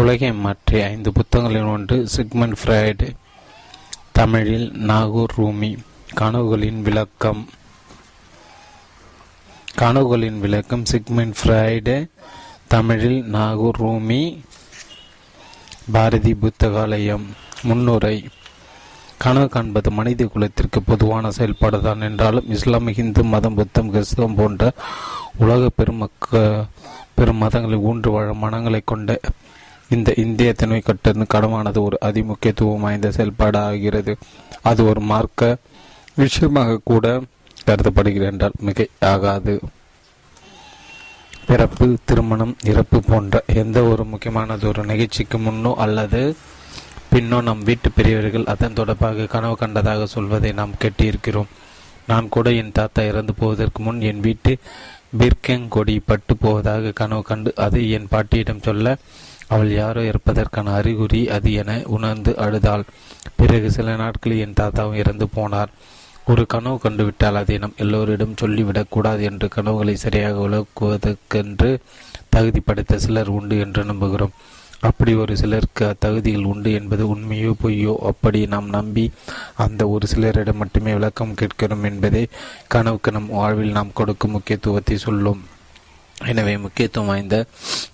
உலகை மாற்றிய 5 புத்தகங்களில் ஒன்று சிக்மண்ட் ஃபிராய்டு. தமிழில் நாகூர் ரூமி. கனவுகளின் விளக்கம் சிக்மண்ட் ஃபிராய்டு. தமிழில் நாகூர் ரூமி. பாரதி புத்தகாலயம். முன்னுரை. கனவு காண்பது மனித குலத்திற்கு பொதுவான செயல்பாடு தான். என்றாலும் இஸ்லாம், இந்து மதம், புத்தம், கிறிஸ்தவம் போன்ற உலக பெரும் மதங்களை ஊன்று வாழும் மனங்களை கொண்ட இந்த இந்திய தன்மை கட்டணு கடமானது ஒரு அதிமுக்கியத்துவம் வாய்ந்த செயல்பாடு ஆகிறது. அது ஒரு மார்க்க விஷயமாக கூட கருதப்படுகிறது என்றால் மிக ஆகாது. பிறப்பு, திருமணம், இறப்பு போன்ற எந்த ஒரு முக்கியமானதொரு நிகழ்ச்சிக்கு முன்னோ அல்லது பின்னோ நம் வீட்டு பெரியவர்கள் அதன் தொடர்பாக கனவு கண்டதாக சொல்வதை நாம் கேட்டிருக்கிறோம். நான் கூட என் தாத்தா இறந்து போவதற்கு முன் என் வீட்டு பீர்க்கங்கொடி பட்டு போவதாக கனவு கண்டு அது என் பாட்டியிடம் சொல்ல அவள் யாரோ இருப்பதற்கான அறிகுறி அது என உணர்ந்து அழுதாள். பிறகு சில நாட்களில் என் தாத்தாவும் இறந்து போனார். ஒரு கனவு கண்டுவிட்டால் அதை நாம் எல்லோரிடம் சொல்லிவிடக்கூடாது என்று கனவுகளை சரியாக விளக்குவதற்கென்று தகுதி படைத்த சிலர் உண்டு என்று நம்புகிறோம். அப்படி ஒரு சிலருக்கு அத்தகுதிகள் உண்டு என்பது உண்மையோ பொய்யோ. அப்படி நாம் நம்பி அந்த ஒரு சிலரிடம் மட்டுமே விளக்கம் கேட்கிறோம் என்பதே கனவுக்கு நம் வாழ்வில் நாம் கொடுக்கும் முக்கியத்துவத்தை சொல்லும். எனவே முக்கியத்துவம் வாய்ந்த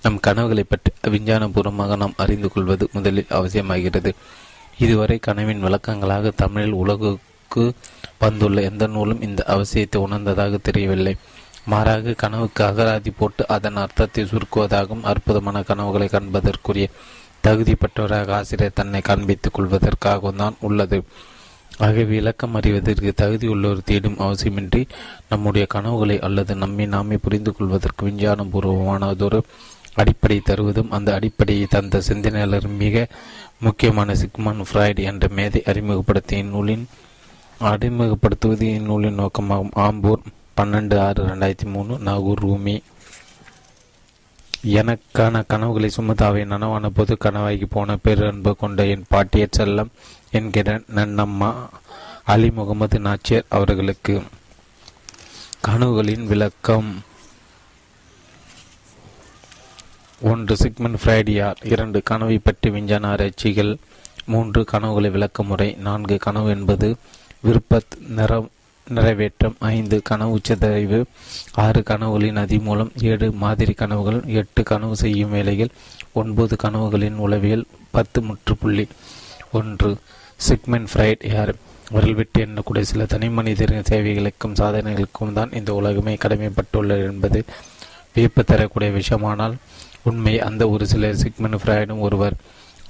நம் கனவுகளை பற்றி விஞ்ஞானபூர்வமாக நாம் அறிந்து கொள்வது முதலில் அவசியமாகிறது. இதுவரை கனவின் விளக்கங்களாக தமிழில் உலகுக்கு வந்துள்ள எந்த நூலும் இந்த அவசியத்தை உணர்ந்ததாக தெரியவில்லை. மாறாக கனவுக்கு அகராதி போட்டு அதன் அர்த்தத்தை சுருக்குவதாகவும் அற்புதமான கனவுகளை காண்பதற்குரிய தகுதி பெற்றவராக ஆசிரியர் தன்னை காண்பித்துக் கொள்வதற்காகவும் தான் உள்ளது. ஆகவே இலக்கம் அறிவதற்கு தகுதி உள்ளோர் தேடும் அவசியமின்றி நம்முடைய கனவுகளை அல்லது நம்மை நாமே புரிந்து கொள்வதற்கு விஞ்ஞானபூர்வமானதொரு அடிப்படை தருவதும் அந்த அடிப்படையை தந்த சிந்தனையாளர் மிக முக்கியமான சிக்மண்ட் ஃபிராய்டு என்ற மேதை அறிமுகப்படுத்துவது இந்நூலின் நோக்கமாகும். ஆம்பூர் 12/6/2003. நாகூர் ரூமி. எனக்கான கனவுகளை சுமதாவை நனவான போது கனவாகி போன பேரன்பு கொண்ட என் பாட்டிய செல்லம் என்கிற நன்னம்மா அலி முகமது நாச்சியார் அவர்களுக்கு. கனவுகளின் விளக்கம். 1. சிக்மண்ட் ஃபிராய்டு யார்? 2. கனவை பற்றி விஞ்ஞான ஆராய்ச்சிகள். 3. கனவுகளை விளக்க முறை. 4. கனவு என்பது நிறைவேற்றம். 5. கனவு சிதைவு. 6. கனவுகளின் அதிமூலம். 7. மாதிரி கனவுகள். 8. கனவு செய்யும் வேலைகள். 9. கனவுகளின் உளவியல். 10. முற்றுப்புள்ளி. 1. சிக்மண்ட் ஃபிராய்டு யார்? விரல் விட்டு எண்ணக்கூடிய சில தனி மனிதரின் சேவைகளுக்கும் சாதனைகளுக்கும் தான் இந்த உலகமே கடமைப்பட்டுள்ளது என்பது வியப்பு தரக்கூடிய விஷயமானால் உண்மை அந்த ஒரு சில சிக்மண்ட் ஃபிராய்டும் ஒருவர்.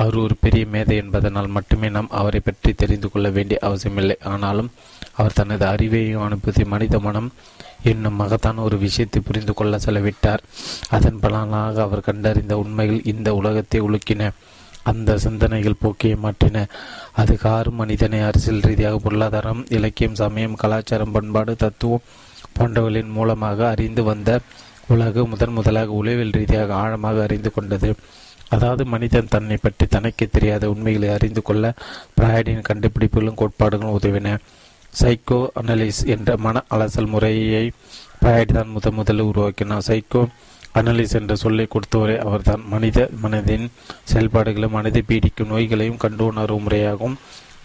அவர் ஒரு பெரிய மேதை என்பதனால் மட்டுமே நாம் அவரை பற்றி தெரிந்து கொள்ள வேண்டிய அவசியமில்லை. ஆனாலும் அவர் தனது அறிவையும் அனுப்பி மனித மனம் என்னும் மகத்தான ஒரு விஷயத்தை புரிந்து கொள்ள செலவிட்டார். அதன் பலனாக அவர் கண்டறிந்த உண்மைகள் இந்த உலகத்தை உலுக்கின. அந்த சிந்தனைகள் போக்கியை மாற்றின. அது காரும் மனிதனை அரசியல் ரீதியாக பொருளாதாரம், இலக்கியம், சமயம், கலாச்சாரம், பண்பாடு, தத்துவம் போன்றவர்களின் மூலமாக அறிந்து வந்த உலக முதன் முதலாக உளவியல் ரீதியாக ஆழமாக அறிந்து கொண்டது. அதாவது மனிதன் தன்னை பற்றி தனக்கு தெரியாத உண்மைகளை அறிந்து கொள்ள ஃபிராய்டின் கண்டுபிடிப்புகளும் கோட்பாடுகளும் உதவின. சைக்கோ அனலிஸ் என்ற மன அலசல் முறையை ஃபிராய்டு தான் முதலில் உருவாக்கினார். சைக்கோ அனலிஸ் என்ற சொல்லை கொடுத்தவரை அவர்தான். மனித மனதின் செயல்பாடுகளும் மனித பீடிக்கும் நோய்களையும் கண்டு உணர்வு முறையாகவும்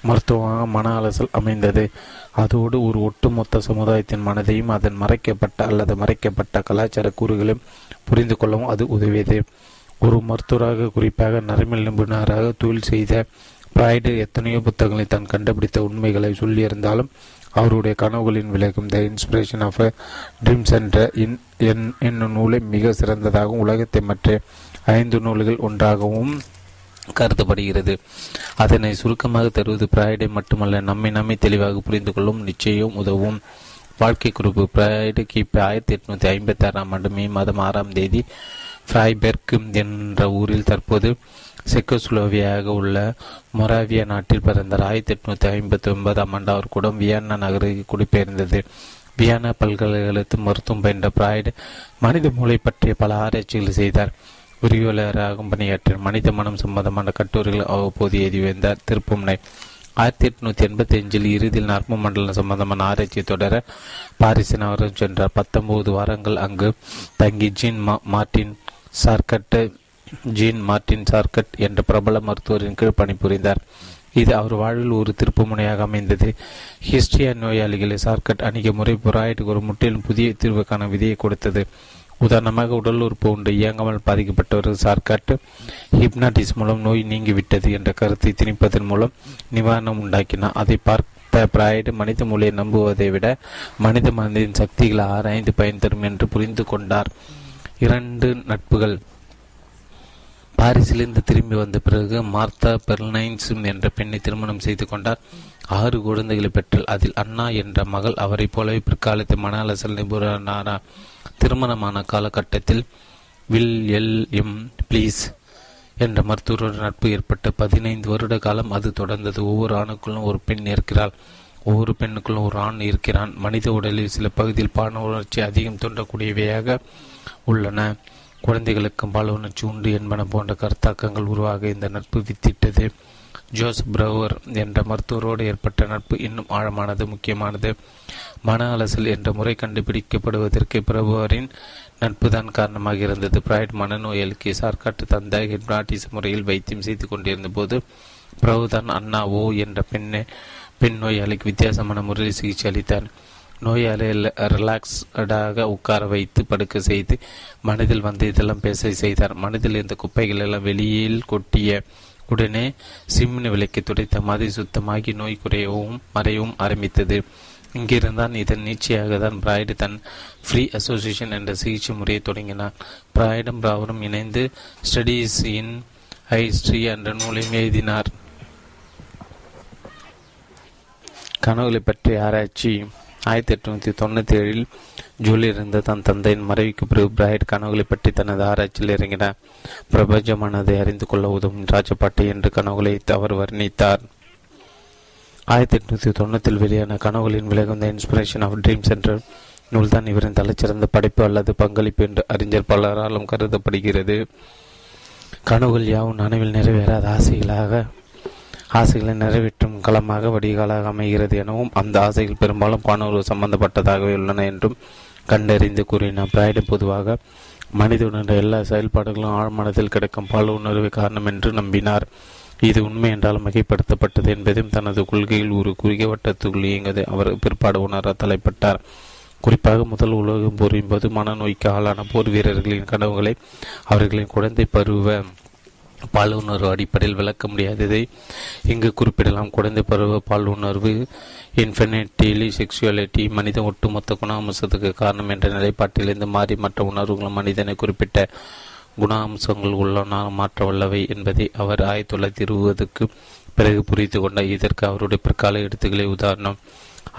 மருத்துவமாக மன அலசல் அமைந்தது. அதோடு ஒரு ஒட்டுமொத்த சமுதாயத்தின் மனதையும் அதன் மறைக்கப்பட்ட அல்லது மறைக்கப்பட்ட கலாச்சார கூறுகளையும் புரிந்து கொள்ளவும் அது உதவியது. ஒரு மருத்துவராக, குறிப்பாக நரம்பியல் நிபுணராக தொழில் செய்த ஃபிராய்டு எத்தனையோ புத்தகங்களை தான் கண்டுபிடித்த உண்மைகளை சொல்லியிருந்தாலும் அவருடைய கனவுகளின் விளக்கம் த இன்டர்ப்ரிடேஷன் ஆஃப் ட்ரீம்ஸ் என்ற என்னும் நூலை மிக சிறந்ததாகவும் உலகத்தை மற்ற 5 நூல்கள் ஒன்றாகவும் கருதப்படுகிறது. அதனை சுருக்கமாக தருவது ஃபிராய்டை மட்டுமல்ல, நம்மை தெளிவாக புரிந்து கொள்ளும் நிச்சயம் உதவும். வாழ்க்கை குறிப்பு. ஃபிராய்டு கிபி 1856 மே மாதம் 6 ஃபிரைபெர்க் என்ற ஊரில் தற்போது செக்கோஸ்லோவியாக உள்ள மொராவியா நாட்டில் பிறந்தார். 1859 அவர் கூட வியன்னா நகருக்கு குடிபெயர்ந்தது. வியன்னா பல்கலைக்கழகத்தில் மருத்துவம் பயின்ற ஃபிராய்டு மனித மூளை பற்றிய பல ஆராய்ச்சிகள் செய்தார். விரிவுரையாளராகவும் பணியாற்றினார். மனித மனம் சம்பந்தமான கட்டுரைகள் அவ்வப்போது எழுதி வந்தார். திருப்புமுனை. 1885 இறுதியில் நரம்பு மண்டலம் சம்பந்தமான ஆராய்ச்சி தொடர பாரிசின் அவரும் சென்றார். 19 வாரங்கள் அங்கு தங்கி Jean Martin Charcot Jean Martin Charcot என்ற பிரபல மருத்துவரின் கீழ் பணிபுரிந்தார். இது அவர் வாழ்வில் ஒரு திருப்புமுனையாக அமைந்தது. ஹிஸ்ட்ரியா நோயாளிகளை சார்க்கட் அணுகிய முறை ஃபிராய்டுக்கு ஒரு முற்றிலும் புதிய தீர்வுக்கான விதியை கொடுத்தது. உதாரணமாக, உடல் உறுப்பு ஒன்று இயங்காமல் பாதிக்கப்பட்டவர்கள் சார்க்கட் ஹிப்னாட்டிஸ் மூலம் நோய் நீங்கிவிட்டது என்ற கருத்தை திணிப்பதன் மூலம் நிவாரணம் உண்டாக்கினார். அதை பார்த்த ஃபிராய்டு மனித மொழியை நம்புவதை விட மனித மனதின் சக்திகளை ஆராய்ந்து பயன் தரும் என்று புரிந்து கொண்டார். இரண்டு நட்புகள். பாரிஸிலிருந்து திரும்பி வந்த பிறகு மார்த்தா பெர்னைன்ஸ் என்ற பெண்ணை திருமணம் செய்து கொண்டார். 6 குழந்தைகளை பெற்றார். அதில் அண்ணா என்ற மகள் அவரை போலவே பிற்காலத்தை மன அலசல் நிபுணரானார். திருமணமான காலகட்டத்தில் வில் எல் எம் பிளீஸ் என்ற மருத்துவரோட நட்பு ஏற்பட்ட 15 வருட காலம் அது தொடர்ந்தது. ஒவ்வொரு ஆணுக்குள்ளும் ஒரு பெண் இருக்கிறாள், ஒவ்வொரு பெண்ணுக்குள்ளும் ஒரு ஆண் இருக்கிறான். மனித உடலில் சில பகுதியில் பான உணர்ச்சி அதிகம் தோன்றக்கூடியவையாக உள்ளன. குழந்தைகளுக்கு பால் உணர்ச்சி உண்டு என்பன போன்ற கருத்தாக்கங்கள் உருவாக இந்த நட்பு வித்திட்டது. ஜோசப் பிரபுவர் என்ற மருத்துவரோடு ஏற்பட்ட நட்பு இன்னும் ஆழமானது, முக்கியமானது. மன அலசல் என்ற முறை கண்டுபிடிக்கப்படுவதற்கு பிரபுவரின் நட்பு தான் காரணமாக இருந்தது. பிராய்ட் மனநோயாளிக்கு சார்க்காட்டு தந்த ஹிப்னாட்டிச முறையில் வைத்தியம் செய்து கொண்டிருந்த போது பிரபுதான் அண்ணா ஓ என்ற பெண் நோயாளிக்கு வித்தியாசமான முறையில் சிகிச்சை அளித்தார். நோயாளியை ரிலாக்ஸ்டாக உட்கார வைத்து படுக்க செய்து மனதில் வந்து இதெல்லாம் பேச செய்தார். மனதில் இருந்த குப்பைகள் எல்லாம் வெளியில் கொட்டிய உடனே சிம்னு விலைக்கு துடைத்த மாதிரி சுத்தமாகி நோய் குறையவும் மறையவும் ஆரம்பித்தது. இங்கிருந்தான் இதன் நீட்சியாக தான் பிராய்டு தன் ஃப்ரீ அசோசியேஷன் என்ற சிகிச்சை முறையை தொடங்கினார். பிராய்டும் பிராவரும் இணைந்து ஸ்டடிஸ் இன் ஹிஸ்ட்ரியா என்ற நூலையும் எழுதினார். கனவுகளை பற்றி ஆராய்ச்சி. 1897 ஜூலில் இருந்த தன் தந்தையின் மறைவுக்கு பிறகு பிராய்டு கனவுகளை பற்றி தனது ஆராய்ச்சியில் இறங்கினார். பிரபஞ்சமானதை அறிந்து கொள்ள உதவும் ராஜபாட்டை என்று கனவுகளை அவர் வர்ணித்தார். 1890 வெளியான கனவுகளின் விலகும் த இன்ஸ்பிரேஷன் ஆஃப் ட்ரீம்ஸ் என்ற நூல்தான் இவரின் தலைச்சிறந்த படைப்பு அல்லது பங்களிப்பு என்று அறிஞர் பலராலும் கருதப்படுகிறது. கனவுகள் யாவும் நனவில் நிறைவேறாத ஆசைகளை நிறைவேற்றும் களமாக வடிகாலாக அமைகிறது எனவும், அந்த ஆசைகள் பெரும்பாலும் பானூறு சம்பந்தப்பட்டதாகவே உள்ளன என்றும் கண்டறிந்து கூறினார். பிராய்டு பொதுவாக மனித உணர்ந்த எல்லா செயல்பாடுகளும் ஆழ்மனத்தில் கிடைக்கும் பால் உணர்வு காரணம் என்று நம்பினார். இது உண்மை என்றால் மிகைப்படுத்தப்பட்டது என்பதையும் தனது கொள்கையில் ஒரு குறுகிய வட்டத்துக்குள் இயங்குவதை அவர் பிற்பாடு உணர தலைப்பட்டார். குறிப்பாக முதல் உலகம் போரின் போது மனநோய்க்கு ஆளான போர் வீரர்களின் கனவுகளை அவர்களின் குழந்தை பருவ பால் உணர்வு அடிப்படையில் விளக்க முடியாததை இங்கு குறிப்பிடலாம். குழந்தை பருவ பால் உணர்வு இன்ஃபினிட்டிலி செக்ஷுவலிட்டி மனித ஒட்டுமொத்த குணாம்சத்துக்கு காரணம் என்ற நிலைப்பாட்டிலிருந்து மாறி மற்ற உணர்வுகளும் மனிதனை குறிப்பிட்ட குணாம்சங்கள் உள்ளன மாற்ற வல்லவை என்பதை அவர் 1920 பிறகு புரிந்து கொண்டார். இதற்கு அவருடைய பிற்கால எடுத்துக்களே உதாரணம்.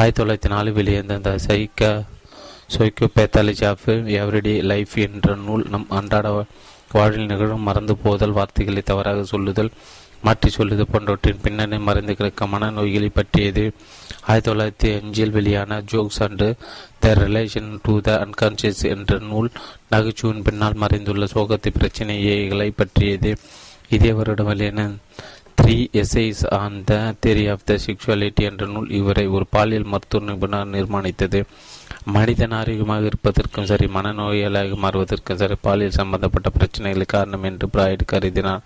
1904 வெளியேந்த psychopathology of everyday life என்ற நூல் நம் அன்றாட வாழ்வில் நிகழும் மறந்து போதல், வார்த்தைகளை தவறாக சொல்லுதல், மாற்றி சொல்லுதல் போன்றவற்றின் பின்னணி மறைந்து கிடக்கும் மனநோய்களை பற்றியது. 1905 வெளியான ஜோக்ஸ் அன்று திலேஷன் டு த அன்கான்சியஸ் என்ற நூல் நகைச்சுவின் பின்னால் மறைந்துள்ள சோகத்தை பிரச்சனைகளை பற்றியது. இதே வருடம் வெளியான 3 essays on the theory of the sexuality என்ற நூல் இவரை ஒரு பாலியல் மருத்துவ நிபுணர் நிர்மாணித்தது. மனிதன் ஆரோக்கியமாக இருப்பதற்கும் சரி, மனநோயாளாக மாறுவதற்கும் சரி, பாலியல் சம்பந்தப்பட்ட பிரச்சனைகளுக்கு காரணம் என்று பிராய்டு கருதினார்.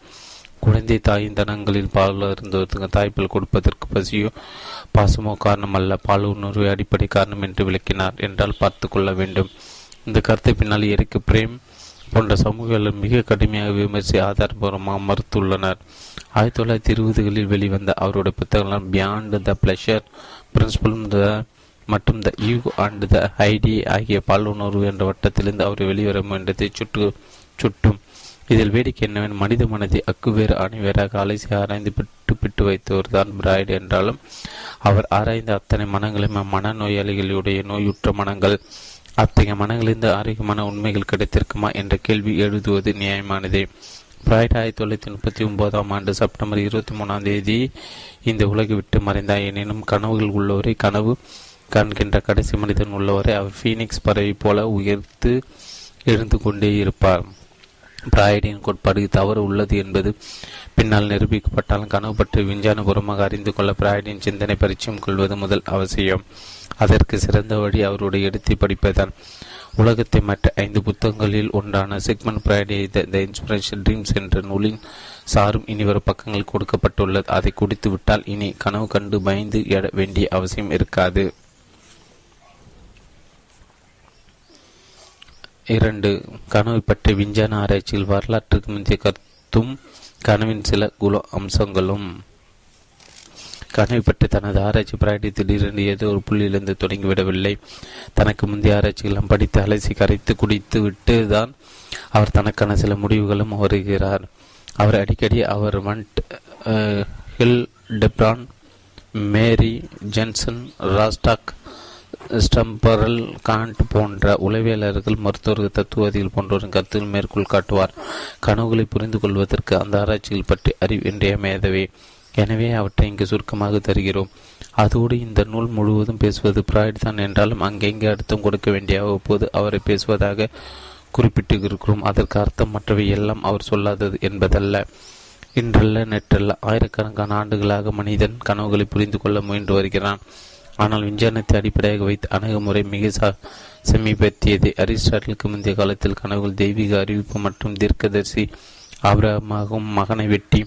குழந்தை தாயின் தனங்களில் பால் இருந்தவருக்கு தாய்ப்பால் கொடுப்பதற்கு பசியோ பாசமோ காரணம் அல்ல, பால் உணர்வு அடிப்படை காரணம் என்று விளக்கினார் என்றால் பார்த்து கொள்ள வேண்டும். இந்த கருத்தை பின்னால் இயற்கை பிரேம் போன்ற சமூகங்கள் மிக கடுமையாக விமர்சி ஆதாரபூர்வமாக மறுத்துள்ளனர். 1920களில் வெளிவந்த அவருடைய புத்தகங்கள் பியாண்ட் த பிளஷர் பிரின்சிபல் மற்றும் the you and the id ஆகிய பாலுணர்வு என்ற வட்டத்திலிருந்து அவர் வெளிவர முயன்றதை சுட்டும். இதில் வேடிக்கை என்னவென், மனித மனதை அக்குவேறு அணிவேராக அலைசி ஆராய்ந்து பிட்டு வைத்தவர் தான் பிராய்டு என்றாலும் அவர் ஆராய்ந்த அத்தனை மனங்களும் மனநோயாளிகளுடைய நோயுற்ற மனங்கள். அத்தகைய மனங்களிலிருந்து ஆரோக்கியமான உண்மைகள் கிடைத்திருக்குமா என்ற கேள்வி எழுதுவது நியாயமானதே. பிராய்டு 1939 செப்டம்பர் 23 இந்த உலகை விட்டு மறைந்தார். எனினும் கனவுகள் உள்ளவரை, கனவு காண்கின்ற கடைசி மனிதன் உள்ளவரை அவர் ஃபீனிக்ஸ் பறவை போல உயர்த்து எழுந்து கொண்டே இருப்பார். பிராய்டின் கோட்பாடு தவறு உள்ளது என்பது பின்னால் நிரூபிக்கப்பட்டாலும் கனவு பற்றி விஞ்ஞானபூர்வமாக அறிந்து கொள்ள பிராய்டின் சிந்தனை பரிச்சயம் கொள்வது முதல் அவசியம். அதற்கு சிறந்த வழி அவருடைய எடுத்து படிப்பதுதான். உலகத்தை மற்ற 5 புத்தகங்களில் ஒன்றான Sigmund Freud the interpretation dreams என்ற நூலின் சாரும் இனிவரும் பக்கங்கள் கொடுக்கப்பட்டுள்ளது. அதை குடித்து விட்டால் இனி கனவு கண்டு பயந்து எழ வேண்டிய அவசியம் இருக்காது. 2. கனவை பற்றிய விஞ்ஞான ஆராய்ச்சியில் வரலாற்றுக்கு முந்தைய கருத்தும் கனவின் சில குல அம்சங்களும். கனவை பற்றி தனது ஆராய்ச்சி பிராய்டு திடீரென்று ஏதோ ஒரு புள்ளியிலிருந்து தொடங்கிவிடவில்லை. தனக்கு முந்தைய ஆராய்ச்சிகளும் படித்து அலசி கரைத்து குடித்து விட்டு தான் அவர் தனக்கான சில முடிவுகளும் வருகிறார். அவர் அடிக்கடி அவர் மண்ட் ஹில் டெப்ரான் மேரி ஜென்சன் ராஸ்டாக் ஸ்டம்பரல் காண்ட் போன்ற உளவியலாளர்கள், மருத்துவர்கள், தத்துவவாதிகள் போன்றவரின் கருத்தில் மேற்கோள் காட்டுவார். கனவுகளை புரிந்து கொள்வதற்கு அந்த ஆராய்ச்சிகள் பற்றி அறிவு இன்றியமையாதவை. எனவே அவற்றை இங்கு சுருக்கமாக தருகிறோம். அதோடு இந்த நூல் முழுவதும் பேசுவது பிராய்டு தான் என்றாலும் அங்கெங்கே அர்த்தம் கொடுக்க வேண்டிய அவ்வப்போது அவரை பேசுவதாக குறிப்பிட்டு இருக்கிறோம். அதற்கு அர்த்தம் மற்றவை எல்லாம் அவர் சொல்லாதது என்பதல்ல. இன்றல்ல நேற்றல்ல ஆயிரக்கணக்கான ஆண்டுகளாக மனிதன் கனவுகளை புரிந்து கொள்ள முயன்று வருகிறான். ஆனால் விஞ்ஞானத்தை அடிப்படையாக வைத்து அணுகுமுறை மிக சமீபத்தியது. அரிஸ்டாட்டிலுக்கு முந்தைய காலத்தில் கனவுகள் தெய்வீக அறிவிப்பு மற்றும் தீர்க்கதரிசி ஆபிரகாமின் மகனை வெட்டி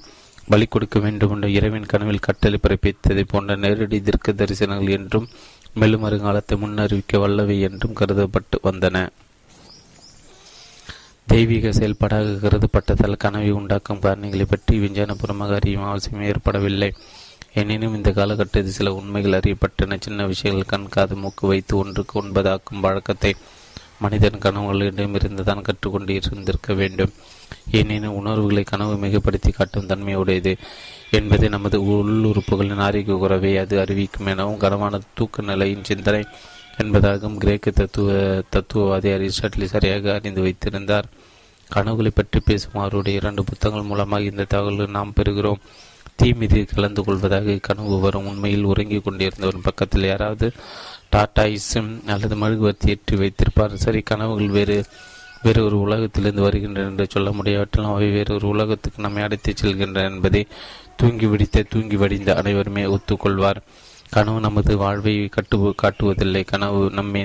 பலி கொடுக்க வேண்டும் என்ற இரவின் கனவில் கட்டளை பிறப்பித்ததை போன்ற நேரடி தீர்க்க தரிசனங்கள் என்றும் மேலும் வருங்காலத்தை முன்னறிவிக்க வல்லவை என்றும் கருதப்பட்டு வந்தன. தெய்வீக செயல்பாடாக கருதப்பட்டதால் கனவை உண்டாக்கும் காரணிகளை பற்றி விஞ்ஞானபூர்வமாக அறியும் அவசியம் ஏற்படவில்லை. எனினும் இந்த காலகட்டத்தில் சில உண்மைகள் அறியப்பட்டன. சின்ன விஷயங்கள் கண்காது மூக்கு வைத்து ஒன்றுக்கு ஒன்பதாக்கும் பழக்கத்தை மனிதன் கனவுகளிடமிருந்துதான் கற்றுக்கொண்டு இருந்திருக்க வேண்டும். ஏனெனும் உணர்வுகளை கனவு மிகப்படுத்தி காட்டும் தன்மையுடையது என்பதை நமது உள்ளுறுப்புகளின் ஆரோக்கிய குறைவை அது அறிவிக்கும் எனவும் கனவான தூக்க நிலையின் சிந்தனை என்பதாகவும் கிரேக்க தத்துவவாதி அரிஸ்டாட்டில் சரியாக அறிந்து வைத்திருந்தார். கனவுகளை பற்றி பேசும் அவருடைய 2 புத்தகங்கள் மூலமாக இந்த தகவல்கள் நாம் பெறுகிறோம். தீ மீது கலந்து கொள்வதாக கனவு வரும். உண்மையில் உறங்கிக் கொண்டிருந்தவரும் பக்கத்தில் யாராவது டாட்டாயிசம் அல்லது மெழுகுவர்த்தி ஏற்றி வைத்திருப்பார். சரி, கனவுகள் வேறொரு உலகத்திலிருந்து வருகின்றன என்று சொல்ல முடியாவிட்டாலும் அவை வேறொரு உலகத்துக்கு நம்மை அடைத்துச் செல்கின்றன என்பதை தூங்கி வடிந்த அனைவருமே ஒத்துக்கொள்வார். கனவு நமது வாழ்வை காட்டுவதில்லை. கனவு நம்மை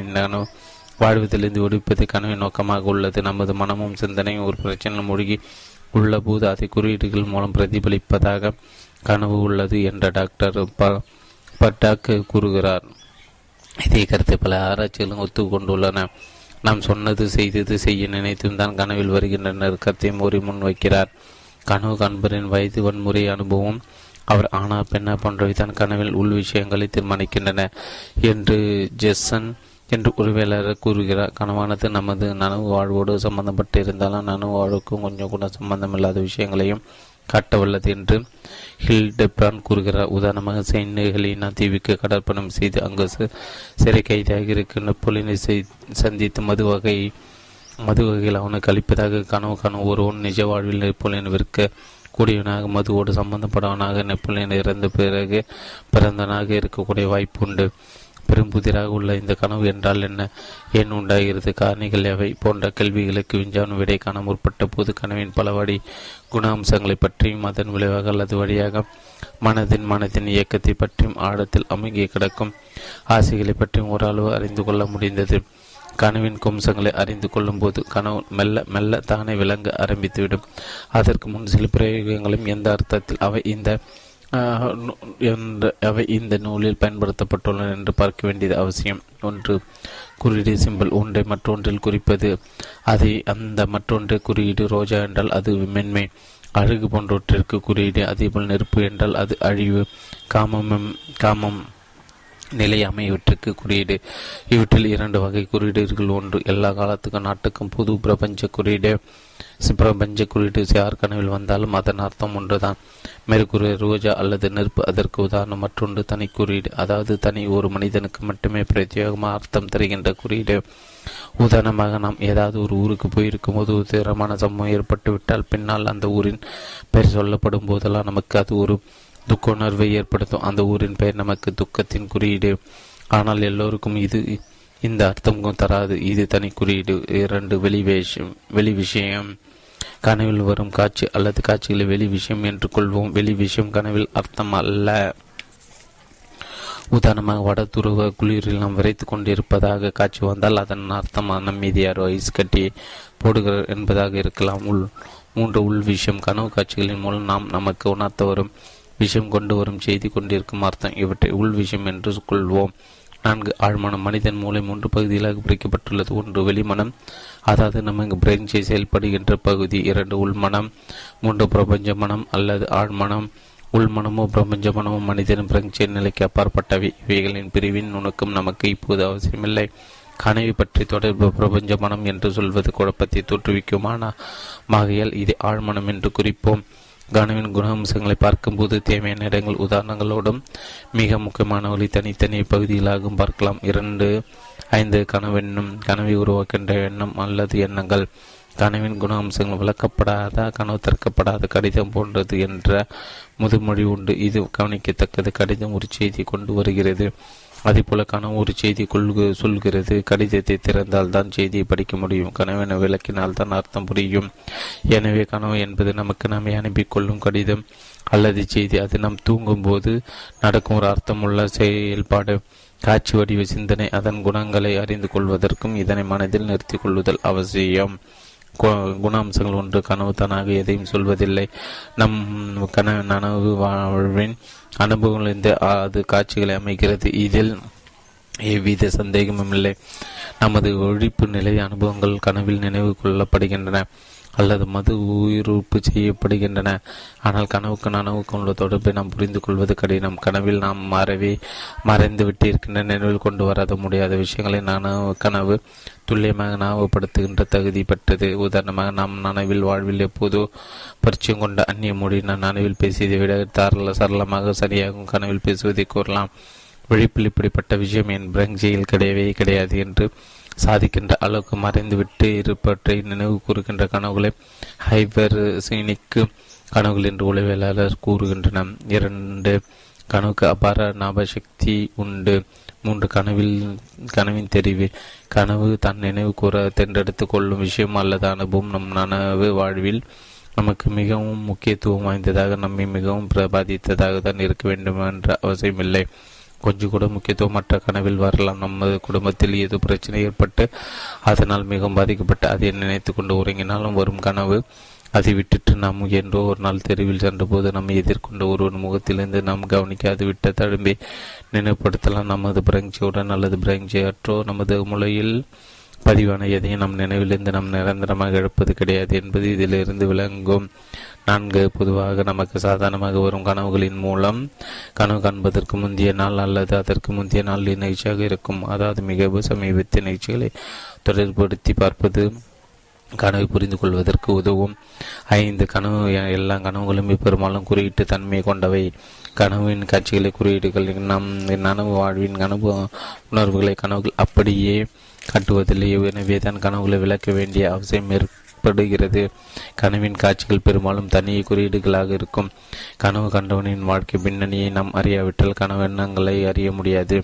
வாழ்வதிலிருந்து ஒழிப்பது கனவின் நோக்கமாக உள்ளது. நமது மனமும் சிந்தனையும் ஒரு பிரச்சனை மூழ்கி உள்ள போது அதை குறியீடுகள் மூலம் பிரதிபலிப்பதாக கனவு உள்ளது என்ற டாக்டர் பட்டாக் கூறுகிறார். இதே கருத்தை பல ஆராய்ச்சிகளும் ஒத்துக்கொண்டுள்ளன. நாம் சொன்னது செய்தது செய்ய நினைத்தும் தான் கனவில் வருகின்ற நெருக்கத்தை மோறி முன்வைக்கிறார். கனவு காண்பரின் வயது, வன்முறை அனுபவம், அவர் ஆனா பெண்ணா போன்றவை தான் கனவில் உள் விஷயங்களை தீர்மானிக்கின்றன என்று ஜெசன் என்று உரிமையாளர் கூறுகிறார். கனவானது நமது நனவு வாழ்வோடு சம்பந்தப்பட்டு இருந்தாலும் நனவு வாழ்வுக்கும் கொஞ்சம் கூட சம்பந்தமில்லாத விஷயங்களையும் காட்ட வல்லது என்று ஹில் டெப்ரான் கூறுகிறார். உதாரணமாக, சென்னைகளின் தீவுக்கு கடற்பணம் செய்து அங்கு சிறை கைதியாக இருக்க நெப்போலியனை சந்தித்து மது வகையில் அவனுக்கு அளிப்பதாக கனவு காணும் ஒருவன் நிஜ வாழ்வில் நெப்போலியன் விற்க கூடியவனாக, மதுவோடு சம்பந்தப்படவனாக, நெப்போலியன் இறந்த பிறகு பிறந்தவனாக இருக்கக்கூடிய வாய்ப்பு உண்டு. பெரும்புதிராக உள்ள இந்த கனவு என்றால் என்ன, ஏன் உண்டாகிறது, காரணிகள் எவை போன்ற கேள்விகளுக்கு விஞ்ஞான விடை காண முற்பட்ட போது கனவின் பலவடி குணாம்சங்களை பற்றியும் அதன் விளைவாக அல்லது வழியாக மனதின் இயக்கத்தை பற்றியும் ஆழத்தில் அமுங்கிய கிடக்கும் ஆசைகளை பற்றியும் ஓரளவு அறிந்து கொள்ள முடிந்தது. கனவின் கும்சங்களை அறிந்து கொள்ளும் போது கனவு மெல்ல மெல்ல தானே விளங்க ஆரம்பித்துவிடும். அதற்கு முன் சில பிரயோகங்களும் எந்த அர்த்தத்தில் அவை இந்த நூலில் பயன்படுத்தப்பட்டுள்ளன என்று பார்க்க வேண்டியது அவசியம். 1. குறியீடு சிம்பிள். ஒன்றை மற்றொன்றில் குறிப்பது. அதை அந்த மற்றொன்றை குறியீடு. ரோஜா என்றால் அது மென்மை, அழகு போன்றவற்றிற்கு குறியீடு. அதேபோல் நெருப்பு என்றால் அது அழிவு, காமம் நிலையாமை இவற்றுக்கு குறியீடு. இவற்றில் 2 வகை குறியீடுகள். 1. எல்லா காலத்துக்கும் நாட்டுக்கும் பொது பிரபஞ்ச குறியீடு யார் கனவில் வந்தாலும் அதன் அர்த்தம் ஒன்றுதான். மேற்கூறிய ரோஜா அல்லது நெருப்பு அதற்கு உதாரணம். மற்றொன்று தனி குறியீடு, அதாவது தனி ஒரு மனிதனுக்கு மட்டுமே பிரத்யேகமாக அர்த்தம் தருகின்ற குறியீடு. உதாரணமாக, நாம் ஏதாவது ஒரு ஊருக்கு போயிருக்கும் போது தீவிரமான சம்பவம் ஏற்பட்டுவிட்டால் பின்னால் அந்த ஊரின் பெயர் சொல்லப்படும் போதெல்லாம் நமக்கு அது ஒரு துக்க உணர்வை ஏற்படுத்தும். அந்த ஊரின் பெயர் நமக்கு துக்கத்தின் குறியீடு. ஆனால் எல்லோருக்கும் இந்த அர்த்தம் தராது. இது தனி குறியீடு. 2. வெளி விஷயம். கனவில் வரும் காட்சி அல்லது காட்சிகளை வெளி விஷயம் என்று கொள்வோம். வெளி விஷயம் கனவில் அர்த்தம் அல்ல. உதாரணமாக வட துருவ குளிரில் நாம் விரைத்து கொண்டிருப்பதாக காட்சி வந்தால் அதன் அர்த்தம் நம் மீது யாரோ ஐஸ் கட்டி போடுகிறார் என்பதாக இருக்கலாம். மூன்று உள் விஷயம் கனவு காட்சிகளின் மூலம் நாம் நமக்கு உணர்த்த வரும் விஷயம் கொண்டு வரும் செய்தி கொண்டிருக்கும் அர்த்தம் இவற்றை உள் விஷயம் என்று கொள்வோம். 4 ஆழ்மனம். மனிதன் மூளை 3 பகுதிகளாக பிரிக்கப்பட்டுள்ளது. 1 வெளிமனம், அதாவது நமக்கு பிரெஞ்சை செயல்படுகின்ற பகுதி. 2 உள்மனம், 3 பிரபஞ்ச மனம் அல்லது ஆழ்மனம். உள்மனமோ பிரபஞ்ச மனமோ மனிதனும் பிரெஞ்சை நிலைக்கு அப்பாற்பட்டவை. இவைகளின் பிரிவின் நுணுக்கம் நமக்கு இப்போது அவசியமில்லை. கனவை பற்றி தொடர்பு பிரபஞ்ச மனம் என்று சொல்வது குழப்பத்தை தோற்றுவிக்குமானால் இதை ஆழ்மனம் என்று குறிப்போம். கனவின் குணாம்சங்களை பார்க்கும்போது தேவையான இடங்கள் உதாரணங்களோடும் மிக முக்கியமானவர்களை தனித்தனி பகுதிகளாகவும் பார்க்கலாம். 2.5 கனவெண்ணம். கனவை உருவாக்கின்ற எண்ணம் அல்லது எண்ணங்கள். கனவின் குணாம்சங்கள் விளக்கப்படாத கனவு தற்கப்படாத கடிதம் போன்றது என்ற முதுமொழி உண்டு. இது கவனிக்கத்தக்கது. கடிதம் ஒரு செய்தியை கொண்டு வருகிறது. அதேபோல கனவு ஒரு செய்தி சொல்கிறது. கடிதத்தை திறந்தால் தான் செய்தியை படிக்க முடியும். கனவென விளக்கினால் தான் அர்த்தம் புரியும். எனவே கனவு என்பது நமக்கு நாமே அனுப்பிக்கொள்ளும் கடிதம் அல்லது செய்தி. அது நாம் தூங்கும் போது நடக்கும் ஒரு அர்த்தமுள்ள செயல்பாடு. காட்சி வடிவ சிந்தனை. அதன் குணங்களை அறிந்து கொள்வதற்கும் இதனை மனதில் நிறுத்தி கொள்ளுதல் அவசியம். குணாம்சங்கள். 1 கனவு தானாக எதையும் சொல்வதில்லை. நம் கனவு வாழ்வின் அனுபவங்களிலிருந்து அது காட்சிகளை அமைகிறது. இதில் எவ்வித சந்தேகமும் இல்லை. நமது ஒழிப்பு நிலை அனுபவங்கள் கனவில் நினைவு கொள்ளப்படுகின்றன அல்லது மது உயிர்ப்பு செய்யப்படுகின்றன. ஆனால் கனவுக்கு நனவுக்கு உள்ள தொடர்பை நாம் புரிந்து கொள்வது கடினம். கனவில் நாம் மறைந்துவிட்டு இருக்கின்ற நினைவில் கொண்டு வராத முடியாத விஷயங்களை கனவு துல்லியமாக ஞாபகப்படுத்துகின்ற தகுதி பெற்றது. உதாரணமாக நாம் நனவில் வாழ்வில் எப்போதோ பரிச்சயம் கொண்ட அந்நிய மொழி நான் நனவில் பேசியதை விட சரளமாக சரியாகவும் கனவில் பேசுவதை கூறலாம். விழிப்பில் இப்படிப்பட்ட விஷயம் என் பிரங்ஜியில் கிடையவே கிடையாது என்று சாதிக்கின்ற அளவுக்கு மறைந்துவிட்டு இருப்பவற்றை நினைவு கூறுகின்ற கனவுகளை ஹைபர் சீனிக்கு கனவுகள் என்று உளவியலாளர் கூறுகின்றன. 2 கனவுக்கு அபார ஞாபகசக்தி உண்டு. 3 கனவின் தெரிவு. கனவு தன் நினைவு கூற தென்றெடுத்து கொள்ளும் விஷயம் அல்லது அனுபவம் நம் நனவு வாழ்வில் நமக்கு மிகவும் முக்கியத்துவம் வாய்ந்ததாக நம்மை மிகவும் பாதித்ததாக தான் இருக்க வேண்டும் என்ற அவசியமில்லை. கொஞ்சம் கூட முக்கியத்துவமற்ற கனவில் வரலாம். நமது குடும்பத்தில் ஏதோ பிரச்சனை ஏற்பட்டு அதனால் மிகவும் பாதிக்கப்பட்டு அதை நினைத்து கொண்டு உறங்கினாலும் வரும் கனவு. அதை விட்டுட்டு நாம் என்றோ ஒரு நாள் தெருவில் சென்றபோது நம்மை எதிர்கொண்ட ஒருவர் முகத்திலிருந்து நாம் கவனிக்காது விட்ட தழும்பை நினைவுபடுத்தலாம். நமது பிரங்சியுடன் அல்லது பிரங்சியற்றோ நமது மூளையில் பதிவான எதையும் நம் நினைவிலிருந்து நாம் நிரந்தரமாக இழப்பது கிடையாது என்பது இதிலிருந்து விளங்கும். 4 பொதுவாக நமக்கு சாதாரணமாக வரும் கனவுகளின் மூலம் கனவு காண்பதற்கு முந்தைய நாள் அல்லது அதற்கு முந்தைய நாள் நிகழ்ச்சியாக இருக்கும். அதாவது மிக சமீபத்திய நிகழ்ச்சிகளை தொடர்படுத்தி பார்ப்பது கனவை புரிந்து கொள்வதற்கு உதவும். 5 கனவு. எல்லா கனவுகளும் பெரும்பாலும் குறியீட்டு தன்மை கொண்டவை. கனவின் காட்சிகளை குறியீடுகள் நம் நனவு வாழ்வின் கனவு உணர்வுகளை கனவுகள் அப்படியே காட்டுவதில்லை. எனவேதான் கனவுகளை விளக்க வேண்டிய அவசியம் ஏற்படுகிறது. கனவின் காட்சிகள் பெரும்பாலும் தனியே குறியீடுகளாக இருக்கும். கனவு கண்டவனின் வாழ்க்கை பின்னணியை நாம் அறியாவிட்டால் கனவு எண்ணங்களை அறிய முடியாது.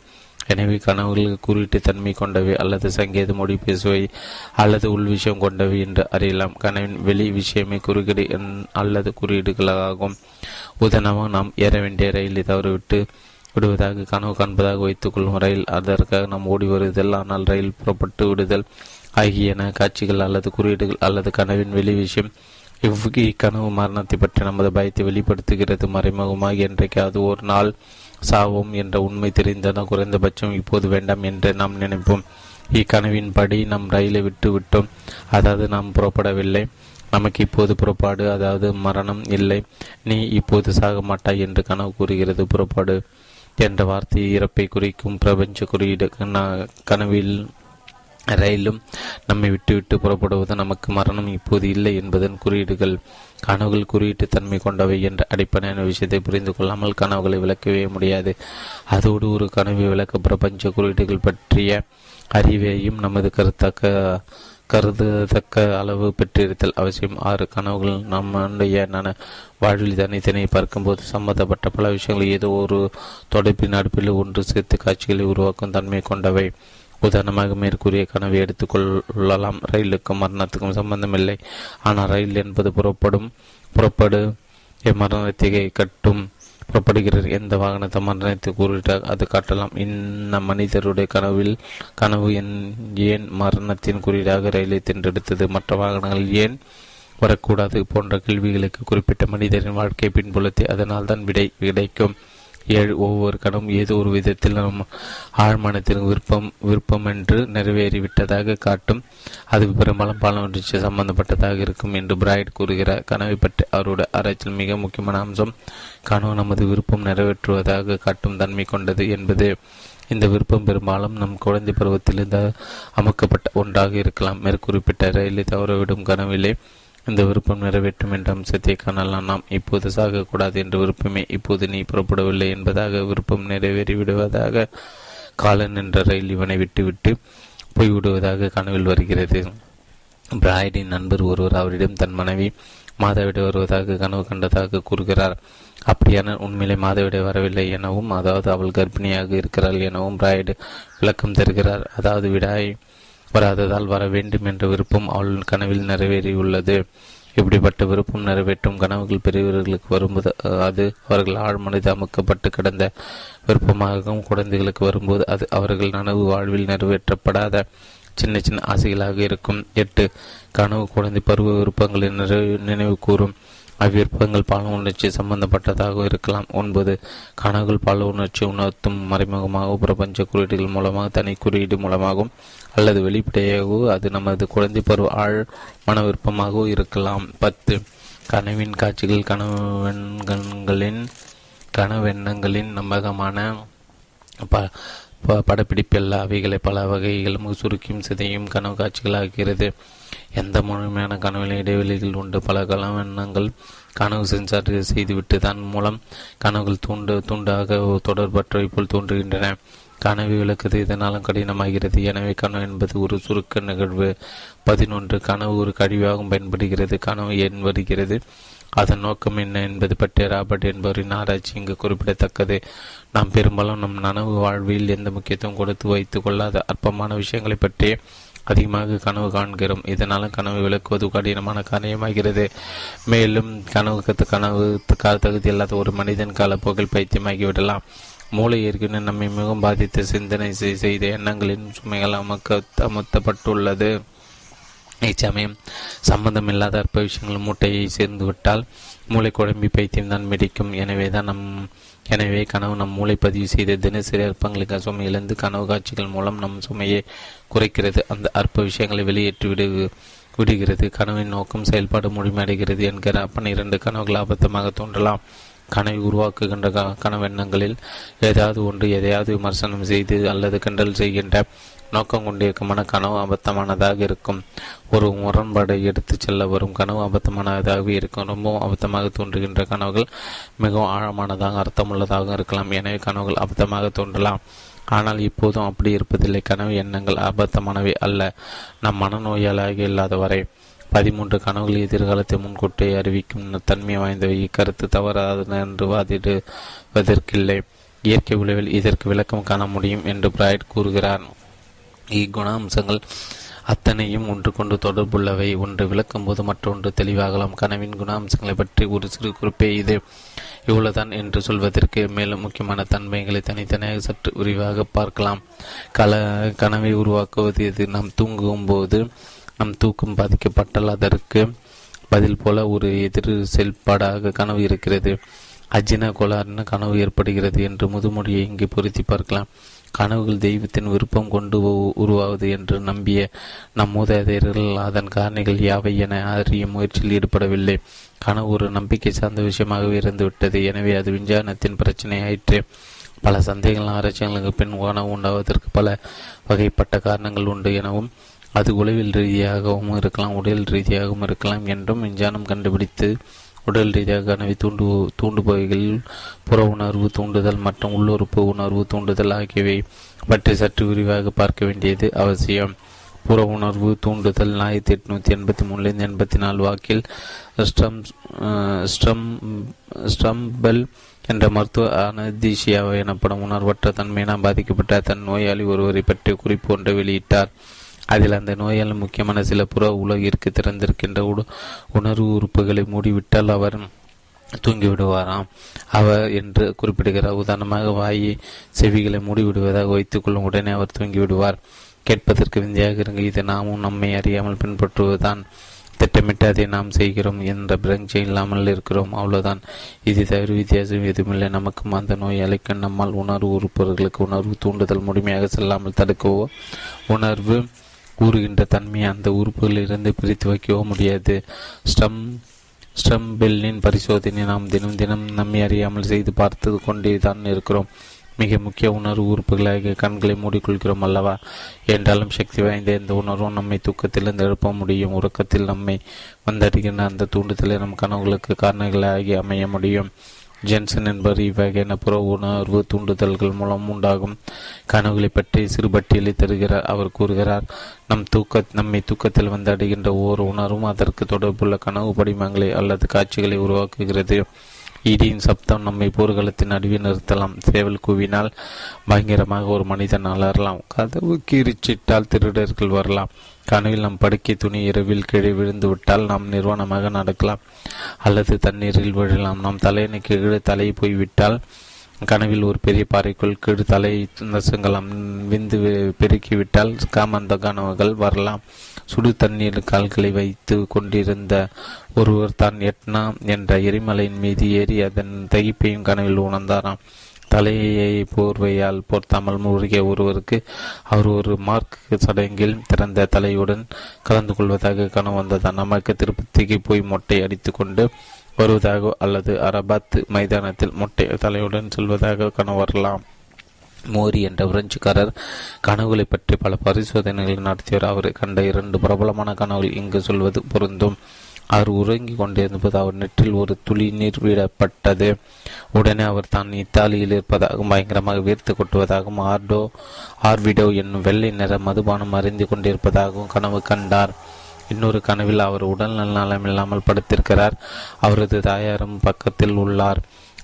எனவே கனவுகள் குறியீட்டு தன்மை கொண்டவை அல்லது சங்கேத மொழி பேசுவை அல்லது உள் விஷயம் கொண்டவை என்று அறியலாம். கனவின் வெளி விஷயமே குறுக்கீடு அல்லது குறியீடுகளாகும். உதாரணமாக நாம் ஏற வேண்டிய ரயிலை தவறிவிட்டு விடுவதாக கனவு காண்பதாக வைத்துக்கொள்ளும் ரயில், அதற்காக நாம் ஓடி வருதல் ஆனால் ரயில் புறப்பட்டு விடுதல் ஆகியன காட்சிகள் அல்லது குறியீடுகள் அல்லது கனவின் வெளி விஷயம். இக்கனவு மரணத்தை பற்றி நமது பயத்தை வெளிப்படுத்துகிறது. மறைமுகமாக என்றைக்காவது ஒரு நாள் சாவோம் என்ற உண்மை தெரிந்தால் குறைந்தபட்சம் இப்போது வேண்டாம் என்று நாம் நினைப்போம். இக்கனவின் படி நாம் ரயிலை விட்டு விட்டோம், அதாவது நாம் புறப்படவில்லை. நமக்கு இப்போது புறப்பாடு, அதாவது மரணம் இல்லை. நீ இப்போது சாக மாட்டாய் என்று கனவு கூறுகிறது. புறப்பாடு என்ற வார்த்தை இறப்பை குறிக்கும் பிரபஞ்ச குறியீடு. கனவில் ரயிலும் நம்மை விட்டுவிட்டு புறப்படுவது நமக்கு மரணம் இப்போது இல்லை என்பதன் குறியீடுகள். கனவுகள் குறியீட்டு தன்மை கொண்டவை என்ற அடிப்படையான விஷயத்தை புரிந்து கொள்ளாமல் கனவுகளை விளக்கவே முடியாது. அதோடு ஒரு கனவை விளக்க பிரபஞ்ச குறியீடுகள் பற்றிய அறிவையும் நமது கருதத்தக்க அளவு பெற்றிருத்தல் அவசியம். 6 கனவுகள் நம்முடைய வாழ்வில் தனித்தனை பார்க்கும்போது சம்பந்தப்பட்ட பல விஷயங்கள் ஏதோ ஒரு தொடர்பின் அடுப்பில் ஒன்று சேர்த்து காட்சிகளை உருவாக்கும் தன்மை கொண்டவை. உதாரணமாக மேற்கூறிய கனவை எடுத்துக்கொள்ளலாம். ரயிலுக்கும் மரணத்துக்கும் சம்பந்தமில்லை, ஆனால் ரயில் என்பது புறப்படும் புறப்படு மரணத்தை கட்டும். புறப்படுகிறார். எந்த வாகனத்தை மரணத்தை கூறிட்டால் அது காட்டலாம். இன்ன மனிதருடைய கனவு ஏன் மரணத்தின் குறியீடாக ரயிலை தென்றெடுத்தது, மற்ற வாகனங்கள் ஏன் வரக்கூடாது போன்ற கேள்விகளுக்கு குறிப்பிட்ட மனிதரின் வாழ்க்கை பின்புலத்தை அதனால் தான் விடை கிடைக்கும். ஒவ்வொரு கனவும் ஏதோ ஒரு விதத்தில் நம் ஆழ்மானத்தின் விருப்பம் என்று நிறைவேறிவிட்டதாக காட்டும். அது பெரும்பாலும் பாலவற்றிற்கு சம்பந்தப்பட்டதாக இருக்கும் என்று பிராய்ட் கூறுகிறார். கனவை பற்றி அவருடைய ஆராய்ச்சியில் மிக முக்கியமான அம்சம் கனவு நமது விருப்பம் நிறைவேற்றுவதாக காட்டும் தன்மை கொண்டது என்பது. இந்த விருப்பம் பெரும்பாலும் நம் குழந்தை பருவத்திலிருந்து அமைக்கப்பட்ட ஒன்றாக இருக்கலாம். மேற்குறிப்பிட்ட ரயிலை தவறவிடும் கனவிலே இந்த விருப்பம் நிறைவேற்றும் என்ற அம்சத்தை காணலாம். நாம் இப்போது சாகக்கூடாது என்ற விருப்பமே இப்போது நீ புறப்படவில்லை என்பதாக விருப்பம் நிறைவேறிவிடுவதாக காலன் என்ற ரயில் இவனை விட்டுவிட்டு போய்விடுவதாக கனவில் வருகிறது. பிராய்டின் நண்பர் ஒருவர் அவரிடம் தன் மனைவி மாதவிட வருவதாக கனவு கண்டதாக கூறுகிறார். அப்படியான உண்மையிலே மாதவிட வரவில்லை எனவும், அதாவது அவள் கர்ப்பிணியாக இருக்கிறாள் எனவும் பிராய்டு விளக்கம் தருகிறார். அதாவது விடாய் வராததால் வர வேண்டும் என்ற விருப்பம் அவள் கனவில் நிறைவேறியுள்ளது. இப்படிப்பட்ட விருப்பம் நிறைவேற்றும் கனவுகள் பெரியவர்களுக்கு வரும்போது அது அவர்கள் ஆழ்மனது அமைக்கப்பட்டு கிடந்த விருப்பமாகவும், குழந்தைகளுக்கு வரும்போது அது அவர்கள் நனவு வாழ்வில் நிறைவேற்றப்படாத சின்ன சின்ன ஆசைகளாக இருக்கும். 8. கனவு குழந்தை பருவ விருப்பங்களை நினைவு கூறும். அவ்விருப்பங்கள் பால் உணர்ச்சி சம்பந்தப்பட்டதாக இருக்கலாம். 9. கனவுகள் பால் உணர்ச்சி உணர்த்தும். மறைமுகமாக பிரபஞ்ச குறியீடுகள் மூலமாக, தனி குறியீடு மூலமாகவும் அல்லது வெளிப்படையாகவோ அது நமது குழந்தை பருவ ஆழ் மன விருப்பமாகவோ இருக்கலாம். 10. கனவின் காட்சிகள் கனவெண்ணங்களின் நம்பகமான படப்பிடிப்பெல்லாம் அவைகளை பல வகைகளும் சுருக்கியும் சிதையும் கனவு காட்சிகளாகிறது. எந்த முழுமையான கனவுகளின் இடைவெளிகள் உண்டு. பல கனவெண்ணங்கள் கனவு சென்சார் செய்துவிட்டு தான் மூலம் கனவுகள் துண்டாக தொடர்பற்றவை போல் தோன்றுகின்றன. கனவு விளக்குது இதனாலும் கடினமாகிறது. எனவே கனவு என்பது ஒரு சுருக்க நிகழ்வு. 11. கனவு ஒரு கழிவாகவும் பயன்படுகிறது. கனவு ஏன் வருகிறது, அதன் நோக்கம் என்ன என்பது பற்றிய ராபர்ட் என்பவரின் ஆராய்ச்சி இங்கு குறிப்பிடத்தக்கது. நாம் பெரும்பாலும் நம் நனவு வாழ்வில் எந்த முக்கியத்துவம் கொடுத்து வைத்து கொள்ளாத அற்பமான விஷயங்களை பற்றி அதிகமாக கனவு காண்கிறோம். இதனால கனவு விளக்குவது கடினமான காரியமாகிறது. மேலும் கனவுக்கான தகுதி இல்லாத ஒரு மனிதன் காலப்போக்கில் பைத்தியமாகிவிடலாம். மூளை ஏற்கனவே நம்மை மிகவும் பாதித்த சிந்தனை செய்த எண்ணங்களின் சுமைகள் அமர்த்தப்பட்டுள்ளது. இச்சமயம் சம்பந்தமில்லாத அற்ப விஷயங்கள் மூட்டையை சேர்ந்துவிட்டால் மூளை குழம்பி பைத்தியம் தான் மிடிக்கும். எனவே கனவு நம் மூளை பதிவு செய்த தினசரி அற்பங்களுக்கு சுமையிலிருந்து கனவு காட்சிகள் மூலம் நம் சுமையை குறைக்கிறது. அந்த அற்ப விஷயங்களை வெளியேற்றி விடுகிறது. கனவின் நோக்கம் செயல்பாடு முழுமையடைகிறது என்கிற 12 கனவுகள் ஆபத்தமாக தோன்றலாம். கனவை உருவாக்குகின்ற கனவெண்ணங்களில் ஏதாவது ஒன்று எதையாவது விமர்சனம் செய்து அல்லது கண்டல் செய்கின்ற நோக்கம் கொண்டிருக்குமான கனவு அபத்தமானதாக இருக்கும். ஒரு முரண்பாடை எடுத்துச் செல்ல வரும் கனவு அபத்தமானதாகவே இருக்கும். ரொம்பவும் அபத்தமாக தோன்றுகின்ற கனவுகள் மிகவும் ஆழமானதாக அர்த்தமுள்ளதாக இருக்கலாம். எனவே கனவுகள் அபத்தமாக தோன்றலாம். ஆனால் இப்போதும் அப்படி இருப்பதில்லை. கனவு எண்ணங்கள் அபத்தமானவை அல்ல, நம் மனநோயாளாக இல்லாத வரை. 13. கனவுகள் எதிர்காலத்தை முன்கூட்டை அறிவிக்கும் தன்மை வாய்ந்தவை. இக்கருத்து தவறாது என்று வாதிடுவதற்கில்லை. இயற்கை உலகில் இதற்கு விளக்கம் காண முடியும் என்று பிராய்ட் கூறுகிறார். இக்குணாம்சங்கள் அத்தனையும் ஒன்று கொண்டு தொடர்புள்ளவை. ஒன்று விளக்கும் போது மற்றொன்று தெளிவாகலாம். கனவின் குணாம்சங்களை பற்றி ஒரு சிறு குறிப்பே இது. இவ்வளவுதான் என்று சொல்வதற்கு மேலும் முக்கியமான தன்மைகளை தனித்தனியாக சற்று விரிவாக பார்க்கலாம். கனவை உருவாக்குவது இது. நாம் தூங்கும் போது நம் தூக்கம் பாதிக்கப்பட்டால் அதற்கு பதில் போல ஒரு எதிர் செயல்பாடாக கனவு இருக்கிறது. அஜின கோளாறுன்னு கனவு ஏற்படுகிறது என்று முதுமொழியை இங்கு பொருத்தி பார்க்கலாம். கனவுகள் தெய்வத்தின் விருப்பம் கொண்டு உருவாவது என்று நம்பிய நம் மூதாதையர்கள் அதன் காரணிகள் யாவை என அறிய முயற்சியில் ஈடுபடவில்லை. கனவு ஒரு நம்பிக்கை சார்ந்த விஷயமாகவே இருந்துவிட்டது. எனவே அது விஞ்ஞானத்தின் பிரச்சனையாயிற்று. பல சந்தேகங்கள் ஆராய்ச்சிகளுக்கு பின் கனவு உண்டாவதற்கு பல வகைப்பட்ட காரணங்கள் உண்டு எனவும், அது உளவியல் ரீதியாகவும் இருக்கலாம், உடல் ரீதியாகவும் இருக்கலாம் என்றும் விஞ்ஞானம் கண்டுபிடித்து, உடல் ரீதியாக கனவை தூண்டுபவைகளில் புற உணர்வு தூண்டுதல் மற்றும் உள்ளுறுப்பு உணர்வு தூண்டுதல் ஆகியவை பற்றி சற்று விரிவாக பார்க்க வேண்டியது அவசியம். புற உணர்வு தூண்டுதல் 1883 வாக்கில் ஸ்ட்ரம்பல் என்ற மருத்துவ அனதீசியா எனப்படும் உணர்வற்ற தன்மையினால் பாதிக்கப்பட்ட தன் நோயாளி ஒருவரை பற்றி குறிப்பு ஒன்றை வெளியிட்டார். அதில் அந்த நோயால் முக்கியமான சில புற உலகிற்கு திறந்திருக்கின்ற உணர்வு உறுப்புகளை மூடிவிட்டால் அவர் தூங்கிவிடுவாராம் அவர் என்று குறிப்பிடுகிறார். உதாரணமாக வாயை செவிகளை மூடிவிடுவதாக வைத்துக்கொள்ளும், உடனே அவர் தூங்கிவிடுவார். கேட்பதற்கு விந்தையாக இருங்க, இதை நாமும் நம்மை அறியாமல் பின்பற்றுவதுதான். திட்டமிட்டு அதை நாம் செய்கிறோம் என்ற பிரஞ்சை இல்லாமல் இருக்கிறோம், அவ்வளோதான். இது தவிர வித்தியாசம் எதுவுமில்லை. நமக்கும் அந்த நோயாளிக்கு நம்மால் உணர்வு உறுப்பவர்களுக்கு உணர்வு தூண்டுதல் முழுமையாக செல்லாமல் தடுக்கவோ உணர்வு கூறுகின்ற தன்மையை அந்த உறுப்புகளிலிருந்து பிரித்து வைக்கவோ முடியாது. ஸ்டம்பெல்லின் பரிசோதனை நாம் தினம் தினம் நம்மை அறியாமல் செய்து பார்த்து கொண்டே தான் இருக்கிறோம். மிக முக்கிய உணர்வு உறுப்புகளாக கண்களை மூடிக்கொள்கிறோம் அல்லவா? என்றாலும் சக்தி வாய்ந்த இந்த உணர்வும் நம்மை தூக்கத்திலிருந்து எழுப்ப முடியும். உறக்கத்தில் நம்மை வந்தடைகின்ற அந்த தூண்டுதலை நம் கனவுகளுக்கு காரணங்களாகி அமைய முடியும். ஜென்சன் என்பவர் இவ்வகையான புற உணர்வு தூண்டுதல்கள் மூலம் உண்டாகும் கனவுகளை பற்றி சிறுபட்டியலை தருகிறார். அவர் கூறுகிறார், நம்மை தூக்கத்தில் வந்தடைகின்ற ஓர் உணர்வும் அதற்கு தொடர்புள்ள கனவு படிமங்களை அல்லது காட்சிகளை உருவாக்குகிறது. இடியின் சப்தம் நம்மை போர்க்களத்தின் நடுவே நிறுத்தலாம். சேவல் கூவினால் பயங்கரமாக ஒரு மனிதன் அலறலாம். கதவு கீறிச்சிட்டால் திருடர்கள் வரலாம். கனவில் நம் படுக்கை துணி இரவில் கீழே விழுந்து விட்டால் நாம் நிர்வாணமாக நடக்கலாம் அல்லது தண்ணீரில் விழலாம். நாம் தலையினை கீழே தலையை போய்விட்டால் கனவில் ஒரு பெரிய பாறைக்குள் கீழ் தலையை நசுங்கலாம். விந்து பெருக்கிவிட்டால் காமந்த கனவுகள் வரலாம். சுடு தண்ணீர் கால்களை வைத்து கொண்டிருந்த ஒருவர் தான் எட்னா என்ற எரிமலையின் மீது ஏறி அதன் தகிப்பையும் கனவில் உணர்ந்தாராம். தலையை போர்வையால் பொருத்தாமல் முழுகிய ஒருவருக்கு அவர் ஒரு மார்க் சடங்கில் திறந்த தலையுடன் கலந்து கொள்வதாக கனவு வந்ததாம். நமக்கு திருப்பதிக்கு போய் மொட்டை அடித்து கொண்டு வருவதாக அல்லது அரபாத் மைதானத்தில் மொட்டை தலையுடன் செல்வதாக கனவு வரலாம். மோரி என்ற பிரெஞ்சுக்காரர் கனவுகளை பற்றி பல பரிசோதனைகளை நடத்தியவர். அவர் கண்ட இரண்டு பிரபலமான கனவுகள் இங்கு சொல்வது பொருந்தும். அவர் உறங்கி கொண்டிருந்தபோது அவர் நெற்றில் ஒரு துளி நீர் விடப்பட்டது. உடனே அவர் தான் இத்தாலியில் இருப்பதாகவும் பயங்கரமாக வீர்த்து கொட்டுவதாகவும் ஆர்விடோ என்னும் வெள்ளை நிற மதுபானம் அறிந்து கொண்டிருப்பதாகவும் கனவு கண்டார். இன்னொரு கனவில் அவர் உடல் நலமில்லாமல் படுத்திருக்கிறார். அவரது தாயாரும் பக்கத்தில் உள்ளார்.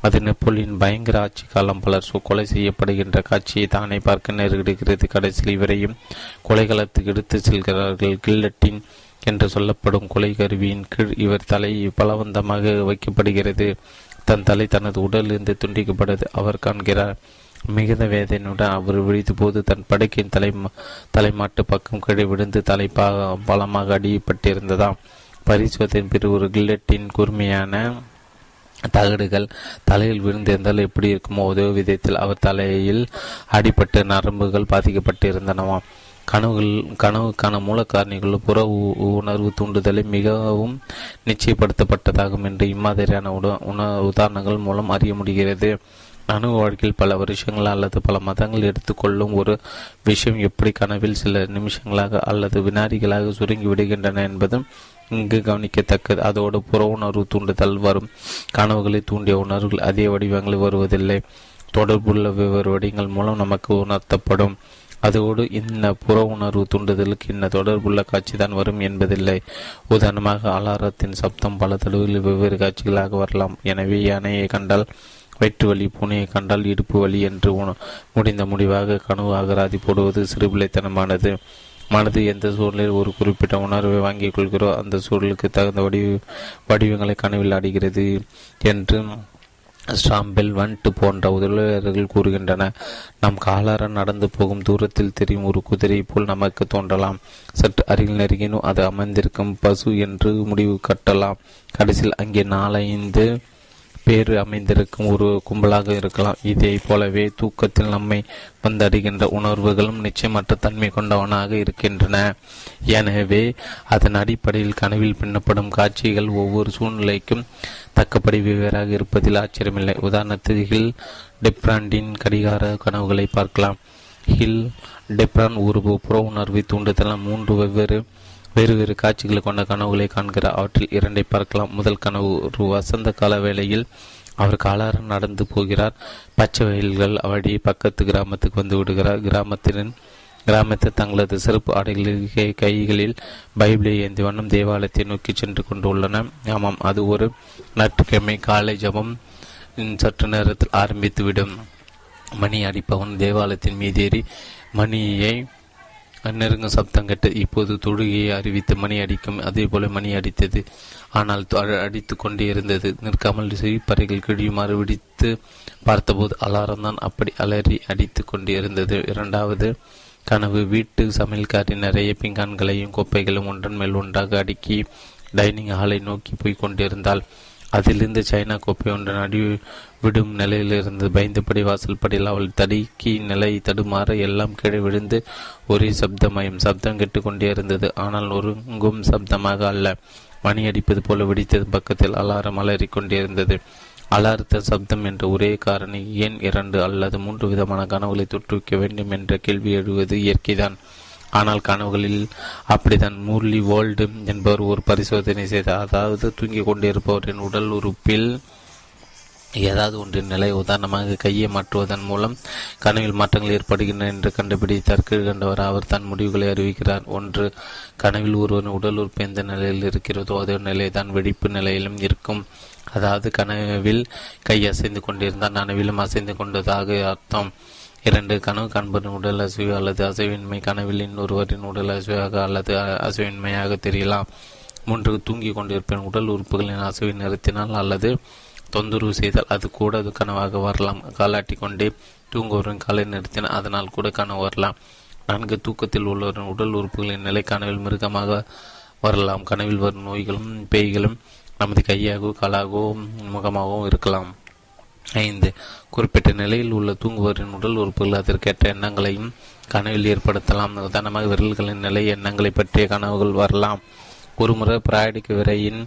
அது நெப்போலியின் பயங்கர ஆட்சி காலம். பலர் கொலை செய்யப்படுகின்ற காட்சியை தானே பார்க்க நேரிடுகிறது. கடைசியில் இவரையும் கொலைகாலத்துக்கு எடுத்து செல்கிறார்கள். கில்லட்டின் என்று சொல்லப்படும் கொலை கருவியின் கீழ் இவர் தலை பலவந்தமாக வைக்கப்படுகிறது. தன் தலை தனது உடலிருந்து துண்டிக்கப்படுது அவர் காண்கிறார். மிகுந்த வேதனையுடன் அவர் விழித்த போது தன் படுக்கையின் தலைமாட்டு பக்கம் கீழே விழுந்து தலை பலமாக அடிபட்டிருந்ததாம். பரிசோதனை பிற ஒரு கில்லட்டின் கூர்மையான தகடுகள் தலையில் விழுந்திருந்தால் எப்படி இருக்குமோ அதே விதத்தில் அவர் தலையில் அடிபட்டு நரம்புகள் பாதிக்கப்பட்டிருந்தனவாம். கனவுக்கான மூலக்காரணிகள் புற உணர்வு தூண்டுதலை மிகவும் நிச்சயப்படுத்தப்பட்டதாகும் என்று இம்மாதிரியான உதாரணங்கள் மூலம் அறிய முடிகிறது. கனவு வாழ்க்கையில் பல வருஷங்கள் அல்லது பல மதங்கள் எடுத்துக்கொள்ளும் ஒரு விஷயம் எப்படி கனவில் சில நிமிஷங்களாக அல்லது வினாடிகளாக சுருங்கி விடுகின்றன என்பதும் இங்கு கவனிக்கத்தக்கது. அதோடு புற உணர்வு தூண்டுதல் வரும் கனவுகளை தூண்டிய உணர்வுகள் அதே வடிவங்கள் வருவதில்லை, தொடர்புள்ள வெவ்வேறு வடிவங்கள் மூலம் நமக்கு உணர்த்தப்படும். அதோடு இன்ன புற உணர்வு தூண்டுதலுக்கு இன்ன தொடர்புள்ள காட்சி தான் வரும் என்பதில்லை. உதாரணமாக அலாரத்தின் சப்தம் பல தடவைகளில் வெவ்வேறு காட்சிகளாக வரலாம். எனவே யானையை கண்டால் வயிற்று வலி, பூனையை கண்டால் இடுப்பு வலி என்று முடிந்த முடிவாக கனவு அகராதி போடுவது சிறுபிள்ளைத்தனமானது. மனது எந்த சூழலில் ஒரு குறிப்பிட்ட உணர்வை வாங்கிக் கொள்கிறோம் அந்த சூழலுக்கு தகுந்த வடிவங்களை கனவில் ஆடுகிறது என்று ஸ்டாம்பெல் வண்டு போன்ற உதவியாளர்கள் கூறுகின்றன. நம் காலார நடந்து போகும் தூரத்தில் தெரியும் ஒரு குதிரையை போல் நமக்கு தோன்றலாம். சற்று அருகில் நெருங்கினும் அது அமைந்திருக்கும் பசு என்று முடிவு கட்டலாம். கடைசியில் அங்கே 4-5 பேர் அமைந்திருக்கும் ஒரு கும்பலாக இருக்கலாம். இதை போலவே தூக்கத்தில் நம்மை வந்தடைகின்ற உணர்வுகளும் நிச்சயமற்ற தன்மை கொண்டவனாக இருக்கின்றன. எனவே அதன் அடிப்படையில் கனவில் பின்னப்படும் காட்சிகள் ஒவ்வொரு சூழ்நிலைக்கும் தக்கப்படி வெவ்வேறாக இருப்பதில் ஆச்சரியமில்லை. உதாரணத்தில் டெப்ராண்டின் கடிகார கனவுகளை பார்க்கலாம். ஹில் டெப்ரான் ஒரு புற உணர்வை தூண்டுதலாம் 3 வேறு காட்சிகளை கொண்ட கனவுகளை காண்கிற. அவற்றில் 2 பார்க்கலாம். முதல் கனவு, ஒரு வசந்த கால வேளையில் அவர் காலார நடந்து போகிறார். பச்சை வயல்கள் அவடி பக்கத்து கிராமத்துக்கு வந்து விடுகிறார். கிராமத்தை தங்களது சிறப்பு ஆடைகளில் கைகளில் பைபிளை ஏந்தி வண்ணம் தேவாலயத்தை நோக்கி சென்று கொண்டு உள்ளன. ஆமாம், அது ஒரு ஞாயிற்றுக்கிழமை காலை ஜபம் சற்று நேரத்தில் ஆரம்பித்துவிடும். மணி அடிப்பவன் தேவாலயத்தின் மீதேறி மணியை கண்ணெருங்கும் சப்தம் கட்டு. இப்போது தொழுகையை அறிவித்து மணி அடிக்கும். அதே போல மணி அடித்தது. ஆனால் அடித்து கொண்டே இருந்தது. நிற்காமல் சிரிப்பறைகள் கிழியுமாறு விடித்து பார்த்தபோது அலாரம்தான் அப்படி அலறி அடித்து கொண்டே இருந்தது. இரண்டாவது கனவு. வீட்டு சமையல்காரி நிறைய பிங்கான்களையும் குப்பைகளும் ஒன்றன் மேல் ஒன்றாக அடுக்கி டைனிங் ஹாலை நோக்கி போய் கொண்டிருந்தாள். அதிலிருந்து சைனா கோப்பை ஒன்று நடி விடும் நிலையிலிருந்து பயந்தபடி வாசல் படியில் அவள் தடுக்கி நிலை தடுமாற எல்லாம் கீழே விழுந்து ஒரே சப்தமயம் சப்தம் கெட்டுக்கொண்டே இருந்தது. ஆனால் ஒருங்கும் சப்தமாக அல்ல, மணி அடிப்பது போல வெடித்தது. பக்கத்தில் அலாரம் அலறிக்கொண்டே இருந்தது. அலாரத்த சப்தம் என்ற ஒரே காரணி ஏன் 2 அல்லது 3 விதமான கனவுகளை தொற்றுவிக்க வேண்டும் என்ற கேள்வி எழுவது இயற்கைதான். ஆனால் கனவுகளில் அப்படித்தான். மூர்லி வேர்ல்டு என்பவர் ஒரு பரிசோதனை செய்தார். அதாவது தூங்கி கொண்டிருப்பவரின் உடல் உறுப்பில் ஏதாவது ஒன்றின் நிலை, உதாரணமாக கையை மாற்றுவதன் மூலம் கனவில் மாற்றங்கள் ஏற்படுகின்றன என்று கண்டுபிடித்தார். கீழ்கண்டவர் அவர் தன் முடிவுகளை அறிவிக்கிறார். 1. கனவில் ஒருவரின் உடல் உறுப்பு எந்த நிலையில் இருக்கிறதோ அதே நிலை தான் வெடிப்பு நிலையிலும் இருக்கும். அதாவது கனவில் கை அசைந்து கொண்டிருந்தால் நனவிலும் அசைந்து கொண்டதாக அர்த்தம். 2. கனவு காண்பரின் உடல் அசைவு அல்லது அசைவின்மை கனவில் இன்னொருவரின் உடல் அசைவாக அல்லது அசைவின்மையாக தெரியலாம். 3. தூங்கி கொண்டிருப்பேன் உடல் உறுப்புகளின் அசைவை நிறுத்தினால் அல்லது தொந்தரவு செய்தால் அது கூட அது கனவாக வரலாம். காலாட்டி கொண்டே தூங்குவரின் காலை நிறுத்தினால் அதனால் கூட கனவு வரலாம். 4. தூக்கத்தில் உள்ளவரின் உடல் உறுப்புகளின் நிலை கனவில் மிருகமாக வரலாம். கனவில் வரும் நோய்களும் பேய்களும் நமது கையாகவோ காலாகவோ முகமாகவும் இருக்கலாம். 5. குறிப்பிட்ட நிலையில் உள்ள தூங்குவரின் உடல் உறுப்புகள் அதற்கேற்ற எண்ணங்களையும் கனவில் ஏற்படுத்தலாம். உதாரணமாக விரல்களின் நிலை எண்ணங்களை பற்றிய கனவுகள் வரலாம். ஒரு முறை பிராய்டுக்கு விரையின்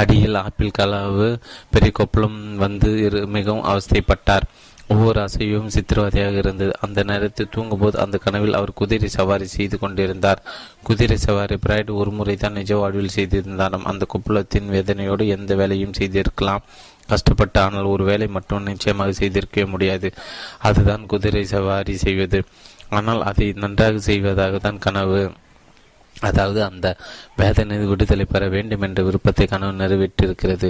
அடியில் ஆப்பிள் கலவு பெரிய கொப்பளம் வந்து மிகவும் அவஸ்தைப்பட்டார். ஒவ்வொரு அசைவும் சித்திரவதையாக இருந்தது. அந்த நேரத்தில் தூங்கும்போது அந்த கனவில் அவர் குதிரை சவாரி செய்து கொண்டிருந்தார். குதிரை சவாரி பிராய்டு ஒரு முறை தான் நிஜ வாழ்வில் செய்திருந்தாராம். அந்த கொப்பளத்தின் வேதனையோடு எந்த வேலையும் செய்திருக்கலாம், கஷ்டப்பட்ட. ஆனால் ஒரு வேலை மட்டும் நிச்சயமாக செய்திருக்க முடியாது, அதுதான் குதிரை சவாரி செய்வது. ஆனால் அதை நன்றாக செய்வதாக தான் கனவு. அதாவது அந்த வேதனை விடுதலை பெற வேண்டும் என்ற விருப்பத்தை கனவு நிறைவேற்றிருக்கிறது.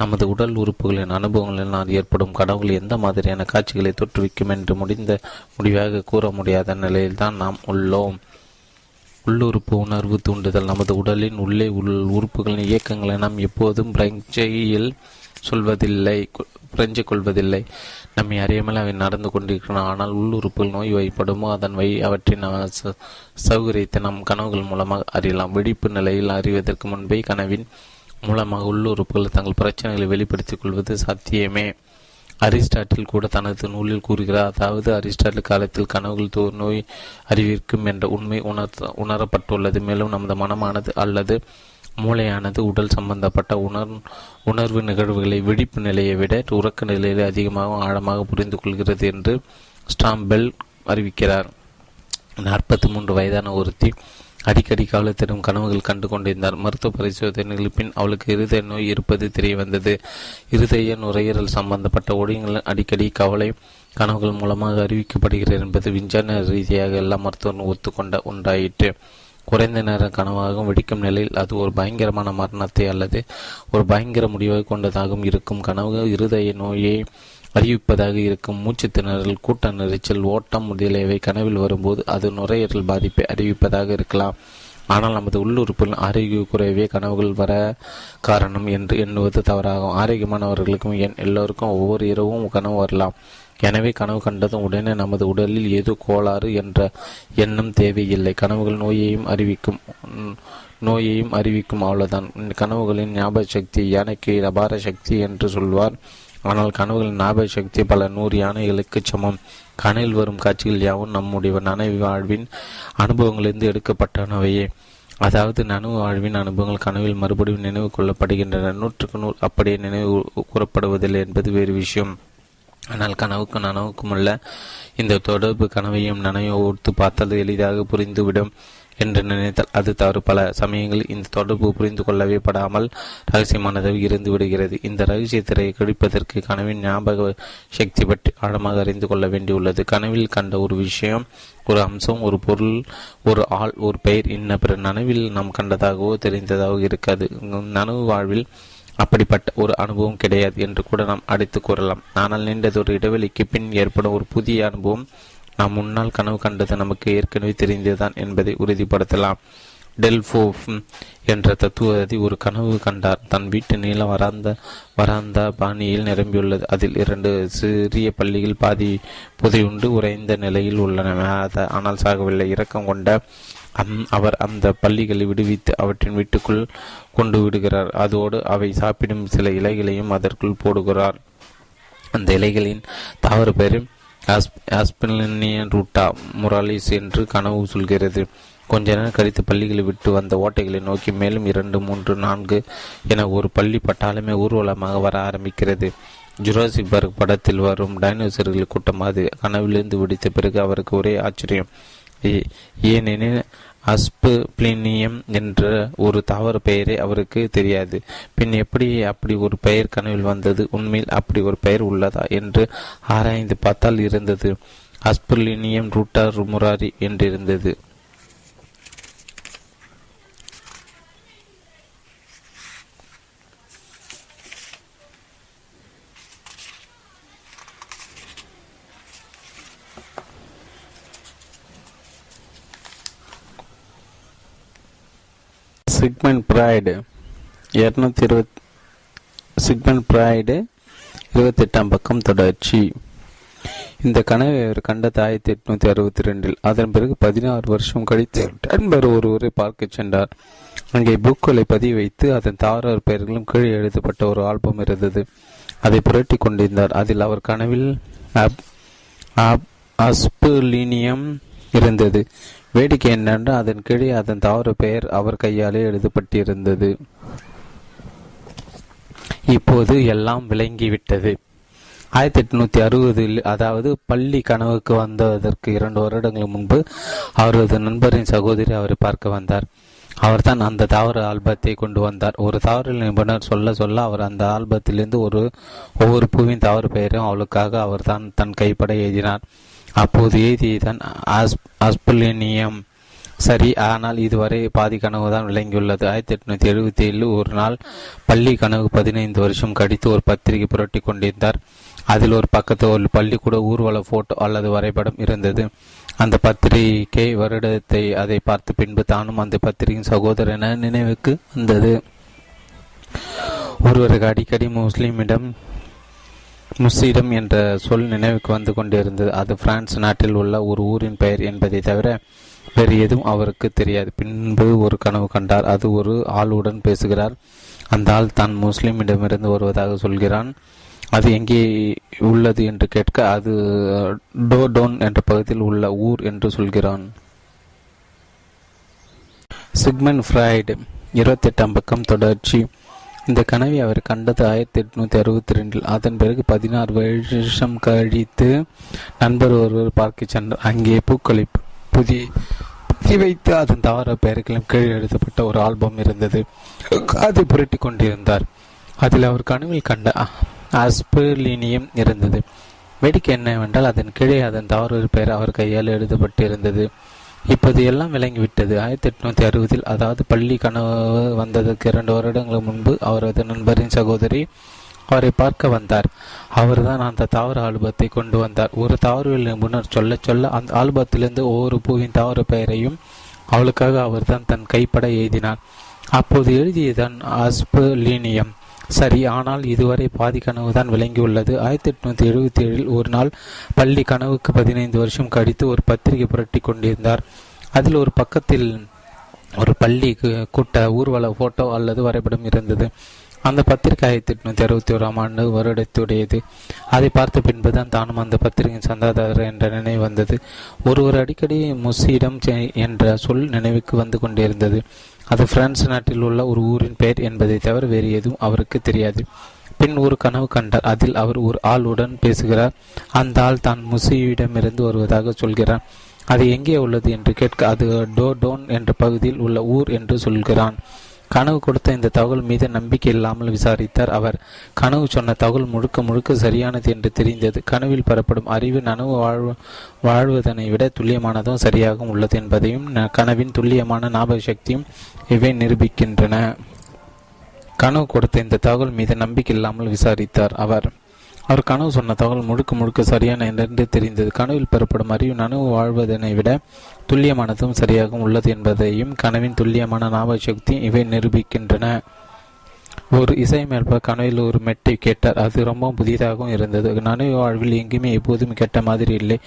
நமது உடல் உறுப்புகளின் அனுபவங்களினால் ஏற்படும் கனவுகள் எந்த மாதிரியான காட்சிகளை தோற்றுவிக்கும் என்று முடிவாக கூற முடியாத நிலையில் தான் நாம் உள்ளோம். உள்ளுறுப்பு உணர்வு தூண்டுதல். நமது உடலின் உள்ளே உறுப்புகளின் இயக்கங்களை நாம் எப்போதும் பிரஞ்சையில் பிரஞ்சை கொள்வதில்லை. நம்மை அறியாமல் அவை நடந்து கொண்டிருக்கிறோம். ஆனால் உள்ளுறுப்புகள் நோய் வைப்படுமோ அதன் வை அவற்றின் சௌகரியத்தை நாம் கனவுகள் மூலமாக அறியலாம். வெடிப்பு நிலையில் அறிவதற்கு முன்பே கனவின் மூலமாக உள்ளுறுப்புகள் தங்கள் பிரச்சனைகளை வெளிப்படுத்திக் கொள்வது சாத்தியமே. அரிஸ்டாட்டில் கூட தனது நூலில் கூறுகிறார். அதாவது அரிஸ்டாட்டில் காலத்தில் கனவுகள் நோய் அறிவிக்கும் என்ற உண்மை உணரப்பட்டுள்ளது. மேலும் நமது மனமானது அல்லது மூளையானது உடல் சம்பந்தப்பட்ட உணர்வு நிகழ்வுகளை வெடிப்பு நிலையை விட உறக்க நிலையிலே அதிகமாகவும் ஆழமாக புரிந்து கொள்கிறது என்று ஸ்டாம்பெல் அறிவிக்கிறார். 43 வயதான ஒருத்தி அடிக்கடி கவலை தரும் கனவுகள் கண்டு கொண்டிருந்தார். மருத்துவ பரிசோதனைகள் பின் அவளுக்கு இருதய நோய் இருப்பது தெரிய வந்தது. இருதய நுரையீரல் சம்பந்தப்பட்ட ஒழுங்குகள் அடிக்கடி கவலை கனவுகள் மூலமாக அறிவிக்கப்படுகிறது என்பது விஞ்ஞான ரீதியாக எல்லா மருத்துவரும் ஒத்துக்கொண்ட ஒன்றாயிற்று. குறைந்த நேர கனவாகவும் வெடிக்கும் நிலையில் அது ஒரு பயங்கரமான மரணத்தை அல்லது ஒரு பயங்கர முடிவாக கொண்டதாகவும் இருக்கும். கனவு இருதய நோயை அறிவிப்பதாக இருக்கும். மூச்சு திணறல், கூட்ட நெரிச்சல், ஓட்டம் முதலியவை கனவில் வரும்போது அது நுரையீரல் பாதிப்பை அறிவிப்பதாக இருக்கலாம். ஆனால் நமது உள்ளுறுப்பில் ஆரோக்கிய குறைவே கனவுகள் வர காரணம் என்று எண்ணுவது தவறாகும். ஆரோக்கியமானவர்களுக்கும் எல்லோருக்கும் ஒவ்வொரு இரவும் கனவு வரலாம். எனவே கனவு கண்டதும் உடனே நமது உடலில் ஏதோ கோளாறு என்ற எண்ணம் தேவையில்லை. கனவுகள் நோயையும் அறிவிக்கும் அவ்வளவுதான். கனவுகளின் ஞாபக சக்தி யானைக்கு அபார சக்தி என்று சொல்வார். ஆனால் கனவுகளின் ஞாபக சக்தி பல 100 யானைகளுக்கு சமம். கனவில் வரும் காட்சிகள் யாவும் நம்முடைய நனவு வாழ்வின் அனுபவங்களிலிருந்து எடுக்கப்பட்டனவையே. அதாவது நனவு வாழ்வின் அனுபவங்கள் கனவில் மறுபடியும் நினைவு கொள்ளப்படுகின்றன. 100க்கு 100 அப்படியே நினைவு கூறப்படுவதில்லை என்பது வேறு விஷயம். ஆனால் கனவுக்கும் நனவுக்குமுள்ள இந்த தொடர்பு கனவையும் நனவையும் ஒத்து பார்த்தால் எளிதாக புரிந்துவிடும் என்று நினைத்தால் அது தவறு. பல சமயங்களில் இந்த தொடர்பு புரிந்து கொள்ளவே படாமல் ரகசியமானதாக இருந்து விடுகிறது. இந்த ரகசியத்திரையை கழிப்பதற்கு கனவின் ஞாபக சக்தி பற்றி ஆழமாக அறிந்து கொள்ள வேண்டியுள்ளது. கனவில் கண்ட ஒரு விஷயம், ஒரு அம்சம், ஒரு பொருள், ஒரு ஆள், ஒரு பெயர் இன்ன பிற நனவில் நாம் கண்டதாகவோ தெரிந்ததாகவோ இருக்காது. நனவு வாழ்வில் அப்படிப்பட்ட ஒரு அனுபவம் கிடையாது என்று கூட நாம் அடித்து கூறலாம். ஆனால் நீண்டதொரு இடைவெளிக்கு பின் ஏற்படும் ஒரு புதிய அனுபவம் நாம் முன்னால் கனவு கண்டது நமக்கு ஏற்கனவே தெரிந்ததுதான் என்பதை உறுதிப்படுத்தலாம். டெல்ஃபோ என்ற தத்துவவாதி ஒரு கனவு கண்டார். தன் வீட்டு நீள வராந்தா பாணியில் நிரம்பியுள்ளது. அதில் 2 சிறிய பள்ளிகள் பாதி புதையுண்டு உறைந்த நிலையில் உள்ளன, ஆனால் சாகவில்லை. இரக்கம் கொண்ட அவர் அந்த பள்ளிகளை விடுவித்து அவற்றின் வீட்டுக்குள் கொண்டு விடுகிறார். அதோடு அவை சாப்பிடும் சில இலைகளையும் அதற்குள் போடுகிறார். அந்த இலைகளின் தாவர பெயர் ஆஸ்பினியன் ரூட்டா முராலிஸ் என்று கனவு சொல்கிறது. கொஞ்ச நேரம் கழித்து பள்ளிகளை விட்டு வந்த ஓட்டைகளை நோக்கி மேலும் 2, 3, 4 என ஒரு பள்ளி பட்டாலுமே ஊர்வலமாக வர ஆரம்பிக்கிறது. ஜுராசிக் பார்க் படத்தில் வரும் டைனோசர்கள் கூட்டம் அது. கனவிலிருந்து விடுத்த பிறகு அவருக்கு ஒரே ஆச்சரியம். ஏனெனில் அஸ்பிளினியம் என்ற ஒரு தாவர பெயரை அவருக்கு தெரியாது. பின் எப்படி அப்படி ஒரு பெயர் கனவில் வந்தது? உண்மையில் அப்படி ஒரு பெயர் உள்ளதா என்று ஆராய்ந்து பார்த்தால் இருந்தது. அஸ்பிளினியம் ரூட்டா முராரி என்றிருந்தது. சிக்மண்ட் ஃபிராய்டு 28 பக்கம் தொடர்ச்சி. இந்த கனவை அவர் கண்ட 1862. அதன் பிறகு 16 வருஷம் கழித்து நண்பர் ஒருவரை பார்க்க சென்றார். அங்கே புக்களை பதிவு வைத்து அதன் தாவர பெயர்களும் கீழே எழுதப்பட்ட ஒரு ஆல்பம் இருந்தது. அதை புரட்டி கொண்டிருந்தார். அதில் அவர் கனவில் அஸ்பிளினியம் இருந்தது. வேடிக்கை என்னென்றால் அதன் கீழே அதன் தாவர பெயர் அவர் கையாலே எழுதப்பட்டிருந்தது. இப்போது எல்லாம் விளங்கிவிட்டது. 1860, அதாவது பள்ளி கனவுக்கு வந்ததற்கு 2 வருடங்கள் முன்பு அவரது நண்பரின் சகோதரி அவரை பார்க்க வந்தார். அவர் தான் அந்த தாவர ஆல்பத்தை கொண்டு வந்தார். ஒரு தாவர நிபுணர் சொல்ல சொல்ல அவர் அந்த ஆல்பத்திலிருந்து ஒவ்வொரு பூவின் தாவர பெயரும் அவளுக்காக அவர் தான் தன் கைப்பட எழுதினார். அப்போது எழுதியதான் அஸ்பிளினியம். சரி, ஆனால் இதுவரை பாதி கனவு தான் விளங்கியுள்ளது. 1877 ஒரு நாள் பள்ளி கனவு 15 வருஷம் கடித்து ஒரு பத்திரிகை புரட்டி கொண்டிருந்தார். அதில் ஒரு பக்கத்தில் ஒரு பள்ளிக்கூட ஊர்வல போட்டோ அல்லது வரைபடம் இருந்தது. அந்த பத்திரிகை வருடத்தை அதை பார்த்த பின்பு தானும் அந்த பத்திரிகையின் சகோதரன நினைவுக்கு வந்தது. ஒருவருக்கு அடிக்கடி முஸ்லிடம் என்ற சொல் நினைவுக்கு வந்து கொண்டிருந்தது. அது பிரான்ஸ் நாட்டில் உள்ள ஒரு ஊரின் பெயர் என்பதை தவிர வேறு எதுவும் அவருக்கு தெரியாது. பின்பு ஒரு கனவு கண்டார். அது ஒரு ஆளுடன் பேசுகிறார். அந்த ஆள் தான் முஸ்லிமிடமிருந்து வருவதாக சொல்கிறான். அது எங்கே உள்ளது என்று கேட்க அது டோடோன் என்ற பகுதியில் உள்ள ஊர் என்று சொல்கிறான். சிக்மண்ட் ஃபிராய்டு 28 பக்கம் தொடர்ச்சி. இந்த கனவை அவர் கண்டது 1862. அதன் பிறகு 16 வருஷம் கழித்து நண்பர் ஒருவர் பார்க்க சென்றார். அங்கே பூக்களை புதி வைத்து அதன் தவற பெயர்களும் கீழ் எழுதப்பட்ட ஒரு ஆல்பம் இருந்தது. அதை புரட்டி கொண்டிருந்தார். அதில் அவர் கனவில் கண்ட அஸ்பிளினியம் இருந்தது. வேடிக்கை என்னவென்றால் அதன் கீழே அதன் தவறு பெயர் அவர் கையால் எழுதப்பட்டு இருந்தது. இப்போது எல்லாம் விளங்கிவிட்டது. 1860, அதாவது பள்ளி கனவு வந்ததற்கு 2 வருடங்கள் முன்பு அவரது நண்பரின் சகோதரி அவரை பார்க்க வந்தார். அவர் தான் அந்த தாவர ஆல்பத்தை கொண்டு வந்தார். ஒரு தாவரவியல் முன்னர் சொல்ல சொல்ல அந்த ஆல்பத்திலிருந்து ஒவ்வொரு பூவின் தாவர பெயரையும் அவளுக்காக அவர் தான் தன் கைப்பட எழுதினார். அப்போது எழுதியதான் அஸ்பிளினியம். சரி, ஆனால் இதுவரை பாதி கனவு தான் விளங்கியுள்ளது. 1877 ஒரு நாள் பள்ளி கனவுக்கு 15 வருஷம் கழித்து ஒரு பத்திரிகை புரட்டி கொண்டிருந்தார். அதில் ஒரு பக்கத்தில் ஒரு பள்ளி கூட்ட ஊர்வல போட்டோ அல்லது வரைபடம் இருந்தது. அந்த பத்திரிகை 1861 வருடத்துடையது. அதை பார்த்த பின்புதான் தானும் அந்த பத்திரிகையின் சந்தாதாரர் என்ற நினைவு வந்தது. ஒருவர் அடிக்கடி முஸ்லிடம் என்ற சொல் நினைவுக்கு வந்து கொண்டிருந்தது. அது பிரான்ஸ் நாட்டில் உள்ள ஒரு ஊரின் பெயர் என்பதை தவிர வேறு எதுவும் அவருக்கு தெரியாது. பின் ஒரு கனவு கண்டார். அதில் அவர் ஒரு ஆளுடன் பேசுகிறார். அந்த ஆள் தான் முசியிடமிருந்து வருவதாக சொல்கிறான். அது எங்கே உள்ளது என்று கேட்க அது டோடோன் என்ற பகுதியில் உள்ள ஊர் என்று சொல்கிறான். கனவு கொடுத்த இந்த தகவல் மீது நம்பிக்கை இல்லாமல் விசாரித்தார் அவர். கனவு சொன்ன தகவல் முழுக்க சரியானது என்று தெரிந்தது. கனவில் பெறப்படும் அறிவு நனவு வாழ்வதனை விட துல்லியமானதும் சரியாக உள்ளது என்பதையும் கனவின் துல்லியமான ஞாபக சக்தியும் இவை நிரூபிக்கின்றன. கனவு கொடுத்த இந்த தகவல் மீது நம்பிக்கை இல்லாமல் விசாரித்தார் அவர். அவர் கனவு சொன்ன தகவல் முழுக்க முழுக்க சரியான என்று தெரிந்தது. கனவில் பெறப்படும் அறிவு நனவு வாழ்வதனை விட துல்லியமானதும் சரியாகவும் உள்ளது என்பதையும் கனவின் துல்லியமான ஞாபக சக்தி இவை நிரூபிக்கின்றன. ஒரு இசையமைப்பாளர் கனவில் ஒரு மெட்டை கேட்டார். அது ரொம்பவும் புதியதாகவும் இருந்தது. நனவு வாழ்வில் எங்குமே எப்போதும் கேட்ட மாதிரி இல்லை.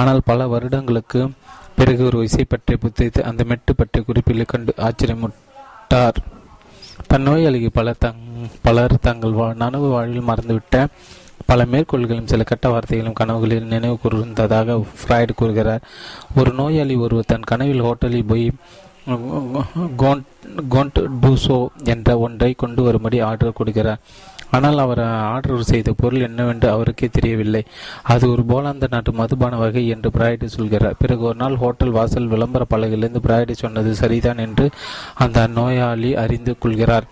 ஆனால் பல வருடங்களுக்கு பிறகு ஒரு இசை பற்றி புத்தகத்தை அந்த மெட்டு பற்றிய குறிப்பில் கண்டு ஆச்சரியமுட்டார். தன் நோயாளிக்கு பலர் தங்கள் நனவு வாழ்வில் மறந்துவிட்ட பல மேற்கோள்களும் சில கட்ட வார்த்தைகளும் கனவுகளில் நினைவு கூர்ந்ததாக ஃபிராய்டு கூறுகிறார். ஒரு நோயாளி ஒருவர் தன் கனவில் ஹோட்டலில் போய் கோண்ட் டூசோ என்ற ஒன்றை கொண்டு வரும்படி ஆர்டர் கொடுக்கிறார். ஆனால் அவர் ஆர்டர் செய்த பொருள் என்னவென்று அவருக்கே தெரியவில்லை. அது ஒரு போலாந்த நாட்டு மதுபான வகை என்று பிராய்டு சொல்கிறார். பிறகு ஒரு நாள் ஹோட்டல் வாசல் விளம்பர பலகையிலிருந்து பிராய்டு சொன்னது சரிதான் என்று அந்த நோயாளி அறிந்து கொள்கிறார்.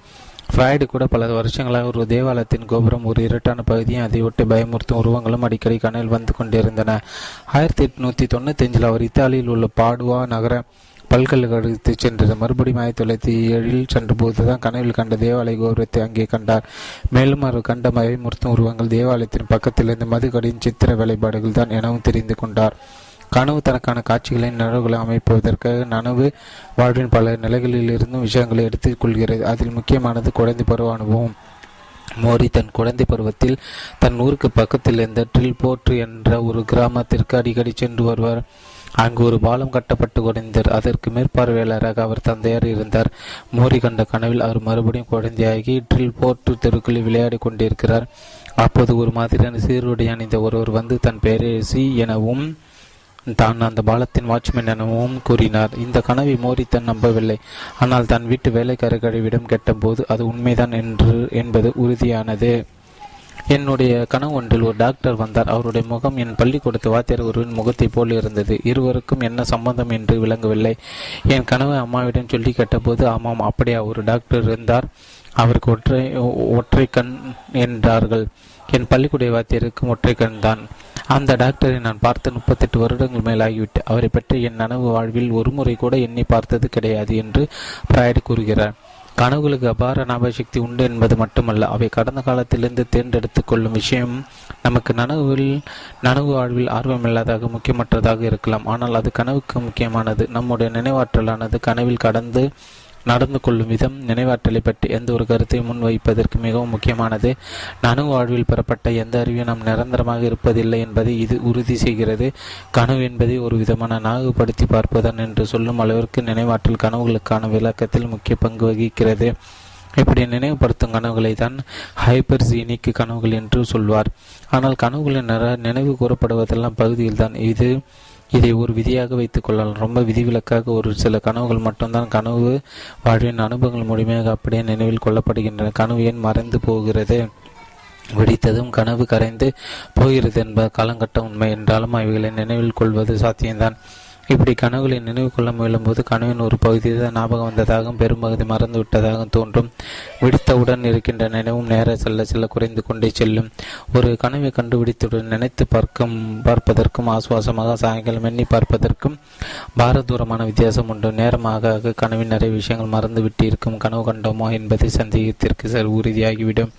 ஃபிராய்டு கூட பல வருஷங்களாக ஒரு தேவாலயத்தின் கோபுரம், ஒரு இரட்டான பகுதியும் அதை ஒட்டி பயமுறுத்தும் உருவங்களும் அடிக்கடி கனவில் வந்து கொண்டிருந்தன. 1895 அவர் இத்தாலியில் உள்ள பாடுவா நகர பல்கலைக்கழகத்தை சென்றது. மறுபடியும் 1907 சென்றபோதுதான் கனவில் கண்ட தேவாலய கோபுரத்தை அங்கே கண்டார். மேலும் அவர் கண்ட பயமுறுத்தும் உருவங்கள் தேவாலயத்தின் பக்கத்திலிருந்து மதுக்கடியின் சித்திர வேலைப்பாடுகள் தான் எனவும் தெரிந்து கொண்டார். கனவு தனக்கான காட்சிகளின் நினைவுகளை அமைப்பதற்காக நனவு வாழ்வின் பல நிலைகளில் இருந்தும் விஷயங்களை எடுத்துக்கொள்கிறது. அதில் முக்கியமானது குழந்தை பருவ அனுபவம். மோரி தன் குழந்தை பருவத்தில் தன் ஊருக்கு பக்கத்தில் இருந்த ட்ரில்போர்ட் என்ற ஒரு கிராமத்திற்கு அடிக்கடி சென்று வருவார். அங்கு ஒரு பாலம் கட்டப்பட்டு குறைந்தார். அதற்கு மேற்பார்வையாளராக அவர் தந்தையார் இருந்தார். மோரி கண்ட கனவில் அவர் மறுபடியும் குழந்தையாகி ட்ரில்போர்ட் தெருக்குள்ளே விளையாடி கொண்டிருக்கிறார். அப்போது ஒரு மாதிரியான சீருடை அணிந்த ஒருவர் வந்து தன் பேரேசி எனவும் தான் அந்த பாலத்தின் வாட்ச்மேன் எனவும் கூறினார். இந்த கனவை மோரி தன் நம்பவில்லை. ஆனால் தன் வீட்டு வேலைக்கார கழிவிடம் கேட்டபோது அது உண்மைதான் என்பது உறுதியானது. என்னுடைய கனவு ஒன்றில் ஒரு டாக்டர் வந்தார். அவருடைய முகம் என் பள்ளிக்கூடத்து வாத்தியார் ஒருவன் முகத்தை போல் இருந்தது. இருவருக்கும் என்ன சம்பந்தம் என்று விளங்கவில்லை. என் கனவை அம்மாவிடம் சொல்லி கேட்டபோது, ஆமாம், அப்படியே ஒரு டாக்டர் இருந்தார், அவருக்கு ஒற்றை கண் என்றார்கள். என் பள்ளிக்கூட வாத்தியாருக்கும் ஒற்றை கண் தான். அந்த டாக்டரை நான் பார்த்து 38 வருடங்கள் மேலாகிவிட்டு அவரை பற்றி என் நனவு வாழ்வில் ஒருமுறை கூட எண்ணி பார்த்தது கிடையாது என்று ஃபிராய்டு கூறுகிறார். கனவுகளுக்கு அபார ஞாபகசக்தி உண்டு என்பது மட்டுமல்ல, அவை கடந்த காலத்திலிருந்து தேர்ந்தெடுத்து கொள்ளும் விஷயம் நமக்கு நனவு வாழ்வில் ஆர்வமில்லாததாக முக்கியமற்றதாக இருக்கலாம். ஆனால் அது கனவுக்கு முக்கியமானது. நம்முடைய நினைவாற்றலானது கனவில் நடந்து கொள்ளும் விதம் நினைவாற்றலை பற்றி எந்த ஒரு கருத்தையும் முன்வைப்பதற்கு மிகவும் முக்கியமானது. நனவு வாழ்வில் பெறப்பட்ட எந்த அறிவும் நாம் நிரந்தரமாக இருப்பதில்லை என்பதை இது உறுதி செய்கிறது. கனவு என்பதை ஒரு விதமான நாகுபடுத்தி பார்ப்பதான் என்று சொல்லும் அளவிற்கு நினைவாற்றல் கனவுகளுக்கான விளக்கத்தில் முக்கிய பங்கு வகிக்கிறது. இப்படி நினைவுபடுத்தும் கனவுகளை தான் ஹைப்பர்சீனிக் கனவுகள் என்று சொல்வார். ஆனால் கனவுகளின் நினைவு கூறப்படுவதெல்லாம் பகுதியில் தான். இதை ஒரு விதியாக வைத்துக் கொள்ளலாம். ரொம்ப விதிவிலக்காக ஒரு சில கனவுகள் மட்டும்தான் கனவு வாழ்வின் அனுபவங்கள் முழுமையாக அப்படியே நினைவில் கொள்ளப்படுகின்றன. கனவு ஏன் மறைந்து போகிறது? வெடித்ததும் கனவு கரைந்து போகிறது என்பது காலங்கட்ட உண்மை. என்றாலும் அவைகளை நினைவில் கொள்வது சாத்தியம்தான். இப்படி கனவுகளை நினைவு கொள்ள முயலும்போது கனவின் ஒரு பகுதியை தான் ஞாபகம் வந்ததாகவும் பெரும்பகுதி மறந்து விட்டதாகவும் தோன்றும். விடுத்தவுடன் இருக்கின்ற நினைவும் நேர செல்ல செல்ல குறைந்து கொண்டே செல்லும். ஒரு கனவை கண்டுபிடித்துடன் நினைத்து பார்ப்பதற்கும் ஆசுவாசமாக சாயங்காலம் எண்ணி பார்ப்பதற்கும் பாரதூரமான வித்தியாசம் உண்டு. நேரமாக கனவின் நிறைய விஷயங்கள் மறந்துவிட்டு இருக்கும். கனவு கண்டோமா என்பதை சந்தேகத்திற்கு உறுதியாகிவிடும்.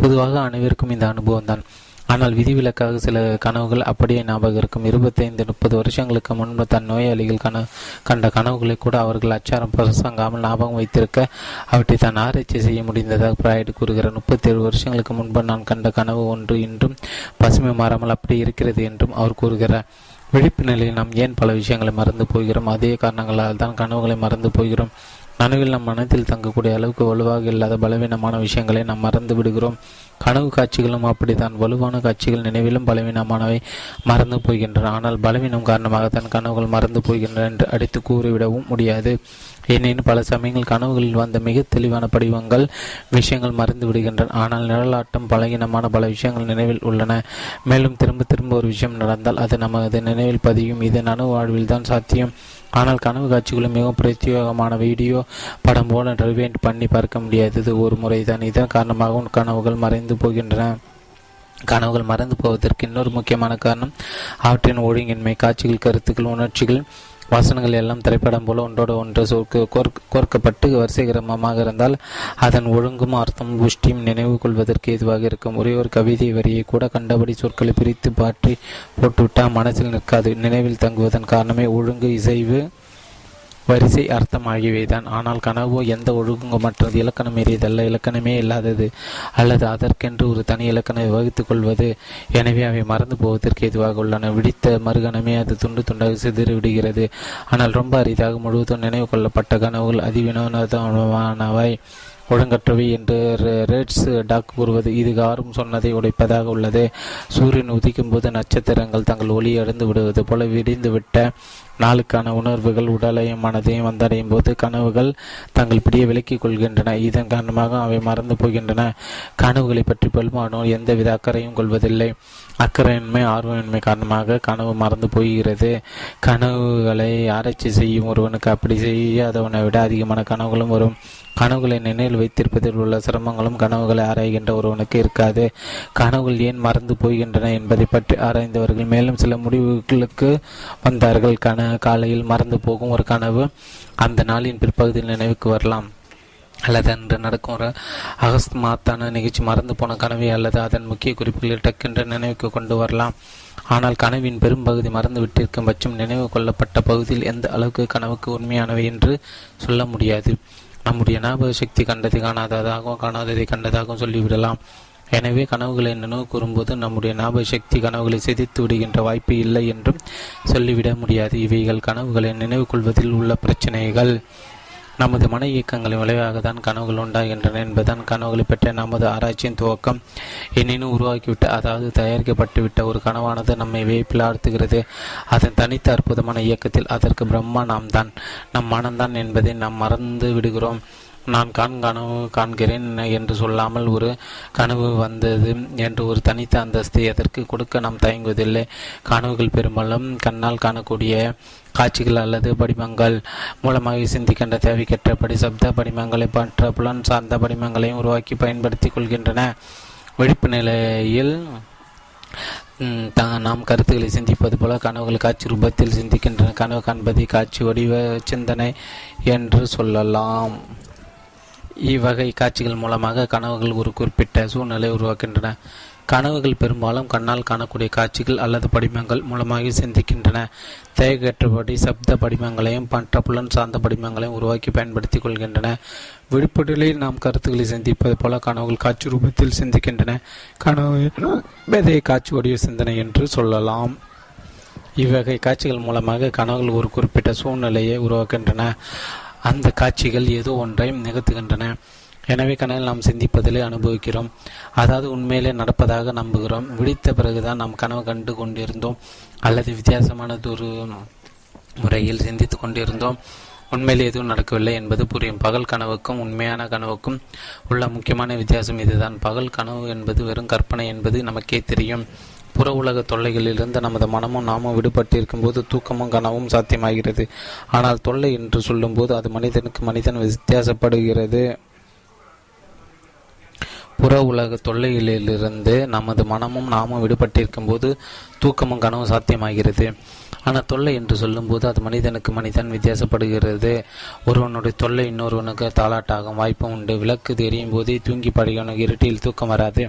பொதுவாக அனைவருக்கும் இந்த அனுபவம் தான். ஆனால் விதிவிலக்காக சில கனவுகள் அப்படியே ஞாபகம் இருக்கும். 25-30 வருஷங்களுக்கு முன்பு தன் நோயாளிகள் கண்ட கனவுகளை கூட அவர்கள் அச்சாரம் பிரசங்காமல் ஞாபகம் வைத்திருக்க அவற்றை தான் ஆராய்ச்சி செய்ய முடிந்ததாக ஃபிராய்டு கூறுகிறார். 37 வருஷங்களுக்கு முன்பு நான் கண்ட கனவு ஒன்று இன்றும் பசுமை மாறாமல் அப்படி இருக்கிறது என்றும் அவர் கூறுகிறார். விழிப்பு நிலையில் நாம் ஏன் பல விஷயங்களை மறந்து போகிறோம்? அதே காரணங்களால் தான் கனவுகளை மறந்து போகிறோம். கனவில் நம் மனத்தில் தங்கக்கூடிய அளவுக்கு வலுவாக இல்லாத பலவீனமான விஷயங்களை நாம் மறந்து விடுகிறோம். கனவு காட்சிகளும் அப்படித்தான். வலுவான காட்சிகள் நினைவிலும் பலவீனமானவை மறந்து போகின்றன. ஆனால் பலவீனம் காரணமாகத்தான் கனவுகள் மறந்து போகின்றன என்று அடித்து கூறிவிடவும் முடியாது. ஏனெனில் பல சமயங்கள் கனவுகளில் வந்த மிக தெளிவான படிவங்கள் விஷயங்கள் மறந்து விடுகின்றன. ஆனால் நிழலாட்டம் பலவீனமான பல விஷயங்கள் நினைவில் உள்ளன. மேலும் திரும்ப திரும்ப ஒரு விஷயம் நடந்தால் அது நமது நினைவில் பதியும். இது நனவு வாழ்வில் தான் சாத்தியம். ஆனால் கனவு காட்சிகளும் மிகவும் பிரத்யோகமான வீடியோ படம் போல ரிவைண்ட் பண்ணி பார்க்க முடியாதது ஒரு முறைதான். இதன் காரணமாகவும் கனவுகள் மறைந்து போகின்றன. கனவுகள் மறைந்து போவதற்கு இன்னொரு முக்கியமான காரணம் அவற்றின் ஒழுங்கின்மை. காட்சிகள், கருத்துக்கள், உணர்ச்சிகள் வாசனங்கள் எல்லாம் திரைப்படம் போல ஒன்றோடு ஒன்று கோர்க்கப்பட்டு வரிசை கிரமமாக இருந்தால் அதன் ஒழுங்கும் அர்த்தம் புஷ்டியும் நினைவு கொள்வதற்கு எதுவாக இருக்கும். ஒரே ஒரு கவிதை வரியை கூட கண்டபடி சொற்களை பிரித்து பாற்றி போட்டுவிட்டால் மனசில் நிற்காது. நினைவில் தங்குவதன் காரணமே ஒழுங்கு, இசைவு, வரிசை, அர்த்தம் ஆகியவைதான். ஆனால் கனவோ எந்த ஒழுங்கு மற்றது இலக்கணம் எறியதல்ல, இலக்கணமே இல்லாதது அல்லது அதற்கென்று ஒரு தனி இலக்கணை வகுத்துக் கொள்வது. எனவே அவை மறந்து போவதற்கு எதுவாக உள்ளன. விடித்த மறுகணமே அது துண்டு துண்டாக சிதறி விடுகிறது. ஆனால் ரொம்ப அரிதாக முழுவதும் நினைவு கொள்ளப்பட்ட கனவுகள் அதிவினோதமானவை, ஒழுங்கற்றவை என்று ரேட்ஸ் டாக் கூறுவது இது யாரும் சொன்னதை உடைப்பதாக உள்ளது. சூரியன் உதிக்கும் போது நட்சத்திரங்கள் தங்கள் ஒளி அடைந்து விடுவது போல விடிந்துவிட்ட நாளுக்கான உணர்வுகள் உடலையும் மனதையும் வந்தடையும் போது கனவுகள் தங்கள் பிடியை விலக்கிக் கொள்கின்றன. இதன் காரணமாக அவை மறந்து போகின்றன. கனவுகளை பற்றி பெரும்பாலும் எந்தவித அக்கறையும் கொள்வதில்லை. அக்கறையின்மை, ஆர்வமின்மை காரணமாக கனவு மறந்து போகிறது. கனவுகளை ஆராய்ச்சி செய்யும் ஒருவனுக்கு அப்படி செய்யாதவனை விட அதிகமான கனவுகளும் வரும். கனவுகளை நினைவில் வைத்திருப்பதில் உள்ள சிரமங்களும் கனவுகளை ஆராய்கின்ற ஒருவனுக்கு இருக்காது. கனவுகள் ஏன் மறந்து போகின்றன என்பதை பற்றி ஆராய்ந்தவர்கள் மேலும் சில முடிவுகளுக்கு வந்தார்கள். காலையில் மறந்து போகும் ஒரு கனவு அந்த நாளின் பிற்பகுதியில் நினைவுக்கு வரலாம். அல்லது அன்று நடக்கும் ஒரு அகஸ்மாத்தான நிகழ்ச்சி மறந்து போன கனவை அல்லது அதன் முக்கிய குறிப்புகளை டக்கென்று நினைவுக்கு கொண்டு வரலாம். ஆனால் கனவின் பெரும்பகுதி மறந்து விட்டிருக்கும் பட்சம் நினைவு கொள்ளப்பட்ட பகுதியில் எந்த அளவுக்கு கனவுக்கு உண்மையானவை என்று சொல்ல முடியாது. நம்முடைய ஞாபக சக்தி கண்டதை காணாததாகவும் காணாததை கண்டதாகவும் சொல்லிவிடலாம். எனவே கனவுகளை நினைவு கூறும்போது நம்முடைய ஞாபக சக்தி கனவுகளை சிதைத்து விடுகின்ற வாய்ப்பு இல்லை என்றும் சொல்லிவிட முடியாது. இவைகள் கனவுகளை நினைவு கொள்வதில் உள்ள பிரச்சனைகள். நமது மன இயக்கங்களின் விளைவாக தான் கனவுகள் உண்டாகின்றன என்பதுதான் கனவுகளை பற்றிய நமது ஆராய்ச்சியின் துவக்கம். எனினும் உருவாக்கிவிட்ட, அதாவது தயாரிக்கப்பட்டுவிட்ட ஒரு கனவானது நம்மை வியப்பில் ஆழ்த்துகிறது. அதன் தனித்த அற்புதமான இயக்கத்தில் அதற்கு பிரம்மா நாம் தான், நம் மனம்தான் என்பதை நாம் மறந்து விடுகிறோம். நான் கனவு காண்கிறேன் என்று சொல்லாமல் ஒரு கனவு வந்தது என்று ஒரு தனித்த அந்தஸ்தை அதற்கு கொடுக்க நாம் தயங்குவதில்லை. கனவுகள் பெரும்பாலும் கண்ணால் காணக்கூடிய காட்சிகள் அல்லது படிமங்கள் மூலமாக சிந்திக்கின்ற தேவைக்கற்றபடி சப்த படிமங்களை பற்ற புலன் சார்ந்த படிமங்களையும் உருவாக்கி பயன்படுத்தி கொள்கின்றன. விழிப்பு நிலையில் நாம் கருத்துக்களை சிந்திப்பது போல கனவுகள் காட்சி ரூபத்தில் சிந்திக்கின்றன. கனவு காண்பதை காட்சி வடிவ சிந்தனை என்று சொல்லலாம். இவ்வகை காட்சிகள் மூலமாக கனவுகள் ஒரு குறிப்பிட்ட சூழ்நிலை உருவாக்கின்றன. கனவுகள் பெரும்பாலும் கண்ணால் காணக்கூடிய காட்சிகள் அல்லது படிமங்கள் மூலமாக சிந்திக்கின்றன. தேவைக்கற்றபடி சப்த படிமங்களையும் பற்ற புலன் சார்ந்த படிமங்களையும் உருவாக்கி பயன்படுத்தி கொள்கின்றன. விழிப்புடலில் நாம் கருத்துக்களை சிந்திப்பது போல கனவுகள் காட்சி ரூபத்தில் சிந்திக்கின்றன. கனவு காட்சி வடிவ சிந்தனை என்று சொல்லலாம். இவ்வகை காட்சிகள் மூலமாக கனவுகள் ஒரு குறிப்பிட்ட சூழ்நிலையை உருவாக்கின்றன. அந்த காட்சிகள் ஏதோ ஒன்றையும் நிகழ்த்துகின்றன. எனவே கனவில் நாம் சிந்திப்பதிலே அனுபவிக்கிறோம், அதாவது உண்மையிலே நடப்பதாக நம்புகிறோம். விழித்த பிறகுதான் நாம் கனவு கண்டு கொண்டிருந்தோம் அல்லது வித்தியாசமானதொரு முறையில் சிந்தித்து கொண்டிருந்தோம், உண்மையில் எதுவும் நடக்கவில்லை என்பது புரியும். பகல் கனவுக்கும் உண்மையான கனவுக்கும் உள்ள முக்கியமான வித்தியாசம் இதுதான். பகல் கனவு என்பது வெறும் கற்பனை என்பது நமக்கே தெரியும். புற உலக தொல்லைகளிலிருந்து நமது மனமும் நாமும் விடுபட்டிருக்கும் போது தூக்கமும் கனவும் சாத்தியமாகிறது. ஆனால் தொல்லை என்று சொல்லும்போது அது மனிதனுக்கு மனிதன் வித்தியாசப்படுகிறது. புற உலக தொல்லைகளிலிருந்து நமது மனமும் நாமும் விடுபட்டிருக்கும் போது தூக்கமும் கனவும் சாத்தியமாகிறது. ஆனால் தொல்லை என்று சொல்லும்போது அது மனிதனுக்கு மனிதன் வித்தியாசப்படுகிறது. ஒருவனுடைய தொல்லை இன்னொருவனுக்கு தாளாட்டாகும் வாய்ப்பும் உண்டு. விளக்கு எரியும் போதே தூங்கி பழகியவனுக்கு இருட்டில் தூக்கம் வராது.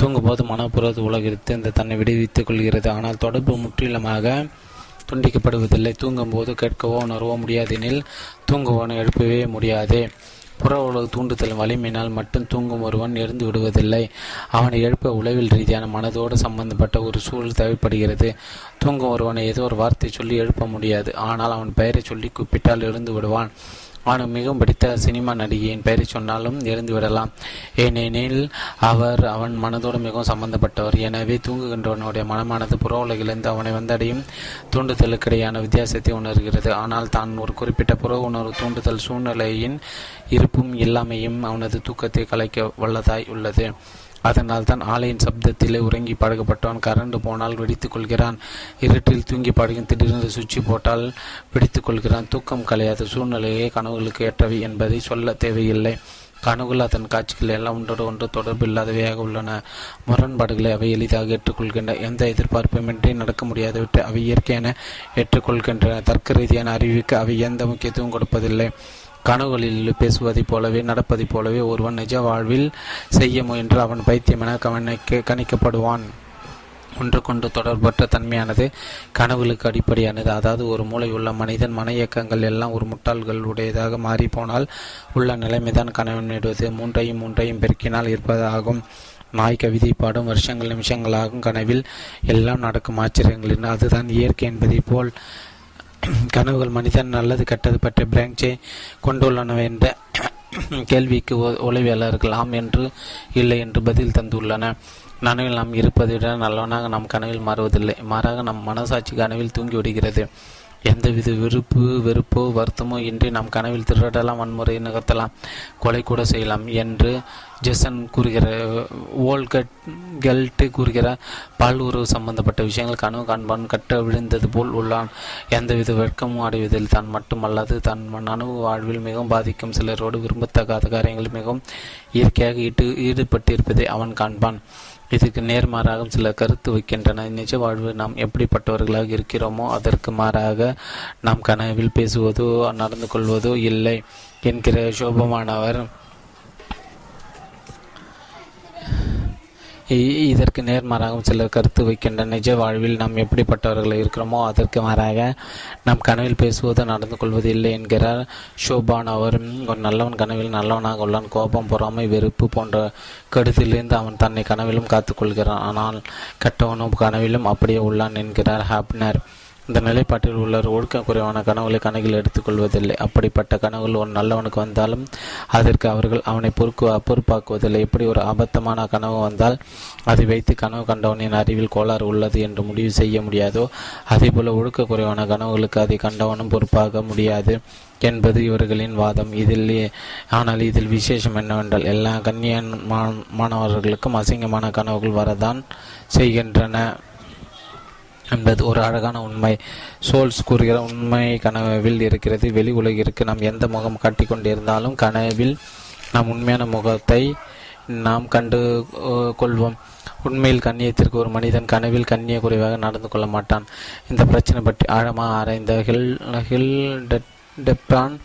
தூங்கும்போது மனப்புறது உலகிற்கு இந்த தன்னை விடுவித்துக் கொள்கிறது. ஆனால் தொடர்பு முற்றிலுமாக துண்டிக்கப்படுவதில்லை. தூங்கும்போது கேட்கவோ உணரவோ முடியாதெனில் தூங்குவோனை எழுப்பவே முடியாது. புற உலக தூண்டுதல் வலிமையினால் மட்டும் தூங்கும் ஒருவன் எழுந்து விடுவதில்லை. அவனை எழுப்ப உளவில் ரீதியான மனதோடு சம்பந்தப்பட்ட ஒரு சூழல் தேவைப்படுகிறது. தூங்கும் ஒருவனை ஏதோ ஒரு வார்த்தை சொல்லி எழுப்ப முடியாது. ஆனால் அவன் பெயரை சொல்லி கூப்பிட்டால் எழுந்து விடுவான். ஆனால் மிகவும் பிடித்த சினிமா நடிகையின் பெயரை சொன்னாலும் எழுந்து விடலாம். ஏனெனில் அவர் அவன் மனதோடு மிகவும் சம்பந்தப்பட்டவர். எனவே தூங்குகின்றவனுடைய மனமானது புற உலகிலிருந்து அவனை வந்தடையும் தூண்டுதலுக்கிடையான வித்தியாசத்தை உணர்கிறது. ஆனால் தான் ஒரு குறிப்பிட்ட புற உணர்வு தூண்டுதல் சூழ்நிலையின் இருப்பும் இல்லாமையும் அவனது தூக்கத்தை கலைக்க வல்லதாய் உள்ளது. அதனால் தான் ஆலையின் சப்தத்திலே உறங்கி பழகப்பட்டவன் கரண்டு போனால் வெடித்துக் கொள்கிறான். இருட்டில் தூங்கி பழகும் திடீரென்று சுவிட்சி போட்டால் வெடித்துக் கொள்கிறான். தூக்கம் கலையாத சூழ்நிலையே கனவுகளுக்கு ஏற்றவை என்பதை சொல்ல தேவையில்லை. கனவுகள் அதன் காட்சிகள் எல்லாம் ஒன்றோடு ஒன்று தொடர்பு இல்லாதவையாக உள்ளன. முரண்பாடுகளை அவை எளிதாக ஏற்றுக்கொள்கின்றன. எந்த எதிர்பார்ப்புமின்றி நடக்க முடியாதவற்றை அவை இயற்கையான ஏற்றுக்கொள்கின்றன. தர்க்க ரீதியான அறிவுக்கு அவை எந்த முக்கியத்துவம் கொடுப்பதில்லை. கனவுகளில் பேசுவதைப் போலவே நடப்பதைப் போலவே ஒருவன் நிஜ வாழ்வில் செய்ய முயன்று அவன் பைத்தியமென கணிக்கப்படுவான். ஒன்றுக்கொன்று தொடர்பற்ற தன்மையானது கனவுகளுக்கு அடிப்படையானது. அதாவது ஒரு மூளை உள்ள மனிதன் மன இயக்கங்கள் எல்லாம் ஒரு முட்டாள்களுடையதாக மாறி போனால் உள்ள நிலைமைதான் கனவுடுவது. மூன்றையும் பெருக்கினால் இருப்பதாகும். நாய் கவிதை பாடும் வருஷங்கள் நிமிஷங்களாகும். கனவில் எல்லாம் நடக்கும் ஆச்சரியங்களின் அதுதான் இயற்கை என்பதை போல் கனவுகள் மனிதன் நல்லது கெட்டது பற்றிய பிரான்ச்சை கொண்டுள்ளனவை என்ற கேள்விக்கு உளவியலாளர்கள் ஆம் என்று இல்லை என்று பதில் தந்துள்ளன. நனவில் நாம் இருப்பதை விட நல்லவனாக நாம் கனவில் மாறுவதில்லை. மாறாக நம் மனசாட்சி கனவில் தூங்கிவிடுகிறது. எந்தவித விருப்பு வெறுப்போ வருத்தமோ இன்றி நாம் கனவில் திருடலாம், வன்முறையை நிகழ்த்தலாம், கொலை கூட செய்யலாம் என்று ஜெசன் கூறுகிற ஓல்கட் கெல்ட்டு கூறுகிற பால் உறவு சம்பந்தப்பட்ட விஷயங்கள் கனவு காண்பான் கட்ட விழுந்தது போல் உள்ளான். எந்தவித வெட்கமும் அடைவதில் தான் மட்டுமல்லாது தன் நனவு வாழ்வில் மிகவும் பாதிக்கும் சிலரோடு விரும்பத்தகாத காரியங்கள் மிகவும் இயற்கையாக ஈடுபட்டிருப்பதை அவன் காண்பான். இதற்கு நேர்மாறாக சில கருத்து வைக்கின்றன. நிஜ வாழ்வு நாம் எப்படிப்பட்டவர்களாக இருக்கிறோமோ அதற்கு மாறாக நாம் கனவில் பேசுவதோ நடந்து கொள்வதோ இல்லை என்கிற சோபமானவர் இதற்கு நேர்மாறாகவும் சிலர் கருத்து வைக்கின்ற நிஜ வாழ்வில் நாம் எப்படிப்பட்டவர்கள் இருக்கிறோமோ அதற்கு மாறாக நாம் கனவில் பேசுவது நடந்து கொள்வது இல்லை என்கிறார் ஷோபான். அவர் ஒரு நல்லவன் கனவில் நல்லவனாக உள்ளான். கோபம், பொறாமை, வெறுப்பு போன்ற கருத்திலிருந்து அவன் தன்னை கனவிலும் காத்துக்கொள்கிறான். ஆனால் கெட்டவனும் கனவிலும் அப்படியே உள்ளான் என்கிறார் ஹாப்னர். இந்த நிலைப்பாட்டில் உள்ளவர் ஒழுக்கம் குறைவான கனவுகளை கணக்கில் எடுத்துக்கொள்வதில்லை. அப்படிப்பட்ட கனவுகள் ஒரு நல்லவனுக்கு வந்தாலும் அதற்கு அவர்கள் அவனை பொறுப்பாக்குவதில்லை. எப்படி ஒரு அபத்தமான கனவு வந்தால் அதை வைத்து கனவு கண்டவனின் அறிவில் கோளாறு உள்ளது என்று முடிவு செய்ய முடியாதோ அதேபோல ஒழுக்க குறைவான கனவுகளுக்கு அதை கண்டவனும் பொறுப்பாக முடியாது என்பது இவர்களின் வாதம். ஆனால் இதில் விசேஷம் என்னவென்றால் எல்லா கண்ணியமானவர்களுக்கும் அசிங்கமான கனவுகள் வரதான் செய்கின்றன என்பது ஒரு அழகான உண்மை. சோல்ஸ் கூறுகிற உண்மை கனவில் இருக்கிறது. வெளி உலகிற்கு நாம் எந்த முகம் காட்டிக்கொண்டிருந்தாலும் கனவில் நாம் உண்மையான முகத்தை நாம் கண்டு கொள்வோம். உண்மையில் கண்ணியத்திற்கு ஒரு மனிதன் கனவில் கண்ணிய குறைவாக நடந்து கொள்ள மாட்டான். இந்த பிரச்சனை பற்றி ஆழமாக ஆராய்ந்த ஹில் டெப்ரான்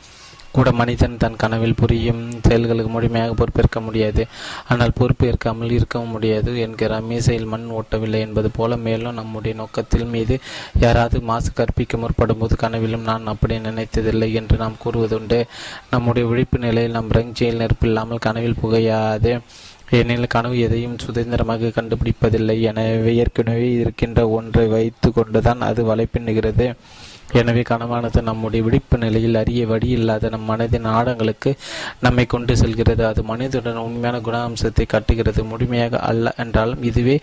கூட மனிதன் தன் கனவில் புரியும் செயல்களுக்கு முழுமையாக பொறுப்பேற்க முடியாது, ஆனால் பொறுப்பேற்காமல் இருக்கவும் முடியாது என்கிற மீசையில் மண் ஓட்டவில்லை என்பது போல மேலும் நம்முடைய நோக்கத்தில் மீது யாராவது மாசு கற்பிக்க முற்படும் போது கனவிலும் நான் அப்படி நினைத்ததில்லை என்று நாம் கூறுவதுண்டு. நம்முடைய விழிப்பு நிலையில் நாம் பிரஞ்சையில் நெருப்பில்லாமல் கனவில் புகையாது. ஏனெனில் கனவு எதையும் சுதந்திரமாக கண்டுபிடிப்பதில்லை. எனவே ஏற்கனவே இருக்கின்ற ஒன்றை வைத்து கொண்டுதான் அது வலை பின்னுகிறது. எனவே கனவானது நம்முடைய விழிப்பு நிலையில் அறிய வழி இல்லாத நம் மனதின் ஆழங்களுக்கு நம்மை கொண்டு செல்கிறது. அது மனிதனுடன் உண்மையான குணாம்சத்தை காட்டுகிறது, முழுமையாக அல்ல என்றாலும். இதுவே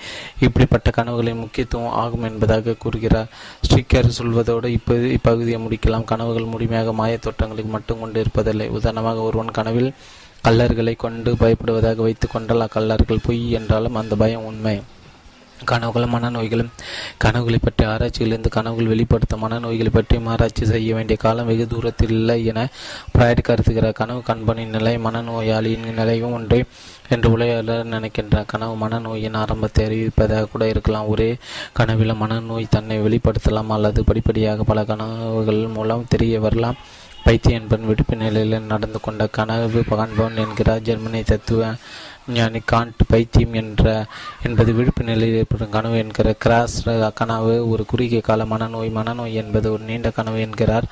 இப்படிப்பட்ட கனவுகளின் முக்கியத்துவம் ஆகும் என்பதாக கூறுகிறார் ஸ்டிக்கர். சொல்வதோடு இப்பகுதியை முடிக்கலாம். கனவுகள் முழுமையாக மாயத் தோற்றங்களுக்கு மட்டும் கொண்டு இருப்பதில்லை. உதாரணமாக ஒருவன் கனவில் கள்ளர்களை கொண்டு பயப்படுவதாக வைத்துக் கொண்டால் அக்கள்ளர்கள் பொய் என்றாலும் அந்த பயம் உண்மை. கனவுகளும் மனநோய்களும் கனவுகளை பற்றி ஆராய்ச்சியிலிருந்து கனவுகள் வெளிப்படுத்தும் மனநோய்களை பற்றியும் ஆராய்ச்சி செய்ய வேண்டிய காலம் வெகு தூரத்தில் இல்லை என ஃபிராய்டு கருதுகிறார். கனவு கண்பனின் நிலை மனநோயாளியின் நிலையும் ஒன்றே என்று உலகினர் நினைக்கின்றார். கனவு மனநோயின் ஆரம்பத்தை அறிவிப்பதாக கூட இருக்கலாம். ஒரே கனவில் மனநோய் தன்னை வெளிப்படுத்தலாம் அல்லது படிப்படியாக பல கனவுகள் மூலம் தெரிய வரலாம். பைத்திய என்பன் விடுப்பு நிலையில் நடந்து கொண்ட கனவு காண்பவன் என்கிறார் ஜெர்மனி தத்துவ ஞானி காண்ட். பைத்தியம் என்பது விடுப்பு நிலையில் ஏற்படும் கனவு என்கிற கிராஸ். கனவு ஒரு குறுகிய கால மனநோய் என்பது ஒரு நீண்ட கனவு என்கிறார்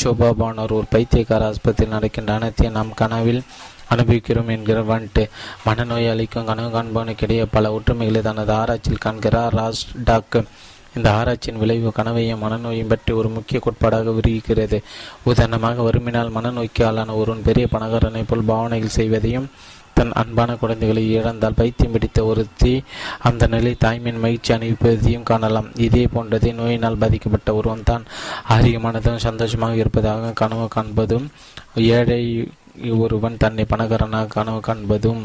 ஷோபா பானோர். ஒரு பைத்தியக்கார ஆஸ்பத்திரியில் நடக்கின்ற அனைத்தையும் நாம் கனவில் அனுபவிக்கிறோம் என்கிற வன்ட்டு. மனநோயாளிக்கும் கனவு காண்பவனுக்கிடையே பல ஒற்றுமைகளை தனது ஆராய்ச்சியில் காண்கிறார் ராஸ் டாக். இந்த ஆராய்ச்சியின் விளைவு கனவையும் மனநோயும் பற்றி ஒரு முக்கிய கோட்பாடாக விரிகிறது. உதாரணமாக வறுமையினால் மனநோய்க்கு ஆளான ஒருவன் பெரிய பணக்காரனை போல் பாவனைகள் செய்வதையும் தன் அன்பான குழந்தைகளை இழந்தால் பைத்தியம் பிடித்த ஒருத்தி அந்த நிலை தாய்மையின் மகிழ்ச்சி அனுப்பிவதையும் காணலாம். இதே போன்றதை நோயினால் பாதிக்கப்பட்ட ஒருவன் தான் ஆரோக்கியமானதும் சந்தோஷமாக இருப்பதாக கனவு காண்பதும், ஏழை ஒருவன் தன்னை பணக்காரனாக கனவு காண்பதும்.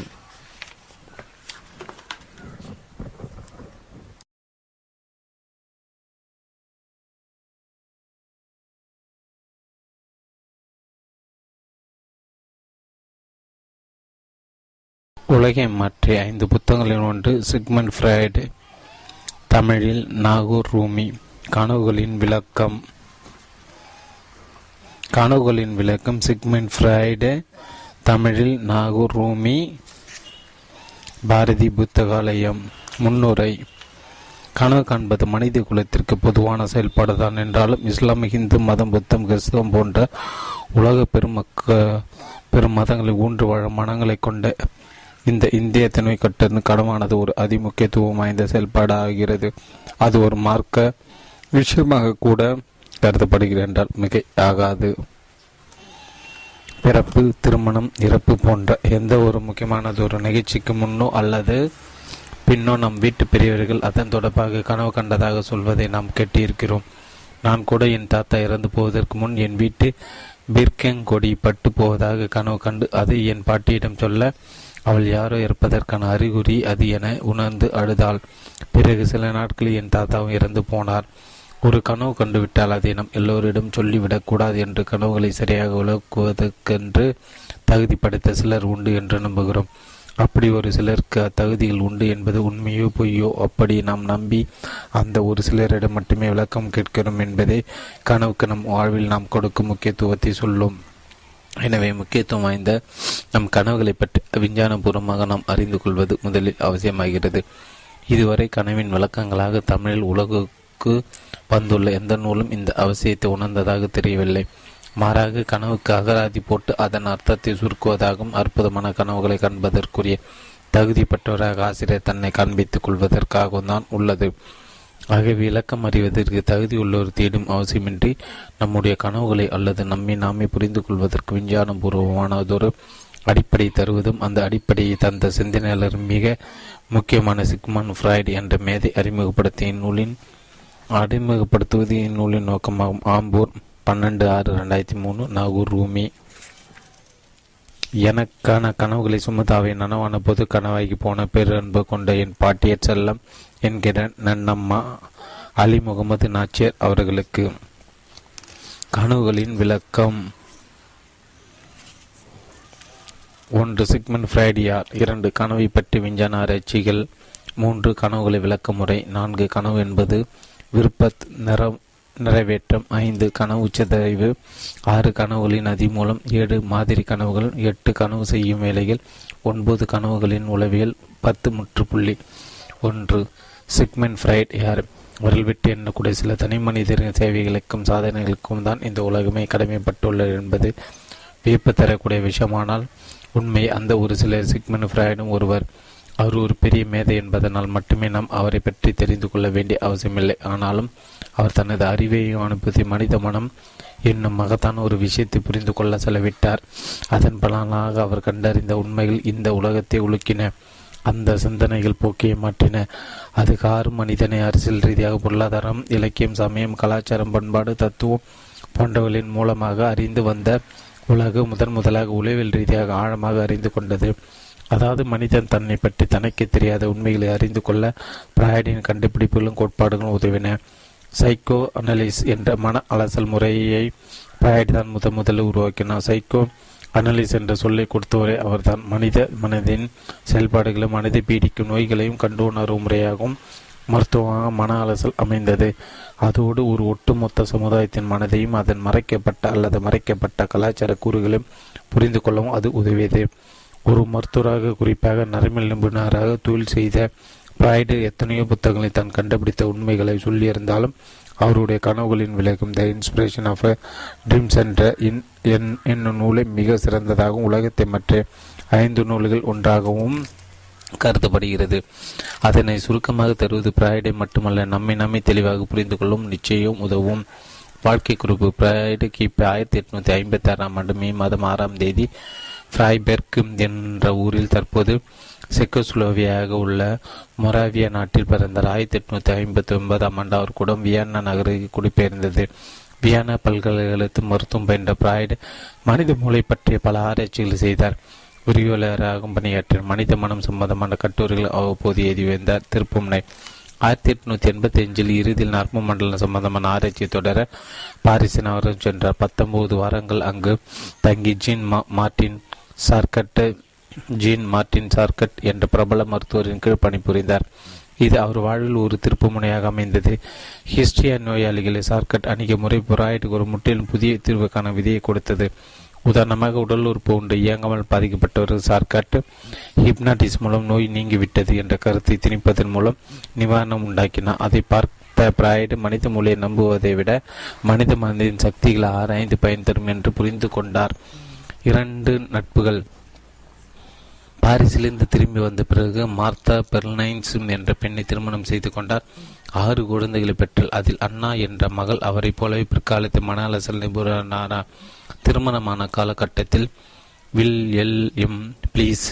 உலகை மாற்றிய 5 புத்தகங்களில் ஒன்று சிக்மண்ட் ஃபிராய்டு, தமிழில் நாகூர் ரூமி. கனவுகளின் விளக்கம் சிக்மண்ட் ஃபிராய்டு, தமிழில் நாகூர் ரூமி. பாரதி புத்தகாலயம். முன்னுரை. கனவு காண்பது மனித குலத்திற்கு பொதுவான செயல்பாடு தான். என்றாலும் இஸ்லாம், இந்து மதம், புத்தம், கிறிஸ்தவம் போன்ற உலக பெரும் மதங்களை ஊன்று வாழ மனங்களை கொண்ட இந்த இந்திய தன்மை கட்டணு கடமானது ஒரு அதிமுக்கியத்துவம் வாய்ந்த செயல்பாடு ஆகிறது. அது ஒரு மார்க்க விஷயமாக கூட கருதப்படுகிறது என்றால் மிக ஆகாது. பிறப்பு, திருமணம், இறப்பு போன்ற எந்த ஒரு முக்கியமானதொரு நிகழ்ச்சிக்கு முன்னோ அல்லது பின்னோ நம் வீட்டு பெரியவர்கள் அதன் தொடர்பாக கனவு கண்டதாக சொல்வதை நாம் கேட்டிருக்கிறோம். நான் கூட என் தாத்தா இறந்து போவதற்கு முன் என் வீட்டு பீர்க்கங்கொடி பட்டு போவதாக கனவு கண்டு அதை என் பாட்டியிடம் சொல்ல அவள் யாரோ இருப்பதற்கான அறிகுறி அது என உணர்ந்து அழுதாள். பிறகு சில நாட்களில் என் தாத்தாவும் இறந்து போனார். ஒரு கனவு கண்டுவிட்டால் அதை நாம் எல்லோரிடம் சொல்லிவிடக்கூடாது என்று கனவுகளை சரியாக விளக்குவதற்கென்று தகுதி படைத்த சிலர் உண்டு என்று நம்புகிறோம். அப்படி ஒரு சிலருக்கு அத்தகுதிகள் உண்டு என்பது உண்மையோ பொய்யோ. அப்படி நாம் நம்பி அந்த ஒரு சிலரிடம் மட்டுமே விளக்கம் கேட்கிறோம் என்பதே கனவுக்கு நம் வாழ்வில் நாம் கொடுக்கும் முக்கியத்துவத்தை சொல்லும். எனவே முக்கியத்துவம் வாய்ந்த நம் கனவுகளை பற்றி விஞ்ஞானபூர்வமாக நாம் அறிந்து கொள்வது முதலில் அவசியமாகிறது. இதுவரை கனவின் விளக்கங்களாக தமிழில் உலகுக்கு வந்துள்ள எந்த நூலும் இந்த அவசியத்தை உணர்ந்ததாக தெரியவில்லை. மாறாக கனவுக்கு அகராதி போட்டு அதன் அர்த்தத்தை சுருக்குவதாகவும் அற்புதமான கனவுகளை காண்பதற்குரிய தகுதி பெற்றவராக ஆசிரியர் தன்னை காண்பித்துக் கொள்வதற்காகவும் தான் உள்ளது. ஆகவே இலக்கம் அறிவதற்கு தகுதி உள்ளோர் தேடும் அவசியமின்றி நம்முடைய கனவுகளை அல்லது நம்மை நாமே புரிந்து கொள்வதற்கு விஞ்ஞானபூர்வமானதொரு அடிப்படை தருவதும் அந்த அடிப்படையை தந்த சிந்தனையாளர் மிக முக்கியமான சிக்மண்ட் ஃபிராய்டு என்ற மேதை அறிமுகப்படுத்துவது இந்நூலின் நோக்கமாகும். ஆம்பூர் 12/6/2003. நாகூர் ரூமி. எனக்கான கனவுகளை சுமதாவை நனவான போது கனவாகி போன பேரன்பு கொண்ட என் பாட்டியர் செல்லம் என்கிற நன்னம்மா அலி முகமது நாச்சியர் அவர்களுக்கு. கனவுகளின் விளக்கம். 1. சிக்மண்ட் ஃபிராய்டு யார்? 2. கனவை பற்றி விஞ்ஞான ஆராய்ச்சிகள். 3. கனவுகளை விளக்க முறை. 4. கனவு என்பது விருப்பத் நிறைவேற்றம். 5. கனவு சிதைவு. 6. கனவுகளின் அதிமூலம். 7. மாதிரி கனவுகள். 8. கனவு செய்யும் வேலைகள். 9. கனவுகளின் உளவியல். 10. முற்றுப்புள்ளி. 1. சிக்மண்ட் ஃபிராய்டு யார்? விரல் விட்டு எண்ணக்கூடிய சில தனி மனிதரின் சேவைகளுக்கும் சாதனைகளுக்கும் தான் இந்த உலகமே கடமைப்பட்டுள்ளது என்பது வியப்பு தரக்கூடிய விஷயமானால் உண்மை அந்த ஒரு சில சிக்மண்ட் ஃபிராய்டும் ஒருவர். அவர் ஒரு பெரிய மேதை என்பதனால் மட்டுமே நாம் அவரை பற்றி தெரிந்து கொள்ள வேண்டிய அவசியமில்லை. ஆனாலும் அவர் தனது அறிவையும் அனுப்பி மனித மனம் என்னும் மகத்தான ஒரு விஷயத்தை புரிந்து கொள்ள செலவிட்டார். அதன் பலனாக அவர் கண்டறிந்த உண்மைகள் இந்த உலகத்தை உலுக்கின. அந்த சிந்தனைகள் போக்கியை மாற்றின. அது காரும் மனிதனை அரசியல் ரீதியாக பொருளாதாரம், இலக்கியம், சமயம், கலாச்சாரம், பண்பாடு, தத்துவம் போன்றவர்களின் மூலமாக அறிந்து வந்த உலக முதன் முதலாக உளவியல் ரீதியாக ஆழமாக அறிந்து கொண்டது. அதாவது மனிதன் தன்னை பற்றி தனக்கு தெரியாத உண்மைகளை அறிந்து கொள்ள ஃபிராய்டின் கண்டுபிடிப்புகளும் கோட்பாடுகளும் உதவின. சைக்கோ அனலிஸ் என்ற மன அலசல் முறையை ஃபிராய்டு தான் முதலில் உருவாக்கினார். சைக்கோ அனலிஸ் என்ற சொல்லை கொடுத்தவரை அவர்தான். மனித மனதின் செயல்பாடுகளும் மனித பீடிக்கும் நோய்களையும் கண்டு உணர்வு முறையாகவும் மருத்துவமாக மன அலசல் அமைந்தது. அதோடு ஒரு ஒட்டுமொத்த சமுதாயத்தின் மனதையும் அதன் மறைக்கப்பட்ட அல்லது மறைக்கப்பட்ட கலாச்சார கூறுகளையும் புரிந்து கொள்ளவும் அது உதவியது. ஒரு மருத்துவராக, குறிப்பாக நரம்பியல் நிபுணராக தொழில் செய்த ஃபிராய்டு எத்தனையோ புத்தகங்களை தான் கண்டுபிடித்த உண்மைகளை சொல்லியிருந்தாலும் அவருடைய கனவுகளின் விளக்கம் த இன்ஸ்பிரேஷன் ஆஃப் ட்ரீம்ஸ் என்ற என்னும் நூலை மிக சிறந்ததாகவும் உலகத்தை மற்ற 5 நூல்கள் ஒன்றாகவும் கருதப்படுகிறது. அதனை சுருக்கமாக தருவது ஃபிராய்டை மட்டுமல்ல, நம்மை தெளிவாக புரிந்து கொள்ளும் நிச்சயம் உதவும். வாழ்க்கை குறிப்பு. ஃபிராய்டு கிபி 1856 மே மாதம் 6 ஃபிரைபெர்க் என்ற ஊரில், தற்போது செக்கோஸ்லோவியாக உள்ள மொராவியா நாட்டில் பிறந்தார். 1859 அவர் கூட வியன்னா நகருக்கு குடிபெயர்ந்தது. வியன்னா பல்கலைக்கழகத்தில் மருத்துவம் பயின்ற ஃபிராய்டு மனித மூளை பற்றிய பல ஆராய்ச்சிகள் செய்தார். விரிவுரையாளராகவும் பணியாற்றினார். மனித மனம் சம்பந்தமான கட்டுரைகள் அவ்வப்போது எழுதி வந்தார். திருப்புமுனை. 1885 இறுதியில் நரம்பு மண்டலம் சம்பந்தமான ஆராய்ச்சி தொடர பாரிசின் அவரும் சென்றார். 19 வாரங்கள் அங்கு தங்கி Jean Martin Charcot Jean Martin Charcot என்ற பிரபல மருத்துவரின் கீழ் பணிபுரிந்தார். இது அவர் வாழ்வில் ஒரு திருப்பு முனையாக அமைந்தது. ஹிஸ்ட்ரியா நோயாளிகளை சார்க்கட் அணுகிய முறை ஃபிராய்டுக்கு ஒரு முற்றிலும் புதிய தீர்வுக்கான விதியை கொடுத்தது. உதாரணமாக, உடல் உறுப்பு ஒன்று இயங்காமல் பாதிக்கப்பட்டவர்கள் சார்க்கட் ஹிப்னாட்டிஸ் மூலம் நோய் நீங்கிவிட்டது என்ற கருத்தை திணிப்பதன் மூலம் நிவாரணம் உண்டாக்கினார். அதை பார்த்த ஃபிராய்டு மனித மொழியை நம்புவதை விட மனித மனதின் சக்திகளை ஆராய்ந்து பயன் தரும் என்று புரிந்து கொண்டார். இரண்டு நட்புகள். பாரிஸிலிருந்து திரும்பி வந்த பிறகு மார்த்தா பெர்லைன்ஸ் என்ற பெண்ணை திருமணம் செய்து கொண்டார். 6 குழந்தைகளை பெற்றார். அதில் அண்ணா என்ற மகள் அவரை போலவே பிற்காலத்தில் மன அலசல் நிபுணரானார். திருமணமான காலகட்டத்தில் வில் எல் எம் பிளீஸ்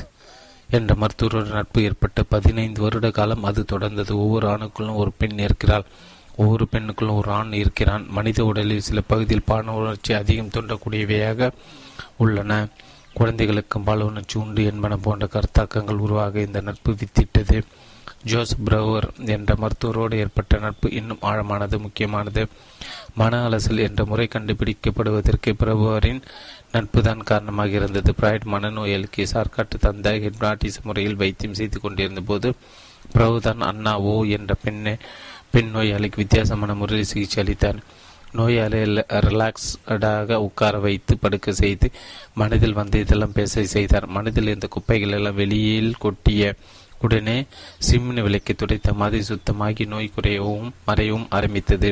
என்ற மருத்துவரோட நட்பு ஏற்பட்ட 15 வருட காலம் அது தொடர்ந்தது. ஒவ்வொரு ஆணுக்குள்ளும் ஒரு பெண் இருக்கிறாள், ஒவ்வொரு பெண்ணுக்குள்ளும் ஒரு ஆண் இருக்கிறான். மனித உடலில் சில பகுதியில் பான உணர்ச்சி அதிகம் தோன்றக்கூடியவையாக உள்ளன. குழந்தைகளுக்கு பால் உணர்ச்சி உண்டு என்பன போன்ற கருத்தாக்கங்கள் உருவாக இந்த நட்பு வித்திட்டது. ஜோசப் பிரபுவர் என்ற மருத்துவரோடு ஏற்பட்ட நட்பு இன்னும் ஆழமானது, முக்கியமானது. மன அலசல் என்ற முறை கண்டுபிடிக்கப்படுவதற்கு பிரபுவரின் நட்பு தான் காரணமாக இருந்தது. பிராய்ட் மனநோயாளிக்கு சார்க்காட்டு தந்த ஹிப்னாட்டிச முறையில் வைத்தியம் செய்து கொண்டிருந்த போது பிரபுதான் அண்ணா ஓ என்ற பெண் நோயாளிக்கு வித்தியாசமான முறையில் சிகிச்சை அளித்தார். நோயாளியை ரிலாக்ஸ்டாக உட்கார வைத்து படுக்க செய்து மனதில் வந்து இதெல்லாம் பேச செய்தார். மனதில் இருந்த குப்பைகள் எல்லாம் வெளியில் கொட்டிய உடனே சிம்னு விலைக்கு துடைத்த மாதிரி சுத்தமாகி நோய் குறையவும் மறையவும் ஆரம்பித்தது.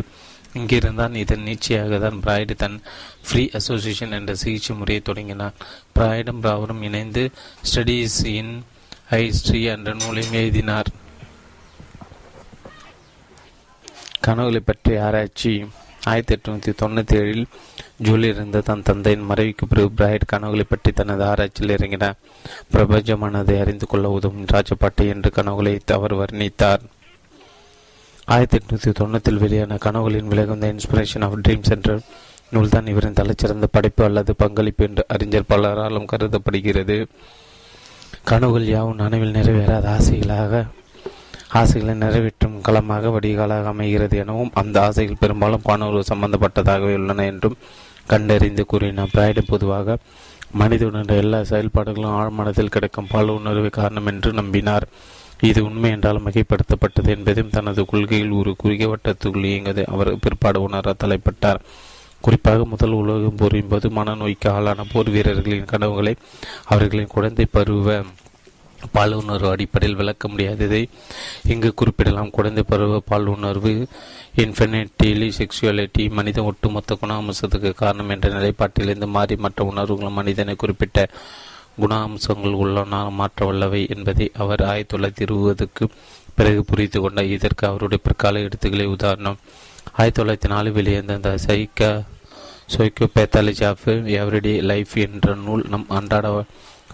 இங்கிருந்தான் இதன் நீட்சியாக தான் பிராய்டு தன் ஃப்ரீ அசோசியேஷன் என்ற சிகிச்சை முறையை தொடங்கினார். பிராய்டும் பிராவரும் இணைந்து ஸ்டடிஸ் இன் ஹிஸ்ட்ரியா என்ற நூலையும் எழுதினார். கனவுகளை பற்றி ஆராய்ச்சி. 1897 ஜூலில் இருந்த தன் தந்தையின் மறைவுக்கு பிறகு பிராய்டு கனவுகளை பற்றி தனது ஆராய்ச்சியில் இறங்கினார். பிரபஞ்சமானதை அறிந்து கொள்ள உதவும் ராஜபாட்டை என்று கனவுகளை அவர் வர்ணித்தார். 1890 வெளியான கனவுகளின் விலகும் த இன்ஸ்பிரேஷன் ஆஃப் ட்ரீம்ஸ் என்ற நூல்தான் இவரின் தலைச்சிறந்த படைப்பு அல்லது பங்களிப்பு என்று அறிஞர் பலராலும் கருதப்படுகிறது. கனவுகள் யாவும் நனவில் நிறைவேறாத ஆசைகளை நிறைவேற்றும் களமாக வடிகாலாக அமைகிறது எனவும், அந்த ஆசைகள் பெரும்பாலும் பானூறு சம்பந்தப்பட்டதாகவே உள்ளன என்றும் கண்டறிந்து கூறினார். பிராய்டு பொதுவாக மனித உணர்ந்த எல்லா செயல்பாடுகளும் ஆழ்மனத்தில் கிடைக்கும் பால் உணர்வு காரணம் என்று நம்பினார். இது உண்மை என்றால் மிகைப்படுத்தப்பட்டது என்பதையும் தனது கொள்கையில் ஒரு குறுகிய வட்டத்துக்குள் இயங்குவதை அவர் பிற்பாடு உணர தலைப்பட்டார். குறிப்பாக முதல் உலகம் போரின் போது மனநோய்க்கு ஆளான போர் வீரர்களின் கனவுகளை அவர்களின் குழந்தை பருவ பால் உணர்வு அடிப்படையில் விளக்க முடியாததை இங்கு குறிப்பிடலாம். குழந்தை பருவ பால் உணர்வு இன்ஃபினிட்டிலி செக்ஷுவலிட்டி மனித ஒட்டுமொத்த குணாம்சத்துக்கு காரணம் என்ற நிலைப்பாட்டிலிருந்து மாறி மற்ற உணர்வுகளும் மனிதனை குறிப்பிட்ட குணாம்சங்கள் உள்ளன மாற்ற வல்லவை என்பதை அவர் 1920 பிறகு புரிந்து கொண்டார். இதற்கு அவருடைய பிற்கால எடுத்துக்களே உதாரணம். 1904 வெளியேந்த psychopathology of everyday life என்ற நூல் நம் அன்றாட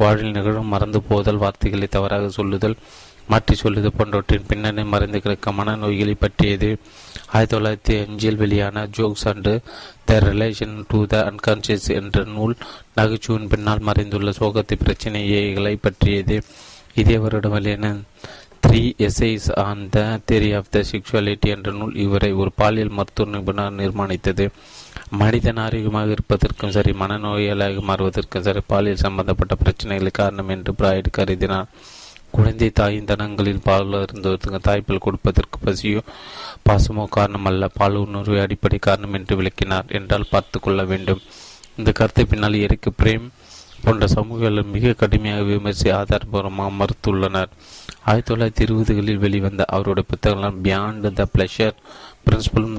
வாழ்வில் நிகழும் மறந்து போதல், வார்த்தைகளை தவறாக சொல்லுதல், மாற்றி சொல்லுதல் போன்றவற்றின் பின்னணி மறைந்து கிடக்கும் மனநோய்களை பற்றியது. 1905 வெளியான ஜோக்ஸ் அன்று திலேஷன் டு த அன்கான்சியஸ் என்ற நூல் நகைச்சுவின் பின்னால் மறைந்துள்ள சோகத்தை பிரச்சனைகளை பற்றியது. இதே வருடம் வெளியான 3 essays on the theory of the sexuality என்ற நூல் இவரை ஒரு பாலியல் மருத்துவ நிபுணர் நிர்மாணித்தது. மனிதன் ஆரோக்கியமாக இருப்பதற்கும் சரி, மனநோயாளாக மாறுவதற்கும் சரி, பாலியல் சம்பந்தப்பட்ட பிரச்சனைகளுக்கு காரணம் என்று பிராய்டு கருதினார். குழந்தை தாயின் தனங்களில் பால் இருந்தவருக்கு தாய்ப்பால் கொடுப்பதற்கு பசியோ பாசமோ காரணம் அல்ல, பால் உணர்வு அடிப்படை காரணம் என்று விளக்கினார் என்றால் பார்த்து கொள்ள வேண்டும். இந்த கருத்தை பின்னால் எரிக்கு பிரேம் போன்ற சமூகங்கள் மிக கடுமையாக விமர்சி ஆதாரபூர்வமாக மறுத்துள்ளனர். 1920 வெளிவந்த அவருடைய புத்தகங்கள் பியாண்ட் த பிளஷர் பிரின்சிபல்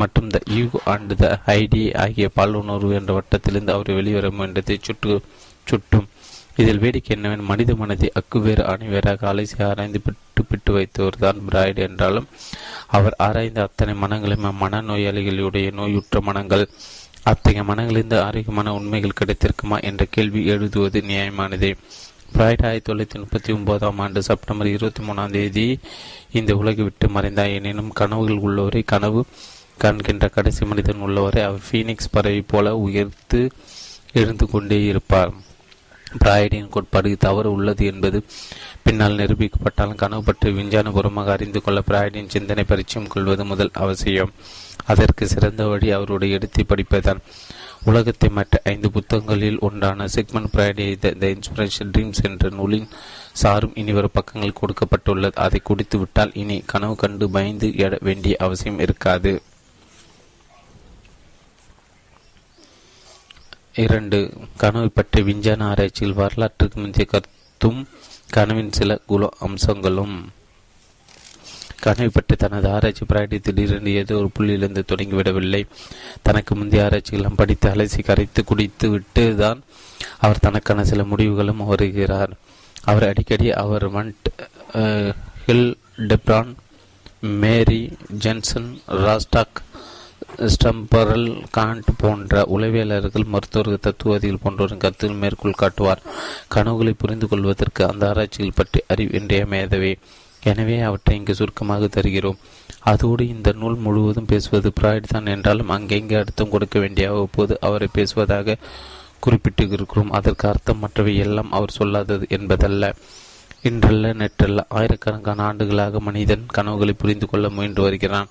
மற்றும் the you and the id ஆகிய பாலுணர்வு என்ற வட்டத்திலிருந்து அவர் வெளிவர முயன்றதை சுட்டும். இதில் வேடிக்கை என்னவென், மனித மனதை அக்குவேறு அணிவேறாக அலைசி ஆராய்ந்து பிட்டு வைத்தவர் தான் பிராய்டு என்றாலும் அவர் ஆராய்ந்த அத்தனை மனங்களுமே மனநோயாளிகளுடைய நோயுற்ற மனங்கள். அத்தகைய மனங்களிலிருந்து ஆரோக்கியமான உண்மைகள் கிடைத்திருக்குமா என்ற கேள்வி எழுதுவது நியாயமானதே. பிராய்டு 1939 செப்டம்பர் 23 இந்த உலகை விட்டு மறைந்தார். எனினும் கனவுகள் உள்ளவரை, கனவு காண்கின்ற கடைசி மனிதன் உள்ளவரை அவர் ஃபீனிக்ஸ் பறவை போல உயர்த்து எழுந்து கொண்டே இருப்பார். பிராய்டின் கோட்பாடு தவறு உள்ளது என்பது பின்னால் நிரூபிக்கப்பட்டாலும் கனவு பற்றி விஞ்ஞானபூர்வமாக அறிந்து கொள்ள பிராய்டின் சிந்தனை பரிச்சயம் கொள்வது முதல் அவசியம். அதற்கு சிறந்த வழி அவருடைய எடுத்து படிப்பதுதான். உலகத்தை மற்ற 5 புத்தகங்களில் ஒன்றான Sigmund Freud the interpretation dreams என்ற நூலின் சாரும் இனிவரும் பக்கங்கள் கொடுக்கப்பட்டுள்ளது. அதை குடித்து விட்டால் இனி கனவு கண்டு பயந்து எழ வேண்டிய அவசியம் இருக்காது. 2. கனவை பற்றிய விஞ்ஞான ஆராய்ச்சியில் வரலாற்றுக்கு முந்தைய கருத்தும் கனவின் சில குல அம்சங்களும். கனவை பற்றி தனது ஆராய்ச்சி பிராய்டு திடீரென்று ஏதோ ஒரு புள்ளியிலிருந்து தொடங்கிவிடவில்லை. தனக்கு முந்தைய ஆராய்ச்சிகளும் படித்து அலைசி கரைத்து குடித்து விட்டு தான் அவர் தனக்கான சில முடிவுகளும் வருகிறார். அவர் அடிக்கடி அவர் மண்ட் ஹில் டெப்ரான் மேரி ஜென்சன் ராஸ்டாக் ஸ்டம்பரல் காண்ட் போன்ற உளவியலாளர்கள், மருத்துவர்கள், தத்துவவாதிகள் போன்றவரின் கருத்துக்கள் மேற்கோள் காட்டுவார். கனவுகளை புரிந்து கொள்வதற்கு அந்த ஆராய்ச்சிகள் பற்றி அறிவு இன்றியமையாதவை. எனவே அவற்றை இங்கு சுருக்கமாக தருகிறோம். அதோடு இந்த நூல் முழுவதும் பேசுவது ஃபிராய்டு தான் என்றாலும் அங்கெங்கே அர்த்தம் கொடுக்க வேண்டிய அவ்வப்போது அவரை பேசுவதாக குறிப்பிட்டு இருக்கிறோம். அதற்கு அர்த்தம் மற்றவை எல்லாம் அவர் சொல்லாதது என்பதல்ல. இன்றல்ல நேற்றல்ல ஆயிரக்கணக்கான ஆண்டுகளாக மனிதன் கனவுகளை புரிந்து கொள்ள முயன்று வருகிறான்.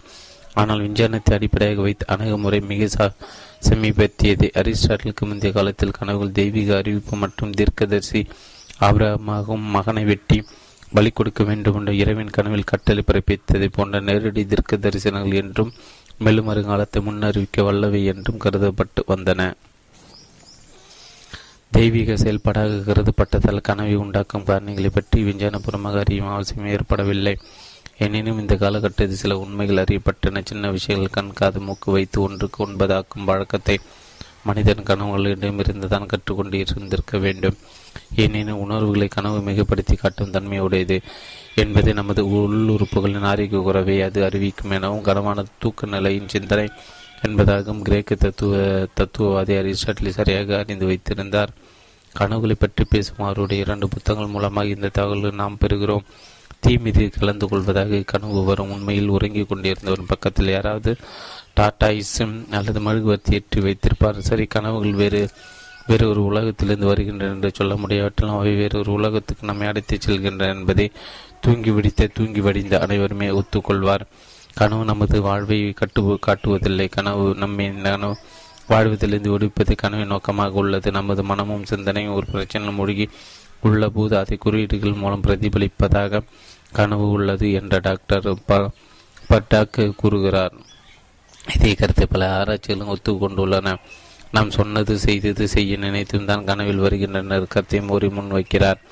ஆனால் விஞ்ஞானத்தை அடிப்படையாக வைத்து அணுகுமுறை மிக சமீபத்தியது. அரிஸ்டாட்டிலுக்கு முந்தைய காலத்தில் கனவுகள் தெய்வீக அறிவிப்பு மற்றும் தீர்க்கதரிசி ஆபிரகாமும் மகனை வெட்டி பலி கொடுக்க வேண்டும் என்ற இரவின் கனவில் கட்டளை பிறப்பித்ததை போன்ற நேரடி தீர்க்க தரிசனங்கள் என்றும் மேலும் வருங்காலத்தை முன்னறிவிக்க வல்லவை என்றும் கருதப்பட்டு வந்தன. தெய்வீக செயல்பாடாக கருதப்பட்டதால் கனவை உண்டாக்கும் காரணிகளை பற்றி விஞ்ஞானபூர்வமாக அறியும் அவசியம் ஏற்படவில்லை. எனினும் இந்த காலகட்டத்தில் சில உண்மைகள் அறியப்பட்டன. சின்ன விஷயங்கள் கண் காது மூக்கு வைத்து 1:9 வழக்கத்தை மனிதன் கனவுகளிடமிருந்துதான் கற்றுக்கொண்டு இருந்திருக்க வேண்டும். ஏனெனும் உணர்வுகளை கனவு மிகப்படுத்தி காட்டும் தன்மையுடையது என்பதை நமது உள்ளுறுப்புகளின் ஆரோக்கிய குறைவை அது அறிவிக்கும் எனவும் கனமான தூக்க நிலையின் சிந்தனை என்பதாகவும் கிரேக்க தத்துவவாதி அரிஸ்டாட்டில் சரியாக அறிந்து வைத்திருந்தார். கனவுகளை பற்றி பேசும் அவருடைய 2 புத்தகங்கள் மூலமாக இந்த தகவல்கள் நாம் பெறுகிறோம். தீ மீது கலந்து கொள்வதாக கனவு வரும். உண்மையில் உறங்கிக் கொண்டிருந்தவரும் பக்கத்தில் யாராவது டாட்டாயிசம் அல்லது மெழுகுவர்த்தி ஏற்றி வைத்திருப்பார். சரி, கனவுகள் வேறொரு உலகத்திலிருந்து வருகின்றன என்று சொல்ல முடியாவிட்டாலும் அவை வேறொரு உலகத்துக்கு நம்மை அடைத்துச் செல்கின்றன என்பதை தூங்கி வடிந்த அனைவருமே ஒத்துக்கொள்வார். கனவு நமது வாழ்வை காட்டுவதில்லை. கனவு நம்மை வாழ்வதிலிருந்து ஒழிப்பது கனவின் நோக்கமாக உள்ளது. நமது மனமும் சிந்தனையும் ஒரு பிரச்சனை மூழ்கி உள்ள போது அதை குறியீடுகள் மூலம் பிரதிபலிப்பதாக கனவு உள்ளது என்ற டாக்டர் பட்டாக்கு கூறுகிறார். இதே கருத்தை பல ஆராய்ச்சிகளும் ஒத்துக்கொண்டுள்ளன. நாம் சொன்னது செய்தது செய்ய நினைத்தும் தான் கனவில் வருகின்ற நெருக்கத்தை மோறி முன்வைக்கிறார்.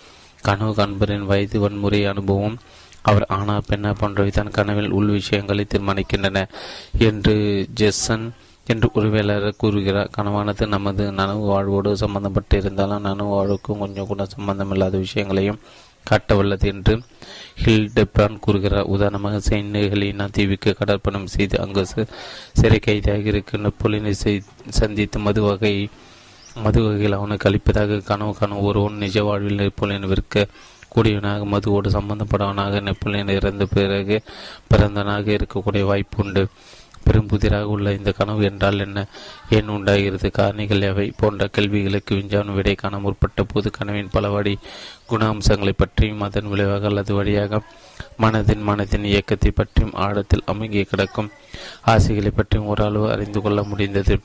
கனவு காண்பரின் வயது, வன்முறை அனுபவம், அவர் ஆனா பெண்ணா போன்றவை தான் கனவில் உள் விஷயங்களை தீர்மானிக்கின்றன என்று ஜெசன் என்று உறவியலாளர் கூறுகிறார். கனவானது நமது நனவு வாழ்வோடு சம்பந்தப்பட்டு இருந்தாலும் நனவு வாழ்வுக்கும் கொஞ்சம் கூட சம்பந்தமில்லாத விஷயங்களையும் காட்ட வல்லது என்று ஹில் டெப்ரான் கூறுகிறார். உதாரணமாக, செயின்ட் ஹெலினா தீவுக்கு கடற்பணம் செய்து அங்கு சிறை கைதியாக இருக்க நெப்போலியனை சந்தித்து மது வகையில் அவனுக்கு அளிப்பதாக கனவு காணும் ஒருவன் நிஜ வாழ்வில் நெப்போலியன் விற்க கூடியவனாக, மதுவோடு சம்பந்தப்படவனாக, நெப்போலியன் இறந்த பிறகு பிறந்தவனாக இருக்கக்கூடிய வாய்ப்பு உண்டு. பெரும்புதிராக உள்ள இந்த கனவு என்றால் என்ன, ஏன் உண்டாகிறது, காரணிகள் எவை போன்ற கேள்விகளுக்கு விஞ்ஞானம் விடை காண முற்பட்ட போது கனவின் பல வடி குணாம்சங்களை பற்றியும் அதன் விளைவாக அல்லது வழியாக மனதின் இயக்கத்தை பற்றியும் ஆழத்தில் அமுங்கிய கிடக்கும் ஆசைகளை பற்றியும் ஓரளவு அறிந்து கொள்ள முடிந்தது.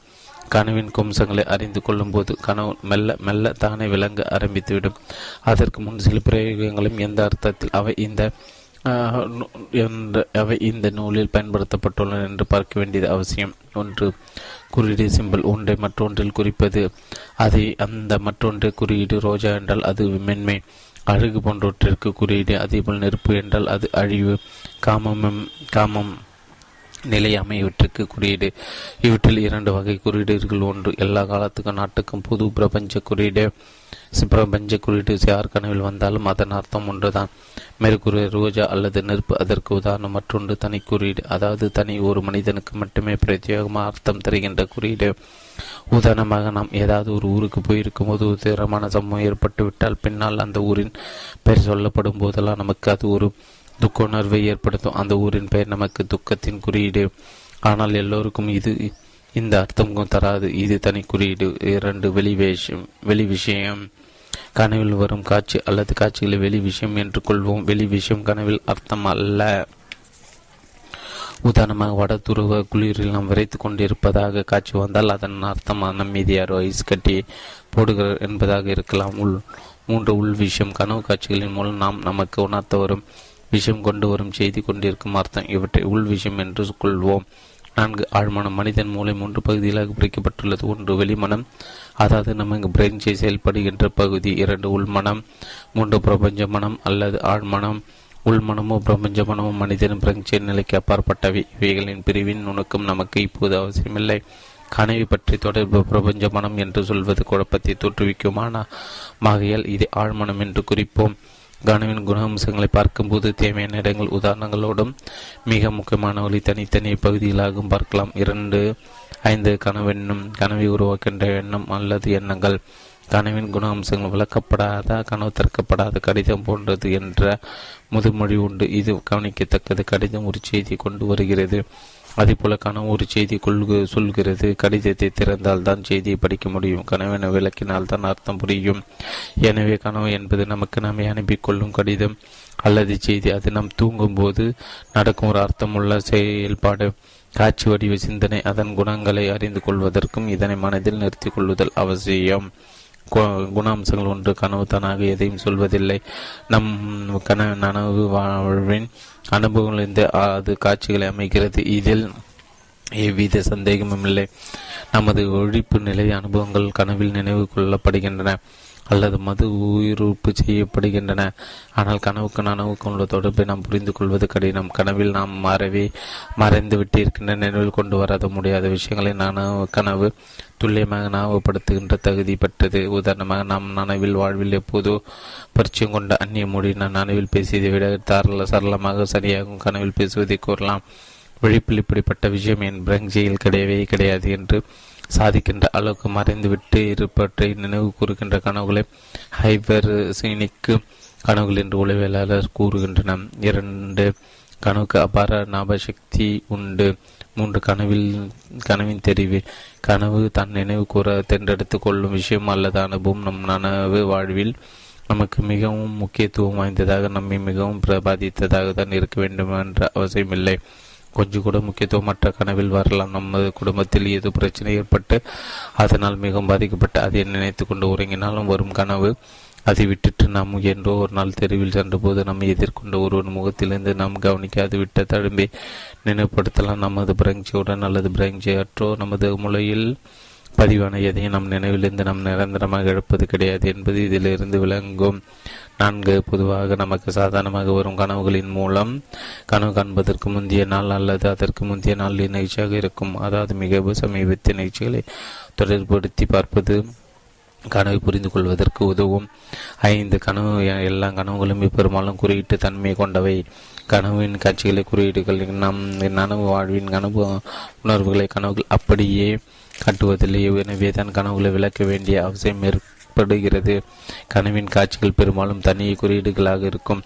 கனவின் கும்சங்களை அறிந்து கொள்ளும் போது கனவு மெல்ல மெல்ல தானே விளங்க ஆரம்பித்துவிடும். அதற்கு முன் சில பிரயோகங்களும் எந்த அர்த்தத்தில் அவை இந்த நூலில் பயன்படுத்தப்பட்டுள்ளன என்று பார்க்க வேண்டியது அவசியம். 1. குறியீடு சிம்பிள். ஒன்றை மற்றொன்றில் குறிப்பது. அதை அந்த மற்றொன்றை குறியீடு. ரோஜா என்றால் அது மென்மை, அழகு போன்றவற்றிற்கு குறியீடு. அதேபோல் நெருப்பு என்றால் அது அழிவு, காமம் நிலையாமை இவற்றுக்கு குறியீடு. இவற்றில் 2 வகை குறியீடுகள். 1. எல்லா காலத்துக்கும் நாட்டுக்கும் பொது பிரபஞ்ச குறியீடு யார் கனவில் வந்தாலும் அதன் அர்த்தம் ஒன்றுதான். மேற்கூறிய ரோஜா அல்லது நெருப்பு அதற்கு உதாரணம். மற்றொன்று தனி குறியீடு, அதாவது தனி ஒரு மனிதனுக்கு மட்டுமே பிரத்யேகமாக அர்த்தம் தருகின்ற குறியீடு. உதாரணமாக, நாம் ஏதாவது ஒரு ஊருக்கு போயிருக்கும் போது தீவிரமான சம்பவம் ஏற்பட்டுவிட்டால் பின்னால் அந்த ஊரின் பெயர் சொல்லப்படும் போதெல்லாம் நமக்கு அது ஒரு துக்க உணர்வை ஏற்படுத்தும். அந்த ஊரின் பெயர் நமக்கு துக்கத்தின் குறியீடு. ஆனால் எல்லோருக்கும் இந்த அர்த்தம் தராது. இது தனி குறியீடு. 2. வெளி விஷயம். கனவில் வரும் காட்சி அல்லது காட்சிகளை வெளி விஷயம் என்று கொள்வோம். வெளி விஷயம் கனவில் அர்த்தம் அல்ல. உதாரணமாக வட துருவ குளிரில் நாம் விரைத்து கொண்டிருப்பதாக காட்சி வந்தால் அதன் அர்த்தம் நம் மீது யாரோ ஐஸ் கட்டி போடுகிறார் என்பதாக இருக்கலாம். மூன்று உள் விஷயம் கனவு காட்சிகளின் மூலம் நாம் நமக்கு உணர்த்த வரும் விஷயம் கொண்டு வரும் செய்தி கொண்டிருக்கும் அர்த்தம் இவற்றை உள் விஷயம் என்று கொள்வோம். 4 ஆழ்மனம். மனிதன் மூளை 3 பகுதிகளாக பிரிக்கப்பட்டுள்ளது. 1 வெளிமனம், அதாவது நமக்கு பிரெஞ்சை செயல்படுகின்ற பகுதி. 2 உள்மனம், 3 பிரபஞ்ச மனம் அல்லது ஆழ்மனம். உள்மனமோ பிரபஞ்ச மனமோ மனிதனும் பிரெஞ்சை நிலைக்கு அப்பாற்பட்டவை. இவைகளின் பிரிவின் நுணுக்கம் நமக்கு இப்போது அவசியமில்லை. கனவை பற்றி தொடர்பு பிரபஞ்ச மனம் என்று சொல்வது குழப்பத்தை தோற்றுவிக்குமான ஆகையால் இதை ஆழ்மனம் என்று குறிப்போம். கனவின் குணாம்சங்களை பார்க்கும்போது தேவையான இடங்கள் உதாரணங்களோடும் மிக முக்கியமான வழி தனித்தனி பகுதிகளாகவும் பார்க்கலாம். 2.5 கனவெண்ணம். கனவை உருவாக்கின்ற எண்ணம் அல்லது எண்ணங்கள். கனவின் குணாம்சங்கள் விளக்கப்படாத கனவு தற்கப்படாத கடிதம் போன்றது என்ற முதுமொழி உண்டு. இது கவனிக்கத்தக்கது. கடிதம் ஒரு செய்தி கொண்டு வருகிறது, அதேபோல கனவு ஒரு செய்தி சொல்கிறது. கடிதத்தை திறந்தால் தான் செய்தியை படிக்க முடியும், கனவென விளக்கினால் தான் அர்த்தம் புரியும். எனவே கனவு என்பது நமக்கு நாமே அனுப்பிக்கொள்ளும் கடிதம் அல்லது செய்தி. அது நாம் தூங்கும் போது நடக்கும் ஒரு அர்த்தமுள்ள செயல்பாடு. காட்சி வடிவ சிந்தனை. அதன் குணங்களை அறிந்து கொள்வதற்கும் இதனை மனதில் நிறுத்தி கொள்ளுதல் அவசியம். குணாம்சங்கள். 1 கனவு தானாக எதையும் சொல்வதில்லை. நம் கனவு வாழ்வின் அனுபவங்களிலிருந்து அது காட்சிகளை அமைக்கிறது. இதில் எவ்வித சந்தேகமும் இல்லை. நமது ஒழிப்பு நிலை அனுபவங்கள் கனவில் நினைவு கொள்ளப்படுகின்றன அல்லது மது உயிர்ப்பு செய்யப்படுகின்றன. ஆனால் கனவுக்கு நனவுக்கு உள்ள தொடர்பை நாம் புரிந்து கொள்வது கடினம். கனவில் நாம் மறைந்துவிட்டு இருக்கின்ற நினைவில் கொண்டு வராத முடியாத விஷயங்களை கனவு துல்லியமாக ஞாபகப்படுத்துகின்ற தகுதி பெற்றது. உதாரணமாக நாம் நனவில் வாழ்வில் எப்போதோ பரிச்சயம் கொண்ட அந்நிய மொழி நான் நனவில் பேசியதை விட சரளமாக சரியாகவும் கனவில் பேசுவதை கூறலாம். விழிப்பில் இப்படிப்பட்ட விஷயம் என் பிரங்சியில் கிடையவே கிடையாது என்று சாதிக்கின்ற அளவுக்கு மறைந்துவிட்டு இருப்பவற்றை நினைவு கூறுகின்ற கனவுகளை ஹைபர் சீனிக்கு கனவுகள் என்று உளவியலாளர் கூறுகின்றன. 2 கனவுக்கு அபார ஞாபகசக்தி உண்டு. 3 கனவின் தெரிவு. கனவு தன் நினைவு கூற தென்றெடுத்து கொள்ளும் விஷயம் அல்லது அனுபவம் நம் நனவு வாழ்வில் நமக்கு மிகவும் முக்கியத்துவம் வாய்ந்ததாக நம்மை மிகவும் பாதித்ததாக தான் இருக்க வேண்டும் என்ற அவசியமில்லை. கொஞ்சம் கூட முக்கியத்துவமற்ற கனவில் வரலாம். நமது குடும்பத்தில் ஏதோ பிரச்சனை ஏற்பட்டு அதனால் மிகவும் பாதிக்கப்பட்டு அதை நினைத்து கொண்டு உறங்கினாலும் வரும் கனவு. அதை விட்டுட்டு நாம் என்றோ ஒரு நாள் தெருவில் சென்றபோது நம்மை எதிர்கொண்ட ஒருவர் முகத்திலிருந்து நாம் கவனிக்காது விட்ட தழும்பை நினைவுபடுத்தலாம். நமது பிரங்சியுடன் அல்லது பிரங்சியற்றோ நமது மூளையில் பதிவான எதையும் நம் நினைவிலிருந்து நாம் நிரந்தரமாக இழப்பது கிடையாது என்பது இதிலிருந்து விளங்கும். 4 பொதுவாக நமக்கு சாதாரணமாக வரும் கனவுகளின் மூலம் கனவு காண்பதற்கு முந்தைய நாள் அல்லது அதற்கு முந்தைய நாள் நிகழ்ச்சியாக இருக்கும். அதாவது மிக சமீபத்திய நிகழ்ச்சிகளை தொடர்படுத்தி பார்ப்பது கனவை புரிந்து கொள்வதற்கு உதவும். 5 கனவு. எல்லா கனவுகளும் பெரும்பாலும் குறியீட்டு தன்மை கொண்டவை. கனவின் காட்சிகளை குறியீடுகள் நம் நனவு வாழ்வின் கனவு உணர்வுகளை கனவுகள் அப்படியே காட்டுவதில்லை. எனவேதான் கனவுகளை விளக்க வேண்டிய அவசியம் ஏற்படுகிறது. கனவின் காட்சிகள் பெரும்பாலும் தனியே குறியீடுகளாக இருக்கும்.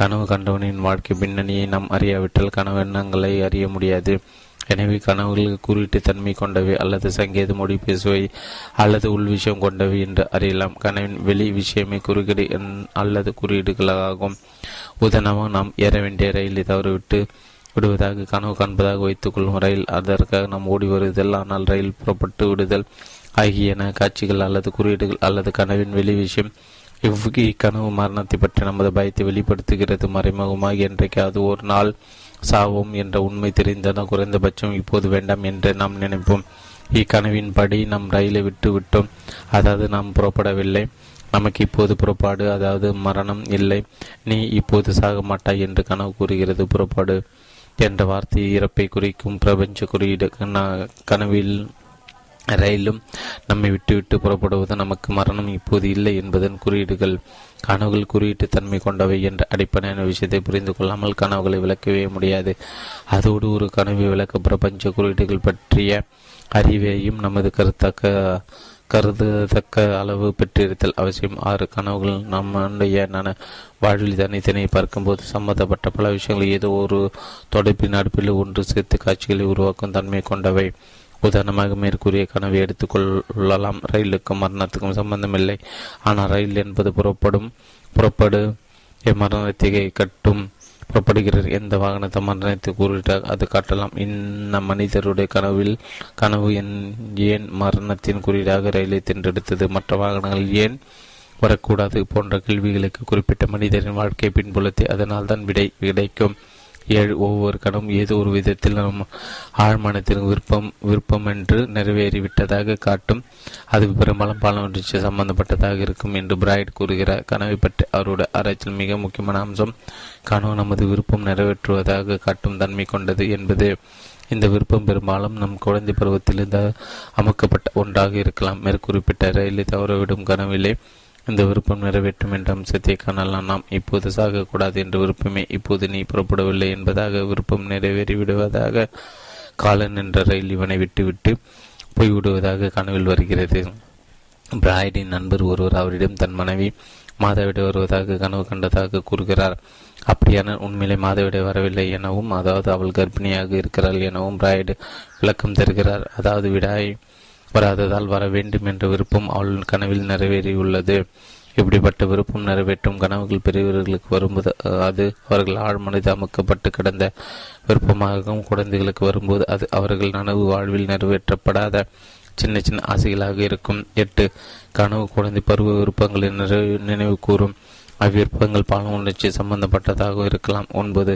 கனவு கண்டவனின் வாழ்க்கை பின்னணியை நாம் அறியாவிட்டால் கனவு எண்ணங்களை அறிய முடியாது. எனவே கனவுகள் குறியீட்டு தன்மை கொண்டவை அல்லது சங்கேத மொழி பேசுவை அல்லது உள் விஷயம் கொண்டவை என்று அறியலாம். கனவின் வெளி விஷயமே குறுக்கீடு அல்லது குறியீடுகளாகும். உதாரணமாக நாம் ஏற வேண்டிய ரயிலை தவறிவிட்டு விடுவதாக கனவு காண்பதாக வைத்துக்கொள்ளும் ரயில், அதற்காக நாம் ஓடி வருதல் ஆனால் ரயில் புறப்பட்டு விடுதல் ஆகியன காட்சிகள் அல்லது குறியீடுகள் அல்லது கனவின் வெளி விஷயம். இக்கனவு மரணத்தை பற்றி நமது பயத்தை வெளிப்படுத்துகிறது மறைமுகமாக. என்றைக்காவது ஒரு நாள் சாவோம் என்ற உண்மை தெரிந்தால் குறைந்தபட்சம் இப்போது வேண்டாம் என்று நாம் நினைப்போம். இக்கனவின் படி நாம் ரயிலை விட்டு விட்டோம், அதாவது நாம் புறப்படவில்லை. நமக்கு இப்போது புறப்பாடு, அதாவது மரணம் இல்லை. நீ இப்போது சாக மாட்டாய் என்று கனவு கூறுகிறது. புறப்பாடு என்ற வார்த்தை இறப்பை குறிக்கும் பிரபஞ்ச குறியீடு. கனவில் ரயிலும் நம்மை விட்டுவிட்டு புறப்படுவது நமக்கு மரணம் இப்போது இல்லை என்பதன் குறியீடுகள். கனவுகள் குறியீட்டு தன்மை கொண்டவை என்ற அடிப்படையான விஷயத்தை புரிந்து கொள்ளாமல் கனவுகளை விளக்கவே முடியாது. அதோடு ஒரு கனவை விளக்க பிரபஞ்ச குறியீடுகள் பற்றிய அறிவையும் நமது கருதத்தக்க அளவு பெற்றிருத்தல் அவசியம். 6 கனவுகள் நம்முடைய வாழ்வில் தனித்தனை பார்க்கும்போது சம்பந்தப்பட்ட பல விஷயங்கள் ஏதோ ஒரு தொடர்பின் அடுப்பில் ஒன்று சேர்த்து காட்சிகளை உருவாக்கும் தன்மை கொண்டவை. உதாரணமாக மேற்கூறிய கனவை எடுத்துக்கொள்ளலாம். ரயிலுக்கும் மரணத்துக்கும் சம்பந்தமில்லை, ஆனால் ரயில் என்பது புறப்படும் மரணத்தை கட்டும். புறப்படுகிறார். எந்த வாகனத்தை மரணத்தை கூறிட்டார் அது காட்டலாம். இன்ன மனிதருடைய கனவு ஏன் மரணத்தின் குறியீடாக ரயிலை தென்றெடுத்தது, மற்ற வாகனங்கள் ஏன் வரக்கூடாது போன்ற கேள்விகளுக்கு குறிப்பிட்ட மனிதரின் வாழ்க்கை பின்புலத்தை அதனால் தான் விடை கிடைக்கும். ஏழு, ஒவ்வொரு கனவும் ஏதோ ஒரு விதத்தில் நம் ஆழ்மானத்தின் விருப்பம் என்று நிறைவேறிவிட்டதாக காட்டும். அது பெரும்பாலும் பாலவற்றிற்கு சம்பந்தப்பட்டதாக இருக்கும் என்று பிராய்ட் கூறுகிறார். கனவை பற்றி அவருடைய ஆராய்ச்சியில் மிக முக்கியமான அம்சம் கனவு நமது விருப்பம் நிறைவேற்றுவதாக காட்டும் தன்மை கொண்டது என்பது. இந்த விருப்பம் பெரும்பாலும் நம் குழந்தை பருவத்திலிருந்து அமைக்கப்பட்ட ஒன்றாக இருக்கலாம். மேற்குறிப்பிட்ட ரயிலை தவறவிடும் கனவிலே இந்த விருப்பம் நிறைவேற்றும் என்ற அம்சத்தை காணலாம். நாம் இப்போது சாகக்கூடாது என்ற விருப்பமே இப்போது நீ புறப்படவில்லை என்பதாக விருப்பம் நிறைவேறிவிடுவதாக காலன் என்ற ரயில் இவனை விட்டுவிட்டு போய்விடுவதாக கனவில் வருகிறது. பிராய்டின் நண்பர் ஒருவர் அவரிடம் தன் மனைவி மாதவிட வருவதாக கனவு கண்டதாக கூறுகிறார். அப்படியான உண்மையிலே மாதவிட வரவில்லை எனவும் அதாவது அவள் கர்ப்பிணியாக இருக்கிறாள் எனவும் பிராய்டு விளக்கம் தருகிறார். அதாவது விடாய் வராததால் வர வேண்டும் என்ற விருப்பம் அவள் கனவில் நிறைவேறியுள்ளது. இப்படிப்பட்ட விருப்பம் நிறைவேற்றும் கனவுகள் பெரியவர்களுக்கு வரும்போது அது அவர்கள் ஆழ்மனது அமைக்கப்பட்டு கிடந்த விருப்பமாகவும், குழந்தைகளுக்கு வரும்போது அது அவர்கள் நனவு வாழ்வில் நிறைவேற்றப்படாத சின்ன சின்ன ஆசைகளாக இருக்கும். 8, கனவு குழந்தை பருவ விருப்பங்களை நினைவு கூறும். அவ்விருப்பங்கள் பால் உணர்ச்சி சம்பந்தப்பட்டதாக இருக்கலாம். 9,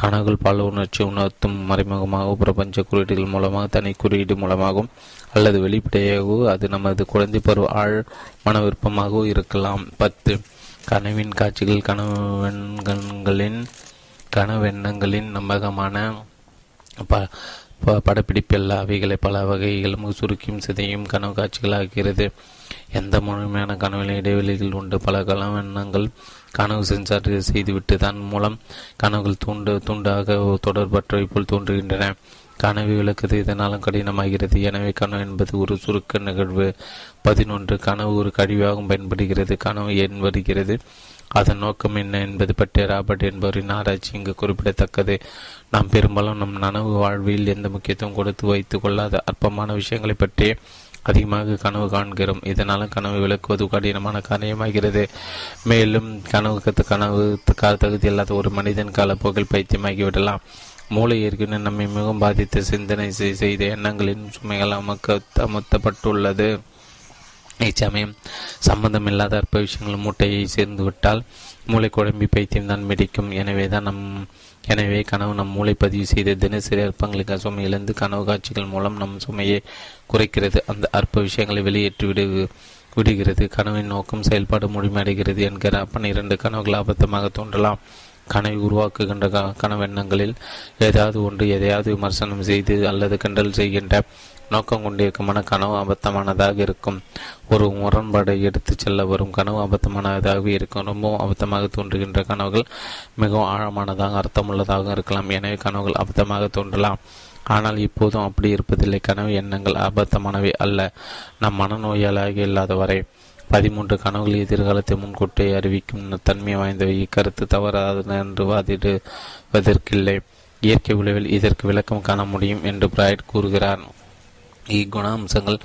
கனவுகள் பால் உணர்ச்சி உணர்த்தும். மறைமுகமாக பிரபஞ்ச குறியீடுகள் மூலமாக, தனி குறியீடு மூலமாகவும் அல்லது வெளிப்படையாகவோ அது நமது குழந்தை பருவ ஆழ் மன விருப்பமாகவோ இருக்கலாம். 10, கனவின் காட்சிகள் கனவெண்ணங்களின் நம்பகமான படப்பிடிப்பில் அவைகளை பல வகைகளும் சுருக்கியும் சிதையும் கனவு காட்சிகளாகிறது. எந்த முழுமையான கனவில் இடைவெளிகள் உண்டு. பல கனவெண்ணங்கள் கனவு சென்சார் செய்துவிட்டு தான் மூலம் கனவுகள் துண்டாக தொடர்பற்றவை போல் தோன்றுகின்றன. கனவு விளக்குது இதனாலும் கடினமாகிறது. எனவே கனவு என்பது ஒரு சுருக்க நிகழ்வு. 11, கனவு ஒரு கழிவாகவும் பயன்படுகிறது. கனவு ஏன் வருகிறது, அதன் நோக்கம் என்ன என்பது பற்றிய ராபர்ட் என்பவரின் ஆராய்ச்சி இங்கு குறிப்பிடத்தக்கது. நாம் பெரும்பாலும் நம் நனவு வாழ்வில் எந்த முக்கியத்துவம் கொடுத்து வைத்து கொள்ளாத அற்பமான விஷயங்களை பற்றி அதிகமாக கனவு காண்கிறோம். இதனால கனவு விளக்குவது கடினமான காரியமாகிறது. மேலும் கனவு தகுதி இல்லாத ஒரு மனிதன் காலப்போக்கில் பைத்தியமாகிவிடலாம். மூளை ஏற்கனவே நம்மை மிகவும் பாதித்த சிந்தனை செய்த எண்ணங்களின் சுமைகள் அமர்த்தப்பட்டுள்ளது. இச்சமயம் சம்பந்தமில்லாத அற்ப விஷயங்கள் மூட்டையை சேர்ந்துவிட்டால் மூளை குழம்பி பைத்தியம் தான் மிடிக்கும். எனவே கனவு நம் மூளை பதிவு செய்த தினசரி அற்பங்களுக்கு சுமையிலிருந்து கனவு காட்சிகள் மூலம் நம் சுமையை குறைக்கிறது. அந்த அற்ப விஷயங்களை வெளியேற்றி விடுகிறது. கனவின் நோக்கம் செயல்பாடு முழுமையடைகிறது என்கிற 12 கனவுகள் ஆபத்தமாக தோன்றலாம். கனவை உருவாக்குகின்ற கனவெண்ணங்களில் ஏதாவது ஒன்று எதையாவது விமர்சனம் செய்து அல்லது கண்டல் செய்கின்ற நோக்கம் கொண்டிருக்குமான கனவு அபத்தமானதாக இருக்கும். ஒரு முரண்பாடை எடுத்துச் செல்ல வரும் கனவு அபத்தமானதாகவே இருக்கும். ரொம்பவும் அபத்தமாக தோன்றுகின்ற கனவுகள் மிகவும் ஆழமானதாக அர்த்தமுள்ளதாக இருக்கலாம். எனவே கனவுகள் அபத்தமாக தோன்றலாம். ஆனால் இப்போதும் அப்படி இருப்பதில்லை. கனவு எண்ணங்கள் அபத்தமானவை அல்ல, நம் மனநோயாளாக இல்லாதவரை. 13, கனவுகள் எதிர்காலத்தை முன்கூட்டை அறிவிக்கும் தன்மை வாய்ந்தவை. இக்கருத்து தவறாது என்று வாதிடுவதற்கில்லை. இயற்கை உளவில் இதற்கு விளக்கம் காண முடியும் என்று பிராய்ட் கூறுகிறார். இக்குணாம்சங்கள்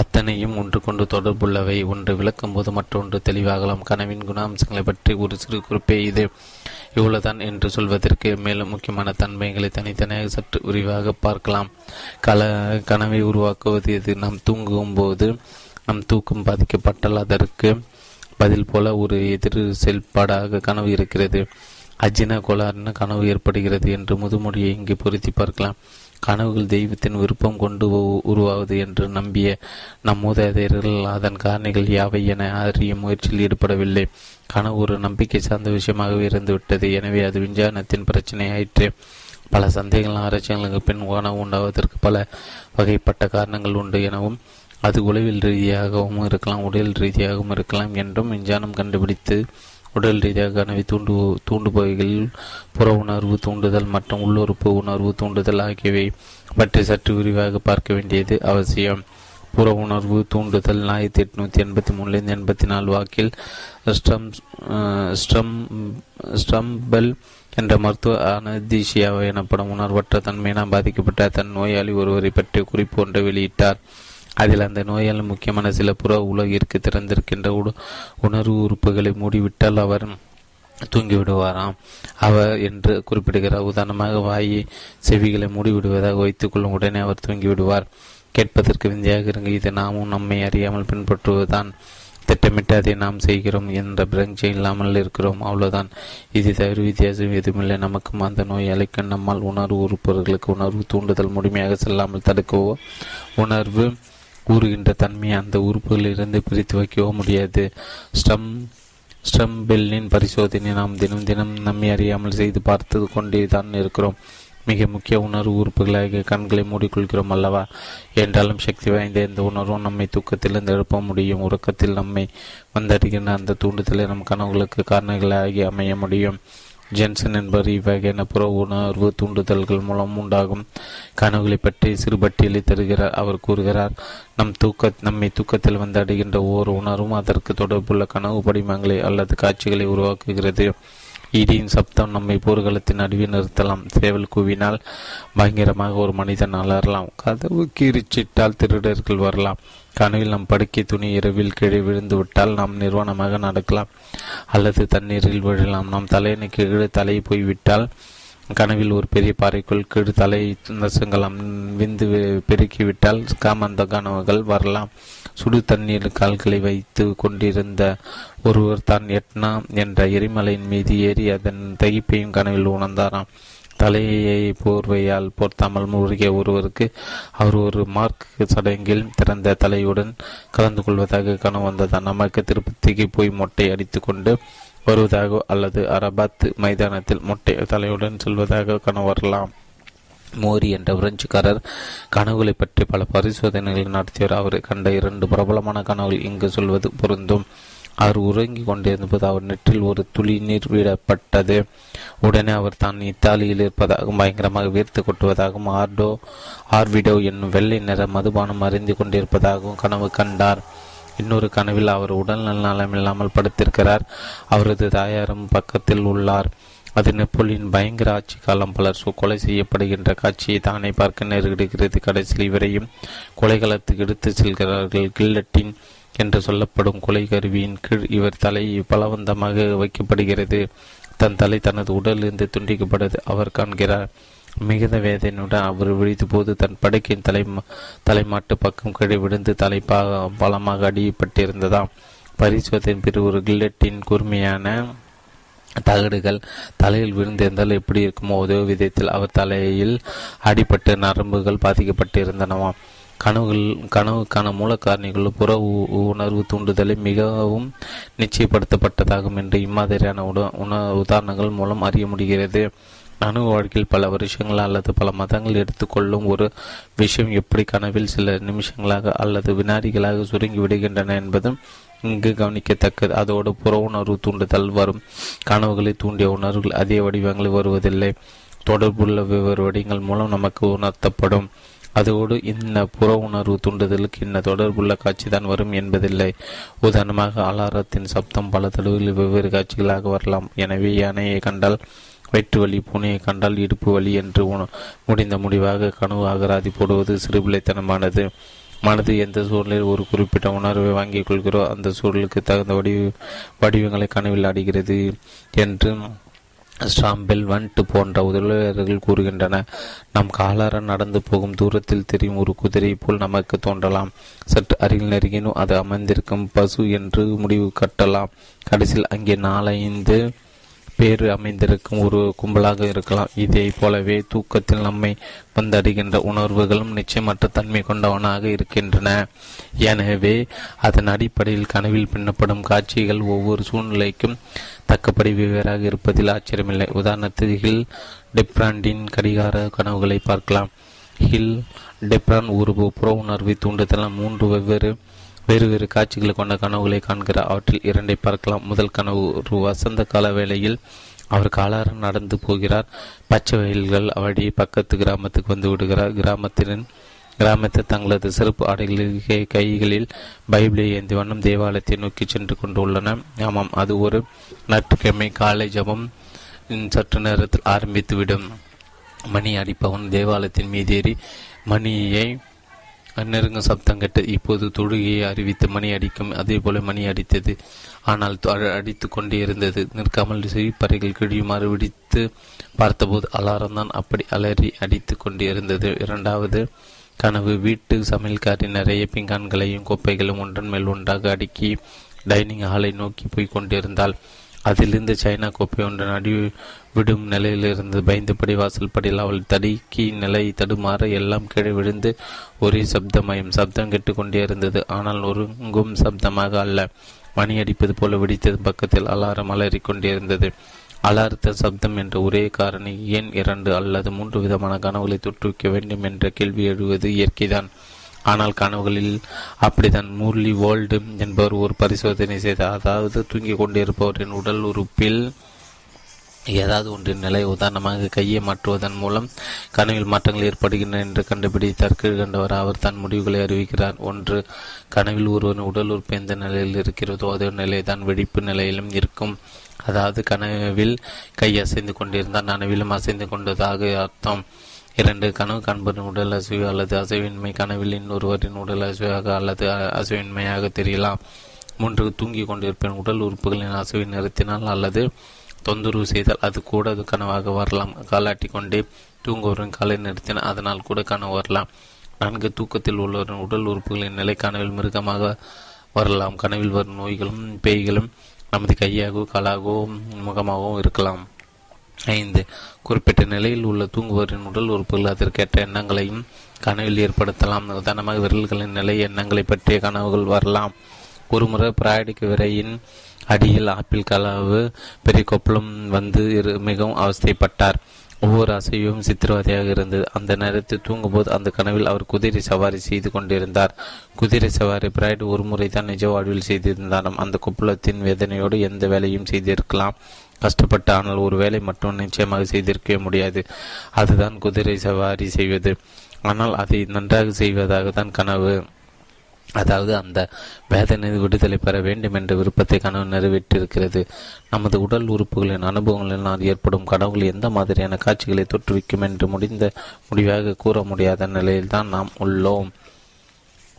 அத்தனையும் ஒன்று கொண்டு தொடர்புள்ளவை. ஒன்று விளக்கும் போது மற்றொன்று தெளிவாகலாம். கனவின் குணாம்சங்களை பற்றி ஒரு சிறு குறிப்பே இது. இவ்வளவுதான் என்று சொல்வதற்கு மேலும் முக்கியமான தன்மைகளை தனித்தனியாக சற்று விரிவாக பார்க்கலாம். கனவை உருவாக்குவது எது? நாம் தூங்கும் போது நம் தூக்கம் பாதிக்கப்பட்டால் அதற்கு பதில் போல ஒரு எதிர் செயல்பாடாக கனவு இருக்கிறது. அஜின கோளாறுன்னு கனவு ஏற்படுகிறது என்று முதுமொழியை இங்கு பொருத்தி பார்க்கலாம். கனவுகள் தெய்வத்தின் விருப்பம் கொண்டு உருவாவது என்று நம்பிய நம் மூதாதையர்கள் அதன் காரணிகள் யாவை என அறிய முயற்சியில் ஈடுபடவில்லை. கனவு ஒரு நம்பிக்கை சார்ந்த விஷயமாகவே இருந்துவிட்டது. எனவே அது விஞ்ஞானத்தின் பிரச்சனையாயிற்று. பல சந்தேகங்கள் ஆராய்ச்சிகளுக்கு பின் உணவு உண்டாவதற்கு பல வகைப்பட்ட காரணங்கள் உண்டு எனவும், அது உளவியல் ரீதியாகவும் இருக்கலாம், உடல் ரீதியாகவும் இருக்கலாம் என்றும் விஞ்ஞானம் கண்டுபிடித்து, உடல் ரீதியாக கனவை தூண்டுபவைகளில் புற உணர்வு தூண்டுதல் மற்றும் உள்ளுறுப்பு உணர்வு தூண்டுதல் ஆகியவை பற்றி சற்று விரிவாக பார்க்க வேண்டியது அவசியம். புற உணர்வு தூண்டுதல் 1883 வாக்கில் ஸ்ட்ரம்பல் என்ற மருத்துவ அனதீசியா எனப்படும் உணர்வற்ற தன்மையினால் பாதிக்கப்பட்ட தன் நோயாளி ஒருவரை பற்றிய குறிப்பு ஒன்றை வெளியிட்டார். அதில் அந்த நோயால் முக்கியமான சில புற உலகிற்கு திறந்திருக்கின்ற உணர்வு உறுப்புகளை மூடிவிட்டால் அவர் தூங்கிவிடுவாராம் அவர் என்று குறிப்பிடுகிறார். உதாரணமாக வாயை செவிகளை மூடிவிடுவதாக வைத்துக்கொள்ளும், உடனே அவர் தூங்கிவிடுவார். கேட்பதற்கு விந்தையாக இருங்க, இதை நாமும் நம்மை அறியாமல் பின்பற்றுவதுதான். திட்டமிட்டு அதை நாம் செய்கிறோம் என்ற பிரஞ்சை இல்லாமல் இருக்கிறோம், அவ்வளோதான். இது தவிர வித்தியாசம் எதுவுமில்லை. நமக்கும் அந்த நோயாளிக்கு நம்மால் உணர்வு உறுப்பவர்களுக்கு உணர்வு தூண்டுதல் முழுமையாக செல்லாமல் தடுக்கவோ உணர்வு கூறுகின்ற தன்மையை அந்த உறுப்புகளிலிருந்து பிரித்து வைக்கவோ முடியாது. ஸ்டம்பெல்லின் பரிசோதனை நாம் தினம் தினம் நம்மை அறியாமல் செய்து பார்த்து கொண்டே தான் இருக்கிறோம். மிக முக்கிய உணர்வு உறுப்புகளாக கண்களை மூடிக்கொள்கிறோம் அல்லவா? என்றாலும் சக்தி வாய்ந்த இந்த உணர்வும் நம்மை தூக்கத்திலிருந்து எழுப்ப முடியும். உறக்கத்தில் நம்மை வந்தடைகின்ற அந்த தூண்டுதலை நம் கனவுகளுக்கு காரணங்களாகி அமைய முடியும். ஜென்சன் என்பவர் இவ்வகையான புற உணர்வு தூண்டுதல்கள் மூலம் உண்டாகும் கனவுகளை பற்றி சிறுபட்டியலை தருகிறார். அவர் கூறுகிறார், நம்மை தூக்கத்தில் வந்தடைகின்ற ஓர் உணர்வும் அதற்கு தொடர்புள்ள கனவு படிமங்களை அல்லது காட்சிகளை உருவாக்குகிறது. இடியின் சப்தம் நம்மை போர்க்களத்தின் நடுவே நிறுத்தலாம். சேவல் கூவினால் பயங்கரமாக ஒரு மனிதன் அலறலாம். கதவு கீறிச்சிட்டால் திருடர்கள் வரலாம். கனவில் நம் படுக்கை துணி இரவில் கீழே விழுந்து விட்டால் நாம் நிர்வாணமாக நடக்கலாம் அல்லது தண்ணீரில் விழலாம். நாம் தலையினை கீழே தலையை போய்விட்டால் கனவில் ஒரு பெரிய பாறைக்குள் கீழ் தலையை நசுங்கலாம். விந்து பெருக்கிவிட்டால் காமந்த கனவுகள் வரலாம். சுடு தண்ணீர் கால்களை வைத்து கொண்டிருந்த ஒருவர் தான் எட்னா என்ற எரிமலையின் மீது ஏறி அதன் தகிப்பையும் கனவில் உணர்ந்தாராம். தலையை போர்வையால் பொருத்தாமல் மூழ்கிய ஒருவருக்கு அவர் ஒரு மார்க் சடங்கில் திறந்த தலையுடன் கலந்து கொள்வதாக கனவு வந்ததாம். நமக்கு திருப்பதிக்கு போய் மொட்டை அடித்து கொண்டு வருவதாக அல்லது அரபாத் மைதானத்தில் மொட்டை தலையுடன் செல்வதாக கனவு வரலாம். மோரி என்ற பிரெஞ்சுக்காரர் கனவுகளை பற்றி பல பரிசோதனைகளை நடத்தியவர். அவரை கண்ட இரண்டு பிரபலமான கனவுகள் இங்கு சொல்வது பொருந்தும். அவர் உறங்கிக் கொண்டிருந்தபோது அவர் நெற்றில் ஒரு துளி நீர் விடப்பட்டது. உடனே அவர் தான் இத்தாலியில் இருப்பதாகவும் பயங்கரமாக வீர்த்து கொட்டுவதாகவும் ஆர்விடோ என்னும் வெள்ளை நிற மதுபானம் அறிந்து கொண்டிருப்பதாகவும் கனவு கண்டார். இன்னொரு கனவில் அவர் உடல்நல நலமில்லாமல் படுத்திருக்கிறார். அவரது தாயாரும் பக்கத்தில் உள்ளார். அது நெப்போலியின் பயங்கர ஆட்சி காலம். பலர் கொலை செய்யப்படுகின்ற காட்சியை தானே பார்க்க நேரிடுகிறது. கடைசியில் இவரையும் கொலைகளத்துக்கு எடுத்து செல்கிறார்கள். கில்லட்டின் என்று சொல்லப்படும் கொலை கருவியின் கீழ் இவர் தலை பலவந்தமாக வைக்கப்படுகிறது. தன் தலை தனது உடலிருந்து துண்டிக்கப்படுது அவர் காண்கிறார். மிகுந்த வேதனையுடன் அவர் விழித்த போது தன் படுக்கையின் தலைமாட்டு பக்கம் கீழே விழுந்து தலை பலமாக அடிபட்டிருந்ததாம். பரிசோதனையின் பிறகு ஒரு கில்லட்டின் கூர்மையான தகடுகள் தலையில் விழுந்திருந்தால் எப்படி இருக்குமோ அதே விதத்தில் அவர் தலையில் அடிபட்டு நரம்புகள் பாதிக்கப்பட்டிருந்தனவாம். கனவுக்கான மூலக்காரணிகள் புற உணர்வு தூண்டுதலை மிகவும் நிச்சயப்படுத்தப்பட்டதாகும் என்று இம்மாதிரியான உதாரணங்கள் மூலம் அறிய முடிகிறது. கனவு வாழ்க்கையில் பல வருஷங்கள் அல்லது பல மதங்கள் எடுத்துக்கொள்ளும் ஒரு விஷயம் எப்படி கனவில் சில நிமிஷங்களாக அல்லது வினாடிகளாக சுருங்கி விடுகின்றன என்பதும் இங்கு கவனிக்கத்தக்கது. அதோடு புற உணர்வு தூண்டுதல் வரும் கனவுகளை தூண்டிய உணர்வுகள் அதே வடிவங்கள் வருவதில்லை, தொடர்புள்ள வெவ்வேறு வடிவங்கள் மூலம் நமக்கு உணர்த்தப்படும். அதோடு இந்த புற உணர்வு தூண்டுதலுக்கு இந்த தொடர்புள்ள காட்சி தான் வரும் என்பதில்லை. உதாரணமாக அலாரத்தின் சப்தம் பல தடவைகளில் வெவ்வேறு காட்சிகளாக வரலாம். எனவே யானையை கண்டால் வயிற்று வலி, பூனையை கண்டால் இடுப்பு வலி என்று முடிந்த முடிவாக கனவு அகராதி போடுவது சிறுபிள்ளைத்தனமானது. மனது எந்த சூழலில் ஒரு குறிப்பிட்ட உணர்வை வாங்கிக் கொள்கிறோம் அந்த சூழலுக்கு தகுந்த வடிவங்களை கனவில் அடைகிறது என்று ஸ்டாம்பெல் வன்ட்டு போன்ற உதவியாளர்கள் கூறுகின்றன. நம் காலார நடந்து போகும் தூரத்தில் தெரியும் ஒரு குதிரை போல் நமக்கு தோன்றலாம். சற்று அருகில் நெருங்கினும் அது அமைந்திருக்கும் பசு என்று முடிவு கட்டலாம். கடைசியில் அங்கே 4-5 பேர் அமைந்திருக்கும் ஒரு கும்பலாக இருக்கலாம். இதை போலவே தூக்கத்தில் நம்மை வந்தடைகின்ற உணர்வுகளும் நிச்சயமற்ற தன்மை கொண்டவனாக இருக்கின்றன. எனவே அதன் அடிப்படையில் கனவில் பின்னப்படும் காட்சிகள் ஒவ்வொரு சூழ்நிலைக்கும் தக்கப்படி வெவ்வேறாக இருப்பதில் ஆச்சரியமில்லை. உதாரணத்துக்கு ஹில் டெப்ராண்டின் கடிகார கனவுகளை பார்க்கலாம். ஹில் டெப்ரான் ஒரு புற உணர்வை தூண்டுதலாம் 3 வேறு காட்சிகளை கொண்ட கனவுகளை காண்கிற. அவற்றில் 2 பார்க்கலாம். முதல் கனவு, ஒரு வசந்த கால வேளையில் அவர் காலார நடந்து போகிறார். பச்சை வயல்கள் அவடி பக்கத்து கிராமத்துக்கு வந்து விடுகிறார். கிராமத்தை தங்களது சிறப்பு ஆடைகளில் கைகளில் பைபிளை ஏந்தி வண்ணம் தேவாலயத்தை நோக்கி சென்று கொண்டு உள்ளன. ஆமாம், அது ஒரு ஞாயிற்றுக்கிழமை காலை ஜபம் சற்று நேரத்தில் ஆரம்பித்துவிடும். மணி அடிப்பவன் தேவாலயத்தின் மீதேறி மணியை நெருங்கும் சப்தம் கெட்டு இப்போது தொழுகையை அறிவித்து மணி அடிக்கும். அதே போல மணி அடித்தது. ஆனால் அடித்து கொண்டே இருந்தது. நிற்காமல் செய்ப்பறைகள் கிழியுமாறு விடித்து பார்த்தபோது அலாரம்தான் அப்படி அலறி அடித்து கொண்டே இருந்தது. இரண்டாவது கனவு. வீட்டு சமையல்காரி நிறைய பிங்கான்களையும் கோப்பைகளும் ஒன்றன் மேல் ஒன்றாக அடுக்கி டைனிங் ஹாலை நோக்கி போய் கொண்டிருந்தாள். அதிலிருந்து சைனா கோப்பை ஒன்று நடி விடும் நிலையிலிருந்து பயந்தபடி வாசல்படியில் அவள் தடுக்கி நிலை தடுமாற எல்லாம் கீழே விழுந்து ஒரே சப்தமயம். சப்தம் கெட்டுக்கொண்டே இருந்தது, ஆனால் ஒருங்கும் சப்தமாக அல்ல. மணி அடிப்பது போல வெடித்தது. பக்கத்தில் அலாரம் அலறிக்கொண்டே இருந்தது. அலாரத்த சப்தம் என்ற ஒரே காரணி ஏன் 2 அல்லது 3 விதமான கனவுகளை தொற்றுவிக்க வேண்டும் என்ற கேள்வி எழுவது இயற்கைதான். ஆனால் கனவுகளில் அப்படித்தான். மூர்லி வேர்ல்டு என்பவர் ஒரு பரிசோதனை செய்தார். அதாவது தூங்கி கொண்டிருப்பவரின் உடல் உறுப்பில் ஏதாவது ஒன்றின் நிலை, உதாரணமாக கையை மாற்றுவதன் மூலம் கனவில் மாற்றங்கள் ஏற்படுகின்றன என்று கண்டுபிடித்தார். கீழ்கண்டவர் அவர் தன் முடிவுகளை அறிவிக்கிறார். 1. கனவில் ஒருவரின் உடல் உறுப்பு எந்த நிலையில் இருக்கிறதோ அதே நிலை தான் வெடிப்பு நிலையிலும் இருக்கும். அதாவது கனவில் கை அசைந்து கொண்டிருந்தால் நனவிலும் அசைந்து கொண்டதாக அர்த்தம். 2. கனவு காண்பரின் உடல் அசைவு அல்லது அசைவின்மை கனவில் இன்னொருவரின் உடல் அசைவாக அல்லது அசைவின்மையாக தெரியலாம். 3. தூங்கி கொண்டிருப்பேன் உடல் உறுப்புகளின் அசைவை நிறுத்தினால் அல்லது தொந்தரவு செய்தால் அது கூட அது கனவாக வரலாம். காலாட்டி கொண்டே தூங்குவரின் காலை நிறுத்தினால் அதனால் கூட கனவு வரலாம். 4. தூக்கத்தில் உள்ளவரின் உடல் உறுப்புகளின் நிலை கனவில் மிருகமாக வரலாம். கனவில் வரும் நோய்களும் பேய்களும் நமது கையாகவோ காலாகவோ முகமாகவும் இருக்கலாம். 5. குறிப்பிட்ட நிலையில் உள்ள தூங்குவரின் உடல் உறுப்புகள் அதற்கேற்ற எண்ணங்களையும் கனவில் ஏற்படுத்தலாம். உதாரணமாக விரல்களின் நிலை எண்ணங்களை பற்றிய கனவுகள் வரலாம். ஒருமுறை பிராய்டுக்கு விரையின் அடியில் ஆப்பிள் கலவு பெரிய கொப்பளம் வந்து மிகவும் அவஸ்தைப்பட்டார். ஒவ்வொரு அசைவும் சித்திரவதையாக இருந்தது. அந்த நேரத்தில் தூங்கும்போது அந்த கனவில் அவர் குதிரை சவாரி செய்து கொண்டிருந்தார். குதிரை சவாரி பிராய்டு ஒரு முறை தான் நிஜ வாழ்வில் செய்திருந்தாராம். அந்த கொப்பளத்தின் வேதனையோடு எந்த வேலையும் செய்திருக்கலாம். கஷ்டப்பட்ட ஆனால் ஒரு வேலை மட்டும் நிச்சயமாக செய்திருக்க முடியாது. அதுதான் குதிரை சவாரி செய்வது. ஆனால் அதை நன்றாக செய்வதாக தான் கனவு. அதாவது அந்த வேதனை விடுதலை பெற வேண்டும் என்ற விருப்பத்தை கனவு நிறைவேற்றிருக்கிறது. நமது உடல் உறுப்புகளின் அனுபவங்களினால் ஏற்படும் கனவுகள் எந்த மாதிரியான காட்சிகளை தோற்றுவிக்கும் என்று முடிவாக கூற முடியாத நிலையில்தான் நாம் உள்ளோம்.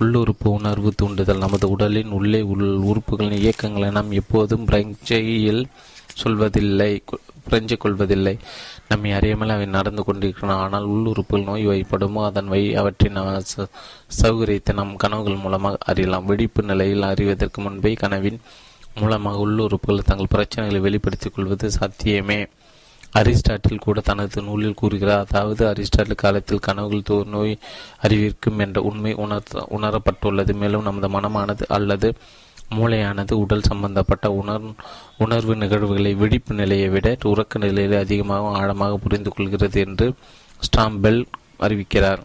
உள்ளுறுப்பு உணர்வு தூண்டுதல். நமது உடலின் உள்ளே உறுப்புகளின் இயக்கங்களை நாம் எப்போதும் பிரஞ்சையில் பிரஞ்சை கொள்வதில்லை. நம்மை அறியாமல் அவை நடந்து கொண்டிருக்கிறோம். ஆனால் உள்ளுறுப்புகள் நோய் வைப்படுமோ அதன் வை அவற்றின் சௌகரியத்தை நாம் கனவுகள் மூலமாக அறியலாம். வெடிப்பு நிலையில் அறிவதற்கு முன்பே கனவின் மூலமாக உள்ளுறுப்புகள் தங்கள் பிரச்சனைகளை வெளிப்படுத்திக் கொள்வது சாத்தியமே. அரிஸ்டாட்டில் கூட தனது நூலில் கூறுகிறார். அதாவது அரிஸ்டாட்டில் காலத்தில் கனவுகள் நோய் அறிவிக்கும் என்ற உண்மை உணரப்பட்டுள்ளது. மேலும் நமது மனமானது அல்லது மூளையானது உடல் சம்பந்தப்பட்ட உணர்வு நிகழ்வுகளை வெடிப்பு நிலையை விட உறக்க நிலையிலே அதிகமாகவும் ஆழமாக புரிந்து கொள்கிறது என்று ஸ்டாம்பெல் அறிவிக்கிறார்.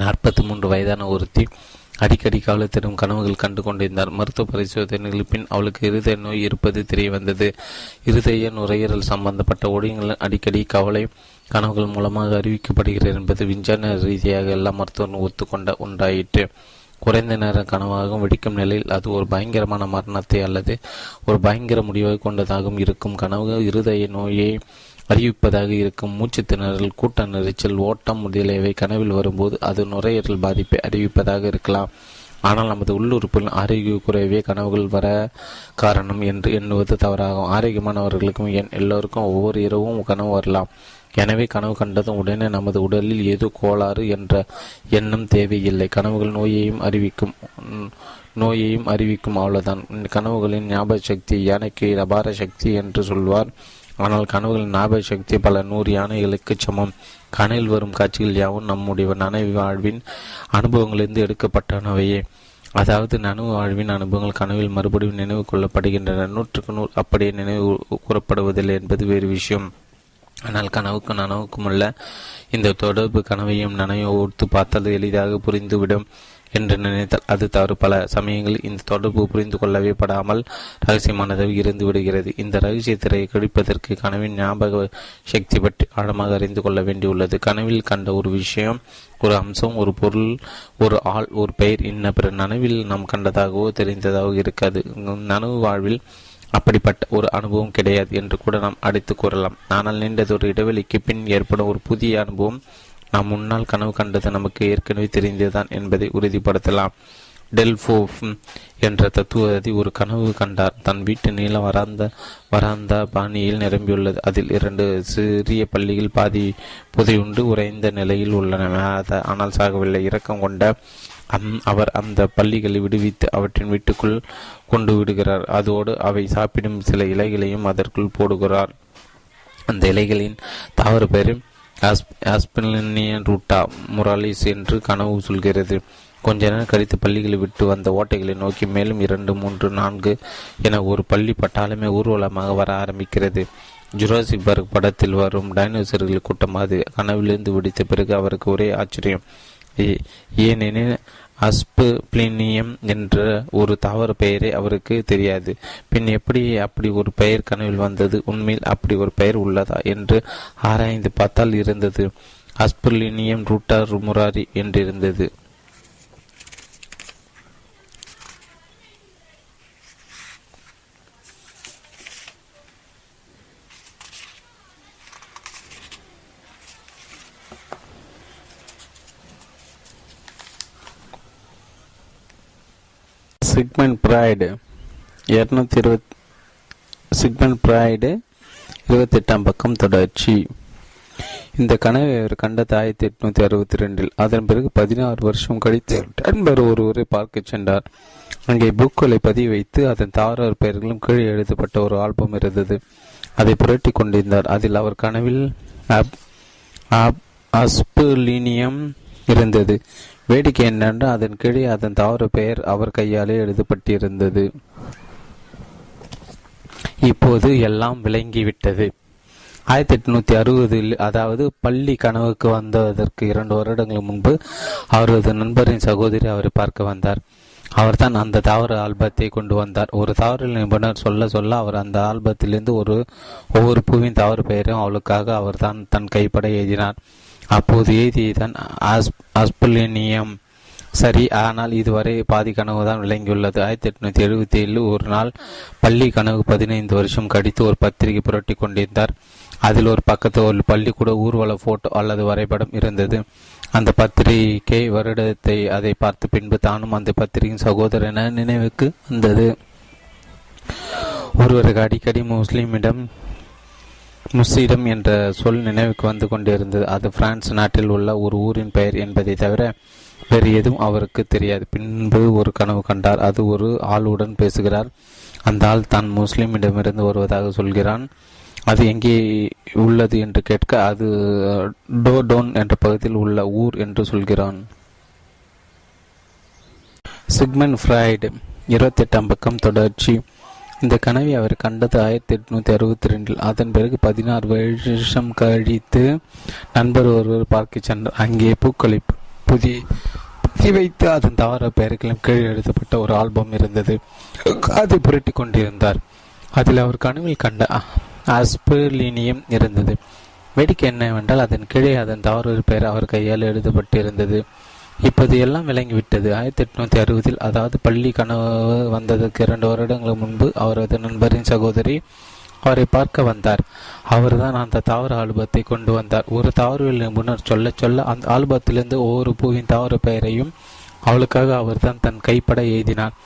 43 வயதான ஒருத்தி அடிக்கடி காலை தரும் கனவுகள் கண்டு கொண்டிருந்தார். மருத்துவ பரிசோதனைகள் பின் அவளுக்கு இருதய நோய் இருப்பது தெரிய வந்தது. இருதய நுரையீரல் சம்பந்தப்பட்ட ஒழுங்குகள் அடிக்கடி கவலை கனவுகள் மூலமாக அறிவிக்கப்படுகிறது என்பது விஞ்ஞான ரீதியாக எல்லா மருத்துவரும் ஒத்துக்கொண்ட ஒன்றாயிற்று. குறைந்த நேர கனவாகவும் வெடிக்கும் நிலையில் அது ஒரு பயங்கரமான மரணத்தை அல்லது ஒரு பயங்கர முடிவாக கொண்டதாகவும் இருக்கும். கனவு இருதய நோயை அறிவிப்பதாக இருக்கும். மூச்சு திணறல், கூட்ட நெரிச்சல், ஓட்டம் முதலியவை கனவில் வரும்போது அது நுரையீரல் பாதிப்பை அறிவிப்பதாக இருக்கலாம். ஆனால் நமது உள்ளுறுப்பில் ஆரோக்கிய குறைவே கனவுகள் வர காரணம் என்று எண்ணுவது தவறாகும். ஆரோக்கியமானவர்களுக்கும் எல்லோருக்கும் ஒவ்வொரு இரவும் கனவு வரலாம். எனவே கனவு கண்டதும் உடனே நமது உடலில் ஏதோ கோளாறு என்ற எண்ணம் தேவையில்லை. கனவுகள் நோயையும் அறிவிக்கும் அவ்வளவுதான். கனவுகளின் ஞாபக சக்தி யானைக்கு அபார சக்தி என்று சொல்வார். ஆனால் கனவுகளின் ஞாபக சக்தி பல 100 யானைகளுக்கு சமம். கனவில் வரும் காட்சிகள் யாவும் நம்முடைய நனவு வாழ்வின் அனுபவங்களிலிருந்து எடுக்கப்பட்டனவையே. அதாவது நனவு வாழ்வின் அனுபவங்கள் கனவில் மறுபடியும் நினைவு கொள்ளப்படுகின்றன. 100க்கு 100 அப்படியே நினைவு கூறப்படுவதில்லை என்பது வேறு விஷயம். ஆனால் கனவுக்கும் நனவுக்குமுள்ள இந்த தொடர்பு கனவையும் நனவையும் ஒத்து பார்த்தால் எளிதாக புரிந்துவிடும் என்று நினைத்தால் அது தவறு. பல சமயங்களில் இந்த தொடர்பு புரிந்து கொள்ளவே படாமல் ரகசியமானதாக இருந்து விடுகிறது. இந்த ரகசியத்திரை கழிப்பதற்கு கனவின் ஞாபக சக்தி பற்றி ஆழமாக அறிந்து கொள்ள வேண்டியுள்ளது. கனவில் கண்ட ஒரு விஷயம், ஒரு அம்சம், ஒரு பொருள், ஒரு ஆள், ஒரு பெயர் இன்ன பிற நனவில் நாம் கண்டதாகவோ தெரிந்ததாகவோ இருக்காது. நனவு வாழ்வில் அப்படிப்பட்ட ஒரு அனுபவம் கிடையாது என்று கூட நாம் அடித்து கூறலாம். ஆனால் நீண்டதொரு இடைவெளிக்கு பின் ஏற்படும் ஒரு புதிய அனுபவம் நாம் முன்னால் கனவு கண்டது நமக்கு ஏற்கனவே தெரிந்ததுதான் என்பதை உறுதிப்படுத்தலாம். டெல்ஃபோ என்ற தத்துவவாதி ஒரு கனவு கண்டார். தன் வீட்டு நீள வராந்தா பாணியில் நிரம்பியுள்ளது. அதில் 2 சிறிய பள்ளிகள் பாதி புதையுண்டு உறைந்த நிலையில் உள்ளன, ஆனால் சாகவில்லை. இரக்கம் கொண்ட அவர் அந்த பள்ளிகளை விடுவித்து அவற்றின் வீட்டுக்குள் கொண்டு விடுகிறார். அதோடு அவை சாப்பிடும் சில இலைகளையும் அதற்குள் போடுகிறார். அந்த இலைகளின் தாவர பெயர் ஆஸ்பினியன் ரூட்டா முராலிஸ் என்று கனவு சொல்கிறது. கொஞ்ச நேரம் கழித்து பள்ளிகளை விட்டு வந்த ஓட்டைகளை நோக்கி மேலும் 2, 3, 4 என ஒரு பள்ளி பட்டாலுமே ஊர்வலமாக வர ஆரம்பிக்கிறது. ஜுராசிக் பார்க் படத்தில் வரும் டைனோசர்கள் கூட்டம் அது. கனவிலிருந்து விடுத்த பிறகு அவருக்கு ஒரே ஆச்சரியம். ஏனெனில் அஸ்பிளினியம் என்ற ஒரு தாவர பெயரை அவருக்கு தெரியாது. பின் எப்படி அப்படி ஒரு பெயர் கனவில் வந்தது? உண்மையில் அப்படி ஒரு பெயர் உள்ளதா என்று ஆராய்ந்து பார்த்தால் இருந்தது. அஸ்பிளினியம் ரூட்டா முராரி என்றிருந்தது. சிக்மண்ட் ஃபிராய்டு 28 பக்கம் தொடர்ச்சி. இந்த கனவை அவர் கண்டது 1862. அதன் பிறகு 16 வருஷம் கழித்து நண்பர் ஒருவரை பார்க்க சென்றார். அங்கே புக்களை பதிவு வைத்து அதன் தாவர பெயர்களும் கீழே எழுதப்பட்ட ஒரு ஆல்பம் இருந்தது. அதை புரட்டி கொண்டிருந்தார். அதில் அவர் கனவில் அஸ்பிளினியம் இருந்தது. வேடிக்கை என்னென்று அதன் கீழே அதன் தாவர பெயர் அவர் கையாலே எழுதப்பட்டிருந்தது. இப்போது எல்லாம் விளங்கிவிட்டது. 1860, அதாவது பள்ளி கனவுக்கு வந்ததற்கு 2 வருடங்கள் முன்பு அவரது நண்பரின் சகோதரி அவரை பார்க்க வந்தார். அவர் தான் அந்த தாவர ஆல்பத்தை கொண்டு வந்தார். ஒரு தாவர நிபுணர் சொல்ல சொல்ல அவர் அந்த ஆல்பத்திலிருந்து ஒவ்வொரு பூவின் தாவர பெயரும் அவளுக்காக அவர் தான் தன் கைப்பட எழுதினார். அப்போது எழுதியதான் அஸ்பிளினியம். சரி, ஆனால் இதுவரை பாதி கனவு தான் விளங்கியுள்ளது. 1877 ஒரு நாள் பள்ளி கனவு 15 வருஷம் கடித்து ஒரு பத்திரிகை புரட்டி கொண்டிருந்தார். அதில் ஒரு பக்கத்து ஒரு பள்ளிக்கூட ஊர்வல போட்டோ அல்லது வரைபடம் இருந்தது. அந்த பத்திரிகை வருடத்தை அதை பார்த்து பின்பு தானும் அந்த பத்திரிகையின் சகோதரன நினைவுக்கு வந்தது. ஒருவருக்கு அடிக்கடி முஸ்லிடம் என்ற சொல் நினைவுக்கு வந்து கொண்டிருந்தது. அது பிரான்ஸ் நாட்டில் உள்ள ஒரு ஊரின் பெயர் என்பதை தவிர வேறு எதுவும் அவருக்கு தெரியாது. பின்பு ஒரு கனவு கண்டார். அது ஒரு ஆளுடன் பேசுகிறார். அந்த ஆள் தான் முஸ்லிமிடமிருந்து வருவதாக சொல்கிறான். அது எங்கே உள்ளது என்று கேட்க அது டோடோன் என்ற பகுதியில் உள்ள ஊர் என்று சொல்கிறான். சிக்மண்ட் ஃபிராய்டு 28 பக்கம் தொடர்ச்சி. இந்த கனவை அவர் கண்டது 1862. அதன் பிறகு 16 வருஷம் கழித்து நண்பர் ஒருவர் பார்க்க சென்றார். அங்கே பூக்களை புதி வைத்து அதன் தவற பெயர்களும் கீழ் எழுதப்பட்ட ஒரு ஆல்பம் இருந்தது. அதை புரட்டி கொண்டிருந்தார். அதில் அவர் கனவில் கண்ட அஸ்பிளினியம் இருந்தது. வேடிக்கை என்னவென்றால் அதன் கீழே அதன் தவறு பெயர் அவர் கையால் எழுதப்பட்டு இருந்தது. இப்போது எல்லாம் விளங்கிவிட்டது. 1860, அதாவது பள்ளி கனவு வந்ததற்கு 2 வருடங்கள் முன்பு அவரது நண்பரின் சகோதரி அவரை பார்க்க வந்தார். அவர் தான் அந்த தாவர ஆல்பத்தை கொண்டு வந்தார். ஒரு தாவரவியல் முன்னர் சொல்ல சொல்ல அந்த ஆல்பத்திலிருந்து ஒவ்வொரு பூவின் தாவர பெயரையும் அவளுக்காக அவர் தான் தன் கைப்பட எழுதினார்.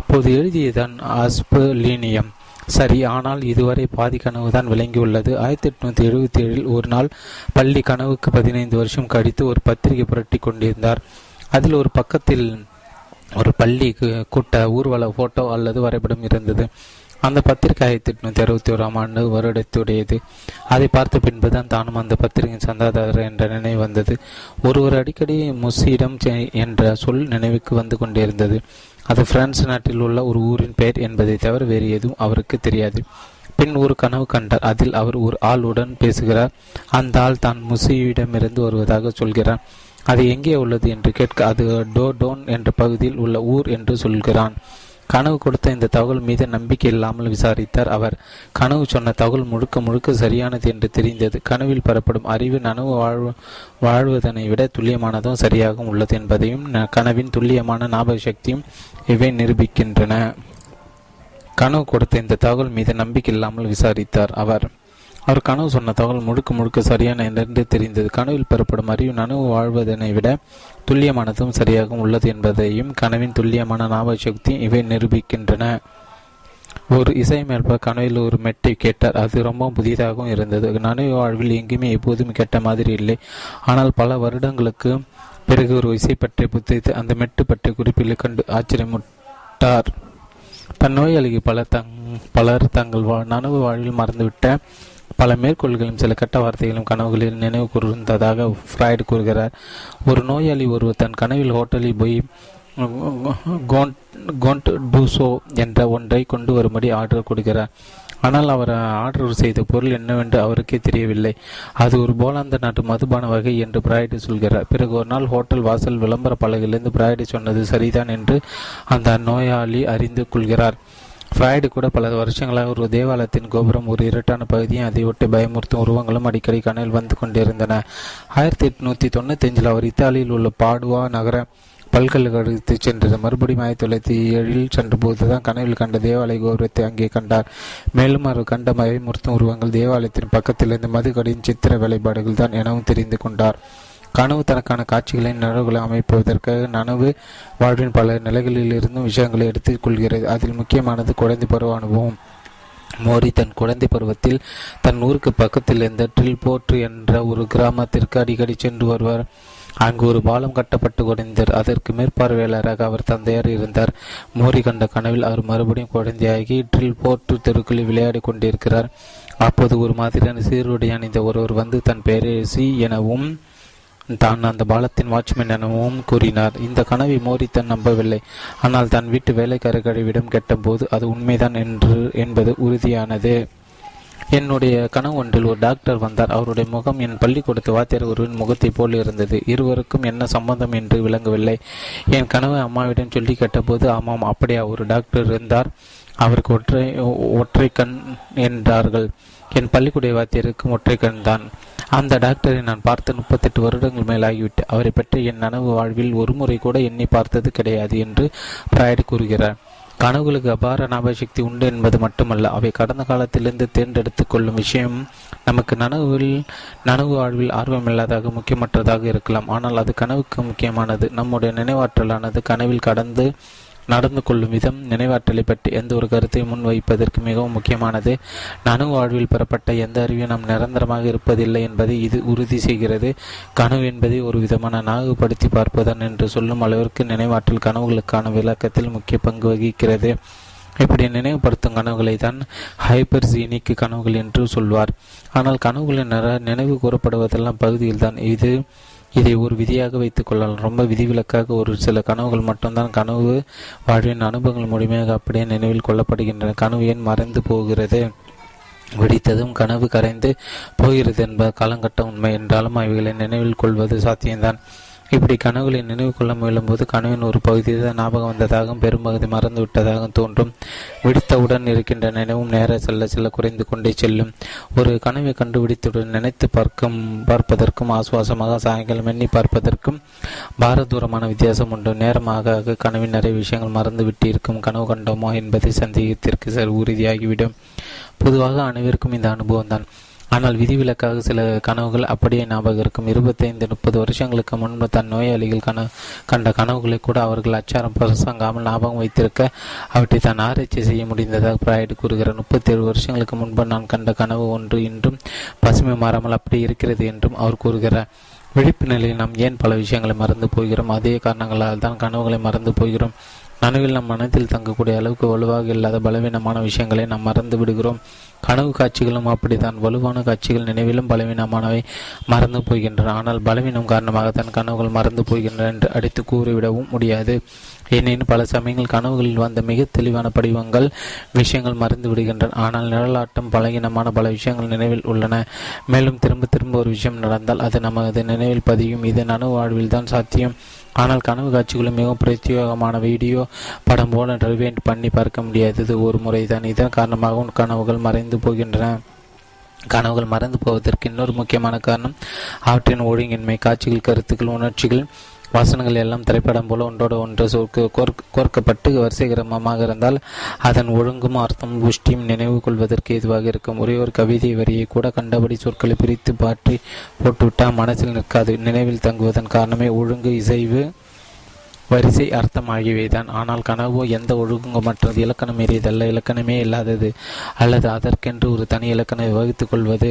அப்போது எழுதியதான் அஸ்பிளினியம். சரி, ஆனால் இதுவரை பாதி கனவு தான் விளங்கியுள்ளது. 1877 ஒரு நாள் பள்ளி கனவுக்கு 15 வருஷம் கழித்து ஒரு பத்திரிகை புரட்டி கொண்டிருந்தார். அதில் ஒரு பக்கத்தில் ஒரு பள்ளி கூட்ட ஊர்வல போட்டோ அல்லது வரைபடம் இருந்தது. அந்த பத்திரிகை 1861 வருடத்துடையது. அதை பார்த்த பின்புதான் தானும் அந்த பத்திரிகையின் சந்தாதாரர் என்ற நினைவு வந்தது. ஒருவர் அடிக்கடி முஸ்லிம் என்ற சொல் நினைவுக்கு வந்து கொண்டிருந்தது. அது பிரான்ஸ் நாட்டில் உள்ள ஒரு ஊரின் பெயர் என்பதை தவிர வேறு எதுவும் அவருக்கு தெரியாது. பின் ஒரு கனவு கண்டார். அதில் அவர் ஒரு ஆளுடன் பேசுகிறார். அந்த ஆள் தான் முசியிடமிருந்து வருவதாக சொல்கிறான். அது எங்கே உள்ளது என்று கேட்க அது டோடோன் என்ற பகுதியில் உள்ள ஊர் என்று சொல்கிறான். கனவு கொடுத்த இந்த தகவல் மீது நம்பிக்கை இல்லாமல் விசாரித்தார் அவர். கனவு சொன்ன தகவல் முழுக்க சரியானது என்று தெரிந்தது. கனவில் பெறப்படும் அறிவு நனவு வாழ்வதனை விட துல்லியமானதும் சரியாக உள்ளது என்பதையும் கனவின் துல்லியமான ஞாபக சக்தியும் இவை நிரூபிக்கின்றன. கனவு கொடுத்த இந்த தகவல் மீது நம்பிக்கை இல்லாமல் விசாரித்தார் அவர். அவர் கனவு சொன்ன தகவல் முழுக்க முழுக்க சரியான என்று தெரிந்தது. கனவில் பெறப்படும் அறிவு நனவு வாழ்வதனை விட துல்லியமானதும் சரியாகவும் உள்ளது என்பதையும் கனவின் துல்லியமான ஞாபக சக்தி இவை நிரூபிக்கின்றன. ஒரு இசையமைப்பாளர் கனவில் ஒரு மெட்டை கேட்டார். அது ரொம்பவும் புதியதாகவும் இருந்தது. நனவு வாழ்வில் எங்குமே எப்போதும் கேட்ட மாதிரி இல்லை. ஆனால் பல வருடங்களுக்கு பிறகு ஒரு இசை பற்றி புத்தகத்தை அந்த மெட்டு பற்றிய குறிப்பில் கண்டு ஆச்சரியமுட்டார். தன் நோயாளிக்கு பலர் தங்கள் நனவு வாழ்வில் மறந்துவிட்ட பல மேற்கோள்களும் சில கட்ட வார்த்தைகளும் கனவுகளில் நினைவு கூர்ந்ததாக ஃபிராய்டு கூறுகிறார். ஒரு நோயாளி ஒருவர் தன் கனவில் ஹோட்டலில் போய் கோண்ட் டூசோ என்ற ஒன்றை கொண்டு வரும்படி ஆர்டர் கொடுக்கிறார். ஆனால் அவர் ஆர்டர் செய்த பொருள் என்னவென்று அவருக்கே தெரியவில்லை. அது ஒரு போலாந்த நாட்டு மதுபான வகை என்று பிராய்டு சொல்கிறார். பிறகு ஒரு நாள் ஹோட்டல் வாசல் விளம்பர பலகையிலிருந்து பிராய்டு சொன்னது சரிதான் என்று அந்த நோயாளி அறிந்து கொள்கிறார். ஃபிராய்டு கூட பல வருஷங்களாக ஒரு தேவாலயத்தின் கோபுரம், ஒரு இரட்டான பகுதியும் அதையொட்டி பயமுறுத்தும் உருவங்களும் அடிக்கடி கனவில் வந்து கொண்டிருந்தன. 1895 அவர் இத்தாலியில் உள்ள பாடுவா நகர பல்கலைக்கழகத்தை சென்றது. மறுபடியும் 1907 சென்றபோதுதான் கனவில் கண்ட தேவாலய கோபுரத்தை அங்கே கண்டார். மேலும் அவர் கண்ட பயமுறுத்தும் உருவங்கள் தேவாலயத்தின் பக்கத்திலிருந்து மதுக்கடியின் சித்திர வேலைப்பாடுகள் தான் எனவும் தெரிந்து கொண்டார். கனவு தனக்கான காட்சிகளின் நினைவுகளை அமைப்பதற்காக நனவு வாழ்வின் பல நிலைகளில் இருந்தும் விஷயங்களை எடுத்துக் கொள்கிறது. அதில் முக்கியமானது குழந்தை பருவ அனுபவம். மோரி தன் குழந்தை பருவத்தில் தன் ஊருக்கு பக்கத்தில் இருந்த ட்ரில்போர்ட் என்ற ஒரு கிராமத்திற்கு அடிக்கடி சென்று வருவார். அங்கு ஒரு பாலம் கட்டப்பட்டு குறைந்தார். அதற்கு மேற்பார்வையாளராக அவர் தந்தையார் இருந்தார். மோரி கண்ட கனவில் அவர் மறுபடியும் குழந்தையாகி ட்ரில்போர்ட் தெருக்களில் விளையாடி கொண்டிருக்கிறார். அப்போது ஒரு மாதிரியான சீருடை அணிந்த ஒருவர் வந்து தன் பெயரை சி எனவும் தான் அந்த பாலத்தின் வாட்ச்மேன் எனவும் கூறினார். இந்த கனவை மோரி தன் நம்பவில்லை. ஆனால் தன் வீட்டு வேலைக்கார கழிவிடம் கேட்டபோது அது உண்மைதான் என்பது உறுதியானது. என்னுடைய கனவு ஒன்றில் ஒரு டாக்டர் வந்தார். அவருடைய முகம் என் பள்ளிக்கூடத்து வாத்தியார் ஒருவன் முகத்தை போல் இருந்தது. இருவருக்கும் என்ன சம்பந்தம் என்று விளங்கவில்லை. என் கனவை அம்மாவிடம் சொல்லி கேட்டபோது, ஆமாம், அப்படியா ஒரு டாக்டர் இருந்தார், அவருக்கு ஒற்றை கண் என்றார்கள். என் பள்ளிக்கூட வாத்தியருக்கும் ஒற்றை கண் தான். அந்த டாக்டரை நான் பார்த்து 38 வருடங்கள் மேலாகிவிட்டு அவரை பற்றி என் நனவு வாழ்வில் ஒருமுறை கூட எண்ணி பார்த்தது கிடையாது என்று ஃபிராய்டு கூறுகிறார். கனவுகளுக்கு அபார ஞாபகசக்தி உண்டு என்பது மட்டுமல்ல, அவை கடந்த காலத்திலிருந்து தேர்ந்தெடுத்து கொள்ளும் விஷயம் நமக்கு நனவு வாழ்வில் ஆர்வமில்லாததாக முக்கியமற்றதாக இருக்கலாம். ஆனால் அது கனவுக்கு முக்கியமானது. நம்முடைய நினைவாற்றலானது கனவில் நடந்து கொள்ளும் விதம் நினைவாற்றலை பற்றி எந்த ஒரு கருத்தை முன்வைப்பதற்கு மிகவும் முக்கியமானது. நனவு வாழ்வில் பெறப்பட்ட எந்த அறிவும் நாம் நிரந்தரமாக இருப்பதில்லை என்பதை இது உறுதி செய்கிறது. கனவு என்பதை ஒரு விதமான நாகுபடுத்தி பார்ப்பதன் என்று சொல்லும் அளவிற்கு நினைவாற்றல் கனவுகளுக்கான விளக்கத்தில் முக்கிய பங்கு வகிக்கிறது. இப்படி நினைவுபடுத்தும் கனவுகளை தான் ஹைப்பர்சீனிக் கனவுகள் என்று சொல்வார். ஆனால் கனவுகளின் நினைவு கூறப்படுவதெல்லாம் பகுதியில் தான். இதை ஒரு விதியாக வைத்துக் கொள்ளலாம். ரொம்ப விதிவிலக்காக ஒரு சில கனவுகள் மட்டும்தான் கனவு வாழ்வின் அனுபவங்கள் முழுமையாக அப்படியே நினைவில் கொள்ளப்படுகின்றன. கனவு ஏன் மறைந்து போகிறது? வெடித்ததும் கனவு கரைந்து போகிறது என்பது காலங்கட்ட உண்மை. என்றாலும் அவைகளை நினைவில் கொள்வது சாத்தியம்தான். இப்படி கனவுகளை நினைவு கொள்ள முயலும்போது கனவின் ஒரு பகுதியில் தான் ஞாபகம் வந்ததாகவும் பெரும்பகுதி மறந்து விட்டதாகவும் தோன்றும். விடுத்தவுடன் இருக்கின்ற நினைவும் நேர செல்ல செல்ல குறைந்து கொண்டே செல்லும். ஒரு கனவை கண்டுபிடித்துடன் நினைத்து பார்ப்பதற்கும் ஆசுவாசமாக சாயங்காலம் எண்ணி பார்ப்பதற்கும் பாரதூரமான வித்தியாசம் உண்டு. நேரமாக கனவின் நிறைய விஷயங்கள் மறந்துவிட்டு இருக்கும். கனவு கண்டோமா என்பதை சந்தேகத்திற்கு உறுதியாகிவிடும். பொதுவாக அனைவருக்கும் இந்த அனுபவம் தான். ஆனால் விதிவிலக்காக சில கனவுகள் அப்படியே ஞாபகம் இருக்கும். 25-30 வருஷங்களுக்கு முன்பு தன் நோயாளிகள் கண்ட கனவுகளை கூட அவர்கள் அச்சாரம் பிரசங்காமல் ஞாபகம் வைத்திருக்க அவற்றை தான் ஆராய்ச்சி செய்ய முடிந்ததாக ஃபிராய்டு கூறுகிறார். 37 வருஷங்களுக்கு முன்பு நான் கண்ட கனவு ஒன்று இன்றும் பசுமை மாறாமல் அப்படி இருக்கிறது என்றும் அவர் கூறுகிறார். விழிப்பு நிலையில் நாம் ஏன் பல விஷயங்களை மறந்து போகிறோம்? அதே காரணங்களால் தான் கனவுகளை மறந்து போகிறோம். கனவில் நம் மனத்தில் தங்கக்கூடிய அளவுக்கு வலுவாக இல்லாத பலவீனமான விஷயங்களை நாம் மறந்து விடுகிறோம். கனவு காட்சிகளும் அப்படித்தான். வலுவான காட்சிகள் நினைவிலும் பலவீனமானவை மறந்து போகின்றன. ஆனால் பலவீனம் காரணமாகத்தான் கனவுகள் மறந்து போகின்றன என்று அடித்து கூறிவிடவும் முடியாது. ஏனெனில் பல சமயங்கள் கனவுகளில் வந்த மிக தெளிவான படிவங்கள் விஷயங்கள் மறந்து விடுகின்றன. ஆனால் நிழலாட்டம் பலவீனமான பல விஷயங்கள் நினைவில் உள்ளன. மேலும் திரும்ப திரும்ப ஒரு விஷயம் நடந்தால் அது நமது நினைவில் பதியும். இது நனவு வாழ்வில் தான் சாத்தியம். ஆனால் கனவு காட்சிகளும் மிகவும் பிரத்யோகமான வீடியோ படம் போல ரிவைண்ட் பண்ணி பார்க்க முடியாதது ஒரு முறைதான். இதன் காரணமாகவும் கனவுகள் மறைந்து போகின்றன. கனவுகள் மறைந்து போவதற்கு இன்னொரு முக்கியமான காரணம் அவற்றின் ஒழுங்கின்மை. காட்சிகள், கருத்துக்கள், உணர்ச்சிகள் வசனங்கள் எல்லாம் திரைப்படம் போல ஒன்றோடு ஒன்று கோர்க்கப்பட்டு வரிசை கிரமமாக இருந்தால் அதன் ஒழுங்கும் அர்த்தம் புஷ்டியும் நினைவு கொள்வதற்கு எதுவாக இருக்கும். ஒரே ஒரு கவிதை வரியை கூட கண்டபடி சொற்களை பிரித்து பாற்றி போட்டுவிட்டால் மனசில் நிற்காது. நினைவில் தங்குவதன் காரணமே ஒழுங்கு, இசைவு, வரிசை, அர்த்தம் ஆகியவைதான். ஆனால் கனவோ எந்த ஒழுங்கு மற்றது இலக்கணம் எரியதல்ல, இலக்கணமே இல்லாதது அல்லது அதற்கென்று ஒரு தனி இலக்கணம் வகுத்துக் கொள்வது.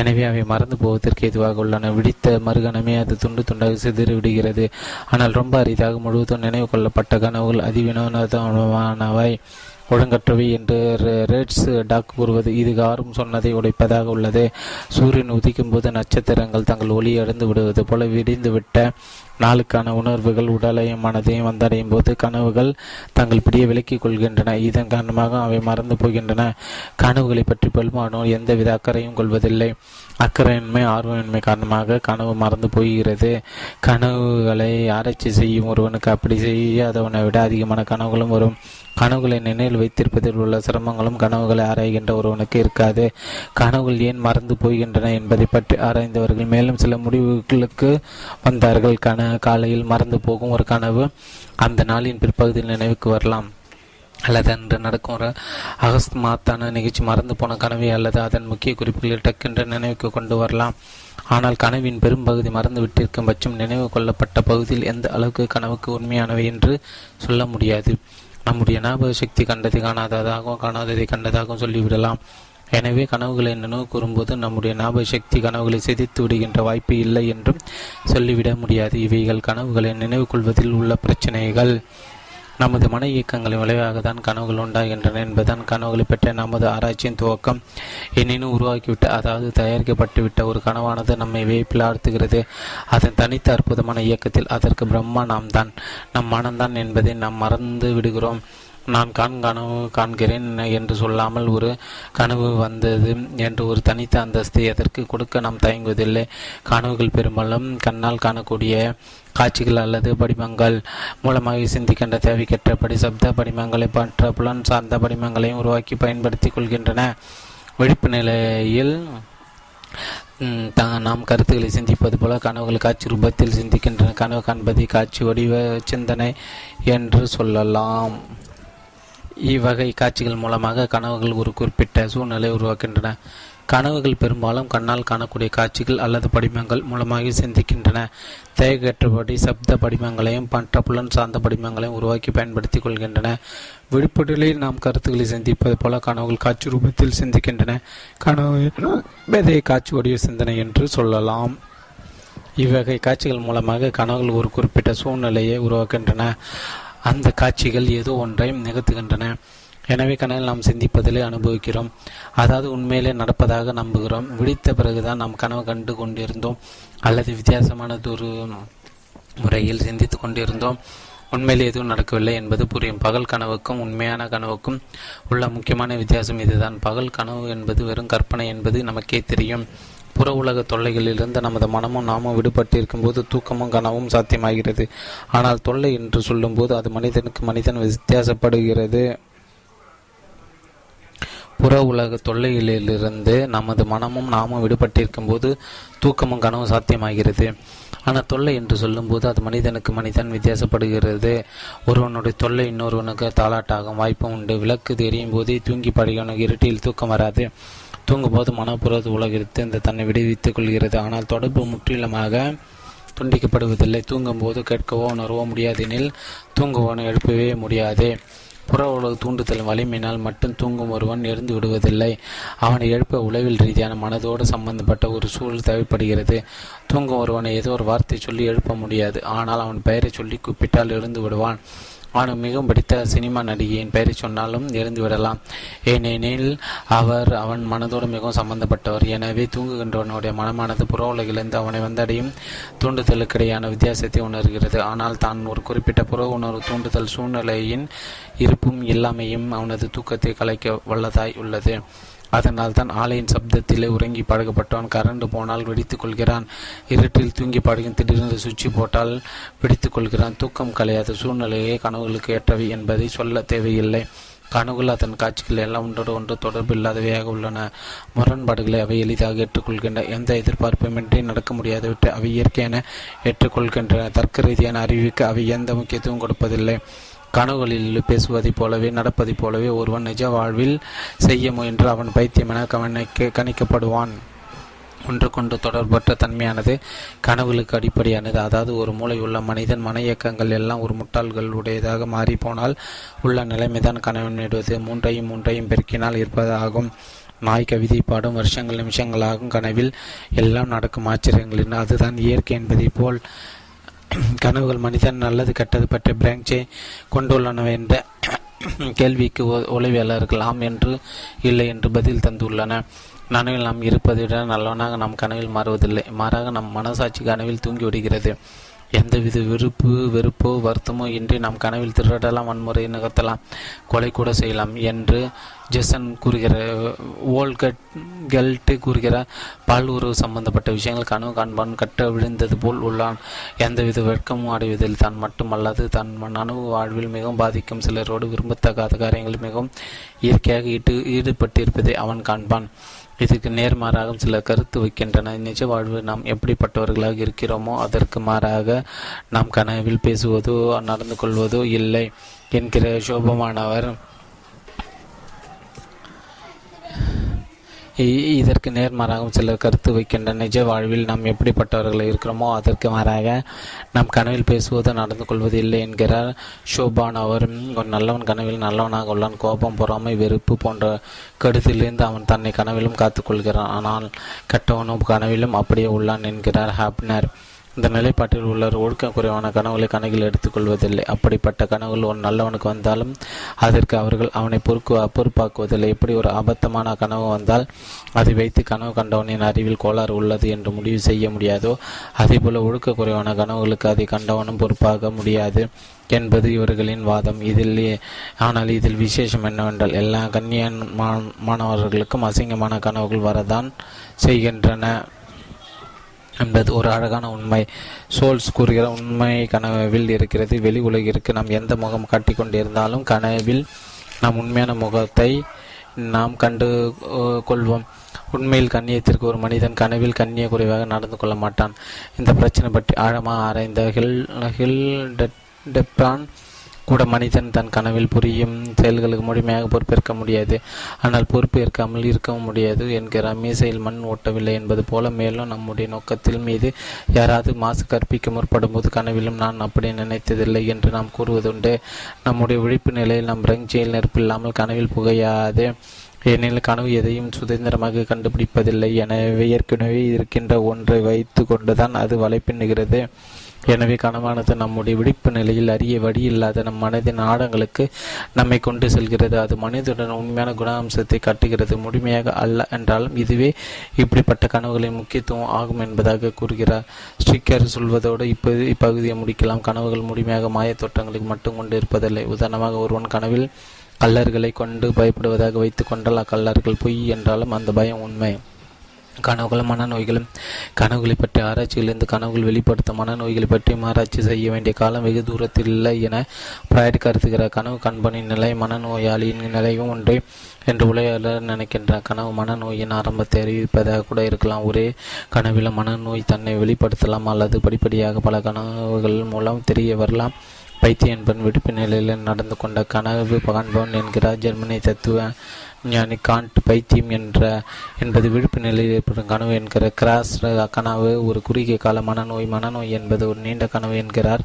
எனவே அவை மறந்து போவதற்கு எதுவாக உள்ளன. விடித்த மறுகணமே அது துண்டு துண்டாக சிதறி விடுகிறது. ஆனால் ரொம்ப அரிதாக முழுவதும் நினைவு கொள்ளப்பட்ட கனவுகள் அதிவினோதமானவை, ஒழுங்கற்றவை என்று ரேட்ஸ் டாக் கூறுவது இது யாரும் சொன்னதை உடைப்பதாக உள்ளது. சூரியன் உதிக்கும் போது நட்சத்திரங்கள் தங்கள் ஒளி அடைந்து விடுவது போல விடிந்துவிட்ட நாளுக்கான உணர்வுகள் உடலையும் மனதையும் வந்தடையும் போது கனவுகள் தங்கள் பிடியை விலக்கிக் கொள்கின்றன. இதன் காரணமாக அவை மறந்து போகின்றன. கனவுகளை பற்றி பெரும்பாலும் எந்தவித அக்கறையும் கொள்வதில்லை. அக்கறையின்மை, ஆர்வமின்மை காரணமாக கனவு மறந்து போகிறது. கனவுகளை ஆராய்ச்சி செய்யும் ஒருவனுக்கு அப்படி செய்யாதவனை விட அதிகமான கனவுகளும் வரும். கனவுகளை நினைவில் வைத்திருப்பதில் உள்ள சிரமங்களும் கனவுகளை ஆராய்கின்ற ஒருவனுக்கு இருக்காது. கனவுகள் ஏன் மறந்து போகின்றன என்பதை பற்றி ஆராய்ந்தவர்கள் மேலும் சில முடிவுகளுக்கு வந்தார்கள். காலையில் மறந்து போகும் ஒரு கனவு அந்த நாளின் பிற்பகுதியில் நினைவுக்கு வரலாம். அல்லது அன்று நடக்கும் ஒரு அகஸ்மாத்தான நிகழ்ச்சி மறந்து போன கனவை அல்லது அதன் முக்கிய குறிப்புகளை டக்கென்று நினைவுக்கு கொண்டு வரலாம். ஆனால் கனவின் பெரும்பகுதி மறந்து விட்டிருக்கும் பட்சம் நினைவு கொள்ளப்பட்ட பகுதியில் எந்த அளவுக்கு கனவுக்கு உண்மையானவை என்று சொல்ல முடியாது. நம்முடைய ஞாபக சக்தி கண்டதை காணாததாகவும் காணாததை கண்டதாகவும் சொல்லிவிடலாம். எனவே கனவுகளை நினைவு கூறும்போது நம்முடைய ஞாபக சக்தி கனவுகளை சிதைத்து விடுகின்ற வாய்ப்பு இல்லை என்றும் சொல்லிவிட முடியாது. இவைகள் கனவுகளை நினைவு கொள்வதில் உள்ள பிரச்சனைகள். நமது மன இயக்கங்களின் விளைவாக தான் கனவுகள் உண்டாகின்றன என்பதுதான் கனவுகளை பற்றிய நமது ஆராய்ச்சியின் துவக்கம். எனினும் உருவாக்கிவிட்ட, அதாவது தயாரிக்கப்பட்டுவிட்ட ஒரு கனவானது நம்மை வியப்பில் ஆழ்த்துகிறது. அதன் தனித்த அற்புதமான இயக்கத்தில் அதற்கு பிரம்மா நாம் தான், நம் மனம்தான் என்பதை நாம் மறந்து விடுகிறோம். நான் கனவு காண்கிறேன் என்று சொல்லாமல் ஒரு கனவு வந்தது என்று ஒரு தனித்த அந்தஸ்தை அதற்கு கொடுக்க நாம் தயங்குவதில்லை. கனவுகள் பெரும்பாலும் கண்ணால் காணக்கூடிய காட்சிகள் அல்லது படிமங்கள் மூலமாக சிந்திக்கின்ற தேவைக்கற்றபடி சப்த படிமங்களை பற்ற புலன் சார்ந்த படிமங்களையும் உருவாக்கி பயன்படுத்தி கொள்கின்றன. விழிப்பு நிலையில் நாம் கருத்துக்களை சிந்திப்பது போல கனவுகள் காட்சி ரூபத்தில் சிந்திக்கின்றன. கனவு காண்பதை காட்சி வடிவ சிந்தனை என்று சொல்லலாம். இவ்வகை காட்சிகள் மூலமாக கனவுகள் ஒரு குறிப்பிட்ட சூழ்நிலை உருவாக்கின்றன. கனவுகள் பெரும்பாலும் கண்ணால் காணக்கூடிய காட்சிகள் அல்லது படிமங்கள் மூலமாக சிந்திக்கின்றன. தேவைக்கற்றபடி சப்த படிமங்களையும் பற்ற புலன் சார்ந்த படிமங்களையும் உருவாக்கி பயன்படுத்தி கொள்கின்றன. விழிப்புடலில் நாம் கருத்துக்களை சிந்திப்பது போல கனவுகள் காட்சி ரூபத்தில் சிந்திக்கின்றன. கனவு காட்சி வடிவ சிந்தனை என்று சொல்லலாம். இவ்வகை காட்சிகள் மூலமாக கனவுகள் ஒரு குறிப்பிட்ட சூழ்நிலையை உருவாக்கின்றன. அந்த காட்சிகள் ஏதோ ஒன்றை நிகழ்த்துகின்றன. எனவே கனவில் நாம் சிந்திப்பதிலே அனுபவிக்கிறோம், அதாவது உண்மையிலே நடப்பதாக நம்புகிறோம். விழித்த பிறகுதான் நாம் கனவு கண்டு கொண்டிருந்தோம் அல்லது வித்தியாசமானதொரு முறையில் சிந்தித்து கொண்டிருந்தோம், உண்மையிலே எதுவும் நடக்கவில்லை என்பது புரியும். பகல் கனவுக்கும் உண்மையான கனவுக்கும் உள்ள முக்கியமான வித்தியாசம் இதுதான். பகல் கனவு என்பது வெறும் கற்பனை என்பது நமக்கே தெரியும். புற உலக தொல்லைகளிலிருந்து நமது மனமும் நாமும் விடுபட்டிருக்கும் போது தூக்கமும் கனவும் சாத்தியமாகிறது. ஆனால் தொல்லை என்று சொல்லும்போது அது மனிதனுக்கு மனிதன் வித்தியாசப்படுகிறது. புற உலக தொல்லைகளிலிருந்து நமது மனமும் நாமும் விடுபட்டிருக்கும் போது தூக்கமும் கனவும் சாத்தியமாகிறது. ஆனால் தொல்லை என்று சொல்லும்போது அது மனிதனுக்கு மனிதன் வித்தியாசப்படுகிறது. ஒருவனுடைய தொல்லை இன்னொருவனுக்கு தாளாட்டாகும் வாய்ப்பும் உண்டு. விளக்கு தெரியும் போதே தூங்கி படுகிறவனுக்கு இருட்டில் தூக்கம் வராது. தூங்கும்போது மனப்புற உலகிற்கு இந்த தன்னை விடுவித்துக் கொள்கிறது. ஆனால் தொடர்பு முற்றிலுமாக துண்டிக்கப்படுவதில்லை. தூங்கும்போது கேட்கவோ உணரவோ முடியாதெனில் தூங்குவோன்னு எழுப்பவே முடியாது. புற உலக தூண்டுதல் வலிமையினால் மட்டும் தூங்கும் ஒருவன் எழுந்து விடுவதில்லை. அவனை எழுப்ப உளவில் ரீதியான மனதோடு சம்பந்தப்பட்ட ஒரு சூழல் தேவைப்படுகிறது. தூங்கும் ஒருவனை ஏதோ ஒரு வார்த்தை சொல்லி எழுப்ப முடியாது. ஆனால் அவன் பெயரை சொல்லி கூப்பிட்டால் எழுந்து விடுவான். அவனுக்கு மிகவும் பிடித்த சினிமா நடிகையின் பெயரை சொன்னாலும் எழுந்து விடலாம். ஏனெனில் அவர் அவன் மனதோடு மிகவும் சம்பந்தப்பட்டவர். எனவே தூங்குகின்றவனுடைய மனமானது புற உலகிலிருந்து அவனை வந்தடையும் தூண்டுதலுக்கிடையான வித்தியாசத்தை உணர்கிறது. ஆனால் தான் ஒரு குறிப்பிட்ட புற உணர்வு தூண்டுதல் சூழ்நிலையின் இருப்பும் இல்லாமையும் அவனது தூக்கத்தை கலைக்க வல்லதாய் உள்ளது. அதனால் தான் ஆலையின் சப்தத்திலே உறங்கி பழகப்பட்டவன் கரண்டு போனால் வெடித்துக் கொள்கிறான். இருட்டில் தூங்கி பழகும் திடீரென்று சுவிட்சு போட்டால் வெடித்துக் கொள்கிறான். தூக்கம் கலையாத சூழ்நிலையே கனவுகளுக்கு ஏற்றவை என்பதை சொல்ல தேவையில்லை. கனவுகள் அதன் காட்சிகள் எல்லாம் ஒன்றோடு ஒன்று தொடர்பு இல்லாதவையாக உள்ளன. முரண்பாடுகளை அவை எளிதாக ஏற்றுக்கொள்கின்றன. எந்த எதிர்பார்ப்புமின்றி நடக்க முடியாதவற்றை அவை இயற்கையான ஏற்றுக்கொள்கின்றன. தர்க்க ரீதியான அறிவுக்கு அவை எந்த முக்கியத்துவம் கொடுப்பதில்லை. கனவுகளில் பேசுவதைப் போலவே நடப்பதைப் போலவே ஒருவன் நிஜ வாழ்வில் செய்ய முயன்று அவன் பைத்தியமென கணிக்கப்படுவான். ஒன்று கொண்டு தொடர்பற்ற தன்மையானது கனவுகளுக்கு அடிப்படையானது. அதாவது ஒரு மூளை உள்ள மனிதன் மன இயக்கங்கள் எல்லாம் ஒரு முட்டாள்களுடையதாக மாறி போனால் உள்ள நிலைமைதான் கனவுடுவது. மூன்றையும் பெருக்கினால் இருப்பதாகும். நாய் கவிதை பாடும் வருஷங்கள் நிமிஷங்களாகும். கனவில் எல்லாம் நடக்கும் ஆச்சரியங்களின் அதுதான் இயற்கை என்பதை போல் கனவுகள் மனிதன் நல்லது கெட்டது பற்றிய பிரான்ச்சை கொண்டுள்ளனவை என்ற கேள்விக்கு உளவியலாளர்கள் ஆம் என்று இல்லை என்று பதில் தந்துள்ளன. நனவில் நாம் இருப்பதை விட நல்லவனாக நாம் கனவில் மாறுவதில்லை. மாறாக நம் மனசாட்சி கனவில் தூங்கிவிடுகிறது. எந்தவித விருப்பு வெறுப்போ வருத்தமோ இன்றி நாம் கனவில் திருடலாம், வன்முறையை நிகழ்த்தலாம், கொலை கூட செய்யலாம் என்று ஜெசன் கூறுகிற ஓல்கட் கெல்ட்டு கூறுகிற பால் உறவு சம்பந்தப்பட்ட விஷயங்கள் கனவு காண்பான் கட்ட விழுந்தது போல் உள்ளான். எந்தவித வெட்கமும் அடைவதில் தான் மட்டுமல்லாது தன் நனவு வாழ்வில் மிகவும் பாதிக்கும் சிலரோடு விரும்பத்தகாத காரியங்கள் மிகவும் இயற்கையாக ஈடுபட்டிருப்பதை அவன் காண்பான். இதற்கு நேர்மாறாக சில கருத்து வைக்கின்றன. நிஜ வாழ்வு நாம் எப்படிப்பட்டவர்களாக இருக்கிறோமோ அதற்கு மாறாக நாம் கனவில் பேசுவதோ நடந்து கொள்வதோ இல்லை என்கிற சோபமானவர். இதற்கு நேர்மாறாகவும் சிலர் கருத்து வைக்கின்ற நிஜ வாழ்வில் நாம் எப்படிப்பட்டவர்கள் இருக்கிறோமோ அதற்கு மாறாக நாம் கனவில் பேசுவது நடந்து கொள்வது இல்லை என்கிறார் ஷோபான். அவரும் ஒரு நல்லவன் கனவில் நல்லவனாக உள்ளான். கோபம், பொறாமை, வெறுப்பு போன்ற கருத்திலிருந்து அவன் தன்னை கனவிலும் காத்துக்கொள்கிறான். ஆனால் கெட்டவனோ கனவிலும் அப்படியே உள்ளான் என்கிறார் ஹாப்னர். இந்த நிலைப்பாட்டில் உள்ள ஒழுக்க குறைவான கனவுகளை கணக்கில் எடுத்துக்கொள்வதில்லை. அப்படிப்பட்ட கனவுகள் ஒரு நல்லவனுக்கு வந்தாலும் அதற்கு அவர்கள் அவனை பொறுப்பாக்குவதில்லை. எப்படி ஒரு அபத்தமான கனவு வந்தால் அதை வைத்து கனவு கண்டவனின் அறிவில் கோளாறு உள்ளது என்று முடிவு செய்ய முடியாதோ அதே போல ஒழுக்க குறைவான கனவுகளுக்கு அதை கண்டவனும் பொறுப்பாக முடியாது என்பது இவர்களின் வாதம். ஆனால் இதில் விசேஷம் என்னவென்றால் எல்லா கண்ணியமானவர்களுக்கும் அசிங்கமான கனவுகள் வரதான் செய்கின்றன என்பது ஒரு அழகான உண்மை. சோல்ஸ் கூறுகிற உண்மை கனவில் இருக்கிறது. வெளி உலகிற்கு நாம் எந்த முகம் காட்டிக்கொண்டிருந்தாலும் கனவில் நாம் உண்மையான முகத்தை நாம் கண்டு கொள்வோம். உண்மையில் கண்ணியத்திற்கு ஒரு மனிதன் கனவில் கண்ணிய குறைவாக நடந்து கொள்ள மாட்டான். இந்த பிரச்சனை பற்றி ஆழமாக ஆராய்ந்த ஹில் டெப்ரான் கூட மனிதன் தன் கனவில் புரியும் செயல்களுக்கு முழுமையாக பொறுப்பேற்க முடியாது, ஆனால் பொறுப்பேற்காமல் இருக்கவும் முடியாது என்கிற மீசையில் மண் ஓட்டவில்லை என்பது போல மேலும் நம்முடைய நோக்கத்தில் மீது யாராவது மாசு கற்பிக்க முற்படும் போது கனவிலும் நான் அப்படி நினைத்ததில்லை என்று நாம் கூறுவதுண்டு. நம்முடைய விழிப்பு நிலையில் நாம் பிரஞ்சையில் நெருப்பில்லாமல் கனவில் புகையாது. ஏனெனில் கனவு எதையும் சுதந்திரமாக கண்டுபிடிப்பதில்லை. எனவே ஏற்கனவே இருக்கின்ற ஒன்றை வைத்து கொண்டுதான் அது வலை பின்னுகிறது. எனவே கனவானது நம்முடைய விழிப்பு நிலையில் அறிய வழி இல்லாத நம் மனதின் ஆழங்களுக்கு நம்மை கொண்டு செல்கிறது. அது மனிதனுடன் உண்மையான குணாம்சத்தை காட்டுகிறது, முழுமையாக அல்ல என்றாலும். இதுவே இப்படிப்பட்ட கனவுகளின் முக்கியத்துவம் ஆகும் என்பதாக கூறுகிறார் ஸ்டிக்கர். சொல்வதோடு இப்பகுதியை முடிக்கலாம். கனவுகள் முழுமையாக மாயத் தோற்றங்களுக்கு மட்டும் கொண்டு இருப்பதில்லை. உதாரணமாக ஒருவன் கனவில் கள்ளர்களை கொண்டு பயப்படுவதாக வைத்துக் கொண்டால் அக்கள்ளர்கள் பொய் என்றாலும் அந்த பயம் உண்மை. கனவுகளும் மனநோய்களும் கனவுகளை பற்றிய ஆராய்ச்சியிலிருந்து கனவுகள் வெளிப்படுத்தும் மனநோய்களை பற்றியும் ஆராய்ச்சி செய்ய வேண்டிய காலம் வெகு தூரத்தில் இல்லை என ஃபிராய்டு கருதுகிறார். கனவு கண்பனின் நிலை மனநோயாளியின் நிலையும் ஒன்றே என்று உலகினர் நினைக்கின்றார். கனவு மனநோயின் ஆரம்பத்தை அறிவிப்பதாக கூட இருக்கலாம். ஒரே கனவில் மனநோய் தன்னை வெளிப்படுத்தலாம் அல்லது படிப்படியாக பல கனவுகள் மூலம் தெரிய வரலாம். பைத்திய என்பன் விடுப்பு நிலையில் நடந்து கொண்ட கனவு காண்பவன் என்கிறார் ஜெர்மனிய தத்துவ ஞானி காண்ட். பைத்தியம் என்பது விடுப்பு நிலையில் ஏற்படும் கனவு என்கிற கிராஸ். கனவு ஒரு குறுகிய கால மனநோய், மனநோய் என்பது ஒரு நீண்ட கனவு என்கிறார்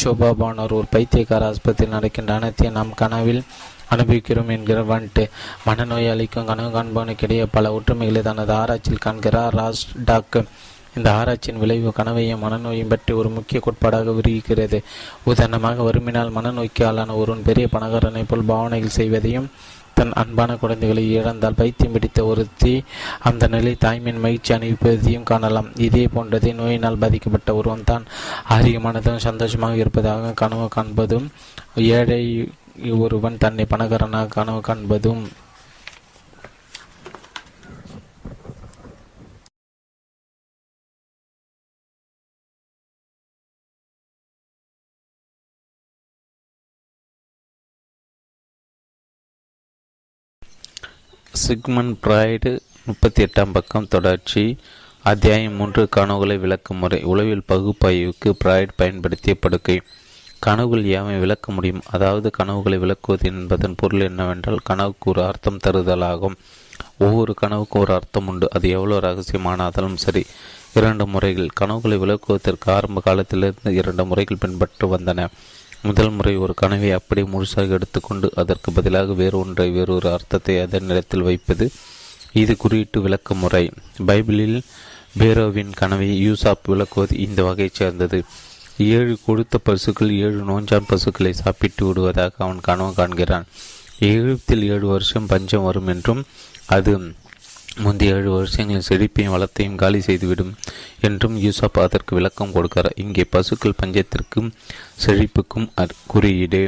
ஷோபா பானோர். ஒரு பைத்தியக்கார ஆஸ்பத்திரியில் நடக்கின்ற அனைத்தையே நாம் கனவில் அனுபவிக்கிறோம் என்கிற வண்டு. மனநோயாளிக்கும் கனவு காண்பவனுக்கிடையே பல ஒற்றுமைகளை தனது ஆராய்ச்சியில் காண்கிறார் ராஸ் டாக். இந்த ஆராய்ச்சியின் விளைவு கனவையும் மனநோயும் பற்றி ஒரு முக்கிய கோட்பாடாக விரிவிக்கிறது. உதாரணமாக வறுமையினால் மனநோய்க்கு ஆளான ஒருவன் பெரிய பணக்காரனை போல் பாவனைகள் செய்வதையும் தன் அன்பான குழந்தைகளை இழந்தால் பைத்தியம் பிடித்த ஒருத்தி அந்த நிலை தாய்மையின் மகிழ்ச்சி அனுப்பிவதையும் காணலாம். இதே போன்றதை நோயினால் பாதிக்கப்பட்ட ஒருவன் தான் ஆரோக்கியமானதும் சந்தோஷமாக இருப்பதாக கனவு காண்பதும், ஏழை ஒருவன் தன்னை பணக்காரனாக கனவு காண்பதும். சிக்மண்ட் ஃபிராய்டு 38 பக்கம் தொடர்ச்சி. அத்தியாயம் 3, கனவுகளை விளக்கும் முறை. உளவில் பகுப்பாய்வுக்கு ஃபிராய்டு பயன்படுத்திய படுக்கை. கனவுகள் யாவை விளக்க முடியும்? அதாவது கனவுகளை விளக்குவது என்பதன் பொருள் என்னவென்றால் கனவுக்கு ஒரு அர்த்தம் தருதலாகும். ஒவ்வொரு கனவுக்கும் ஒரு அர்த்தம் உண்டு, அது எவ்வளோ ரகசியமானாலும் சரி. 2 முறைகள் கனவுகளை விளக்குவதற்கு ஆரம்ப காலத்திலிருந்து 2 முறைகள் பின்பற்று வந்தன. முதல் முறை, ஒரு கனவை அப்படியே முழுசாக எடுத்துக்கொண்டு அதற்கு பதிலாக வேறொரு அர்த்தத்தை அதன் இடத்தில் வைப்பது. இது குறியீட்டு விளக்க முறை. பைபிளில் பேரோவின் கனவை யூசாப் விளக்குவது இந்த வகையைச் சேர்ந்தது. 7 கொழுத்த பசுக்கள் 7 நோஞ்சான் பசுக்களை சாப்பிட்டு விடுவதாக அவன் கனவு காண்கிறான். எகிப்தில் 7 வருஷம் பஞ்சம் வரும் என்றும் அது முந்தைய 7 வருஷங்களின் செழிப்பையும் வளத்தையும் காலி செய்துவிடும் என்றும் யூசாப் அதற்கு விளக்கம் கொடுக்கிறார். இங்கே பசுக்கள் பஞ்சத்திற்கும் செழிப்புக்கும் குறியீடு.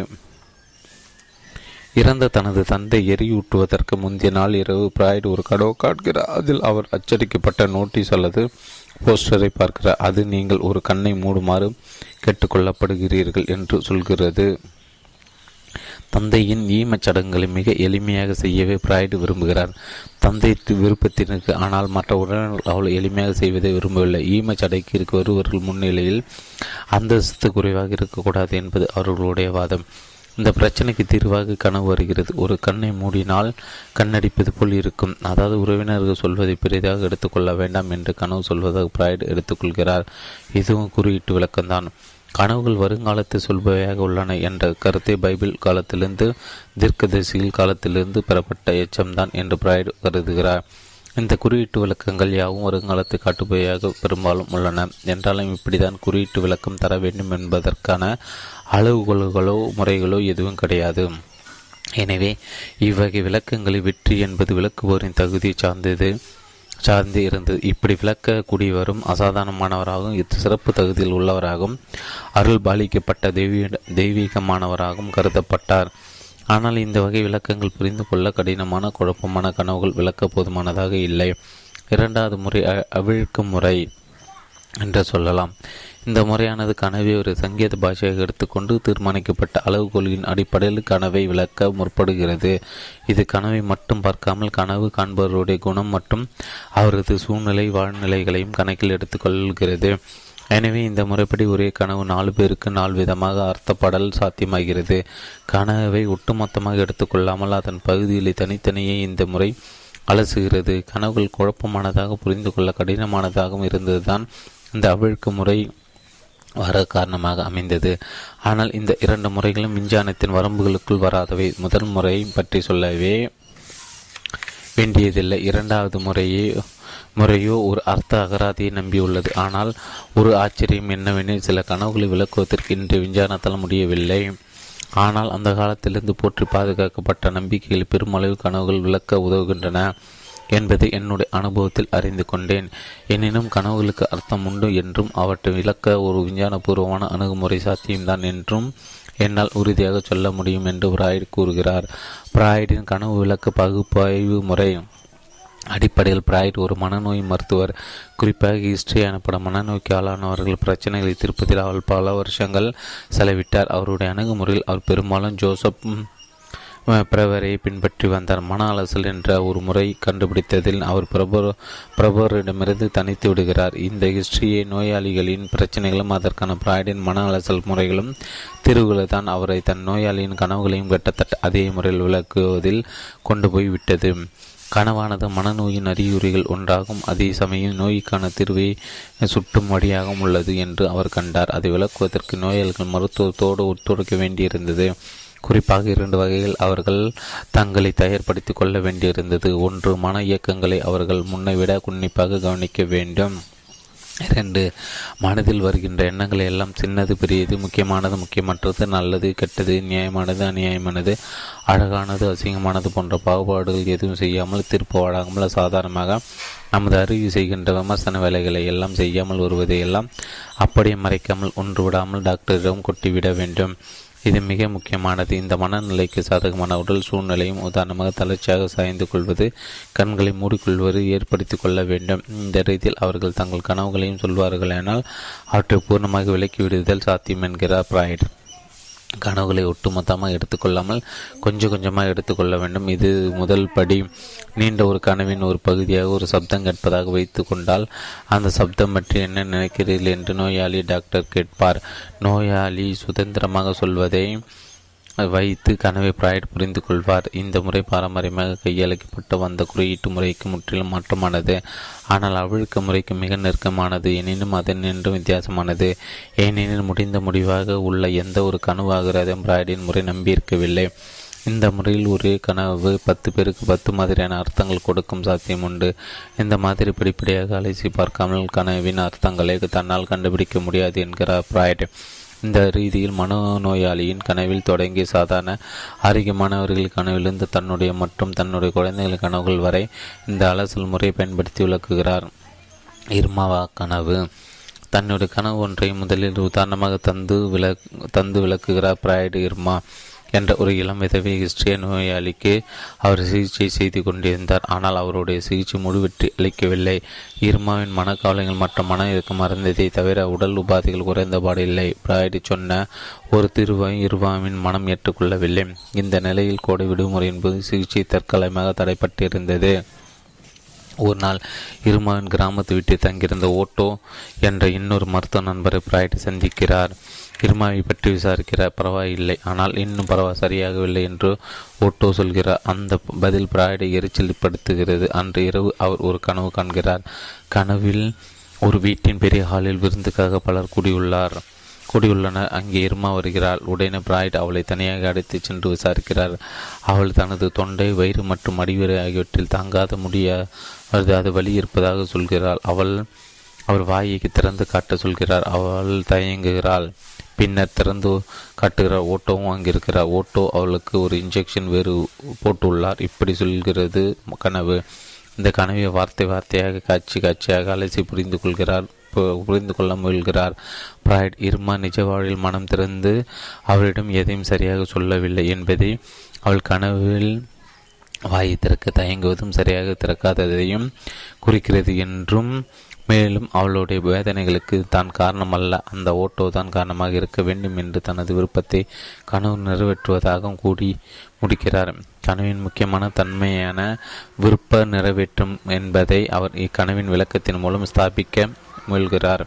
இறந்த தனது தந்தை எரியூட்டுவதற்கு முந்தைய நாள் இரவு ஃபிராய்டு ஒரு கனவு காண்கிறார். அதில் அவர் அச்சடிக்கப்பட்ட நோட்டீஸ் அல்லது போஸ்டரை பார்க்கிறார். அது நீங்கள் ஒரு கண்ணை மூடுமாறு கேட்டுக்கொள்ளப்படுகிறீர்கள் என்று சொல்கிறது. தந்தையின் ஈமச்சடங்குகளை மிக எளிமையாக செய்யவே ஃபிராய்டு விரும்புகிறார். தந்தை விருப்பத்திற்கு ஆனால் மற்ற உறவினர்கள் அவள் எளிமையாக செய்வதை விரும்பவில்லை. ஈமச்சடங்கிற்கு வருவர்கள் முன்னிலையில் அந்தஸ்து குறைவாக இருக்கக்கூடாது என்பது அவர்களுடைய வாதம். இந்த பிரச்சனைக்கு தீர்வாக கனவு வருகிறது. ஒரு கண்ணை மூடினால் கண்ணடிப்பது போல் இருக்கும், அதாவது உறவினர்கள் சொல்வதை பெரிதாக எடுத்துக்கொள்ள வேண்டாம் என்று கனவு சொல்வதாக ஃபிராய்டு எடுத்துக்கொள்கிறார். இதுவும் குறியீட்டு விளக்கம்தான். கனவுகள் வருங்காலத்தை சொல்பவையாக உள்ளன என்ற கருத்தை பைபிள் காலத்திலிருந்து தீர்க்கதரிசிகள் காலத்திலிருந்து பெறப்பட்ட எச்சம்தான் என்று ஃபிராய்டு கருதுகிறார். இந்த குறியீட்டு விளக்கங்கள் யாவும் வருங்காலத்தை காட்டுபவையாக பெரும்பாலும் உள்ளன. என்றாலும் இப்படிதான் குறியீட்டு விளக்கம் தர வேண்டும் என்பதற்கான அளவுகோல்களோ முறைகளோ எதுவும் கிடையாது. எனவே இவ்வகை விளக்கங்களில் வெற்றி என்பது விளக்குவோரின் தகுதியை சார்ந்து இருந்தது. இப்படி விளக்க கூடியவரும் அசாதாரணமானவராகவும் சிறப்பு தகுதியில் உள்ளவராகவும் அருள் பாலிக்கப்பட்ட தெய்வீகமானவராகவும் கருதப்பட்டார். ஆனால் இந்த வகை விளக்கங்கள் புரிந்து கொள்ள கடினமான குழப்பமான கனவுகள் விளக்க போதுமானதாக இல்லை. 2வது முறை அவிழ்க்கும் முறை என்று சொல்லலாம். இந்த முறையானது கனவை ஒரு சங்கீத பாஷையாக எடுத்துக்கொண்டு தீர்மானிக்கப்பட்ட அளவுகோலின் அடிப்படையில் கனவை விளக்க முற்படுகிறது. இது கனவை மட்டும் பார்க்காமல் கனவு காண்பவருடைய குணம் மற்றும் அவரது சூழ்நிலை வாழ்நிலைகளையும் கணக்கில் எடுத்துக்கொள்கிறது. எனவே இந்த முறைப்படி ஒரே கனவு 4 பேருக்கு 4 விதமாக அர்த்தப்படல் சாத்தியமாகிறது. கனவை ஒட்டுமொத்தமாக எடுத்துக்கொள்ளாமல் அதன் பகுதிகளை தனித்தனியே இந்த முறை அலசுகிறது. கனவுகள் குழப்பமானதாக புரிந்து கொள்ள கடினமானதாகவும் இருந்ததுதான் இந்த அவிழ்க்கு முறை வர காரணமாக அமைந்தது. ஆனால் இந்த 2 முறைகளும் விஞ்ஞானத்தின் வரம்புகளுக்குள் வராதவை. முதல் முறையை பற்றி சொல்லவே வேண்டியதில்லை. 2வது முறையோ ஒரு அர்த்த அகராதியை நம்பியுள்ளது. ஆனால் ஒரு ஆச்சரியம் என்னவெனில் சில கனவுகளை விளக்குவதற்கு இன்று விஞ்ஞானத்தால் முடியவில்லை. ஆனால் அந்த காலத்திலிருந்து போற்றி பாதுகாக்கப்பட்ட நம்பிக்கையில் பெருமளவு கனவுகள் விளக்க உதவுகின்றன என்பதை என்னுடைய அனுபவத்தில் அறிந்து கொண்டேன். எனினும் கனவுகளுக்கு அர்த்தம் உண்டு என்றும் அவற்றை விளக்க ஒரு விஞ்ஞானபூர்வமான அணுகுமுறை சாத்தியம்தான் என்றும் என்னால் உறுதியாக சொல்ல முடியும் என்று ஃபிராய்டு கூறுகிறார். ஃபிராய்டின் கனவு விளக்க பகுப்பாய்வு முறை அடிப்படையில் ஃபிராய்டு ஒரு மனநோய் மருத்துவர். குறிப்பாக ஹிஸ்ட்ரி எனப்படும் மனநோய்க்கு ஆளானவர்கள் பிரச்சனைகளை தீர்ப்பதில் அவர் பல வருஷங்கள் செலவிட்டார். அவருடைய அணுகுமுறையில் அவர் பெரும்பாலும் ஜோசப் பிரபுவரை பின்பற்றி வந்தார். மன அலசல் என்ற ஒரு முறை கண்டுபிடித்ததில் அவர் பிரபுவரிடமிருந்து தனித்து விடுகிறார். இந்த ஹிஸ்டரியை நோயாளிகளின் பிரச்சனைகளும் அதற்கான ஃபிராய்டின் மன அலசல் முறைகளும் தீர்வுகளை தான் அவரை தன் நோயாளியின் கனவுகளையும் கிட்டத்தட்ட அதே முறையில் விளக்குவதில் கொண்டு போய்விட்டது. கனவானது மனநோயின் அறிகுறிகள் ஒன்றாகும், அதே சமயம் நோய்க்கான தீர்வை சுற்றும் வழியாகவும் உள்ளது என்று அவர் கண்டார். அதை விளக்குவதற்கு நோயாளிகள் மருத்துவத்தோடு ஒத்துழைக்க வேண்டியிருந்தது. குறிப்பாக 2 வகையில் அவர்கள் தங்களை தயார்படுத்திக் கொள்ள வேண்டியிருந்தது. ஒன்று, மன இயக்கங்களை அவர்கள் முன்னைவிட உன்னிப்பாக கவனிக்க வேண்டும். 2, மனதில் வருகின்ற எண்ணங்களை எல்லாம் சின்னது பெரியது முக்கியமானது முக்கியமற்றது நல்லது கெட்டது நியாயமானது அநியாயமானது அழகானது அசிங்கமானது போன்ற பாகுபாடுகள் எதுவும் செய்யாமல் திருப்பு வாழாமல் சாதாரணமாக நமது அறிவு செய்கின்ற விமர்சன வேலைகளை எல்லாம் செய்யாமல் வருவதையெல்லாம் அப்படியே மறைக்காமல் ஒன்று விடாமல் டாக்டரிடம் கொட்டிவிட வேண்டும். இது மிக முக்கியமானது. இந்த மனநிலைக்கு சாதகமான உடல் சூழ்நிலையும் உதாரணமாக தளர்ச்சியாக சாய்ந்து கொள்வது கண்களை மூடிக்கொள்வது ஏற்படுத்தி கொள்ள வேண்டும். இந்த ரீதியில் அவர்கள் தங்கள் கனவுகளையும் சொல்வார்கள், ஆனால் அவற்றை பூர்ணமாக விலக்கிவிடுதல் சாத்தியம் என்கிறார் ஃபிராய்டு. கனவுகளை ஒட்டுமொத்தமாக எடுத்துக்கொள்ளாமல் கொஞ்சம் கொஞ்சமாக எடுத்துக்கொள்ள வேண்டும். இது முதல் படி. நீண்ட ஒரு கனவின் ஒரு பகுதியாக ஒரு சப்தம் கேட்பதாக வைத்து கொண்டால், அந்த சப்தம் பற்றி என்ன நினைக்கிறீர்கள் என்று நோயாளி டாக்டர் கேட்பார். நோயாளி சுதந்திரமாக சொல்வதை வைத்து கனவை ஃபிராய்டு புரிந்து கொள்வார். இந்த முறை பாரம்பரியமாக கையாளப்பட்டு வந்த குறியீட்டு முறைக்கு முற்றிலும் மாற்றமானது, ஆனால் அவிழ்க்க முறைக்கு மிக நெருக்கமானது. எனினும் அதன் நின்றும் வித்தியாசமானது. ஏனெனில் முடிந்த முடிவாக உள்ள எந்த ஒரு கனவாகிறது ஃபிராய்டின் முறை நம்பியிருக்கவில்லை. இந்த முறையில் ஒரே கனவு 10 பேருக்கு 10 மாதிரியான அர்த்தங்கள் கொடுக்கும் சாத்தியம் உண்டு. இந்த மாதிரி படிப்படியாக அலைசி பார்க்காமல் கனவின் அர்த்தங்களை தன்னால் கண்டுபிடிக்க முடியாது என்கிறார் ஃபிராய்டு. இந்த ரீதியில் மனநோயாளியின் கனவில் தொடங்கி சாதாரண ஆரோக்கியமானவர்கள் கனவிலிருந்து தன்னுடைய மற்றும் தன்னுடைய குழந்தைகள் கனவுகள் வரை இந்த அலசல் முறையை பயன்படுத்தி விளக்குகிறார். இர்மாவா கனவு. தன்னுடைய கனவு ஒன்றை முதலில் உதாரணமாக தந்து விளக்குகிறார் ஃபிராய்டு. இர்மா என்ற ஒரு இளம் விதவை ஹிஸ்டரிய நோயாளிக்கு அவர் சிகிச்சை செய்து கொண்டிருந்தார். ஆனால் அவருடைய சிகிச்சை முழு வெற்றி அளிக்கவில்லை. இர்மாவின் மனக்காவலங்கள் மற்றும் மன இறுக்கம் மறந்ததை தவிர உடல் உபாதைகள் குறைந்தபாடு இல்லை. ஃபிராய்டு சொன்ன ஒரு தீர்வை இர்மாவின் மனம் ஏற்றுக்கொள்ளவில்லை. இந்த நிலையில் கோடை விடுமுறையின் போது சிகிச்சை தற்காலிகமாக தடைப்பட்டிருந்தது. ஒரு நாள் இர்மாவின் கிராமத்து வீட்டில் தங்கியிருந்த ஓட்டோ என்ற இன்னொரு மருத்துவ நண்பரை ஃபிராய்டு சந்திக்கிறார். இர்மாவை பற்றி விசாரிக்கிறார். பரவாயில்லை, ஆனால் இன்னும் சரியாகவில்லை என்று ஓட்டோ சொல்கிறார். அந்த பதில் ஃபிராய்டை எரிச்சல்படுத்துகிறது. அன்று இரவு அவர் ஒரு கனவு காண்கிறார். கனவில் ஒரு வீட்டின் பெரிய ஹாலில் விருந்துக்காக பலர் கூடியுள்ளனர். அங்கே இர்மா வருகிறாள். உடனே ஃபிராய்டு அவளை தனியாக அடைத்துச் சென்று விசாரிக்கிறார். அவள் தனது தொண்டை, வயிறு மற்றும் அடிவரை ஆகியவற்றில் தாங்காத முடியாது வலி இருப்பதாக சொல்கிறாள். அவர் வாயை திறந்து காட்ட சொல்கிறார். அவள் தயங்குகிறாள். பின்னர் திறந்து காட்டுகிறார். ஓட்டோவும் அங்கிருக்கிறார். ஓட்டோ அவளுக்கு ஒரு இன்ஜெக்ஷன் வேறு போட்டுள்ளார். இப்படி சொல்கிறது கனவு. இந்த கனவை வார்த்தையாக காட்சியாக அலசி புரிந்து கொள்ள முயல்கிறார் ஃபிராய்டு. இர்மா நிஜ வாழ்வில் மனம் திறந்து அவளிடம் எதையும் சரியாக சொல்லவில்லை என்பதை, அவள் கனவில் வாயை திறக்க தயங்குவதும் சரியாக திறக்காததையும் குறிக்கிறது என்றும், மேலும் அவளுடைய வேதனைகளுக்கு தான் காரணமல்ல, அந்த ஓட்டோ தான் காரணமாக இருக்க வேண்டும் என்று தனது விருப்பத்தை கனவு நிறைவேற்றுவதாகவும் கூடி முடிக்கிறார். கனவின் முக்கியமான தன்மையான விருப்ப நிறைவேற்றும் என்பதை அவர் இக்கனவின் விளக்கத்தின் மூலம் ஸ்தாபிக்க முயல்கிறார்.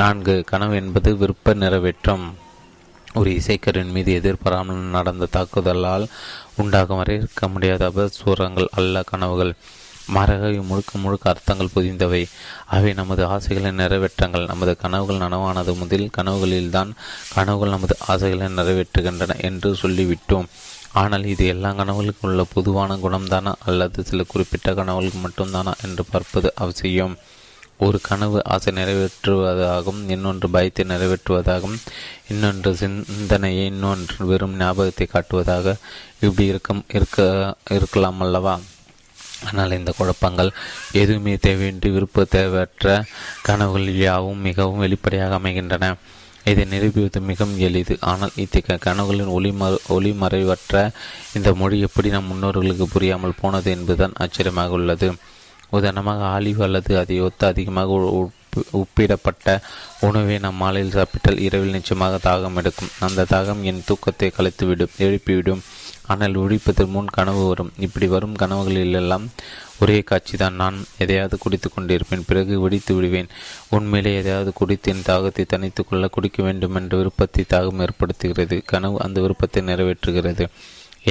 4. கனவு என்பது விருப்ப நிறைவேற்றம். ஒரு இசைக்கருவின் மீது எதிர்பாராமல் நடந்த தாக்குதலால் உண்டாகும் வரை இருக்க முடியாத அபஸ்வரங்கள் அல்ல கனவுகள். மாறாக முழுக்க அர்த்தங்கள் புதிந்தவை. அவை நமது ஆசைகளின் நிறைவேற்றங்கள். நமது கனவுகள் நனவானது முதல் கனவுகளில்தான் கனவுகள் நமது ஆசைகளை நிறைவேற்றுகின்றன என்று சொல்லிவிட்டோம். ஆனால் இது எல்லா கனவுகளுக்கும் உள்ள பொதுவான குணம்தானா அல்லது சில குறிப்பிட்ட கனவுகளுக்கு மட்டும்தானா என்று பார்ப்பது அவசியம். ஒரு கனவு ஆசை நிறைவேற்றுவதாகவும், இன்னொன்று பயத்தை நிறைவேற்றுவதாகவும், இன்னொன்று சிந்தனையை, இன்னொன்று வெறும் ஞாபகத்தை காட்டுவதாக இப்படி இருக்கலாம் அல்லவா? ஆனால் இந்த குழப்பங்கள் எதுவுமே தேவையின்றி விருப்ப தேவையற்ற கனவுகள் யாவும் மிகவும் வெளிப்படையாக அமைகின்றன. இதை நிரூபிப்பது மிகவும் எளிது. ஆனால் இத்தகைய கனவுகளின் ஒளிமறைவற்ற இந்த மொழி எப்படி நம் முன்னோர்களுக்கு புரியாமல் போனது என்பதுதான் ஆச்சரியமாக உள்ளது. உதாரணமாக, ஆலிவ் அல்லது அதை ஒத்து அதிகமாக உப்பிடப்பட்ட உணவை நம் மாலையில் சாப்பிட்டால் இரவில் நிச்சயமாக தாகம் எடுக்கும். அந்த தாகம் என் தூக்கத்தை கலைத்துவிடும், எழுப்பிவிடும். ஆனால் ஒழிப்பதற்கு முன் கனவு வரும். இப்படி வரும் கனவுகளிலெல்லாம் ஒரே காட்சி தான். நான் எதையாவது குடித்து கொண்டிருப்பேன், பிறகு வெடித்து விடுவேன். உண்மையிலே எதையாவது குடித்து என் தாகத்தை தனித்து கொள்ள குடிக்க வேண்டும் என்ற விருப்பத்தை தாகம் ஏற்படுத்துகிறது. கனவு அந்த விருப்பத்தை நிறைவேற்றுகிறது.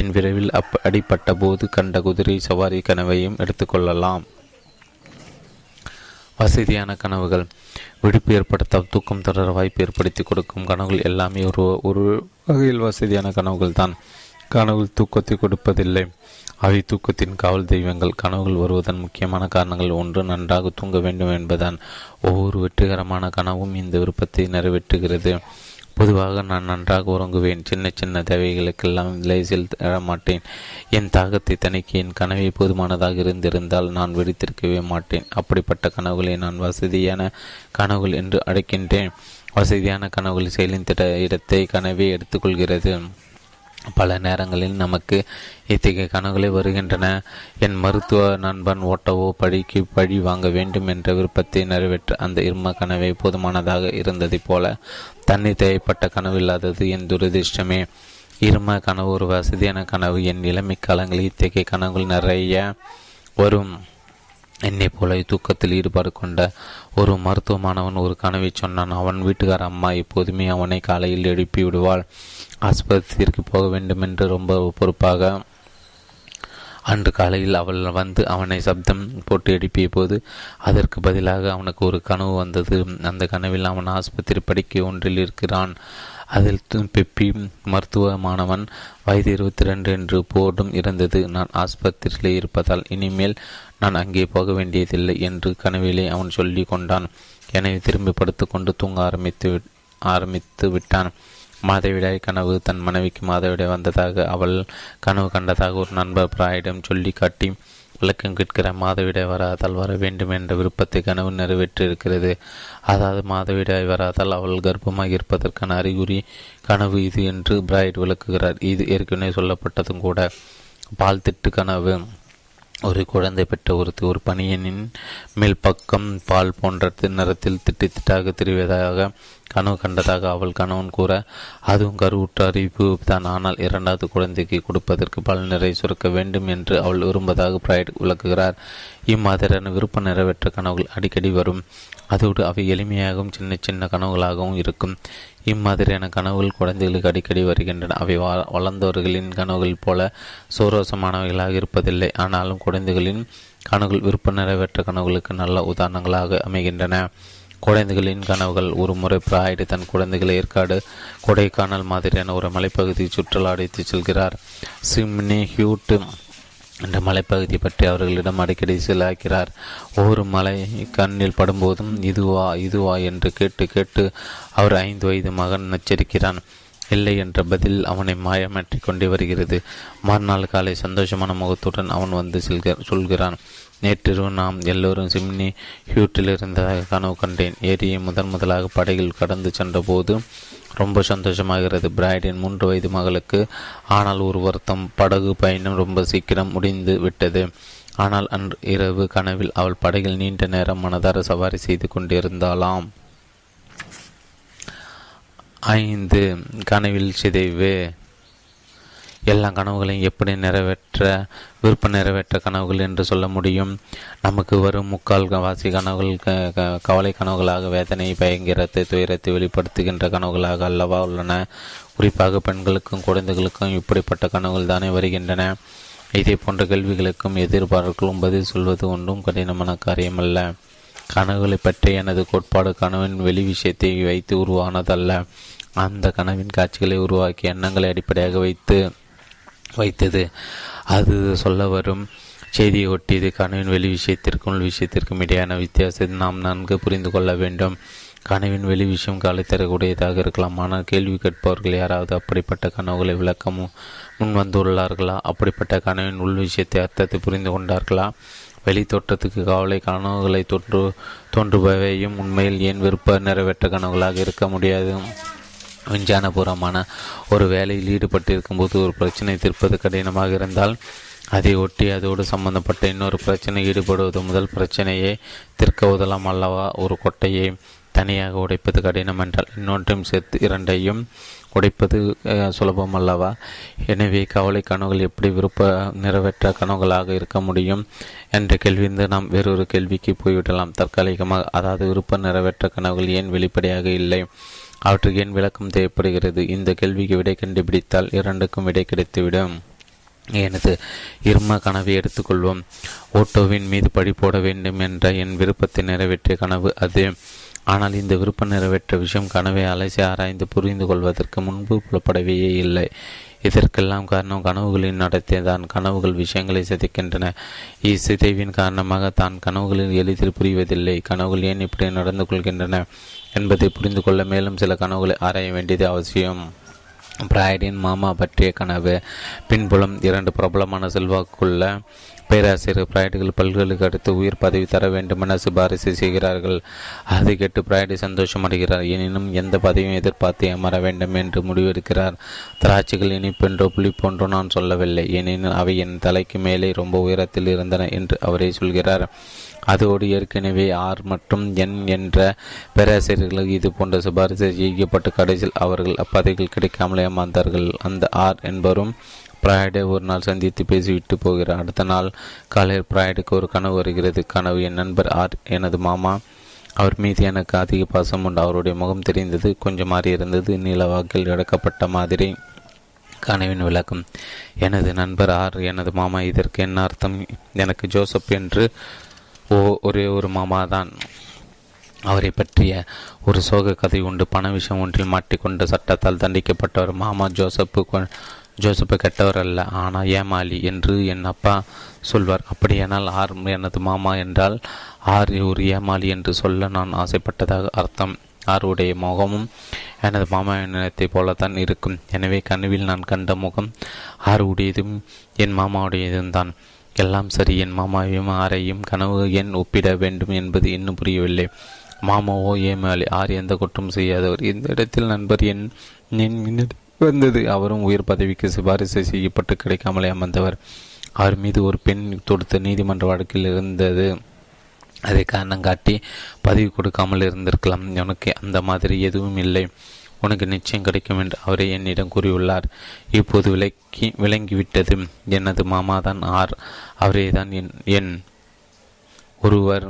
என் விரைவில் அடிப்பட்ட போது கண்ட குதிரை சவாரி கனவையும் எடுத்துக்கொள்ளலாம். வசதியான கனவுகள் விடுப்பு ஏற்படுத்த தூக்கம் தொடர வாய்ப்பு ஏற்படுத்தி கொடுக்கும் கனவுகள் எல்லாமே ஒரு வகையில் வசதியான கனவுகள் தான். கனவுகள் தூக்கத்தை கொடுப்பதில்லை, அவை தூக்கத்தின் காவல் தெய்வங்கள். கனவுகள் வருவதன் முக்கியமான காரணங்கள் ஒன்று, நன்றாக தூங்க வேண்டும் என்பதுதான். ஒவ்வொரு வெற்றிகரமான கனவும் இந்த விருப்பத்தை நிறைவேற்றுகிறது. பொதுவாக நான் நன்றாக உறங்குவேன், சின்ன தேவைகளுக்கெல்லாம் லேசில் எழமாட்டேன். என் தாகத்தை தணிக்க என் கனவை போதுமானதாக இருந்திருந்தால் நான் வெடித்திருக்கவே மாட்டேன். அப்படிப்பட்ட கனவுகளை நான் வசதியான கனவுகள் என்று அழைக்கின்றேன். வசதியான கனவுகள் செயலின் இடத்தை கனவே எடுத்துக்கொள்கிறது. பல நேரங்களில் நமக்கு இத்தகைய கனவுகளை வருகின்றன. என் மருத்துவ நண்பன் ஓட்டவோ பழிக்கு பழி வாங்க வேண்டும் என்ற விருப்பத்தை நிறைவேற்ற அந்த இர்ம கனவை போதுமானதாக இருந்ததை போல தண்ணீர் தேவைப்பட்ட கனவு இல்லாதது என் துரதிருஷ்டமே. இரும கனவு ஒரு வசதியான கனவு. என் இளமை காலங்களில் இத்தகைய கனவுகள் நிறைய வரும். என்னை போல தூக்கத்தில் ஈடுபாடு கொண்ட ஒரு மருத்துவமானவன் ஒரு கனவை சொன்னான். அவன் வீட்டுக்கார அம்மா எப்போதுமே அவனை காலையில் எழுப்பி விடுவாள். ஆஸ்பத்திரிக்கு போக வேண்டும் என்று ரொம்ப பொறுப்பாக அன்று காலையில் அவள் வந்து அவனை சப்தம் போட்டு எழுப்பிய போது அதற்கு பதிலாக அவனுக்கு ஒரு கனவு வந்தது. அந்த கனவில் அவன் ஆஸ்பத்திரி படிக்க ஒன்றில் இருக்கிறான். அதில் பெப்பி மருத்துவமானவன் வயது 22 என்று போடும் இருந்தது. நான் ஆஸ்பத்திரியிலே இருப்பதால் இனிமேல் நான் அங்கே போக வேண்டியதில்லை என்று கனவிலே அவன் சொல்லி கொண்டான். எனவே திரும்பி படுத்து கொண்டு தூங்க ஆரம்பித்து விட்டான். மாதவிடாய் கனவு. தன் மனைவிக்கு மாதவிடாய் வந்ததாக அவள் கனவு கண்டதாக ஒரு நண்பர் பிராயிடம் சொல்லி காட்டி விளக்கம் கேட்கிற மாதவிடாய் வராதால் வர வேண்டும் என்ற விருப்பத்தை கனவு நிறைவேற்றியிருக்கிறது. அதாவது மாதவிடாய் வராதால் அவள் கர்ப்பமாக இருப்பதற்கான அறிகுறி கனவு இது என்று பிராய்ட் விளக்குகிறார். இது ஏற்கனவே சொல்லப்பட்டதும் கூட. பால் திட்டு கனவு. ஒரு குழந்தை பெற்ற ஒரு பணியனின் மேல் பக்கம் பால் போன்ற நிறத்தில் திட்டு திட்டாக தெரிவதாக கனவு கண்டதாக அவள் கணவன் கூற அதுவும் கருவுற்ற அறிவிப்பு தான். ஆனால் இரண்டாவது குழந்தைக்கு கொடுப்பதற்கு பல் நிறை சுரக்க வேண்டும் என்று அவள் விரும்புவதாக பிராய்ட் விளக்குகிறார். இம்மாதிரியான விருப்ப நிறைவேற்ற கனவுகள் அடிக்கடி வரும். அதோடு அவை எளிமையாகவும் சின்ன சின்ன கனவுகளாகவும் இருக்கும். இம்மாதிரியான கனவுகள் குழந்தைகளுக்கு அடிக்கடி வருகின்றன. அவை வளர்ந்தவர்களின் கனவுகள் போல சோரோசமானவைகளாக இருப்பதில்லை. ஆனாலும் குழந்தைகளின் கனவுகள் விருப்ப நிறைவேற்ற கனவுகளுக்கு நல்ல உதாரணங்களாக அமைகின்றன. குழந்தைகளின் கனவுகள். ஒரு முறை பிராய்டு தன் குழந்தைகளை ஏற்காடு கொடைக்கானல் மாதிரியான ஒரு மலைப்பகுதியை சுற்றுலா அடைத்து செல்கிறார். சிம்னி ஹியூட் என்ற மலைப்பகுதி பற்றி அவர்களிடம் அடிக்கடி சிலாக்கிறார். ஒவ்வொரு மலை கண்ணில் படும்போதும் இதுவா என்று கேட்டு கேட்டு அவர் 5 வயது மகன் எச்சரிக்கிறான். இல்லை என்ற பதில் அவனை மாயமாற்றிக் கொண்டே வருகிறது. மறுநாள் காலை சந்தோஷமான முகத்துடன் அவன் வந்து சொல்கிறான், நேற்றிரவு நாம் எல்லோரும் சிம்னி ஹியூட்டில் இருந்ததாக கனவு கண்டேன். ஏரியை முதலாக படகில் கடந்து சென்ற போது ரொம்ப சந்தோஷமாகிறது. பிராய்டின் 3 வயது மகளுக்கு ஆனால் ஒரு வருத்தம். படகு பயணம் ரொம்ப சீக்கிரம் முடிந்து விட்டது. ஆனால் அன்று இரவு கனவில் அவள் படகில் நீண்ட நேரம் மனதார சவாரி செய்து கொண்டிருந்தாளாம். 5 கனவில் சிதைவு. எல்லா கனவுகளையும் எப்படி விருப்ப நிறைவேற்ற கனவுகள் என்று சொல்ல முடியும்? நமக்கு வரும் 3/4 கனவுகள் கவலை கனவுகளாக, வேதனை, பயங்கரத்தை, துயரத்தை வெளிப்படுத்துகின்ற கனவுகளாக அல்லவா உள்ளன? குறிப்பாக பெண்களுக்கும் குழந்தைகளுக்கும் இப்படிப்பட்ட கனவுகள் தானே வருகின்றன. இதே போன்ற கேள்விகளுக்கும் எதிர்பார்ப்புகளும் பதில் சொல்வது ஒன்றும் கடினமான காரியமல்ல. கனவுகளை பற்றிய எனது கோட்பாடு கனவின் வெளி விஷயத்தை வைத்து உருவானதல்ல. அந்த கனவின் காட்சிகளை உருவாக்கி எண்ணங்களை அடிப்படையாக வைத்தது. அது சொல்ல வரும் செய்தியை ஒட்டியது. கனவின் வெளி விஷயத்திற்கும் உள் விஷயத்திற்கும் இடையான வித்தியாசத்தை நாம் நன்கு புரிந்து கொள்ள வேண்டும். கனவின் வெளி விஷயம் கவலை தரக்கூடியதாக இருக்கலாம். ஆனால் கேள்வி கேட்பவர்கள் யாராவது அப்படிப்பட்ட கனவுகளை விளக்கமும் முன்வந்துள்ளார்களா? அப்படிப்பட்ட கனவின் உள் விஷயத்தை அர்த்தத்தை புரிந்து கொண்டார்களா? வெளி தோற்றத்துக்கு கவலை கனவுகளை தோன்றுபவையும் உண்மையில் ஏன் விருப்ப நிறைவேற்ற கனவுகளாக இருக்க முடியாது? விஞ்ஞானபூர்வமான ஒரு வேலையில் ஈடுபட்டிருக்கும் போது ஒரு பிரச்சனை தீர்ப்பது கடினமாக இருந்தால் அதை ஒட்டி அதோடு சம்பந்தப்பட்ட இன்னொரு பிரச்சனை ஈடுபடுவது முதல் பிரச்சனையை தீர்க்க உதலாம் அல்லவா? ஒரு கொட்டையை தனியாக உடைப்பது கடினம் என்றால் இன்னொன்றையும் சேர்த்து 2ஐயும் உடைப்பது சுலபம் அல்லவா? எனவே கவலை கனவுகள் எப்படி விருப்ப நிறைவேற்ற கனவுகளாக இருக்க முடியும் என்ற கேள்விந்து நாம் வேறொரு கேள்விக்கு போய்விடலாம் தற்காலிகமாக. அதாவது விருப்ப நிறைவேற்ற கனவுகள் ஏன் வெளிப்படையாக இல்லை? அவற்றுக்கு ஏன் விளக்கம் தேவைப்படுகிறது? இந்த கேள்விக்கு விடை கண்டுபிடித்தால் 2க்கும் விடை கிடைத்துவிடும். எனது இரும கனவை எடுத்துக்கொள்வோம். ஓட்டோவின் மீது பழி போட வேண்டும் என்ற என் விருப்பத்தை நிறைவேற்றிய கனவு அது. ஆனால் இந்த விருப்பம் நிறைவேற்ற விஷயம் கனவை அலசி ஆராய்ந்து புரிந்து கொள்வதற்கு முன்பு புலப்படவே இல்லை. இதற்கெல்லாம் காரணம் கனவுகளின் நடத்தை தான். கனவுகள் விஷயங்களை சிதைக்கின்றன. இச்சிதைவின் காரணமாக தான் கனவுகளில் எளிதில் புரிவதில்லை. கனவுகள் ஏன் இப்படி நடந்து கொள்கின்றன என்பதை புரிந்து கொள்ள மேலும் சில கனவுகளை ஆராய வேண்டியது அவசியம். ஃபிராய்டின் மாமா பற்றிய கனவு. பின்புலம் இரண்டு பிரபலமான செல்வாக்குள்ள பேராசிரியர் ஃபிராய்டுகள் பல்கலைக்கழகத்து உயிர் பதவி தர வேண்டுமென சிபாரிசு செய்கிறார்கள். அது கேட்டு ஃபிராய்டு சந்தோஷமடைகிறார். எனினும் எந்த பதவியும் எதிர்பார்த்து ஏமாற வேண்டும் என்று முடிவெடுக்கிறார். திராட்சைகள் இனிப்பென்றோ புளிப்பொன்றோ நான் சொல்லவில்லை, எனினும் அவை என் தலைக்கு மேலே ரொம்ப உயரத்தில் இருந்தன என்று அவரே சொல்கிறார். அதோடு ஏற்கனவே ஆர் மற்றும் என் என்ற பேராசிரியர்களுக்கு இது போன்ற சிபாரிசு செய்யப்பட்டு கடைசியில் அவர்கள் அப்பதவிகள் கிடைக்காமல் ஏமாந்தார்கள். அந்த ஆர் என்பவரும் ஃபிராய்டை ஒரு நாள் சந்தித்து பேசிவிட்டு போகிறார். அடுத்த நாள் காலையில் ஃபிராய்டுக்கு ஒரு கனவு வருகிறது. கனவு, என் நண்பர் ஆர் எனது மாமா, அவர் மீது எனக்கு அதிக பாசம் உண்டு. அவருடைய முகம் தெரிந்தது, கொஞ்சம் மாறி இருந்தது, நீலவாக்கில் எடுக்கப்பட்ட மாதிரி. கனவின் விளக்கம்: எனது நண்பர் ஆர் எனது மாமா, இதற்கு என்ன அர்த்தம்? எனக்கு ஜோசப் என்று ஒரே ஒரு மாமா தான். அவரை பற்றிய ஒரு சோக கதை உண்டு. பண விஷயம் ஒன்றில் மாட்டிக்கொண்ட சட்டத்தால் தண்டிக்கப்பட்டவர் மாமா ஜோசப்பு கெட்டவர் அல்ல, ஆனால் ஏமாளி என்று என் அப்பா சொல்வார். அப்படியானால் ஆர் எனது மாமா என்றால் ஆர் ஒரு ஏமாளி என்று சொல்ல நான் ஆசைப்பட்டதாக அர்த்தம். ஆருடைய முகமும் எனது மாமா இனத்தை போலத்தான் இருக்கும். எனவே கனவில் நான் கண்ட முகம் ஆருடையதும் என் மாமாவுடையதும் தான். எல்லாம் சரி, என் மாமாவையும் ஆரையும் கனவு என் ஒப்பிட வேண்டும் என்பது இன்னும் புரியவில்லை. மாமாவோ ஏமாளி, ஆர் எந்த குற்றம் செய்யாதவர். இந்த இடத்தில் நண்பர் என் வந்தது. அவரும் உயர் பதவிக்கு சிபாரிசு செய்யப்பட்டு கிடைக்காமலே அமர்ந்தவர். அவர் மீது ஒரு பெண் தொடுத்த நீதிமன்ற வழக்கில் இருந்தது. அதை காரணம் காட்டி பதவி கொடுக்காமல் இருந்திருக்கலாம். எனக்கு அந்த மாதிரி எதுவும் இல்லை, உனக்கு நிச்சயம் கிடைக்கும் என்று அவரே என்னிடம் கூறியுள்ளார். இப்போது விளங்கிவிட்டது, எனது மாமா தான் ஆர், அவரே தான் என். ஒருவர்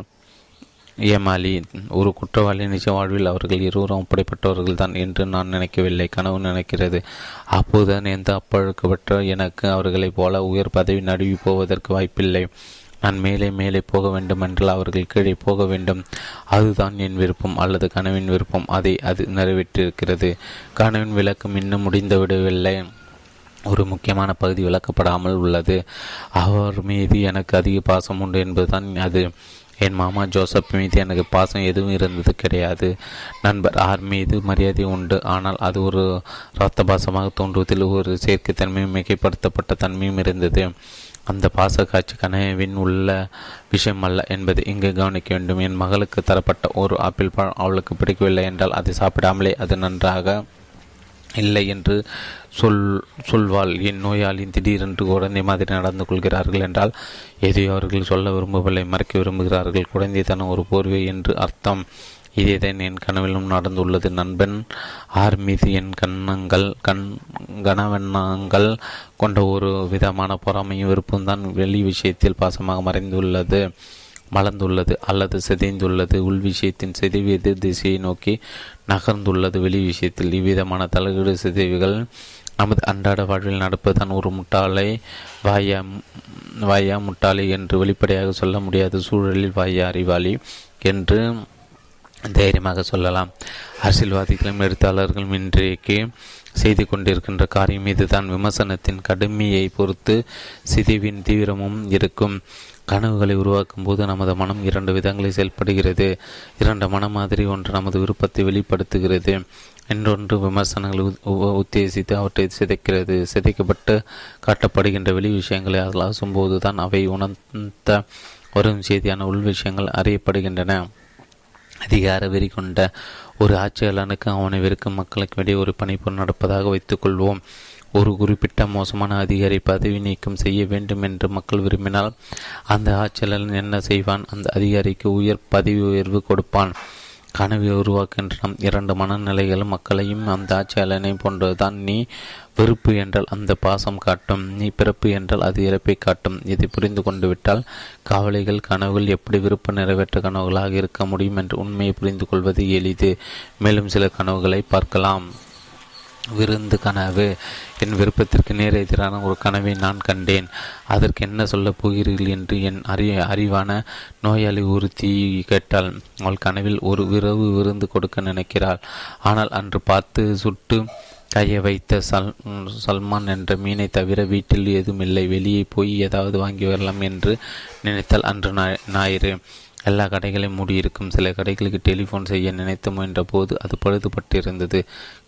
ஏமாளி, ஒரு குற்றவாளி. நிச்சய வாழ்வில் அவர்கள் இருவரும் அப்படிப்பட்டவர்கள் தான் என்று நான் நினைக்கவில்லை, கனவு நினைக்கிறது. அப்போதுதான் எந்த அப்பழுக்கப்பட்ட எனக்கு அவர்களைப் போல உயர் பதவி நடுவி போவதற்கு வாய்ப்பில்லை. நான் மேலே மேலே போக வேண்டுமென்றால் அவர்கள் கீழே போக வேண்டும். அதுதான் என் விருப்பம் அல்லது கனவின் விருப்பம். அது நிறைவேற்றிருக்கிறது. கனவின் விளக்கம் இன்னும் முடிந்து விடவில்லை. ஒரு முக்கியமான பகுதி விளக்கப்படாமல் உள்ளது. அவர் மீது எனக்கு அதிக பாசம் உண்டு என்பதுதான் அது. என் மாமா ஜோசப் மீது எனக்கு பாசம் எதுவும் இருந்தது கிடையாது. நண்பர் ஆர் மீது மரியாதை உண்டு, ஆனால் அது ஒரு இரத்த பாசமாக தோன்றுவதில் ஒரு செயற்கைத்தன்மையும் மிகைப்படுத்தப்பட்ட தன்மையும் இருந்தது. அந்த பாச காட்சி கனவின் உள்ள விஷயம் அல்ல என்பதை இங்கு கவனிக்க வேண்டும். என் மகளுக்கு தரப்பட்ட ஒரு ஆப்பிள் பழம் அவளுக்கு பிடிக்கவில்லை என்றால் அதை சாப்பிடாமலே அது நன்றாக இல்லை என்று சொல்வாள். என் நோயாளியின் திடீரென்று குழந்தை மாதிரி நடந்து கொள்கிறார்கள் என்றால் எதையோ அவர்கள் சொல்ல விரும்பவில்லை, மறைக்க விரும்புகிறார்கள். குழந்தை தன ஒரு போர்வை என்று அர்த்தம். இதேதான் என் கனவிலும் நடந்துள்ளது. நண்பன் ஆர் மீது என் கனவண்ணங்கள் கொண்ட ஒரு விதமான பொறாமையும் விருப்பம் தான் வெளி விஷயத்தில் பாசமாக மறைந்துள்ளது, மலர்ந்துள்ளது அல்லது சிதைந்துள்ளது. உள் விஷயத்தின் சிதைவு எதிர் திசையை நோக்கி நகர்ந்துள்ளது. வெளி விஷயத்தில் இவ்விதமான தலையீடு சிதைவுகள் நமது அன்றாட வாழ்வில் நடப்பதுதான். ஒரு முட்டாளை வாயா முட்டாளி என்று வெளிப்படையாக சொல்ல முடியாத சூழலில் வாயா அறிவாளி என்று தைரியமாக சொல்லலாம். அரசியல்வாதிகளும் எழுத்தாளர்களும் இன்றைக்கு செய்து கொண்டிருக்கின்ற காரியம் இதுதான். விமர்சனத்தின் கடுமையை பொறுத்து சிதைவின் தீவிரமும் இருக்கும். கனவுகளை உருவாக்கும் போது நமது மனம் இரண்டு விதங்களில் செயல்படுகிறது. இரண்டு மன மாதிரி: ஒன்று நமது விருப்பத்தை வெளிப்படுத்துகிறது, இன்னொன்று விமர்சனங்களை உத்தேசித்து அவற்றை சிதைக்கிறது. சிதைக்கப்பட்டு காட்டப்படுகின்ற வெளி விஷயங்களை அசும்போது தான் அவை உணர்த்த வரும் செய்தியான உள் விஷயங்கள் அறியப்படுகின்றன. அதிகார வெறி கொண்ட ஒரு ஆட்சியாளனுக்கு அவனை வெறுக்கும் மக்களுக்கு இடையே ஒரு பணிப்பொருள் நடப்பதாக வைத்துக்கொள்வோம். ஒரு குறிப்பிட்ட மோசமான அதிகாரி பதவி நீக்கம் செய்ய வேண்டும் என்று மக்கள் விரும்பினால் அந்த ஆட்சியாளன் என்ன செய்வான்? அந்த அதிகாரிக்கு பதவி உயர்வு கொடுப்பான். கனவை உருவாக்கின்ற இரண்டு மனநிலைகளும் மக்களையும் அந்த ஆட்சியாளனை போன்றதுதான். நீ வெறுப்பு என்றால் அந்த பாசம் காட்டும், நீ பிறப்பு என்றால் அது இறப்பை காட்டும். இதை புரிந்து கொண்டு விட்டால் காவலிகள் கனவுகள் எப்படி விருப்ப நிறைவேற்ற கனவுகளாக இருக்க முடியும் என்று உண்மையை புரிந்து கொள்வது எளிது. மேலும் சில கனவுகளை பார்க்கலாம். விருந்து கனவு. என் விருப்பத்திற்கு நேர் எதிரான ஒரு கனவை நான் கண்டேன். அதற்கு என்ன சொல்லப் போகிறீர்கள் என்று என் அறிவான நோயாளி உறுதி கேட்டாள். அவள் கனவில் ஒரு விரவு விருந்து கொடுக்க நினைக்கிறாள். ஆனால் அன்று பார்த்து சுட்டு கையை வைத்த சல்மான் என்ற மீனை தவிர வீட்டில் எதுவும் இல்லை. வெளியே போய் ஏதாவது வாங்கி வரலாம் என்று நினைத்தால் அன்று ஞாயிறு. எல்லா கடைகளையும் மூடியிருக்கும். சில கடைகளுக்கு டெலிஃபோன் செய்ய நினைத்து முயன்ற போது அது பழுதுபட்டிருந்தது.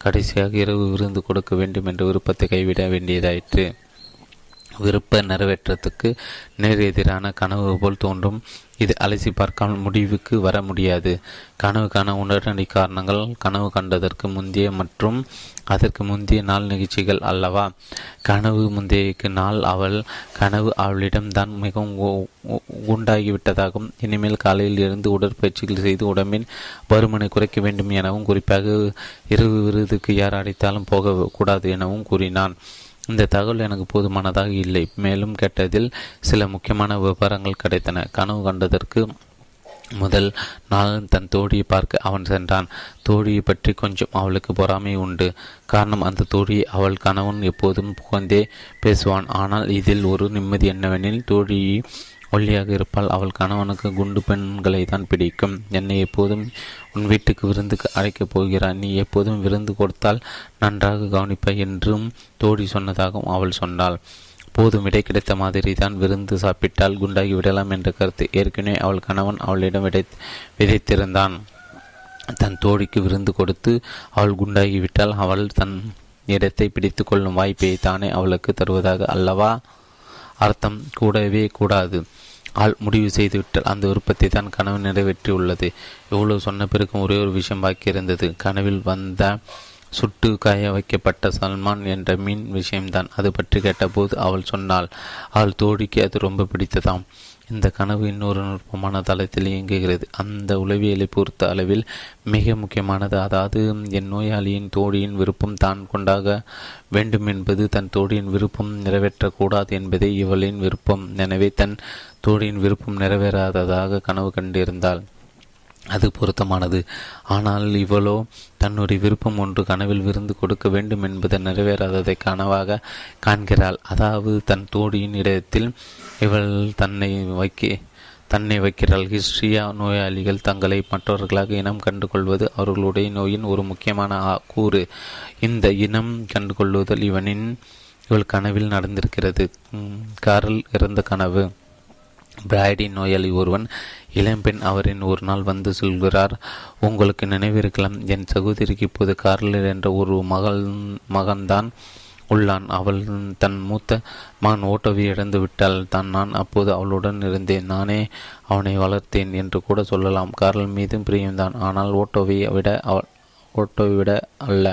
கடைசியாக இரவு விருந்து கொடுக்க வேண்டும் என்ற விருப்பத்தை கைவிட வேண்டியதாயிற்று. விருப்ப நிறைவேற்றத்துக்கு நேர் எதிரான கனவு போல் தோன்றும். இது அலசி பார்க்காமல் முடிவுக்கு வர முடியாது. கனவுக்கான உடனடி காரணங்கள் கனவு கண்டதற்கு முந்தைய மற்றும் அதற்கு முந்தைய நாள் நிகழ்ச்சிகள் அல்லவா. கனவு முந்தையக்கு நாள் அவளிடம்தான் மிகவும் உண்டாகிவிட்டதாகவும் இனிமேல் காலையில் இருந்து உடற்பயிற்சிகள் செய்து உடம்பின் பருமனை குறைக்க வேண்டும் எனவும், குறிப்பாக இரவு விருதுக்கு யார் அடித்தாலும் போகக்கூடாது எனவும் கூறினான். இந்த தகவல் எனக்கு போதுமானதாக இல்லை. மேலும் கேட்டதில் சில முக்கியமான விவரங்கள் கிடைத்தன. கனவு கண்டதற்கு முதல் நாள் தன் தோழியை பார்க்க அவன் சென்றான். தோழியை பற்றி கொஞ்சம் அவளுக்கு பொறாமை உண்டு. காரணம், அந்த தோழியை அவள் கணவன் எப்போதும் புகழ்ந்தே பேசுவான். ஆனால் இதில் ஒரு நிம்மதி என்னவெனில், தோழியை ஒல்லியாக இருப்பால். அவள் கணவனுக்கு குண்டு பெண்களை தான் பிடிக்கும். என்னை எப்போதும் உன் வீட்டுக்கு விருந்துக்கு அழைக்கப் போகிறாய். நீ எப்போதும் விருந்து கொடுத்தால் நன்றாக கவனிப்பாய் என்றும் தோழி சொன்னதாகவும் அவள் சொன்னாள். போதும், விடை கிடைத்த மாதிரி தான். விருந்து சாப்பிட்டால் குண்டாகி விடலாம் என்ற கருத்து ஏற்கனவே அவள் கணவன் அவளிடம் விதைத்திருந்தான். தன் தோழிக்கு விருந்து கொடுத்து அவள் குண்டாகிவிட்டால் அவள் தன் இடத்தை பிடித்து கொள்ளும் வாய்ப்பை தானே அவளுக்கு தருவதாக அல்லவா அர்த்தம். கூடவே கூடாது. ஆள் முடிவு செய்துவிட்டால் அந்த விருப்பத்தை தான் கனவு நிறைவேற்றியுள்ளது. எவ்வளவு சொன்ன பிறகும் ஒரே ஒரு விஷயம் பாக்கி இருந்தது. கனவில் வந்த சுட்டு காய வைக்கப்பட்ட சல்மான் என்ற மீன் விஷயம்தான். அது பற்றி கேட்டபோது அவள் சொன்னாள், அவள் தோழிக்கு அது ரொம்ப பிடித்ததாம். இந்த கனவு இன்னொரு நுட்பமான தளத்தில் இயங்குகிறது. அந்த உளவியலை பொறுத்த அளவில் மிக முக்கியமானது. அதாவது, என் நோயாளியின் தோழியின் விருப்பம் தான் கொண்டாக வேண்டும் என்பது தன் தோழியின் விருப்பம் நிறைவேற்றக்கூடாது என்பதே இவளின் விருப்பம். எனவே தன் தோழியின் விருப்பம் நிறைவேறாததாக கனவு கண்டிருந்தாள். அது பொருத்தமானது. ஆனால் இவளோ தன்னுடைய விருப்பம் ஒன்று கனவில் விருந்து கொடுக்க வேண்டும் என்பதை நிறைவேறாததை கனவாக காண்கிறாள். அதாவது, தன் தோழியின் இடத்தில் இவள் தன்னை வைக்கிறாள். ஹிஸ்ட்ரியா நோயாளிகள் தங்களை மற்றவர்களாக இனம் கண்டு கொள்வது அவர்களுடைய நோயின் ஒரு முக்கியமான கூறு. இந்த இனம் கண்டு கொள்ளுதல் இவள் கனவில் நடந்திருக்கிறது. காரல் இறந்த கனவு. பிராய்டின் நோயாளி ஒருவன் இளம்பெண் அவரின் ஒரு நாள் வந்து சொல்கிறார், உங்களுக்கு நினைவிருக்கலாம், என் சகோதரிக்கு இப்போது கார்லர் என்ற ஒரு மகன்தான் உள்ளான். அவள் தன் மூத்த மகன் ஓட்டோவை இழந்து விட்டாள். நான் அப்போது அவளுடன் இருந்தேன். நானே அவனை வளர்த்தேன் என்று கூட சொல்லலாம். கார்ல் மீதும் பிரியம்தான், ஆனால் ஓட்டோவை விட அல்ல.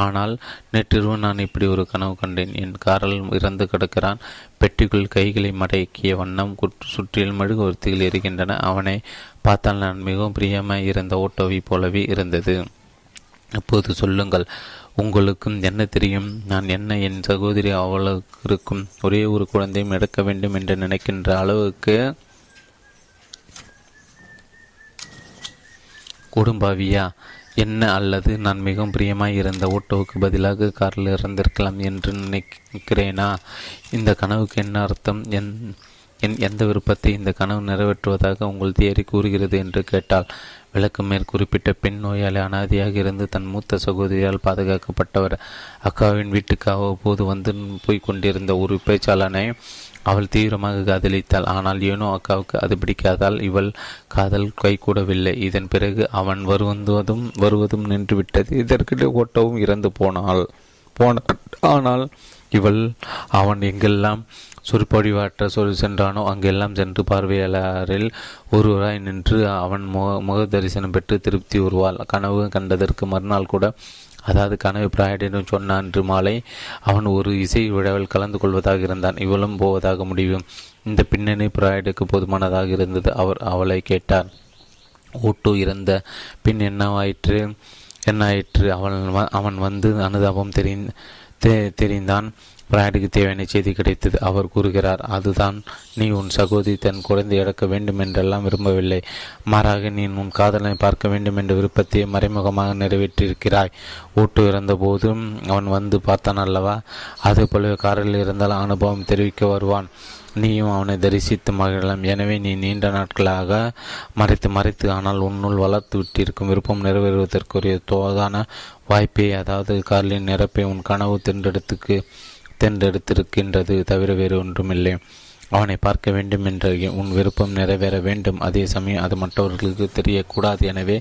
ஆனால் நேற்றிரவு நான் இப்படி ஒரு கனவு கண்டேன். என் காரல் இறந்து கிடக்கிறான். பெட்டிக்குள் கைகளை மடக்கிய வண்ணம் சுற்றில் மெழுகுவர்த்திகள் இருக்கின்றன. அவனை பார்த்தால் நான் மிகவும் பிரியமாய் இருந்த ஓட்டோவை போலவே இருந்தது. அப்போது சொல்லுங்கள், உங்களுக்கும் என்ன தெரியும்? நான் என்ன, என் சகோதரி அவளுக்கு இருக்கும் ஒரே ஒரு குழந்தையும் எடுக்க வேண்டும் என்று நினைக்கின்ற அளவுக்கு கொடும்பாவியா? என்ன, அல்லது நான் மிகவும் பிரியமாய் இருந்த ஓட்டோவுக்கு பதிலாக காரில் இறந்திருக்கலாம் என்று நினைக்கிறேனா? இந்த கனவுக்கு என்ன அர்த்தம்? எந்த விருப்பத்தை இந்த கனவு நிறைவேற்றுவதாக உங்கள் தியரி கூறுகிறது என்று கேட்டால், விளக்கு மேற்குறிப்பிட்ட பெண் நோயாளி அனாதியாக இருந்து தன் மூத்த சகோதரியால் பாதுகாக்கப்பட்டவர். அக்காவின் வீட்டுக்கு அவ்வப்போது வந்து போய் கொண்டிருந்த ஒரு பேச்சாளனை அவள் தீவிரமாக காதலித்தாள். ஆனால் ஏனோ அக்காவுக்கு அது பிடிக்காதால் இவள் காதல் கைகூடவில்லை. இதன் பிறகு அவன் வருவதும் நின்றுவிட்டது. இதற்கிடையே ஓட்டவும் இறந்து போனாள். ஆனால் இவள் அவன் எங்கெல்லாம் சொற்பொழிவாற்ற சென்றானோ அங்கெல்லாம் சென்று பார்வையாளரில் ஒருவராய் நின்று அவன் முக தரிசனம் பெற்று திருப்தி உருவாள். கனவு கண்டதற்கு மறுநாள் கூட, அதாவது கனவு பிராய்டினும் சொன்ன அன்று மாலை அவன் ஒரு இசை விழாவில் கலந்து கொள்வதாக இருந்தான். இவளும் போவதாக முடிவு. இந்த பின்னணி பிராய்டுக்கு போதுமானதாக இருந்தது. அவளை கேட்டார், ஓட்டோ இறந்த பின் என்னாயிற்று? அவன் வந்து அனுதாபம் தெரிந்தான். பிராய்டுக்கு தேவையான செய்தி கிடைத்தது. அவர் கூறுகிறார், அதுதான், நீ உன் சகோதரி தன் குழந்தை இழக்க வேண்டும் என்றெல்லாம் விரும்பவில்லை. மாறாக நீ உன் காதலை பார்க்க வேண்டும் என்ற விருப்பத்தை மறைமுகமாக நிறைவேற்றியிருக்கிறாய். ஓட்டு இறந்தபோதும் அவன் வந்து பார்த்தான் அல்லவா? அதே போலவே காரில் இருந்தால் அனுபவம் தெரிவிக்க வருவான். நீயும் அவனை தரிசித்து மகிழலாம். எனவே நீ நீண்ட நாட்களாக மறைத்து ஆனால் உன்னுள் வளர்த்து விட்டிருக்கும் விருப்பம் நிறைவேறுவதற்குரிய தோதான வாய்ப்பை, அதாவது காரிலின் நிரப்பை, உன் கனவு தேர்ந்தெடுத்திருக்கின்றது. தவிர வேறு ஒன்றுமில்லை. அவனை பார்க்க வேண்டும் என்ற உன் விருப்பம் நிறைவேற வேண்டும். அதே சமயம் அது மற்றவர்களுக்கு தெரியக்கூடாது. எனவே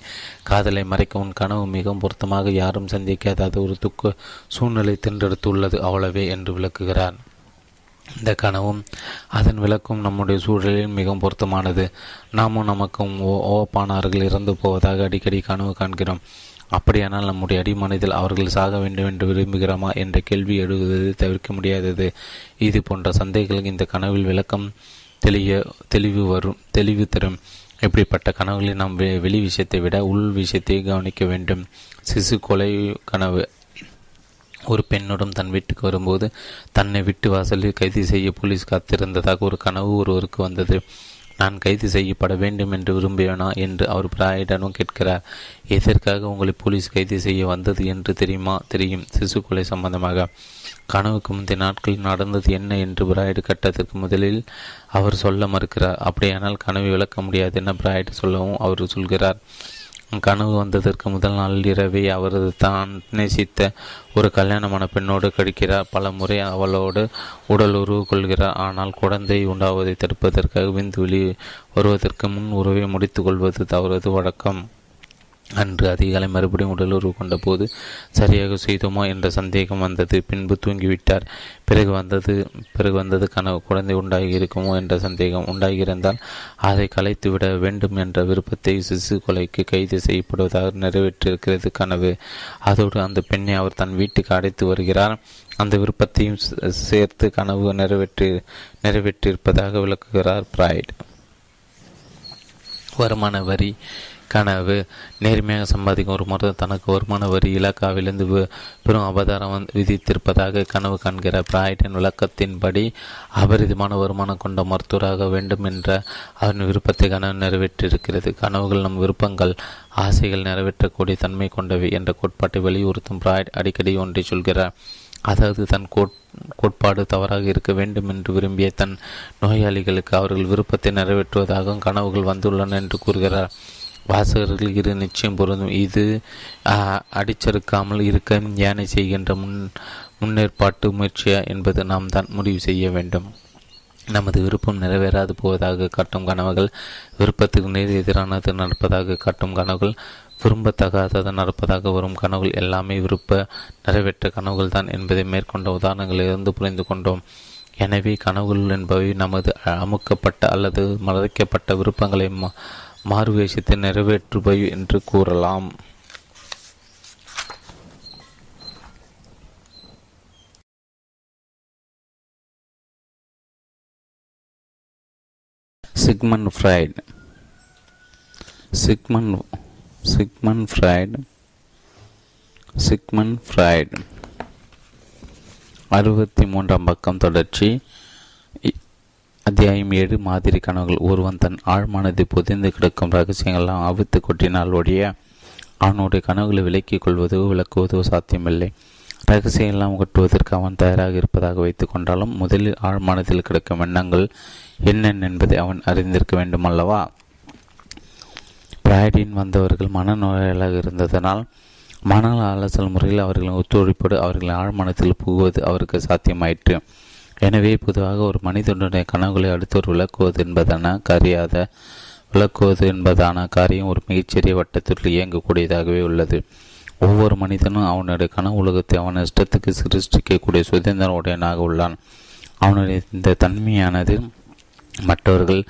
காதலை மறைக்க உன் கனவு மிகவும் பொருத்தமாக யாரும் சந்திக்காது. அது ஒரு துக்க சூழ்நிலை தென்றெடுத்துள்ளது அவ்வளவே என்று விளக்குகிறார். இந்த கனவும் அதன் விளக்கும் நம்முடைய சூழலில் மிகவும் பொருத்தமானது. நாமும் நமக்கும் ஓப்பானார்கள் இறந்து போவதாக அடிக்கடி கனவு காண்கிறோம். அப்படியானால் நம்முடைய அடிமனதில் அவர்கள் சாக வேண்டும் என்று விரும்புகிறோமா என்ற கேள்வி எழுவது தவிர்க்க முடியாதது. இது போன்ற சந்தைகளுக்கு இந்த கனவில் விளக்கம் தெளிவு தரும். இப்படிப்பட்ட கனவுகளில் நாம் வெளி விஷயத்தை விட உள் விஷயத்தை கவனிக்க வேண்டும். சிசு கொலை கனவு. ஒரு பெண்ணுடன் தன் வீட்டுக்கு வரும்போது தன்னை விட்டு வாசலில் கைது செய்ய போலீஸ் காத்திருந்ததாக ஒரு கனவு ஒருவருக்கு வந்தது. நான் கைது செய்யப்பட வேண்டும் என்று விரும்புவேனா என்று அவர் பிராயிடனும் கேட்கிறார். எதற்காக உங்களை போலீஸ் கைது செய்ய வந்தது என்று தெரியும். சிசு கொலை சம்பந்தமாக கனவுக்கு முந்தைய நாட்களில் நடந்தது என்ன என்று பிராய்டு கட்டத்திற்கு முதலில் அவர் சொல்ல மறுக்கிறார். அப்படியானால் கனவை விளக்க முடியாது என பிராய்டு சொல்லவும் அவர் சொல்கிறார். கனவு வந்ததற்கு முதல் நாள் இரவே அவரது தான் நேசித்த ஒரு கல்யாணமான பெண்ணோடு கடிக்கிறார். பல முறை அவளோடு உடல் உறவு கொள்கிறார். ஆனால் குழந்தை உண்டாவதை தடுப்பதற்காக விந்து வெளி வருவதற்கு முன் உறவை முடித்து கொள்வது அவரது வழக்கம். அன்று அதிகாலை மறுபடியும் உடல் உறவு கொண்ட போது சரியாக செய்தோமா என்ற சந்தேகம் வந்தது. பின்பு தூங்கிவிட்டார். பிறகு வந்தது கனவு. குழந்தை உண்டாகி இருக்குமோ என்ற சந்தேகம். உண்டாகியிருந்தால் அதை கலைத்துவிட வேண்டும் என்ற விருப்பத்தை சிசு கொலைக்கு கைது செய்யப்படுவதாக நிறைவேற்றியிருக்கிறது கனவு. அதோடு அந்த பெண்ணை அவர் தன் வீட்டுக்கு அழைத்து வருகிறார். அந்த விருப்பத்தையும் சேர்த்து கனவு நிறைவேற்றியிருப்பதாக விளக்குகிறார் ஃபிராய்டு. வருமான வரி கனவு. நேர்மையாக சம்பாதிக்கும் ஒரு முறை தனக்கு வருமான வரி இலாக்காவிலிருந்து பெரும் அபதாரம் விதித்திருப்பதாக கனவு காண்கிறார். பிராய்டன் விளக்கத்தின்படி அபரிதமான வருமானம் கொண்ட மருத்துவராக வேண்டும் என்ற அவரின் விருப்பத்தை கனவு நிறைவேற்றியிருக்கிறது. கனவுகள் நம் விருப்பங்கள் ஆசைகள் நிறைவேற்றக்கூடிய தன்மை கொண்டவை என்ற கோட்பாட்டை வலியுறுத்தும் பிராய்ட் அடிக்கடி ஒன்றை சொல்கிறார். அதாவது தன் கோட்பாடு தவறாக இருக்க வேண்டும் என்று விரும்பிய தன் நோயாளிகளுக்கு அவர்கள் விருப்பத்தை நிறைவேற்றுவதாகவும் கனவுகள் வந்துள்ளன என்று கூறுகிறார். வாசகர்கள் இரு நிச்சயம் பொருந்தும். இது அடிச்சறுக்காமல் இருக்க யானை செய்கின்ற முன்னேற்பாட்டு முயற்சியா என்பது நாம் தான் முடிவு செய்ய வேண்டும். நமது விருப்பம் நிறைவேறாது போவதாக காட்டும் கனவுகள் விருப்பத்துக்கு நேர் எதிரானது நடப்பதாக காட்டும் கனவுகள் விரும்பத்தகாதது நடப்பதாக வரும் கனவுகள் எல்லாமே விருப்ப நிறைவேற்ற கனவுகள் தான் என்பதை மேற்கொண்ட உதாரணங்களிலிருந்து புரிந்து கொண்டோம். எனவே கனவுகள் என்பவை நமது அமுக்கப்பட்ட அல்லது மறைக்கப்பட்ட விருப்பங்களை மாறுவேஷத்தை நிறைவேற்றுபவை என்று கூறலாம். சிக்மண்ட் ஃபிராய்டு 63 பக்கம் தொடர்ச்சி. அத்தியாயம் 7 மாதிரி கனவுகள். ஒருவன் தன் ஆழ்மானதை புதைந்து கிடக்கும் ரகசியங்கள்லாம் அவித்து கொட்டினால் ஒழிய அவனுடைய கனவுகளை விலக்கிக் கொள்வதோ விளக்குவதோ சாத்தியமில்லை. ரகசியங்கள்லாம் கட்டுவதற்கு அவன் தயாராக இருப்பதாக வைத்துக் கொண்டாலும் முதலில் ஆழ்மானதில் கிடக்கும் எண்ணங்கள் என்னென்ன என்பதை அவன் அறிந்திருக்க வேண்டுமல்லவா? பிராய்டின் வந்தவர்கள் மனநோயாளாக இருந்ததனால் மனநல அலசல் முறையில் அவர்களின் ஒத்துழைப்போடு அவர்களின் ஆழ்மானத்தில் புகுவது அவருக்கு சாத்தியமாயிற்று. எனவே பொதுவாக ஒரு மனிதனுடைய கனவுகளை அடுத்தவர் விளக்குவது என்பதான காரியம் ஒரு மிகச்சிறிய வட்டத்திற்குள் இயங்கக்கூடியதாகவே உள்ளது. ஒவ்வொரு மனிதனும் அவனுடைய கனவு உலகத்தை அவன் இஷ்டத்துக்கு சிருஷ்டிக்கக்கூடிய சுதந்திர உடையனாக உள்ளான். அவனுடைய இந்த தன்மையானது மற்றவர்கள்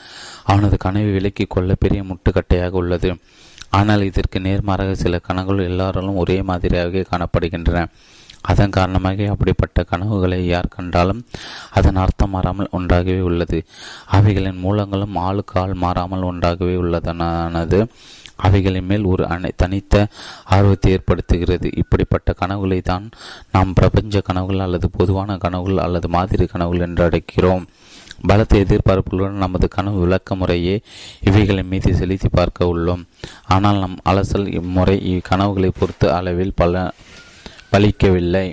அவனது கனவை விலக்கிக் கொள்ள பெரிய முட்டுக்கட்டையாக உள்ளது. ஆனால் இதற்கு நேர்மாறாக சில கனவுகள் எல்லாராலும் ஒரே மாதிரியாகவே காணப்படுகின்றன. அதன் காரணமாக அப்படிப்பட்ட கனவுகளை யார் கண்டாலும் அதன் அர்த்தம் மாறாமல் ஒன்றாகவே உள்ளது. அவைகளின் மூலங்களும் ஆளுக்கு ஆள் மாறாமல் ஒன்றாகவே உள்ளதனானது அவைகளின் மேல் ஒரு தனித்த ஆர்வத்தை ஏற்படுத்துகிறது. இப்படிப்பட்ட கனவுகளை தான் நாம் பிரபஞ்ச கனவுகள் அல்லது பொதுவான கனவுகள் அல்லது மாதிரி கனவுகள் என்று அழைக்கிறோம். பலத்தை எதிர்பார்ப்புகளுடன் நமது கனவு விளக்க முறையே இவைகளின் மீது செலுத்தி பார்க்க உள்ளோம். ஆனால் நம் அலசல் இம்முறை இக்கனவுகளை பொறுத்து அளவில் பலிக்கவில்லை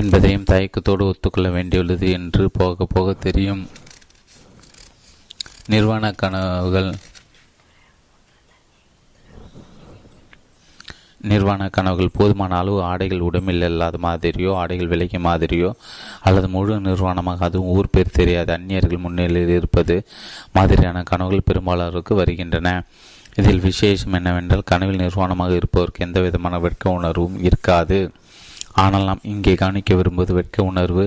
என்பதையும் தயக்கத்தோடு ஒத்துக்கொள்ள வேண்டியுள்ளது என்று போக போக தெரியும். நிர்வாண கனவுகள். நிர்வாண கனவுகள் போதுமான அளவு ஆடைகள் உடம்பில் இல்லாத மாதிரியோ ஆடைகள் விலைக்கு மாதிரியோ அல்லது முழு நிர்வாணமாக அதுவும் ஊர் பேர் தெரியாது அந்நியர்கள் முன்னிலையில் இருப்பது மாதிரியான கனவுகள் பெரும்பாலோருக்கு வருகின்றன. இதில் விசேஷம் என்னவென்றால் கனவில் நிர்வாணமாக இருப்பவருக்கு எந்த விதமான வெட்க உணர்வும் இருக்காது. ஆனால் நாம் இங்கே கவனிக்க விரும்புவது வெட்க உணர்வு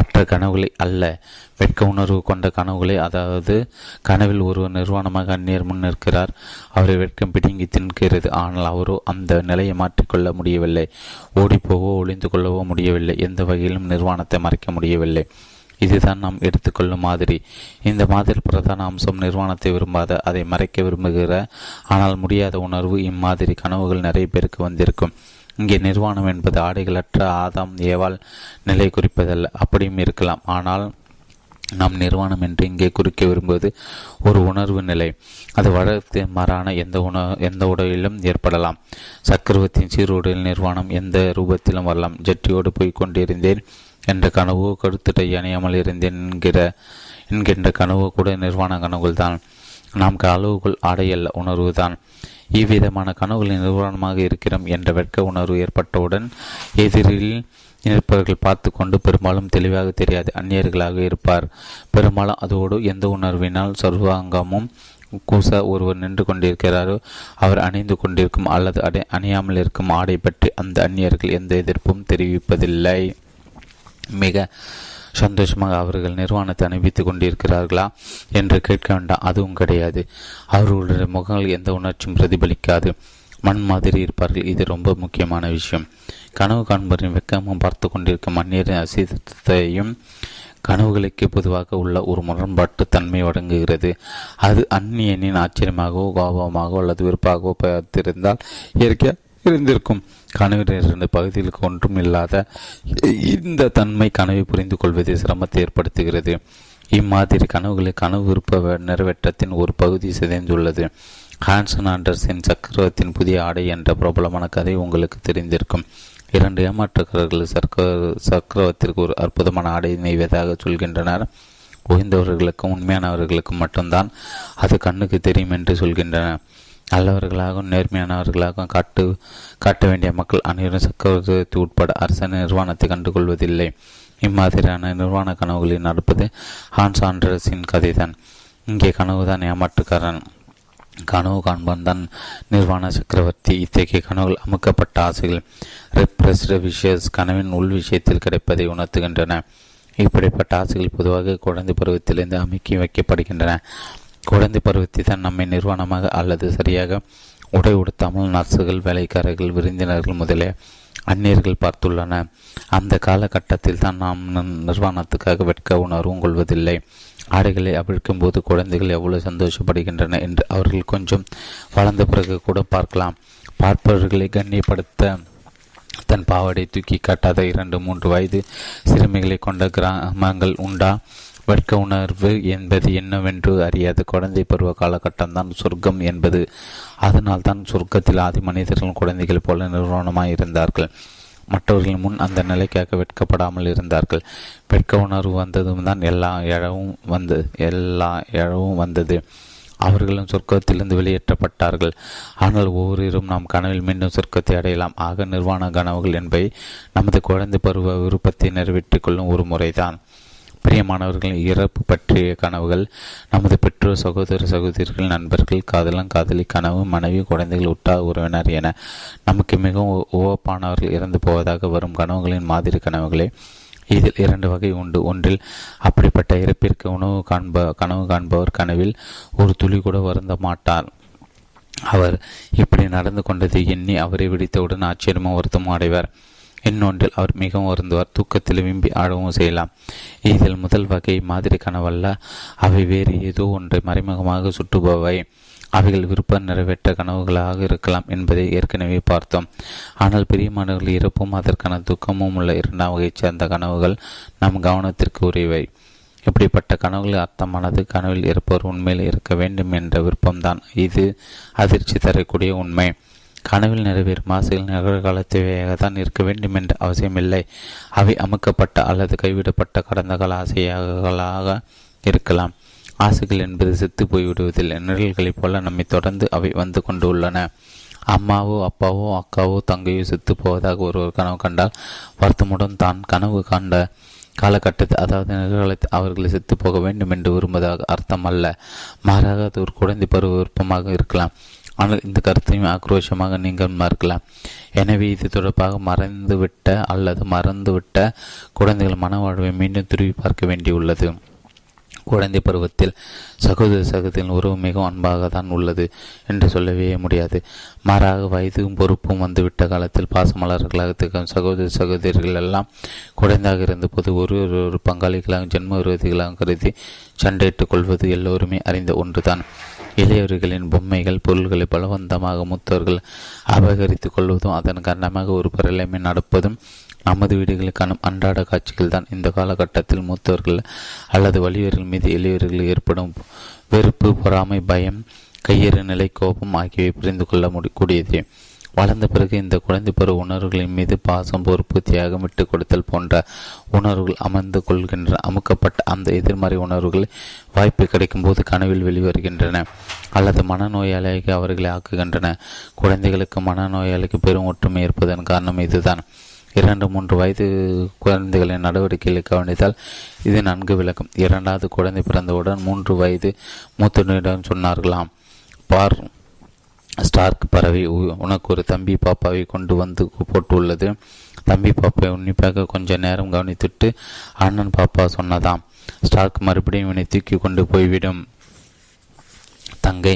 அற்ற கனவுகளை அல்ல, வெட்க உணர்வு கொண்ட கனவுகளை. அதாவது கனவில் ஒருவர் நிர்வாணமாக அந்நியர் முன்னிற்கிறார், அவரை வெட்கம் பிடுங்கி தின்கிறது. ஆனால் அவரோ அந்த நிலையை மாற்றிக்கொள்ள முடியவில்லை, ஓடிப்போவோ ஒளிந்து கொள்ளவோ முடியவில்லை, எந்த வகையிலும் நிர்வாணத்தை மறைக்க முடியவில்லை. இதுதான் நாம் எடுத்துக்கொள்ளும் மாதிரி. இந்த மாதிரி பிரதான அம்சம் நிர்வாணத்தை விரும்பாத, அதை மறைக்க விரும்புகிற ஆனால் முடியாத உணர்வு. இம்மாதிரி கனவுகள் நிறைய பேருக்கு வந்திருக்கும். இங்கே நிர்வாணம் என்பது ஆடைகளற்ற ஆதாம் ஏவாள் நிலை குறிப்பதல்ல, அப்படியும் இருக்கலாம். ஆனால் நாம் நிர்வாணம் என்று இங்கே குறிக்க விரும்புவது ஒரு உணர்வு நிலை. அது வளர்த்து மாறான எந்த உடலிலும் ஏற்படலாம். சக்கரவர்த்தியின் சீருடையில் நிர்வாணம் எந்த ரூபத்திலும் வரலாம். ஜெட்டியோடு போய் கொண்டிருந்தேன் என்ற கனவோ கருத்துட்டை அணியாமல் இருந்தேன் என்கின்ற கனவோ கூட நிர்வாண கனவுகள் தான். நாம் கனவுகள் ஆடையல்ல, உணர்வு தான். இவ்விதமான கனவுகளின் நிர்வாணமாக இருக்கிறோம் என்ற வெட்க உணர்வு ஏற்பட்டவுடன் எதிரில் இருப்பவர்கள் பார்த்து கொண்டு பெரும்பாலும் தெளிவாக தெரியாது அந்நியர்களாக இருப்பார். பெரும்பாலும் அதோடு எந்த உணர்வினால் சர்வாங்கமும் கூச ஒருவர் நின்று கொண்டிருக்கிறாரோ அவர் அணிந்து கொண்டிருக்கும் அல்லது அணியாமல் இருக்கும் ஆடை பற்றி அந்த அந்நியர்கள் எந்த எதிர்ப்பும் தெரிவிப்பதில்லை. மிக சந்தோஷமாக அவர்கள் நிர்வாணத்தை அனுபவித்துக் கொண்டிருக்கிறார்களா என்று கேட்க வேண்டாம், அதுவும் கிடையாது. அவர்களுடைய முகங்கள் எந்த உணர்ச்சியும் பிரதிபலிக்காது, மண் மாதிரி இருப்பார்கள். இது ரொம்ப முக்கியமான விஷயம். கனவு காண்பரின் வெக்கமும் பார்த்து கொண்டிருக்கும் மண்ணீரின் அசித்தையும் கனவுகளுக்கு பொதுவாக உள்ள ஒரு முரண்பாட்டு தன்மை வழங்குகிறது. அது அந்நியனின் ஆச்சரியமாகவோ கோபமாகவோ அல்லது விருப்பாகவோ பார்த்திருந்தால் இயற்கையாக இருந்திருக்கும். கனவின் இரண்டு பகுதிகளுக்கு ஒன்றும் இல்லாத இந்த தன்மை கனவை புரிந்து கொள்வதில் சிரமத்தை ஏற்படுத்துகிறது. இம்மாதிரி கனவுகளை கனவு விருப்ப நிறைவேற்றத்தின் ஒரு பகுதி சிதைந்துள்ளது. ஹான்சன் ஆண்டர்ஸின் சக்கரவர்த்தியின் புதிய ஆடை என்ற பிரபலமான கதை உங்களுக்கு தெரிந்திருக்கும். இரண்டு ஏமாற்றக்காரர்கள் சக்கரவர்த்திற்கு ஒரு அற்புதமான ஆடையை நெய்வதாக சொல்கின்றனர். உயர்ந்தவர்களுக்கும் உண்மையானவர்களுக்கும் மட்டும்தான் அது கண்ணுக்கு தெரியும் என்று சொல்கின்றனர். நல்லவர்களாகவும் நேர்மையானவர்களாகவும் காட்ட வேண்டிய மக்கள் அனைவரும் சக்கரவர்த்தி உட்பட அரசன் நிர்வாணத்தை கண்டுகொள்வதில்லை. இம்மாதிரியான நிர்வாண கனவுகளில் நடப்பது ஹான்ஸ் ஆண்டர்ஸின் கதைதான். இங்கே கனவுதான் ஏமாற்றுக்காரன், கனவு காண்பான் தான் நிர்வாண சக்கரவர்த்தி. இத்தகைய கனவுகள் அமுக்கப்பட்ட ஆசைகள் ரெப்ரெஸ்டு விஷஸ் கனவின் உள் விஷயத்தில் கிடைப்பதை உணர்த்துகின்றன. இப்படிப்பட்ட ஆசைகள் பொதுவாக குழந்தை பருவத்திலிருந்து அமுக்கி வைக்கப்படுகின்றன. குழந்தை பருவத்தை தான் நம்மை நிர்வாணமாக அல்லது சரியாக உடை உடுத்தாமல் நர்சுகள், வேலைக்காரர்கள், விருந்தினர்கள் முதலிய அந்நியர்கள் பார்த்துள்ளன. அந்த காலகட்டத்தில் தான் நாம் நிர்வாணத்துக்காக வெட்க உணர்வும் கொள்வதில்லை. ஆடைகளை அவிழ்க்கும் போது குழந்தைகள் எவ்வளவு சந்தோஷப்படுகின்றன என்று அவர்கள் கொஞ்சம் வளர்ந்த பிறகு கூட பார்க்கலாம். பார்ப்பவர்களை கண்ணியப்படுத்த தன் பாவாடை தூக்கி காட்டாத 2-3 வயது சிறுமிகளை கொண்ட கிராமங்கள் உண்டா? வெட்க உணர்வு என்பது என்னவென்று அறியாத குழந்தை பருவ காலகட்டம்தான் சொர்க்கம் என்பது. அதனால்தான் சொர்க்கத்தில் ஆதி மனிதர்கள் குழந்தைகள் போல நிர்வாணமாக இருந்தார்கள். மற்றவர்கள் முன் அந்த நிலைக்காக வெட்கப்படாமல் இருந்தார்கள். வெட்க உணர்வு வந்ததும் தான் எல்லா இழவும் வந்தது. அவர்களும் சொர்க்கத்திலிருந்து வெளியேற்றப்பட்டார்கள். ஆனால் ஒவ்வொருவரும் நாம் கனவில் மீண்டும் சொர்க்கத்தை அடையலாம். ஆக நிர்வாண கனவுகள் என்பவை நமது குழந்தை பருவ விருப்பத்தை நிறைவேற்றிக் கொள்ளும் ஒரு முறைதான். பிரியமானவர்களின் இறப்பு பற்றிய கனவுகள் நமது பெற்றோர், சகோதர சகோதரிகள், நண்பர்கள், காதலன் காதலி, கனவு மனைவி, குழந்தைகள், உற்றார் உறவினர் என நமக்கு மிகவும் உவப்பானவர்கள் இறந்து போவதாக வரும் கனவுகளின் மாதிரி கனவுகளே. இதில் 2 வகை உண்டு. ஒன்றில் அப்படிப்பட்ட இறப்பிற்கு கனவு காண்பவர் கனவில் ஒரு துளி கூட வருந்த மாட்டார். அவர் இப்படி நடந்து கொண்டதை எண்ணி அவரை விடுத்தவுடன் ஆச்சரியமும் வருத்தமும் அடைவார். இன்னொன்றில் அவர் மிகவும் வருந்துவார், தூக்கத்தில் விம்பி ஆடவும் செய்யலாம். இதில் முதல் வகை மாதிரி கனவல்ல, அவை வேறு ஏதோ ஒன்றை மறைமுகமாக சுட்டுபவை. அவைகள் விருப்பம் நிறைவேற்ற கனவுகளாக இருக்கலாம் என்பதை ஏற்கனவே பார்த்தோம். ஆனால் பிரியமானவர்கள் இறப்பும் அதற்கான துக்கமும் உள்ள 2ஆம் வகையை சேர்ந்த கனவுகள் நம் கவனத்திற்கு உரியவை. இப்படிப்பட்ட கனவுகளின் அர்த்தமானது கனவில் இருப்பவர் உண்மையில் இருக்க வேண்டும் என்ற விருப்பம்தான். இது அதிர்ச்சி தரக்கூடிய உண்மை. கனவில் நிறைவேறும் ஆசைகள் நிகழ்காலத்தேவையாகத்தான் இருக்க வேண்டும் என்ற அவசியமில்லை. அவை அமுக்கப்பட்ட அல்லது கைவிடப்பட்ட கடந்த கால ஆசையாக இருக்கலாம். ஆசைகள் என்பது செத்து போய்விடுவதில்லை, நிழல்களைப் போல நம்மை தொடர்ந்து அவை வந்து கொண்டு உள்ளன. அம்மாவோ அப்பாவோ அக்காவோ தங்கையோ செத்து போவதாக ஒருவர் கனவு கண்டால் வருத்தமுடன் தான் கனவு கண்ட காலகட்டத்தை, அதாவது நிகழ்காலத்தை அவர்களை செத்து போக வேண்டும் என்று விரும்புவதாக அர்த்தம் அல்ல. மாறாக அது ஒரு குழந்தை பருவ விருப்பமாக இருக்கலாம். ஆனால் இந்த கருத்தையும் ஆக்ரோஷமாக நீங்கள் மறுக்கலாம். எனவே இது தொடர்பாக மறைந்துவிட்ட அல்லது மறந்துவிட்ட குழந்தைகள் மனவாழ்வை மீண்டும் திரும்பி பார்க்க வேண்டியுள்ளது. குழந்தை பருவத்தில் சகோதர சகோதரின் உறவு மிகவும் அன்பாகத்தான் உள்ளது என்று சொல்லவே முடியாது. மாறாக வயதும் பொறுப்பும் வந்துவிட்ட காலத்தில் பாசமலர்களாக திகழும் சகோதர சகோதரிகள் எல்லாம் குழந்தையாக இருந்தபோது ஒரு பங்காளிகளாக ஜென்ம விரோதிகளாக கருதி சண்டையிட்டுக் கொள்வது எல்லோருமே அறிந்த ஒன்றுதான். இளையவர்களின் பொம்மைகள் பொருள்களை பலவந்தமாக மூத்தவர்கள் அபகரித்துக் கொள்வதும் அதன் காரணமாக ஒரு பரலைமை நடப்பதும் நமது வீடுகளுக்கான அன்றாட காட்சிகள் தான். இந்த காலகட்டத்தில் மூத்தவர்கள் அல்லது வலியவர்கள் மீது எளியவர்கள் ஏற்படும் வெறுப்பு, பொறாமை, பயம், கையறு நிலை, கோபம் ஆகியவை புரிந்து கொள்ள கூடியது. வளர்ந்த பிறகு இந்த குழந்தை பருவ உணர்வுகளின் மீது பாசம், பொறுப்பு, தியாகம், விட்டு கொடுத்தல் போன்ற உணர்வுகள் அமர்ந்து கொள்கின்ற அமுக்கப்பட்ட அந்த எதிர்மறை உணர்வுகள் வாய்ப்பு கிடைக்கும் போது கனவில் வெளிவருகின்றன அல்லது மனநோயாளியாக அவர்களை ஆக்குகின்றன. குழந்தைகளுக்கு மனநோயாளிக்கு பெரும் ஒற்றுமை இருப்பதன் காரணம் இதுதான். 2-3 வயது குழந்தைகளின் நடவடிக்கைகளை கவனித்தால் இது நன்கு விளக்கும். 2வது குழந்தை பிறந்தவுடன் 3 வயது மூத்தனுடன் சொன்னார்களாம், பார் ஸ்டார்க் பறவை உனக்கு ஒரு தம்பி பாப்பாவை கொண்டு வந்து போட்டுள்ளது. தம்பி பாப்பாவை உன்னிப்பாக கொஞ்ச நேரம் கவனித்துட்டு அண்ணன் பாப்பா சொன்னதாம், ஸ்டார்க் மறுபடியும் இவனை தூக்கி கொண்டு போய்விடும். தங்கை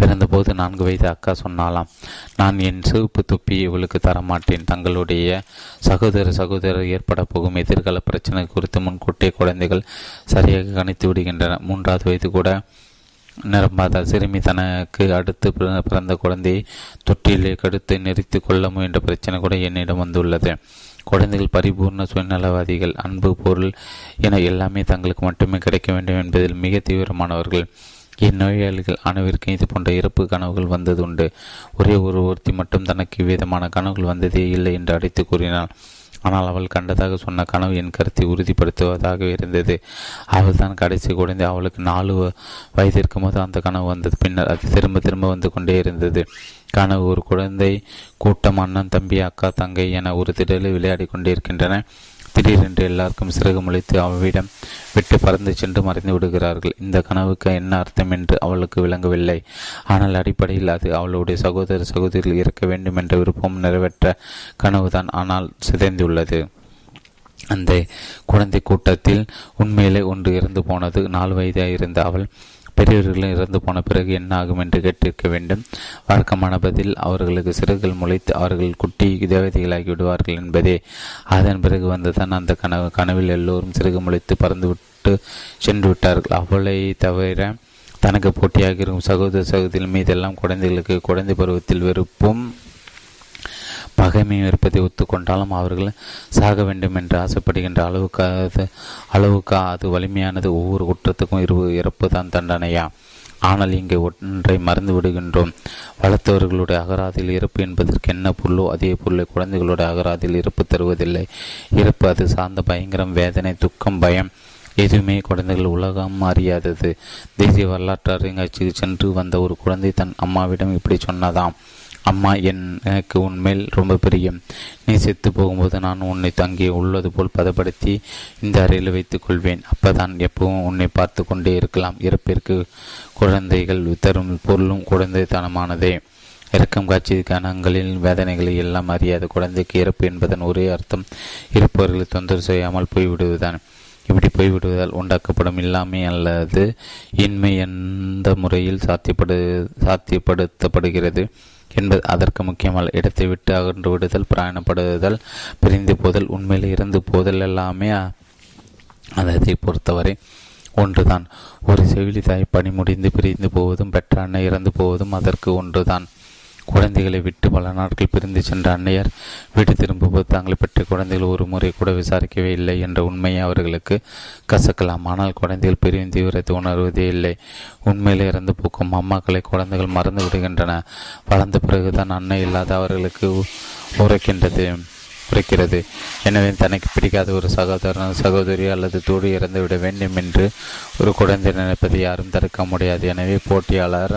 பிறந்தபோது 4 வயது அக்கா சொன்னாலாம், நான் என் சிவப்பு தொப்பியை இவளுக்கு தரமாட்டேன். தங்களுடைய சகோதர சகோதரர் ஏற்பட போகும் எதிர்கால பிரச்சனை குறித்து முன்கூட்டிய குழந்தைகள் சரியாக கணித்து விடுகின்றன. 3வது வயது கூட நிரம்பாத சிறுமி தனக்கு அடுத்து பிறந்த குழந்தையை தொட்டிலே கடுத்து நிறுத்தி கொள்ள முயன்ற பிரச்சனை கூட என்னிடம் வந்துள்ளது. குழந்தைகள் பரிபூர்ண சுயநலவாதிகள். அன்பு, பொருள் என எல்லாமே தங்களுக்கு மட்டுமே கிடைக்க வேண்டும் என்பதில் மிக தீவிரமானவர்கள். என் நோயாளிகள் அனைவருக்கும் இது போன்ற இறப்பு கனவுகள் வந்தது உண்டு. ஒருத்தி மட்டும் தனக்கு இவ்விதமான கனவுகள் வந்ததே இல்லை என்று அடித்து கூறினாள். ஆனால் அவள் கண்டதாக சொன்ன கனவு என் கருத்தை உறுதிப்படுத்துவதாக இருந்தது. அவள் தான் கடைசி குழந்தை. அவளுக்கு 4 வயது இருக்கும்போது அந்த கனவு வந்தது. பின்னர் அது திரும்ப திரும்ப வந்து கொண்டே இருந்தது. கனவு ஒரு குழந்தை கூட்டம், அண்ணன், தம்பி, அக்கா, தங்கை என ஒரு திடலில் விளையாடி கொண்டே இருக்கின்றன. திடீரென்று எல்லாருக்கும் சிறகு முளைத்து அவளிடம் விட்டு பறந்து சென்று மறைந்து விடுகிறார்கள். இந்த கனவுக்கு என்ன அர்த்தம் என்று அவளுக்கு விளங்கவில்லை. ஆனால் அடிப்படையில் அது அவளுடைய சகோதர சகோதரிகள் இருக்க வேண்டும் என்ற விருப்பம் நிறைவேற்ற கனவுதான். ஆனால் சிதைந்துள்ளது. அந்த குழந்தை கூட்டத்தில் உண்மையிலே ஒன்று இறந்து போனது. 4 வயதாக இருந்த அவள் பெரியவர்களும் இறந்து போன பிறகு என்ன ஆகும் என்று கேட்டிருக்க வேண்டும். வழக்கமான பதில், அவர்களுக்கு சிறகுகள் முளைத்து அவர்கள் குட்டி தேவதைகளாகி விடுவார்கள் என்பதே. அதன் பிறகு வந்துதான் அந்த கனவில் எல்லோரும் சிறகு முளைத்து பறந்துவிட்டு சென்று விட்டார்கள். அவளை தவிர தனக்கு போட்டியாக இருக்கும் சகோதர சகோதரிகள் மீதெல்லாம் குழந்தைகளுக்கு குழந்தை பருவத்தில் வெறுப்பும் பகைமையும் இருப்பதை ஒத்துக்கொண்டாலும் அவர்கள் சாக வேண்டும் என்று ஆசைப்படுகின்ற அளவுக்கு அது வலிமையானது. ஒவ்வொரு குற்றத்துக்கும் இறப்பு தான் தண்டனையா? ஆனால் இங்கே ஒன்றை மறந்து விடுகின்றோம். வளர்த்தவர்களுடைய அகராதியில் இறப்பு என்பதற்கு என்ன பொருளோ அதே பொருளை குழந்தைகளுடைய அகராதியில் இறப்பு தருவதில்லை. இறப்பு அது சார்ந்த பயங்கரம், வேதனை, துக்கம், பயம் எதுவுமே குழந்தைகள் உலகம் அறியாதது. தேசிய வரலாற்று அரங்காட்சிக்கு சென்று வந்த ஒரு குழந்தை தன் அம்மாவிடம் இப்படி சொன்னதாம், அம்மா, எனக்கு உன்மேல் ரொம்ப பிரியம். நீ செத்து போகும்போது நான் உன்னை தங்கி உள்ளது போல் பதப்படுத்தி இந்த அறையில் வைத்துக் கொள்வேன். அப்பதான் எப்பவும் உன்னை பார்த்து கொண்டே இருக்கலாம். இறப்பிற்கு குழந்தைகள் தரும் பொருளும் குழந்தைத்தனமானதே. இறக்கம் காட்சி கணங்களில் வேதனைகளை எல்லாம் அறியாத குழந்தைக்கு இறப்பு என்பதன் ஒரே அர்த்தம் இருப்பவர்களை தொந்தரவு செய்யாமல் போய்விடுவதுதான். இப்படி போய்விடுவதால் உண்டாக்கப்படும் இல்லாமை அல்லது இன்மை எந்த முறையில் சாத்தியப்படுத்தப்படுகிறது என்பது அதற்கு முக்கியமல்ல. இடத்தை விட்டு அகன்று விடுதல், பிரயாணப்படுதல், பிரிந்து போதல், உண்மையில் இறந்து போதல் எல்லாமே அதை பொறுத்தவரை ஒன்றுதான். ஒரு செவிலி தாய் பணி முடிந்து பிரிந்து போவதும் பெற்ற அன்னை இறந்து போவதும் அதற்கு ஒன்றுதான். குழந்தைகளை விட்டு பல நாட்கள் பிரிந்து சென்ற அன்னையார் வீடு திரும்பும்போது தாங்களை பெற்ற குழந்தைகள் ஒரு முறை கூட விசாரிக்கவே இல்லை என்ற உண்மையை அவர்களுக்கு கசக்கலாம். ஆனால் குழந்தைகள் பிரிவின் தீவிரத்தை உணர்வதே இல்லை. உண்மையிலே இறந்து போக்கும் அம்மாக்களை குழந்தைகள் மறந்து விடுகின்றன. வளர்ந்த பிறகுதான் அன்னை இல்லாத அவர்களுக்கு உரைக்கிறது. எனவே தனக்கு பிடிக்காத ஒரு சகோதரன், சகோதரி அல்லது தோடி இறந்துவிட வேண்டும் என்று ஒரு குழந்தை நினைப்பதை யாரும் தடுக்க முடியாது. எனவே போட்டியாளர்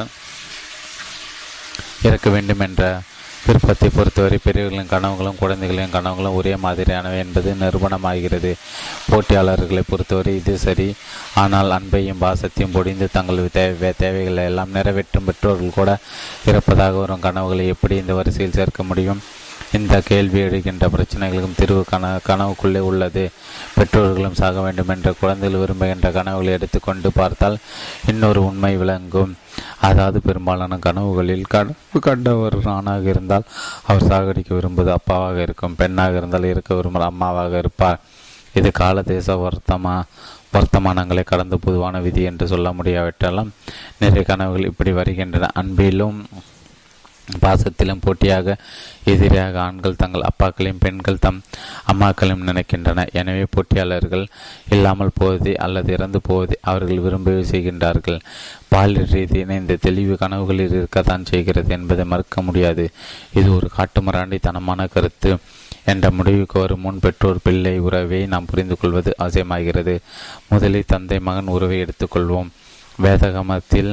இருக்க வேண்டும் என்ற விருப்பத்தை பொறுத்தவரை பெரியவர்களின் கனவுகளும் குழந்தைகளின் கனவுகளும் ஒரே மாதிரியானவை என்பது நிரூபணமாகிறது. போட்டியாளர்களை பொறுத்தவரை இது சரி, ஆனால் அன்பையும் பாசத்தையும் பொடிந்து தங்கள் தேவைகளை எல்லாம் நிறைவேற்றும் பெற்றோர்கள் கூட இருப்பதாக வரும் கனவுகளை எப்படி இந்த வரிசையில் சேர்க்க முடியும்? இந்த கேள்வி எழுகின்ற பிரச்சனைகளுக்கும் தீர்வு கனவுக்குள்ளே உள்ளது. பெற்றோர்களும் சாக வேண்டும் என்ற குழந்தைகள் விரும்புகின்ற கனவுகளை எடுத்துக்கொண்டு பார்த்தால் இன்னொரு உண்மை விளங்கும். அதாவது பெரும்பாலான கனவுகளில் கனவு கண்ட ஒரு ஆணாக இருந்தால் அவர் சாகடிக்க விரும்புவது அப்பாவாக இருக்கும், பெண்ணாக இருந்தால் இருக்க விரும்புகிற அம்மாவாக இருப்பார். இது கால தேச வர்த்தமானங்களை கடந்த பொதுவான விதி என்று சொல்ல முடியாவிட்டாலும் நிறைய கனவுகள் இப்படி வருகின்றன. அன்பிலும் பாசத்திலும் போட்டியாக எதிரியாக ஆண்கள் தங்கள் அப்பாக்களையும் பெண்கள் தம் அம்மாக்களையும் நினைக்கின்றன. எனவே போட்டியாளர்கள் இல்லாமல் போவதை அல்லது இறந்து போவதை அவர்கள் விரும்பவே செய்கின்றார்கள். பாலியல் ரீதியினை இந்த தெளிவு கனவுகளில் இருக்கத்தான் செய்கிறது என்பதை மறுக்க முடியாது. இது ஒரு காட்டுமிராண்டித்தனமான கருத்து என்ற முடிவுக்கு வரும் முன் பெற்றோர் பிள்ளை உறவை நாம் புரிந்து கொள்வது அவசியமாகிறது. முதலில் தந்தை மகன் உறவை எடுத்துக்கொள்வோம். வேதகமத்தில்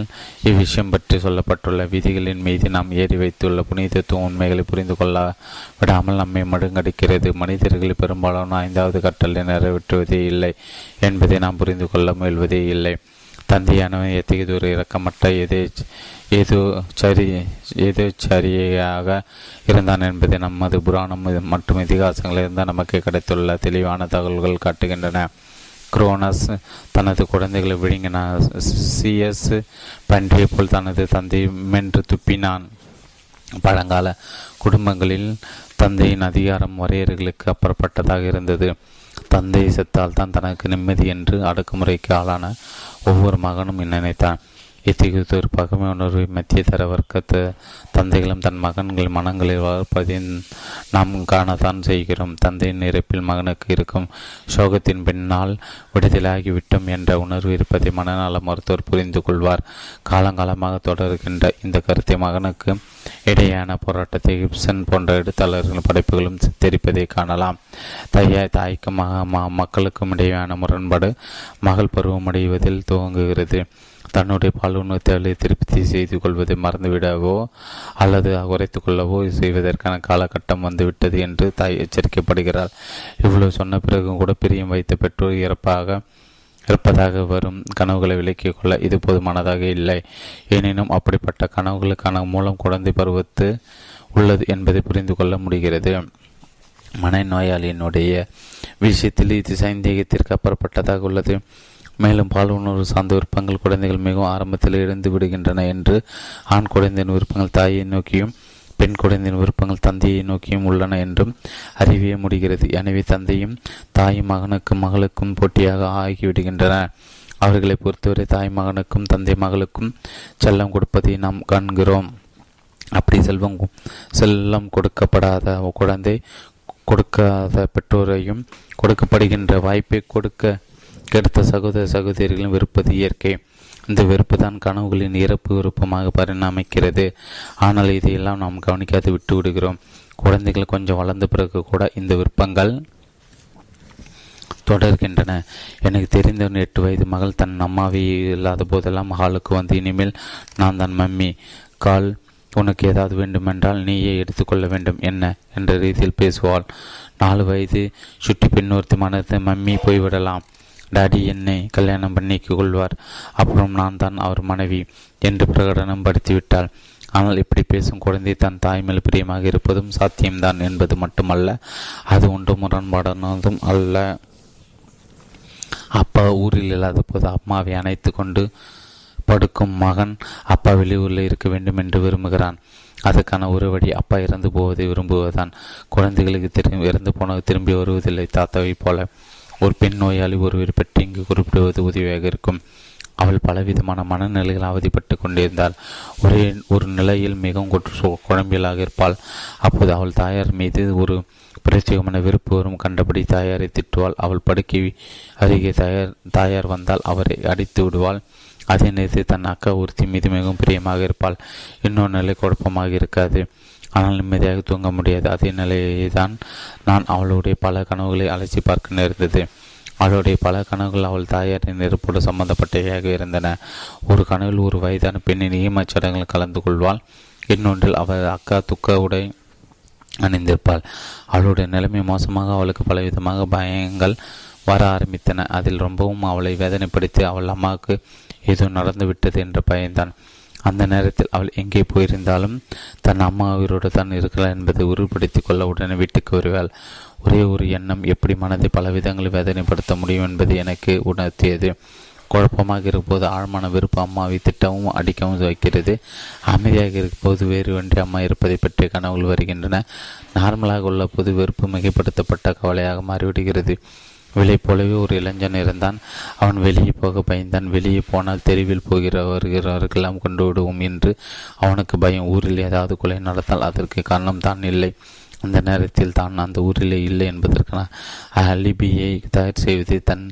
இவ்விஷயம் பற்றி சொல்லப்பட்டுள்ள விதிகளின் மீது நாம் ஏறி வைத்துள்ள புனிதத்துவ உண்மைகளை புரிந்து கொள்ள விடாமல் நம்மை மடுங்கடிக்கிறது. மனிதர்கள் பெரும்பாலான 5வது கட்டளை நிறைவேற்றுவதே இல்லை என்பதை நாம் புரிந்து கொள்ள முயல்வதே இல்லை. தந்தையானவன் எத்தகைய ஒரு இரக்கமற்ற எதோ சரியாக இருந்தான் என்பதை நமது புராணம் மற்றும் இதிகாசங்களிலிருந்து நமக்கு கிடைத்துள்ள தெளிவான தகவல்கள் காட்டுகின்றன. குரோனஸ் தனது குழந்தைகளை விழுங்கினார். சிஎஸ் பன்றியை போல் தனது தந்தை மென்று துப்பினான். பழங்கால குடும்பங்களில் தந்தையின் அதிகாரம் வரையறைகளுக்கு அப்புறப்பட்டதாக இருந்தது. தந்தை செத்தால் தான் தனக்கு நிம்மதி என்று அடக்குமுறைக்கு ஆளான ஒவ்வொரு மகனும் நினைத்தான். இத்தகைய ஒரு பகமை உணர்வை மத்திய தர வர்க்கத்து தந்தைகளும் தன் மகன்கள் மனங்களில் வளர்ப்பதை நாம் காணத்தான் செய்கிறோம். தந்தையின் இறப்பில் மகனுக்கு இருக்கும் சோகத்தின் பின்னால் விடுதலாகிவிட்டோம் என்ற உணர்வு இருப்பதை மனநல மருத்துவர் புரிந்து கொள்வார். காலங்காலமாக தொடர்கின்ற இந்த கருத்தை மகனுக்கு இடையான போராட்டத்தை ஐப்சன் போன்ற எழுத்தாளர்களின் படைப்புகளும் தெரிப்பதை காணலாம். தாய்க்கும் மக்களுக்கும் இடையேயான முரண்பாடு மகள் பருவமடைவதில் துவங்குகிறது. தன்னுடைய பாலுணர்வு தேவையை திருப்தி செய்து கொள்வதை மறந்துவிடவோ அல்லது குறைத்து கொள்ளவோ செய்வதற்கான காலகட்டம் வந்துவிட்டது என்று தாய் எச்சரிக்கப்படுகிறார். இவ்வளவு சொன்ன பிறகும் கூட பிரியம் வைத்த பெற்றோர் இருப்பதாக வரும் கனவுகளை விலக்கிக் கொள்ள இது போதுமானதாக இல்லை. எனினும் அப்படிப்பட்ட கனவுகளுக்கான மூலம் குழந்தை பருவத்து உள்ளது என்பதை புரிந்து கொள்ள முடிகிறது. மனநோயாளியினுடைய விஷயத்தில் இது சந்தேகத்திற்கு அப்புறப்பட்டதாக உள்ளது. மேலும் பாலுணர்வு சார்ந்த விருப்பங்கள் குழந்தைகள் மிகவும் ஆரம்பத்தில் இழந்து விடுகின்றன என்று ஆண் குழந்தையின் விருப்பங்கள் தாயை நோக்கியும் பெண் குழந்தையின் விருப்பங்கள் தந்தையை நோக்கியும் உள்ளன என்றும் அறிவிய முடிகிறது. எனவே தந்தையும் தாய் மகனுக்கும் போட்டியாக ஆகிவிடுகின்றன. அவர்களை பொறுத்தவரை தாய் மகனுக்கும் தந்தை மகளுக்கும் செல்லம் கொடுப்பதை நாம் காண்கிறோம். அப்படி செல்லம் கொடுக்கப்படாத குழந்தை கொடுக்காத பெற்றோரையும் கொடுக்கப்படுகின்ற வாய்ப்பை கெடுத்த சகோதர சகோதரிகளும் வெறுப்பது இயற்கை. இந்த வெறுப்பு தான் கனவுகளின் இறப்பு விருப்பமாக பரிணமிக்கிறது. ஆனால் இதையெல்லாம் நாம் கவனிக்காது விட்டு விடுகிறோம். குழந்தைகள் கொஞ்சம் வளர்ந்த பிறகு கூட இந்த விருப்பங்கள் தொடர்கின்றன. எனக்கு தெரிந்த 8 வயது மகள் தன் அம்மாவை இல்லாத போதெல்லாம் ஹாலுக்கு வந்து இனிமேல் நான் தான் மம்மி, கால் உனக்கு ஏதாவது வேண்டுமென்றால் நீயே எடுத்துக்கொள்ள வேண்டும் என்ன என்ற ரீதியில் பேசுவாள். 4 வயது சுட்டி பெண் ஒருத்தி மனது மம்மி போய்விடலாம், டாடி என்னை கல்யாணம் பண்ணிக்கு கொள்வார், அப்புறம் நான் தான் அவர் மனைவி என்று பிரகடனம் படுத்திவிட்டாள். ஆனால் இப்படி பேசும் குழந்தை தன் தாய்மேல் பிரியமாக இருப்பதும் சாத்தியம்தான் என்பது மட்டுமல்ல, அது ஒன்று முரண்பாடானதும் அல்ல. அப்பா ஊரில் இல்லாத போது அம்மாவை அணைத்து கொண்டு படுக்கும் மகன் அப்பா வெளியூரில் இருக்க வேண்டும் என்று விரும்புகிறான். அதுக்கான ஒரு வழி அப்பா இறந்து போவதை விரும்புவதுதான். குழந்தைகளுக்கு இறந்து போனது திரும்பி வருவதில்லை. தாத்தாவை போல ஒரு பெண் நோயாளி ஒருவர் பற்றி இங்கு குறிப்பிடுவது உதவியாக இருக்கும். அவள் பலவிதமான மனநிலைகள் அவதிப்பட்டு கொண்டிருந்தாள். ஒரு நிலையில் மிகவும் குழம்பியலாக இருப்பாள். அப்போது அவள் தாயார் மீது ஒரு பிரத்யேகமான வெறுப்பு வரும். கண்டபடி தாயாரை திட்டுவாள். அவள் படுக்கை அருகே தாயார் வந்தால் அவரை அடித்து விடுவாள். அதே நேரத்தில் தன் அக்கா ஒருத்தி மீது மிகவும் பிரியமாக இருப்பாள். இன்னொரு நிலை குழப்பமாக இருக்காது, ஆனால் நிம்மதியாக தூங்க முடியாது. அதே நிலையை தான் நான் அவளுடைய பல கனவுகளை அலசி பார்க்க நேர்ந்தது. அவளுடைய பல கனவுகள் அவள் தாயாரின் நெருப்போடு சம்பந்தப்பட்டவையாக இருந்தன. ஒரு கனவில் ஒரு வயதான பெண்ணின் ஈமச்சடங்கில் கலந்து கொள்வாள். இன்னொன்றில் அவர் அக்கா துக்க உடை அணிந்திருப்பாள். அவளுடைய நிலைமை மோசமாக அவளுக்கு பலவிதமாக பயங்கள் வர ஆரம்பித்தன. அதில் ரொம்பவும் அவளை வேதனைப்படுத்தி அவள் அம்மாவுக்கு ஏதோ நடந்துவிட்டது என்ற பயந்தான். அந்த நேரத்தில் அவள் எங்கே போயிருந்தாலும் தன் அம்மா உயிரோடு தான் இருக்கிறாள் என்பதை உறுதிப்படுத்தி கொள்ள உடனே வீட்டுக்கு வருவாள். ஒரே ஒரு எண்ணம் எப்படி மனதை பலவிதங்களில் வேதனைப்படுத்த முடியும் என்பது எனக்கு உணர்த்தியது. குழப்பமாக இருக்கும்போது ஆழமான விருப்பம் அம்மாவை திட்டவும் அடிக்கவும் வைக்கிறது. அமைதியாக இருக்கும்போது வேறு ஒன்றி அம்மா இருப்பதை பற்றிய கனவுகள் வருகின்றன. நார்மலாக உள்ள போது வெறுப்பு மிகைப்படுத்தப்பட்ட கவலையாக மாறிவிடுகிறது. விலை போலவே ஒரு இளைஞன் இருந்தான். அவன் வெளியே போக பயந்தான். வெளியே போனால் தெருவில் போகிறவர்களெல்லாம் கொண்டு விடுவோம் என்று அவனுக்கு பயம். ஊரில் ஏதாவது கொலை நடந்தால் அதற்கு காரணம் தான் இல்லை. அந்த நேரத்தில் தான் அந்த ஊரிலே இல்லை என்பதற்கான அலிபியை தயார் செய்வது தன்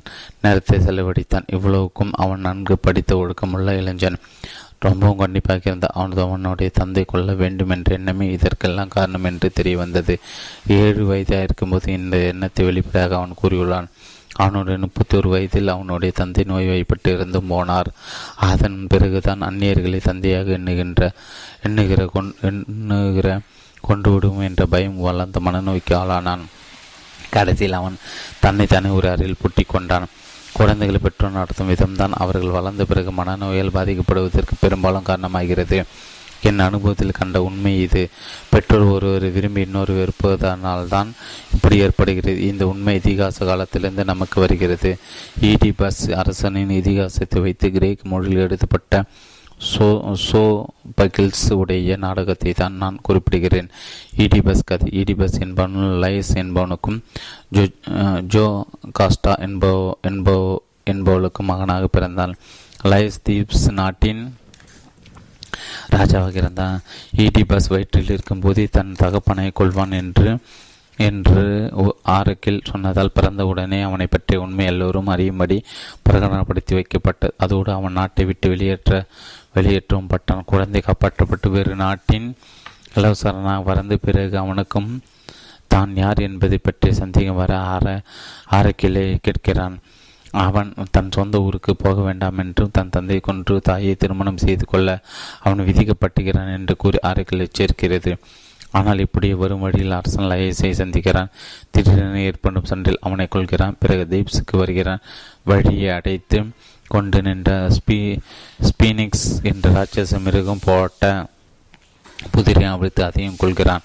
நேரத்தை செலவழித்தான். இவ்வளவுக்கும் அவன் நன்கு படித்த ஒழுக்கமுள்ள இளைஞன். ரொம்பவும் கண்டிப்பாக இருந்த அவனுடைய தந்தை கொள்ள வேண்டும் என்ற எண்ணமே இதற்கெல்லாம் காரணம் என்று தெரிய வந்தது. 7 வயதாக இருக்கும்போது இந்த எண்ணத்தை வெளிப்படையாக அவன் கூறியுள்ளான். அவனுடைய 31 வயதில் அவனுடைய தந்தை நோய்வாய்ப்பட்டு இருந்து போனார். அதன் பிறகுதான் அந்நியர்களை தந்தையாக எண்ணுகிற கொண்டு விடும் என்ற பயம் வளர்ந்த மனநோய்க்கு ஆளானான். கடைசியில் அவன் தன்னைத்தானே ஒரு அறையில் பூட்டி கொண்டான். குழந்தைகளை பெற்றோர் நடத்தும் விதம்தான் அவர்கள் வளர்ந்த பிறகு மனநோயால் பாதிக்கப்படுவதற்கு பெரும்பாலும் காரணமாகிறது. என் அனுபவத்தில் கண்ட உண்மை இது. பெற்றோர் ஒருவர் விரும்பி இன்னொரு வெறுப்பதனால்தான் இப்படி ஏற்படுகிறது. இந்த உண்மை இதிகாச காலத்திலிருந்து நமக்கு வருகிறது. ஈடிபஸ் அரசனின் இதிகாசத்தை வைத்து கிரேக் மொழியில் எழுதப்பட்ட சோபகில்ஸ் உடைய நாடகத்தை தான் நான் குறிப்பிடுகிறேன். ஈடிபஸ் கதை. ஈடிபஸ் என்பவனும் லைஸ் என்பவனுக்கும் ஜோ காஸ்டா என்பவளுக்கும் மகனாக பிறந்தான். லைஸ் தீப்ஸ் நாட்டின் ராஜாவாக இருந்தான். ஈடிபஸ் வயிற்றில் இருக்கும் போதே தன் தகப்பனை கொள்வான் என்று ஆரக்கில் சொன்னதால் பிறந்தவுடனே அவனை பற்றிய உண்மை எல்லோரும் அறியும்படி பிரகடனப்படுத்தி வைக்கப்பட்டது. அதோடு அவன் நாட்டை விட்டு வெளியேற்றவும் பட்டான். குழந்தை காப்பாற்றப்பட்டு வேறு நாட்டின் இலவசரனாக வறந்து பிறகு அவனுக்கும் தான் யார் என்பதை பற்றிய சந்தேகம் வர ஆரக்கிலே கேட்கிறான். அவன் தன் சொந்த ஊருக்கு போக வேண்டாம் என்றும் தன் தந்தை கொன்று தாயை திருமணம் செய்து கொள்ள அவன் விதிக்கப்படுகிறான் என்று கூறி ஆரக்கில் எச்சரிக்கிறது. ஆனால் இப்படியே வரும் வழியில் அரசன் லயசை சந்திக்கிறான். திடீரென ஏற்படும் சண்டில் அவனை கொள்கிறான். பிறகு தேப்ஸுக்கு வருகிறான். வழியை அடைத்து கொண்டு நின்ற ஸ்பீனிக்ஸ் என்ற ராட்சச மிருகம் போட்ட புதிரை அவிழ்த்து அதையும் கொள்கிறான்.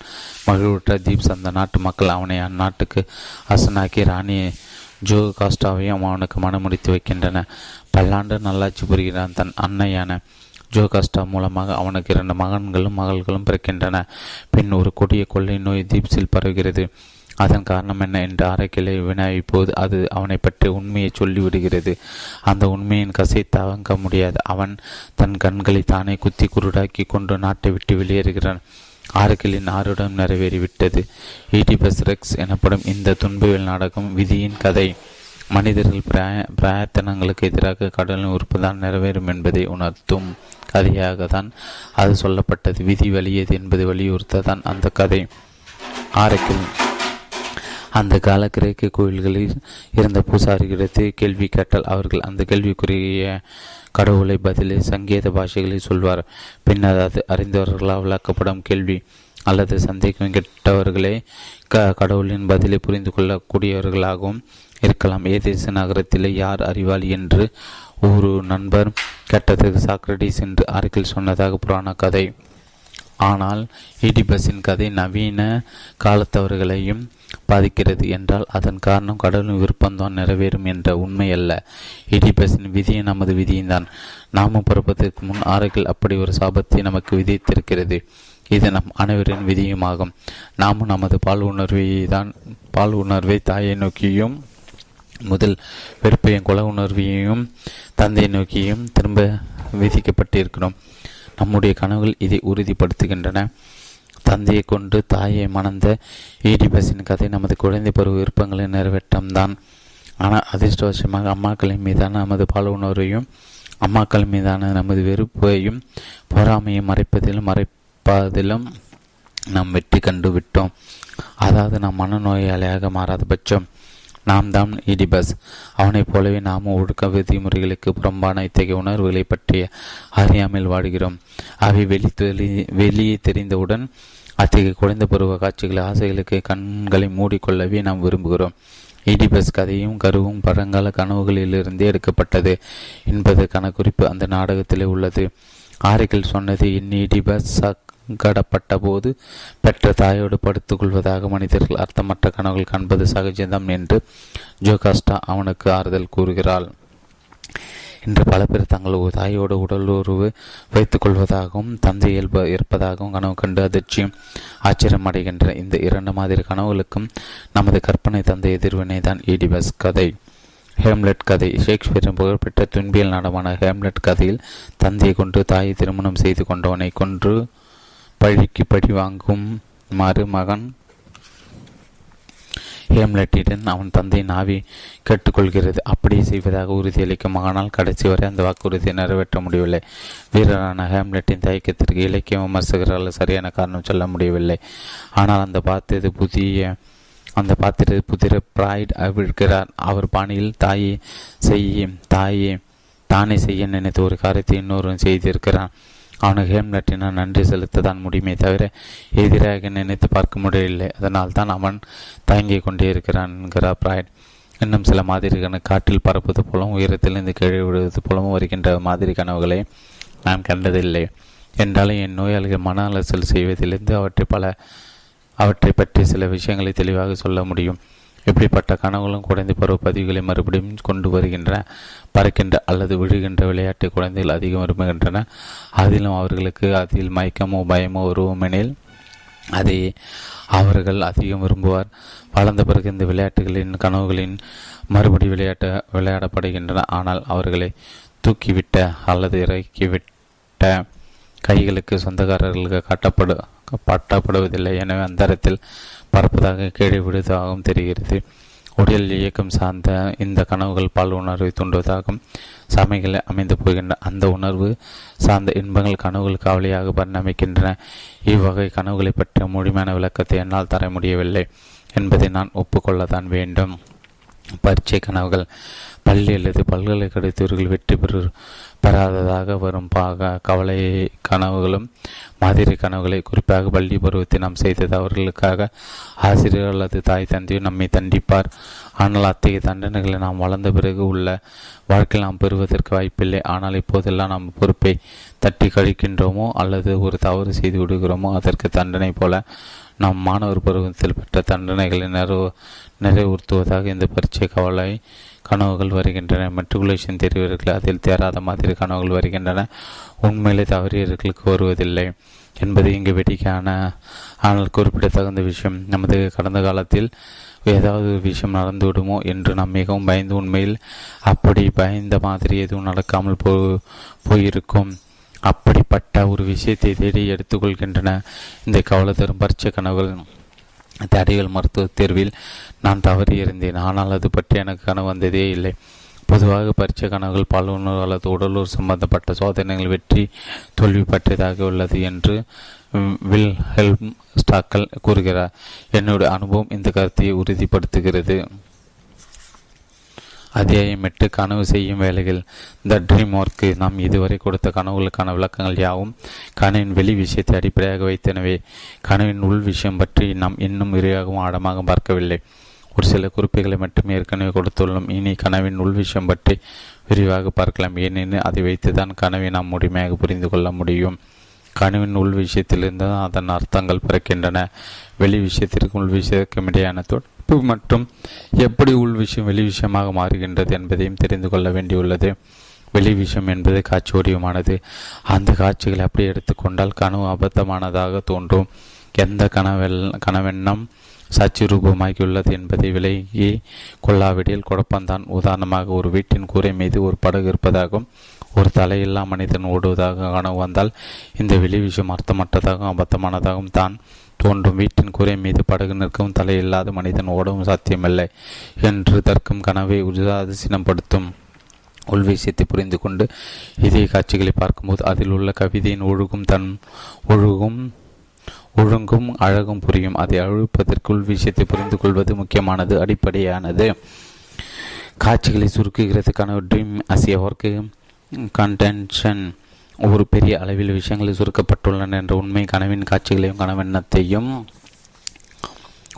மகிழ்வுற்ற தீப்ஸ் அந்த நாட்டு மக்கள் அவனை அந்நாட்டுக்கு அரசனாக்கி ராணி ஜோ காஸ்டாவையும் அவனுக்கு மனமுடித்து வைக்கின்றன. பல்லாண்டு நல்லாட்சி புரிகிறான். தன் அன்னையான ஜோகாஸ்டா மூலமாக அவனுக்கு 2 மகன்களும் மகள்களும் பிறக்கின்றன. பின் ஒரு கொடிய கொள்ளை நோய் தீப்ஸில் பரவுகிறது. அதன் காரணம் என்ன என்று ஆரக்கிளை வினாவிப்போது அது அவனை பற்றி உண்மையை சொல்லிவிடுகிறது. அந்த உண்மையின் கசை தவங்க முடியாது. அவன் தன் கண்களை தானே குத்தி குருடாக்கி கொண்டு நாட்டை விட்டு வெளியேறுகிறான். ஆறுகளின் ஆறுடம் நிறைவேறிவிட்டது. ஈடிபஸ் ரெக்ஸ் எனப்படும் இந்த துன்பவியல் நாடகம் விதியின் கதை. மனிதர்கள் பிரார்த்தனைகளுக்கு எதிராக கடலின் உறுப்பு தான் நிறைவேறும் என்பதை உணர்த்தும் கதையாக தான் அது சொல்லப்பட்டது. விதி வலியது என்பதை வலியுறுத்த தான் அந்த கதை. ஆரக்கில் அந்த கால கிரேக்க கோயில்களில் இருந்த பூசாரிகளிடத்து கேள்வி கேட்டால் அவர்கள் அந்த கேள்விக்குரிய கடவுளை பதிலே சங்கீத பாஷைகளில் சொல்வார். பின்னர் அது அறிந்தவர்களால் விளக்கப்படும். கேள்வி அல்லது சந்தேகம் கெட்டவர்களே கடவுளின் பதிலை புரிந்து கொள்ளக்கூடியவர்களாகவும் இருக்கலாம். ஏதேசு நகரத்திலே யார் அறிவாளி என்று ஒரு நண்பர் கேட்டதற்கு சாக்ரடிஸ் என்று ஆரக்கில் சொன்னதாக புராண கதை. ஆனால் ஈடிபஸின் கதை நவீன காலத்தவர்களையும் பாதிக்கிறது என்றால் அதன் காரணம் கடவுளின் விருப்பம்தான் நிறைவேறும் என்ற உண்மை அல்ல. ஈடிபஸின் விதியை நமது விதியும் தான். நாம பிறப்பதற்கு முன் ஆரக்கில் அப்படி ஒரு சாபத்தை நமக்கு விதித்திருக்கிறது. இது நம் அனைவரின் விதியுமாகும். நாமும் நமது பால் உணர்வை தாயை நோக்கியும் முதல் வெறுப்பையும் கொல உணர்வையும் தந்தை நோக்கியும் திரும்ப விதிக்கப்பட்டிருக்கிறோம். நம்முடைய கனவுகள் இதை உறுதிப்படுத்துகின்றன. தந்தையை கொண்டு தாயை மணந்த ஈடிபஸின் கதை நமது குழந்தை பருவ விருப்பங்களை நிறைவேற்றம்தான். ஆனால் அதிர்ஷ்டவசமாக அம்மாக்களின் மீதான நமது பால் உணர்வையும் அம்மாக்கள் மீதான நமது வெறுப்பையும் பொறாமையும் மறைப்பதிலும் நாம் வெற்றி கண்டு விட்டோம். அதாவது நாம் மனநோயாளியாக மாறாத பட்சம் நாம் தான் ஈடிபஸ். அவனைப் போலவே நாமும் ஒழுக்க விதிமுறைகளுக்கு புறம்பான இத்தகைய உணர்வுகளை பற்றிய அறியாமல் வாடுகிறோம். அவை வெளியே தெரிந்தவுடன் அத்தகைய குறைந்த பருவ காட்சிகளை ஆசைகளுக்கு கண்களை மூடிக்கொள்ளவே நாம் விரும்புகிறோம். ஈடிபஸ் கதையும் கருவும் பழங்கால கனவுகளிலிருந்தே எடுக்கப்பட்டது என்பதற்கான குறிப்பு அந்த நாடகத்திலே உள்ளது. ஆரைகள் சொன்னது, இன் ஈடிபஸ் கடப்பட்ட போது பெற்ற தாயோடு படுத்துக் கொள்வதாக மனிதர்கள் அர்த்தமற்ற கனவுகள் காண்பது சகஜம்தான் என்று ஜோகாஸ்டா அவனுக்கு ஆறுதல் கூறுகிறாள். இன்று பல பேர் தங்கள் தாயோடு உடல் உறவு வைத்துக் கொள்வதாகவும் தந்தை இருப்பதாகவும் கனவு கண்டு அதிர்ச்சியும் ஆச்சரியம் அடைகின்றன. இந்த இரண்டு மாதிரி கனவுகளுக்கும் நமது கற்பனை தந்தை எதிர்வினை தான் ஈடிபஸ் கதை. ஹேம்லெட் கதை. ஷேக்ஸ்பியரின் புகழ்பெற்ற துன்பியல் நாடகமான ஹேம்லெட் கதையில் தந்தையை கொண்டு தாயை திருமணம் செய்து கொண்டவனை கொன்று பழிக்கு படி வாங்கும் மகன் ஹேம்லெட்டிடன் அவன் தந்தை நாவி கேட்டுக்கொள்கிறது. அப்படியே செய்வதாக உறுதியளிக்கும் மகனால் கடைசி வரை அந்த வாக்குறுதியை நிறைவேற்ற முடியவில்லை. வீரரான ஹேம்லெட்டின் தயக்கத்திற்கு இலக்கிய விமர்சகர்கள் சரியான காரணம் சொல்ல முடியவில்லை. ஆனால் அந்த பாத்திரத்தை புதிர ஃபிராய்டு அவிழ்க்கிறார். அவர் பாணியில் தானே செய்ய நினைத்த ஒரு காரியத்தை இன்னொருவன் செய்திருக்கிறான். அவனுக்கு ஹேம்லெட்டினால் நன்றி செலுத்த தான் முடியுமே தவிர எதிராக நினைத்து பார்க்க முடியவில்லை. அதனால் தான் அவன் தயங்கிக் கொண்டே இருக்கிறான் என்கிறார் ஃபிராய்டு. இன்னும் சில மாதிரி காற்றில் பறப்பது போலவும் உயரத்திலிருந்து கீழே விடுவது போலவும் வருகின்ற மாதிரி கனவுகளை நான் கண்டதில்லை. என்றாலும் என் நோயாளிகள் மன அலசல் செய்வதிலிருந்து அவற்றை பற்றி சில விஷயங்களை தெளிவாக சொல்ல முடியும். இப்படிப்பட்ட கனவுகளும் குழந்தை பருவ பதிவுகளை மறுபடியும் கொண்டு வருகின்றன. பறக்கின்ற அல்லது விழுகின்ற விளையாட்டு குழந்தைகள் அதிகம் விரும்புகின்றன. அதிலும் அவர்களுக்கு அதில் மயக்கமோ பயமோ உருவமெனில் அதை அவர்கள் அதிகம் விரும்புவார். வளர்ந்த பிறகு இந்த விளையாட்டுகளின் கனவுகளின் மறுபடி விளையாடப்படுகின்றன. ஆனால் அவர்களை தூக்கிவிட்ட அல்லது இறக்கிவிட்ட கைகளுக்கு சொந்தக்காரர்களுக்கு காட்டப்படுவதில்லை. எனவே அந்தரத்தில் பரப்பதாக கீழே விடுவதாகவும் தெரிகிறது. உடல் இயக்கம் சார்ந்த இந்த கனவுகள் பால் உணர்வை தூண்டுவதாகவும் சமைகளை அமைந்து போகின்றன. அந்த உணர்வு சார்ந்த இன்பங்கள் கனவுகள் காவலியாக பரிணமிக்கின்றன. இவ்வகை கனவுகளை பற்றிய முழுமையான விளக்கத்தை என்னால் தர முடியவில்லை என்பதை நான் ஒப்புக்கொள்ளத்தான் வேண்டும். பரீட்சை கனவுகள். பள்ளி அல்லது பல்கலைக்கழக தேர்வுகள் வெற்றி பெறாததாக வரும் கவலை கனவுகளும் மாதிரி கனவுகளை, குறிப்பாக பள்ளி பருவத்தை நாம் செய்த தவறுகளுக்காக ஆசிரியர் அல்லது தாய் தந்தையும் நம்மை தண்டிப்பார். ஆனால் அத்தகைய தண்டனைகளை நாம் வளர்ந்த பிறகு உள்ள வாழ்க்கையில் நாம் பெறுவதற்கு வாய்ப்பில்லை. ஆனால் இப்போதெல்லாம் நாம் பொறுப்பை தட்டி கழிக்கின்றோமோ அல்லது ஒரு தவறு செய்து விடுகிறோமோ அதற்கு தண்டனை போல நாம் மாணவர் பருவத்தில் பெற்ற தண்டனைகளை நிறைவுறுத்துவதாக இந்த பரீட்சை கவலை கனவுகள் வருகின்றன. மெட்ரிகுலேஷன் தெரிவர்கள் அதில் தேராத மாதிரி கனவுகள் வருகின்றன. உண்மையிலே தவறியவர்களுக்கு வருவதில்லை என்பது இங்கு வெடிக்கான ஆனால் குறிப்பிடத்தகுந்த விஷயம். நமது கடந்த காலத்தில் ஏதாவது ஒரு விஷயம் நடந்துவிடுமோ என்று நாம் மிகவும் பயந்து உண்மையில் அப்படி பயந்த மாதிரி எதுவும் நடக்காமல் போயிருக்கும். அப்படிப்பட்ட ஒரு விஷயத்தை தேடி எடுத்துக்கொள்கின்றன இந்த கவலை தரும் பரீட்சை கனவுகள். தடைகள் மருத்துவ தேர்வில் நான் தவறியிருந்தேன், ஆனால் அது பற்றி எனக்கு கனவு வந்ததே இல்லை. பொதுவாக பரீட்சை கனவுகள் பாலுணர்வு அல்லது உடலூர் சம்பந்தப்பட்ட சோதனைகள் வெற்றி தோல்வி பற்றியதாக உள்ளது என்று வில் ஹெல்ம் ஸ்டாக்கல் கூறுகிறார். என்னுடைய அனுபவம் இந்த கருத்தை உறுதிப்படுத்துகிறது. அத்தியாயம் 8. கனவு செய்யும் வேலைகள். The dream work. நாம் இதுவரை கொடுத்த கனவுகளுக்கான விளக்கங்கள் யாவும் கனவின் வெளி விஷயத்தை அடிப்படையாக வைத்தனவே. கனவின் உள் விஷயம் பற்றி நாம் இன்னும் விரிவாகவும் ஆழமாகவும் பார்க்கவில்லை. ஒரு சில குறிப்புகளை மட்டுமே ஏற்கனவே கொடுத்துள்ளோம். இனி கனவின் உள் விஷயம் பற்றி விரிவாக பார்க்கலாம். ஏனெனில் அதை வைத்துதான் கனவை நாம் முழுமையாக புரிந்து கொள்ள முடியும். கனவின் உள் விஷயத்திலிருந்து அதன் அர்த்தங்கள் பிறக்கின்றன. வெளி விஷயத்திற்கும் உள் விஷயத்திற்கும் இடையான தொடர்பு மற்றும் எப்படி உள் விஷயம் வெளி விஷயமாக மாறுகின்றது என்பதையும் தெரிந்து கொள்ள வேண்டியுள்ளது. வெளி விஷயம் என்பது காட்சி வடிவமானது. அந்த காட்சிகளை அப்படி எடுத்துக்கொண்டால் கனவு அபத்தமானதாக தோன்றும். எந்த கனவெண்ணம் சாட்சி ரூபமாகியுள்ளது என்பதை விலகி கொள்ளாவிடில் குழப்பம்தான். உதாரணமாக, ஒரு வீட்டின் கூரை மீது ஒரு படகு இருப்பதாகவும் ஒரு தலையில்லா மனிதன் ஓடுவதாக கனவு வந்தால் இந்த வெளி விஷயம் அர்த்தமற்றதாகவும் அபத்தமானதாகவும் தான் தோன்றும். வீட்டின் கூரை மீது படகு நிற்கவும் தலையில்லாத மனிதன் ஓடவும் சாத்தியமில்லை என்று தர்க்கம் கனவை உதாசீனப்படுத்தும். உள் விஷயத்தை புரிந்து கொண்டு இதே காட்சிகளை பார்க்கும்போது அதில் உள்ள கவிதையின் ஒழுகும் ஒழுங்கும் அழகும் புரியும். அதை அழுப்பதற்குள் விஷயத்தை புரிந்து கொள்வது முக்கியமானது, அடிப்படையானது. காட்சிகளை சுருக்குகிறது. கனவு ட்ரீம் அசிய ஒர்க்கு கன்டென்ஷன். ஒரு பெரிய அளவில் விஷயங்கள் சுருக்கப்பட்டுள்ளன என்ற உண்மை கனவின் காட்சிகளையும் கனவெண்ணத்தையும்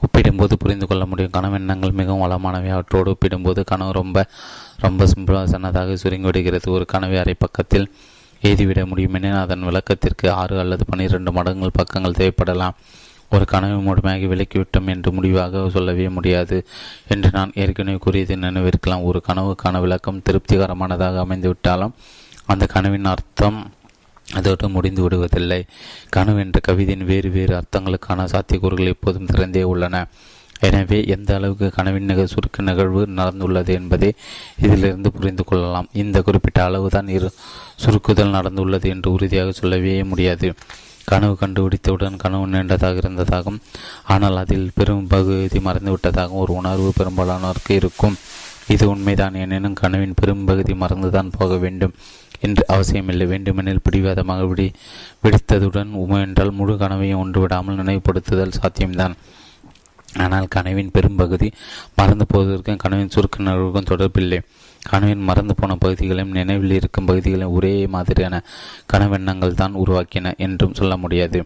ஒப்பிடும்போது புரிந்து கொள்ள முடியும். கனவெண்ணங்கள் மிகவும் வளமானவை. அவற்றோடு ஒப்பிடும்போது கனவு ரொம்ப ரொம்ப சிம்பிளாக சுருங்கிவிடுகிறது. ஒரு கனவை அரை பக்கத்தில் எழுதிவிட முடியுமென அதன் விளக்கத்திற்கு 6 அல்லது 12 மடங்கள் பக்கங்கள் தேவைப்படலாம். ஒரு கனவை முழுமையாக விலக்கிவிட்டோம் என்று முடிவாக சொல்லவே முடியாது என்று நான் ஏற்கனவே கூறியது நினைவிருக்கலாம். ஒரு கனவுக்கான விளக்கம் திருப்திகரமானதாக அமைந்துவிட்டாலும் அந்த கனவின் அர்த்தம் அதோடு முடிந்து விடுவதில்லை. கனவு என்ற கவிதையின் வேறு வேறு அர்த்தங்களுக்கான சாத்தியக்கூறுகள் எப்போதும் திறந்தே உள்ளன. எனவே எந்த அளவுக்கு கனவின் சுருக்கு நிகழ்வு நடந்துள்ளது என்பதை இதிலிருந்து புரிந்து கொள்ளலாம். இந்த குறிப்பிட்ட அளவுதான் சுருக்குதல் நடந்துள்ளது என்று உறுதியாக சொல்லவே முடியாது. கனவு கண்டுபிடித்தவுடன் கனவு நீண்டதாக இருந்ததாகவும் ஆனால் அதில் பெரும் பகுதி மறந்துவிட்டதாகவும் ஒரு உணர்வு பெரும்பாலானோருக்கு இருக்கும். இது உண்மைதான். எனினும் கனவின் பெரும்பகுதி மறந்துதான் போக வேண்டும் என்று அவசியமில்லை. வேண்டுமெனில் பிடிவாதமாக விடுத்ததுடன் உமையென்றால் முழு கனவையும் ஒன்று விடாமல் நினைவுபடுத்துதல் சாத்தியம்தான். ஆனால் கனவின் பெரும்பகுதி மறந்து போவதற்கும் கனவின் சுருக்க நிகழ்வுக்கும் தொடர்பில்லை. கனவின் மறந்து போன பகுதிகளையும் நினைவில் இருக்கும் பகுதிகளையும் ஒரே மாதிரியான கனவெண்ணங்கள் தான் உருவாக்கின என்றும் சொல்ல முடியாது.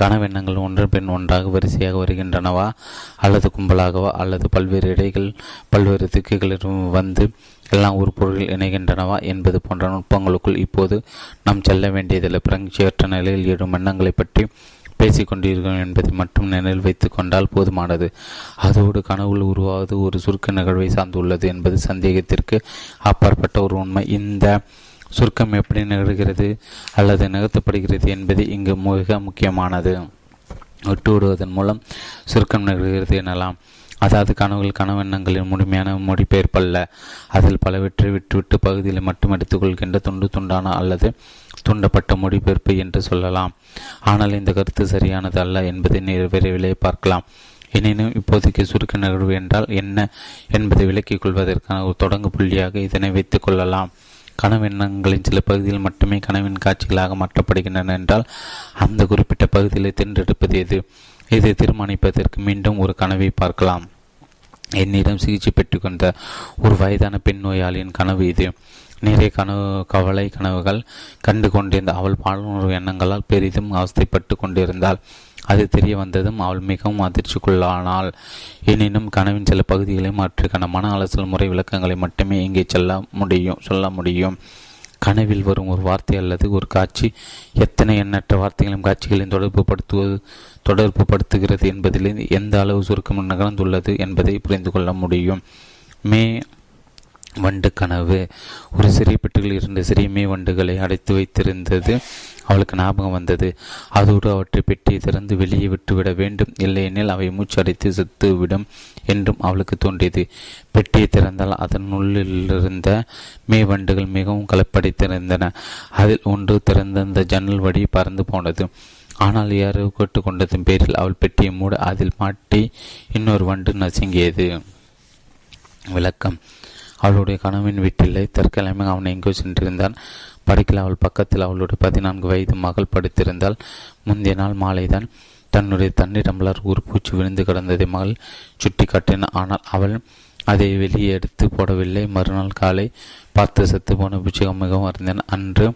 கனவெண்ணங்கள் ஒன்று பின் ஒன்றாக வரிசையாக வருகின்றனவா அல்லது கும்பலாகவா அல்லது பல்வேறு இடைகள் பல்வேறு திக்குகளிடம் வந்து எல்லாம் ஒரு பொருளில் இணைகின்றனவா என்பது போன்ற நுட்பங்களுக்குள் இப்போது நாம் செல்ல வேண்டியதில்லை. பிரங்கேற்ற நிலையில் எழும் எண்ணங்களை பற்றி பேசிக்கொண்டிருக்கிறோம் என்பதை மட்டும் நினைவில் வைத்து கொண்டால் போதுமானது. அதோடு கனவுகள் உருவாவது ஒரு சுருக்க நிகழ்வை சார்ந்துள்ளது என்பது சந்தேகத்திற்கு அப்பாற்பட்ட ஒரு உண்மை. இந்த சுருக்கம் எப்படி நிகழ்கிறது அல்லது நிகழ்த்தப்படுகிறது என்பது இங்கு மிக முக்கியமானது. விட்டு விடுவதன் மூலம் சுருக்கம் நிகழ்கிறது எனலாம். அதாவது கனவுகள் கனவெண்ணங்களின் முழுமையான மொழிபெயர்ப்பல்ல. அதில் பலவற்றை விட்டுவிட்டு பகுதியில் மட்டும் எடுத்துக்கொள்கின்ற துண்டு துண்டான அல்லது தூண்டப்பட்ட மொழிபெயர்ப்பு என்று சொல்லலாம். ஆனால் இந்த கருத்து சரியானது அல்ல என்பதை விரைவிலே பார்க்கலாம். எனினும் இப்போதைக்கு சுருக்க நிகழ்வு என்றால் என்ன என்பதை விலக்கிக் கொள்வதற்கான ஒரு தொடங்கு புள்ளியாக இதனை வைத்துக் கொள்ளலாம். கனவெண்ணங்களின் சில பகுதியில் மட்டுமே கனவின் காட்சிகளாக மாற்றப்படுகின்றன என்றால் அந்த குறிப்பிட்ட பகுதியில் தேர்ந்தெடுப்பது எது? இதை தீர்மானிப்பதற்கு மீண்டும் ஒரு கனவை பார்க்கலாம். என்னிடம் சிகிச்சை பெற்றுக்கொண்ட ஒரு வயதான பெண் நோயாளியின் கனவு இது. நிறைய கவலை கனவுகள் கண்டு கொண்டிருந்த அவள் பாலுணர்வு எண்ணங்களால் பெரிதும் அவஸ்தைப்பட்டு கொண்டிருந்தாள். அது தெரிய வந்ததும் அவள் மிகவும் அதிர்ச்சிக்குள்ளானாள். எனினும் கனவின் சில பகுதிகளையும் மற்ற மன அலசல் முறை விளக்கங்களை மட்டுமே இங்கே சொல்ல முடியும். கனவில் வரும் ஒரு வார்த்தை அல்லது ஒரு காட்சி எத்தனை எண்ணற்ற வார்த்தைகளையும் காட்சிகளையும் தொடர்புபடுத்துகிறது என்பதில் எந்த அளவு சுருக்கம் நிகழ்ந்துள்ளது என்பதை புரிந்து கொள்ள முடியும். மே வண்டு கனவு. ஒரு சிறிய பெட்டியில் 2 சிறிய மே வண்டுகளை அடைத்து வைத்திருந்தது அவளுக்கு ஞாபகம் வந்தது. அதோடு அவற்றை பெட்டியை திறந்து வெளியே விட்டுவிட வேண்டும், இல்லையெனில் அவை மூச்சு அடைத்து செத்துவிடும் என்றும் அவளுக்கு தோன்றியது. பெட்டியை திறந்தால் அதனுள்ளிலிருந்த மே வண்டுகள் மிகவும் கலப்படைத்திருந்தன. அதில் ஒன்று திறந்த ஜன்னல் வழி பறந்து போனது. ஆனால் யாரோ கேட்டுக்கொண்டதன் பேரில் அவள் பெட்டியை மூட அதில் மாட்டி இன்னொரு வண்டு நசுங்கியது. விளக்கம். அவளுடைய கனவின் வீட்டில்லை. தற்கிழமை அவன் எங்கோ சென்றிருந்தான். படுக்கையில் அவள் பக்கத்தில் அவளுடைய 14 வயது மகள் படுத்திருந்தால் முந்தைய நாள் மாலைதான் தன்னுடைய தண்ணீர் டம்ளர் ஒரு பூச்சி விழுந்து கிடந்ததை மகள் சுட்டி காட்டினான். ஆனால் அவள் அதை வெளியே எடுத்து போடவில்லை. மறுநாள் காலை பார்த்து செத்து போன பூச்சிகம் மிகவும் அறிந்தான். அன்று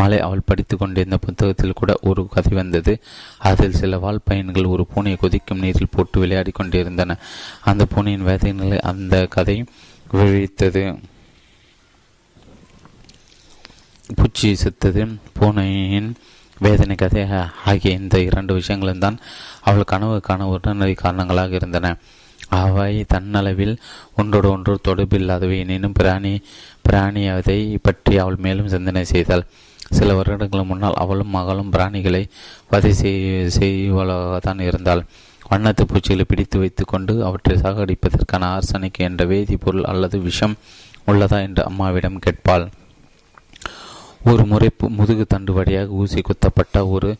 மாலை அவள் படித்து கொண்டிருந்த புத்தகத்தில் கூட ஒரு கதை வந்தது. அதில் சில வால் பையன்கள் ஒரு பூனையை கொதிக்கும் நீரில் போட்டு விளையாடி கொண்டிருந்தன. அந்த பூனையின் வேதனைகளை அந்த கதை விழித்தது. பூச்சி செத்தது, பூனையின் வேதனை கதை ஆகிய இந்த 2 விஷயங்களும் தான் அவள் கனவுக்கான உடனடி காரணங்களாக இருந்தன. அவை தன்னளவில் ஒன்றோடு ஒன்று தொடர்பில்லாதவை. எனினும் பிராணி அதை பற்றி அவள் மேலும் சிந்தனை செய்தாள். சில வருடங்களுக்கு முன்னால் அவளும் மகளும் பிராணிகளை வதை செய்வளாகத்தான் இருந்தாள். வண்ணத்து பூச்சிகளை பிடித்து வைத்து கொண்டு அவற்றை சாகடிப்பதற்கான ஆர்சனிக் என்ற வேதிப்பொருள் அல்லது விஷம் உள்ளதா என்று அம்மாவிடம் கேட்பாள். ஒரு முறை முதுகு தண்டு வழியாக ஊசி குத்தப்பட்ட ஒரு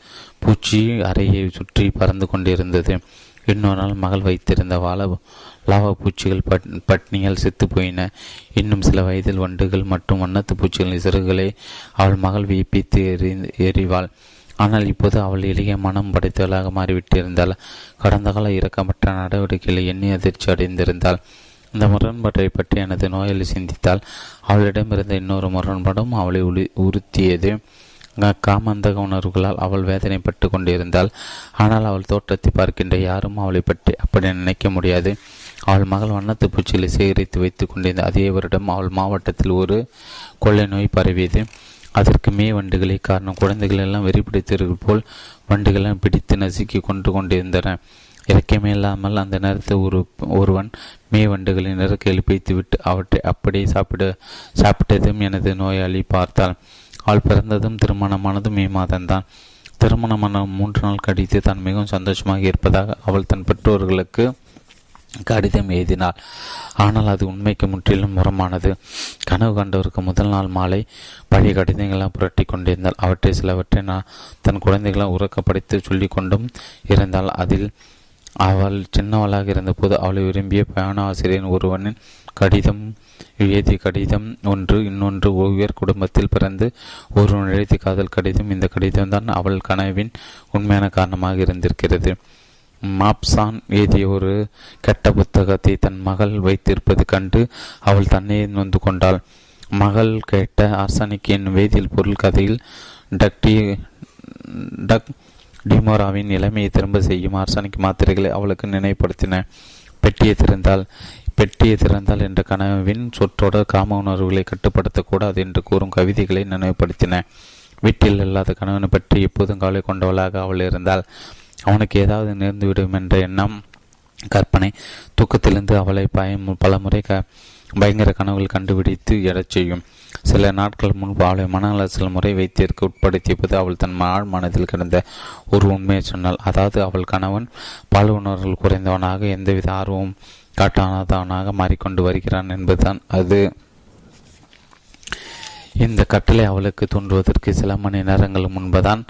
பூச்சி அறையை சுற்றி பறந்து கொண்டிருந்தது. இன்னொரு நாள் மகள் வைத்திருந்த லாவா பூச்சிகள் பட்னியால் செத்து போயின. இன்னும் சில வயதில் வண்டுகள் மற்றும் வண்ணத்து பூச்சிகளின் சிறகுகளை அவள் மகள் வியப்பித்து எறிவாள். ஆனால் இப்போது அவள் இளைய மனம் படைத்தவளாக மாறிவிட்டிருந்தாள். கடந்த கால இறக்கமற்ற நடவடிக்கைகளை எண்ணி அதிர்ச்சி அடைந்திருந்தாள். இந்த முரண்பாட்டை பற்றி எனது நோயாளி சிந்தித்தாள். அவளிடமிருந்த இன்னொரு முரண்பாடும் அவளை உறுத்தியது. காமந்தக உணர்வுகளால் அவள் வேதனைப்பட்டு கொண்டிருந்தாள். ஆனால் அவள் தோற்றத்தை பார்க்கின்ற யாரும் அவளை பற்றி அப்படி நினைக்க முடியாது. அவள் மகள் வண்ணத்து பூச்சிகளை சேகரித்து வைத்துக் கொண்டிருந்த அதே வருடம் அவள் மாவட்டத்தில் ஒரு கொள்ளை நோய் பரவியது. அதற்கு மே வண்டுகளை காரணம் குழந்தைகள் எல்லாம் வெறிபிடித்திருக்க போல் வண்டுகளெல்லாம் பிடித்து நசுக்கி கொண்டு கொண்டிருந்தன. இறக்கமே இல்லாமல் அந்த நேரத்தை ஒருவன் மே வண்டுகளின் இறக்க எழுப்பித்து விட்டு அவற்றை அப்படியே சாப்பிட்டதும் எனது நோயாளி பார்த்தாள். அவள் பிறந்ததும் திருமணமானதும் மே மாதம்தான். திருமணமான 3 நாள் கடித்து தான் மிகவும் சந்தோஷமாக இருப்பதாக அவள் தன் பெற்றோர்களுக்கு கடிதம் எழுதினாள். ஆனால் அது உண்மைக்கு முற்றிலும் முரமானது. கனவு கண்டவருக்கு முதல் நாள் மாலை பழைய கடிதங்கள்லாம் புரட்டி கொண்டிருந்தாள். அவற்றை சிலவற்றை நான் தன் குழந்தைகளால் உறக்கப்படித்து சொல்லி கொண்டும் இருந்தாள். அதில் அவள் சின்னவளாக இருந்தபோது அவளை விரும்பிய பயண ஆசிரியர் ஒருவனின் கடிதம் எழுதிய கடிதம் ஒன்று, இன்னொன்று ஓவியர் குடும்பத்தில் பிறந்து ஒருவன் எழுதிய காதல் கடிதம். இந்த கடிதம்தான் அவள் கனவின் உண்மையான காரணமாக இருந்திருக்கிறது. மாப்சான் எழுதிய ஒரு கெட்ட புத்தகத்தை தன் மகள் வைத்திருப்பது கண்டு அவள் தன்னையே நொந்து கொண்டாள். மகள் கேட்ட ஆர்சனிக் என் வேதியியல் பொருள் கதையில் டக் டிமோராவின் நிலைமையை திரும்ப செய்யும் ஆர்சனிக் மாத்திரைகளை அவளுக்கு நினைவுபடுத்தின. பெட்டியை திறந்தால் என்ற கனவின் சொற்றோட காம உணர்வுகளை கட்டுப்படுத்தக்கூடாது என்று கூறும் கவிதைகளை நினைவுபடுத்தின. வீட்டில் இல்லாத கணவனை பற்றி எப்போதும் கவலை கொண்டவளாக அவள் இருந்தாள். அவனுக்கு ஏதாவது நேர்ந்துவிடும் என்ற எண்ணம் கற்பனை தூக்கத்திலிருந்து அவளை பலமுறை பயங்கர கனவுகள் கண்டுபிடித்து எழச் செய்யும். சில நாட்கள் முன்பு அவளை மனநல சில முறை வைத்திற்கு உட்படுத்திய போது அவள் தன் மனதில் கிடந்த ஒரு உண்மையை சொன்னாள். அதாவது அவள் கணவன் பால் உணர்வுகள் குறைந்தவனாக எந்தவித ஆர்வமும் காட்டானதவனாக மாறிக்கொண்டு வருகிறான் என்பதுதான் அது. இந்த கட்டளை அவளுக்கு தோன்றுவதற்கு சில மணி நேரங்கள் முன்புதான்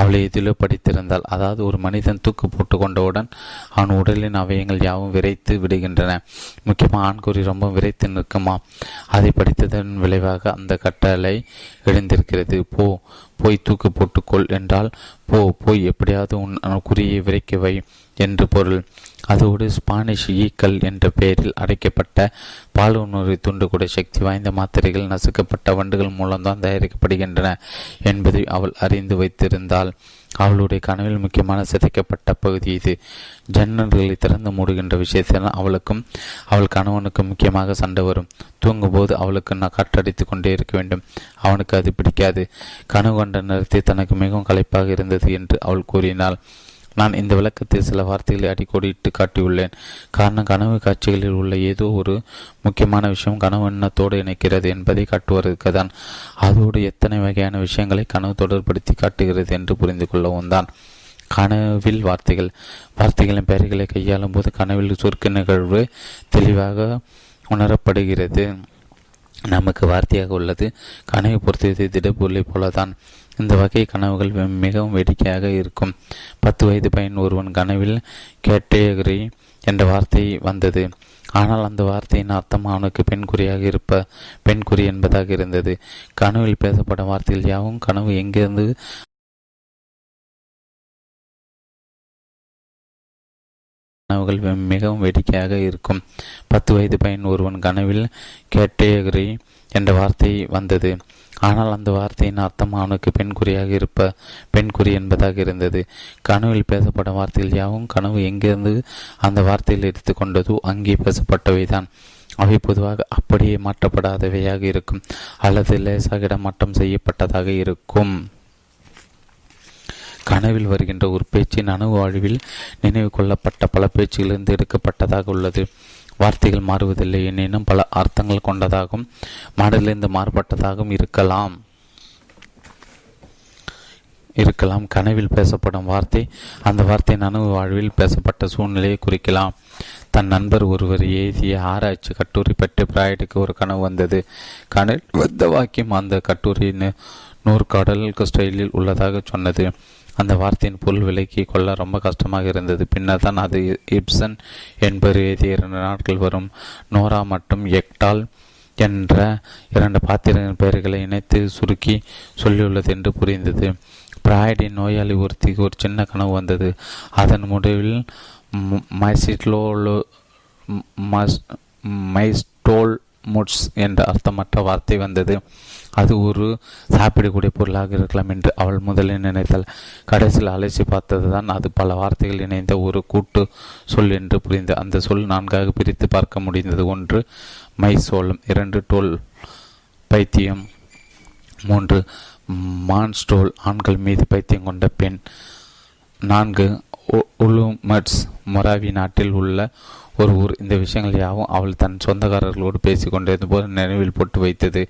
அவளை எதிலோ படித்திருந்தாள். அதாவது ஒரு மனிதன் தூக்கு போட்டு கொண்டவுடன் அவன் உடலின் அவயங்கள் யாவும் விரைத்து விடுகின்றன. முக்கியமாக ஆண்குறி ரொம்ப விரைத்து நிற்குமா. அதை படித்ததன் விளைவாக அந்த கட்டளை எழுந்திருக்கிறது. போய் தூக்கு போட்டுக்கொள் என்றால் போய் எப்படியாவது உன் குறியை விரைக்க வை என்று பொருள். அதோடு ஸ்பானிஷ் ஈக்கல் என்ற பெயரில் அடைக்கப்பட்ட பால் உணர்வை தூண்டக்கூடிய சக்தி வாய்ந்த மாத்திரைகள் நசுக்கப்பட்ட வண்டுகள் மூலம்தான் தயாரிக்கப்படுகின்றன என்பதை அவள் அறிந்து வைத்திருந்தாள். அவளுடைய கனவில் முக்கியமான சிதைக்கப்பட்ட பகுதி இது. ஜன்னல்களை திறந்து மூடுகின்ற விஷயத்தில் அவளுக்கும் அவள் கணவனுக்கும் முக்கியமாக சண்டை வரும். தூங்கும்போது அவளுக்கு நான் காற்றடித்து கொண்டே இருக்க வேண்டும். அவனுக்கு அது பிடிக்காது. கனவு கண்ட நேரத்தை தனக்கு மிகவும் களைப்பாக இருந்தது என்று அவள் கூறினாள். நான் இந்த விளக்கத்தில் சில வார்த்தைகளை அடிக்கோடிட்டு காட்டியுள்ளேன். காரணம், கனவு காட்சிகளில் உள்ள ஏதோ ஒரு முக்கியமான விஷயம் கனவு எண்ணத்தோடு இணைக்கிறது என்பதை காட்டுவதற்கு தான். அதோடு எத்தனை வகையான விஷயங்களை கனவு தொடர்படுத்தி காட்டுகிறது என்று புரிந்து கொள்ளவும் தான். கனவில் வார்த்தைகளின் பெயர்களை கையாளும் போது கனவில் சொற்க நிகழ்வு தெளிவாக உணரப்படுகிறது. நமக்கு வார்த்தையாக உள்ளது கனவை பொறுத்தது திடப்பொருளை போலதான். இந்த வகை கனவுகள் மிகவும் வேடிக்கையாக இருக்கும். 10 வயது பையன் ஒருவன் கனவில் கேட்டகரி என்ற வார்த்தை வந்தது. ஆனால் அந்த வார்த்தையின் அர்த்தம் அவனுக்கு பெண்குறி என்பதாக இருந்தது. கனவில் பேசப்படும் வார்த்தைகள் யாவும் கனவு எங்கிருந்து கனவுகள் மிகவும் வேடிக்கையாக இருக்கும். 10 வயது பையன் ஒருவன் கனவில் கேட்டகரி என்ற வார்த்தை வந்தது. ஆனால் அந்த வார்த்தையின் அர்த்தம் அவனுக்கு பெண்குறி என்பதாக இருந்தது. கனவில் பேசப்படும் வார்த்தைகள் யாவும் கனவு எங்கிருந்து அந்த வார்த்தையில் எடுத்துக்கொண்டதோ அங்கே பேசப்பட்டவைதான். அவை பொதுவாக அப்படியே மாற்றப்படாதவையாக இருக்கும் அல்லது லேசாக இடமாற்றம் செய்யப்பட்டதாக இருக்கும். கனவில் வருகின்ற ஒரு பேச்சு நனவு வாழ்வில் நினைவு கொள்ளப்பட்ட பல பேச்சுகளிலிருந்து எடுக்கப்பட்டதாக உள்ளது. வார்த்தைகள் மாறுவதில்லை, எனினும் பல அர்த்தங்கள் கொண்டதாகவும் மாடலிருந்து மாறுபட்டதாகவும் இருக்கலாம். கனவில் பேசப்படும் வார்த்தை அந்த வார்த்தை நனவு வாழ்வில் பேசப்பட்ட சூழ்நிலையை குறிக்கலாம். தன் நண்பர் ஒருவர் எழுதிய ஆராய்ச்சி கட்டுரை பற்றி ஃபிராய்டுக்கு ஒரு கனவு வந்தது. கனவில் வந்த வாக்கியம் அந்த கட்டுரை 100 கடல் ஸ்டைலில் உள்ளதாக சொன்னது. அந்த வார்த்தையின் பொருள் விலக்கி கொள்ள ரொம்ப கஷ்டமாக இருந்தது. பின்னர் தான் அது ஐப்சன் என்பவர் எழுதிய 2 நாட்கள் வரும் நோரா மற்றும் எக்டால் என்ற 2 பாத்திரங்களின் பெயர்களை இணைத்து சுருக்கி சொல்லியுள்ளது என்று புரிந்தது. ஃபிராய்டின் நோயாளி ஒருத்திக்கு ஒரு சின்ன கனவு வந்தது. அதன் முடிவில் மைஸ்டோல் முட்ஸ் என்ற அர்த்தமற்ற வார்த்தை வந்தது. அது ஒரு சாப்பிடக்கூடிய பொருளாக இருக்கலாம் என்று அவள் முதலில் நினைத்தாள். கடைசியில் அலசி பார்த்தது தான் அது பல வார்த்தைகள் இணைந்த ஒரு கூட்டு சொல் என்று புரிந்து அந்த சொல் நான்காக பிரித்து பார்க்க முடிந்தது. 1 மைசோலம், 2 டோல் பைத்தியம், 3 மான்ஸ்டோல் ஆண்கள் மீது பைத்தியம் கொண்ட பெண், 4 உலுமட்ஸ் மொராவி நாட்டில் உள்ள ஒரு ஊர். இந்த விஷயங்கள் யாவும் அவள் தன் சொந்தக்காரர்களோடு பேசி கொண்டிருந்த போது நினைவில் போட்டு வைத்தது.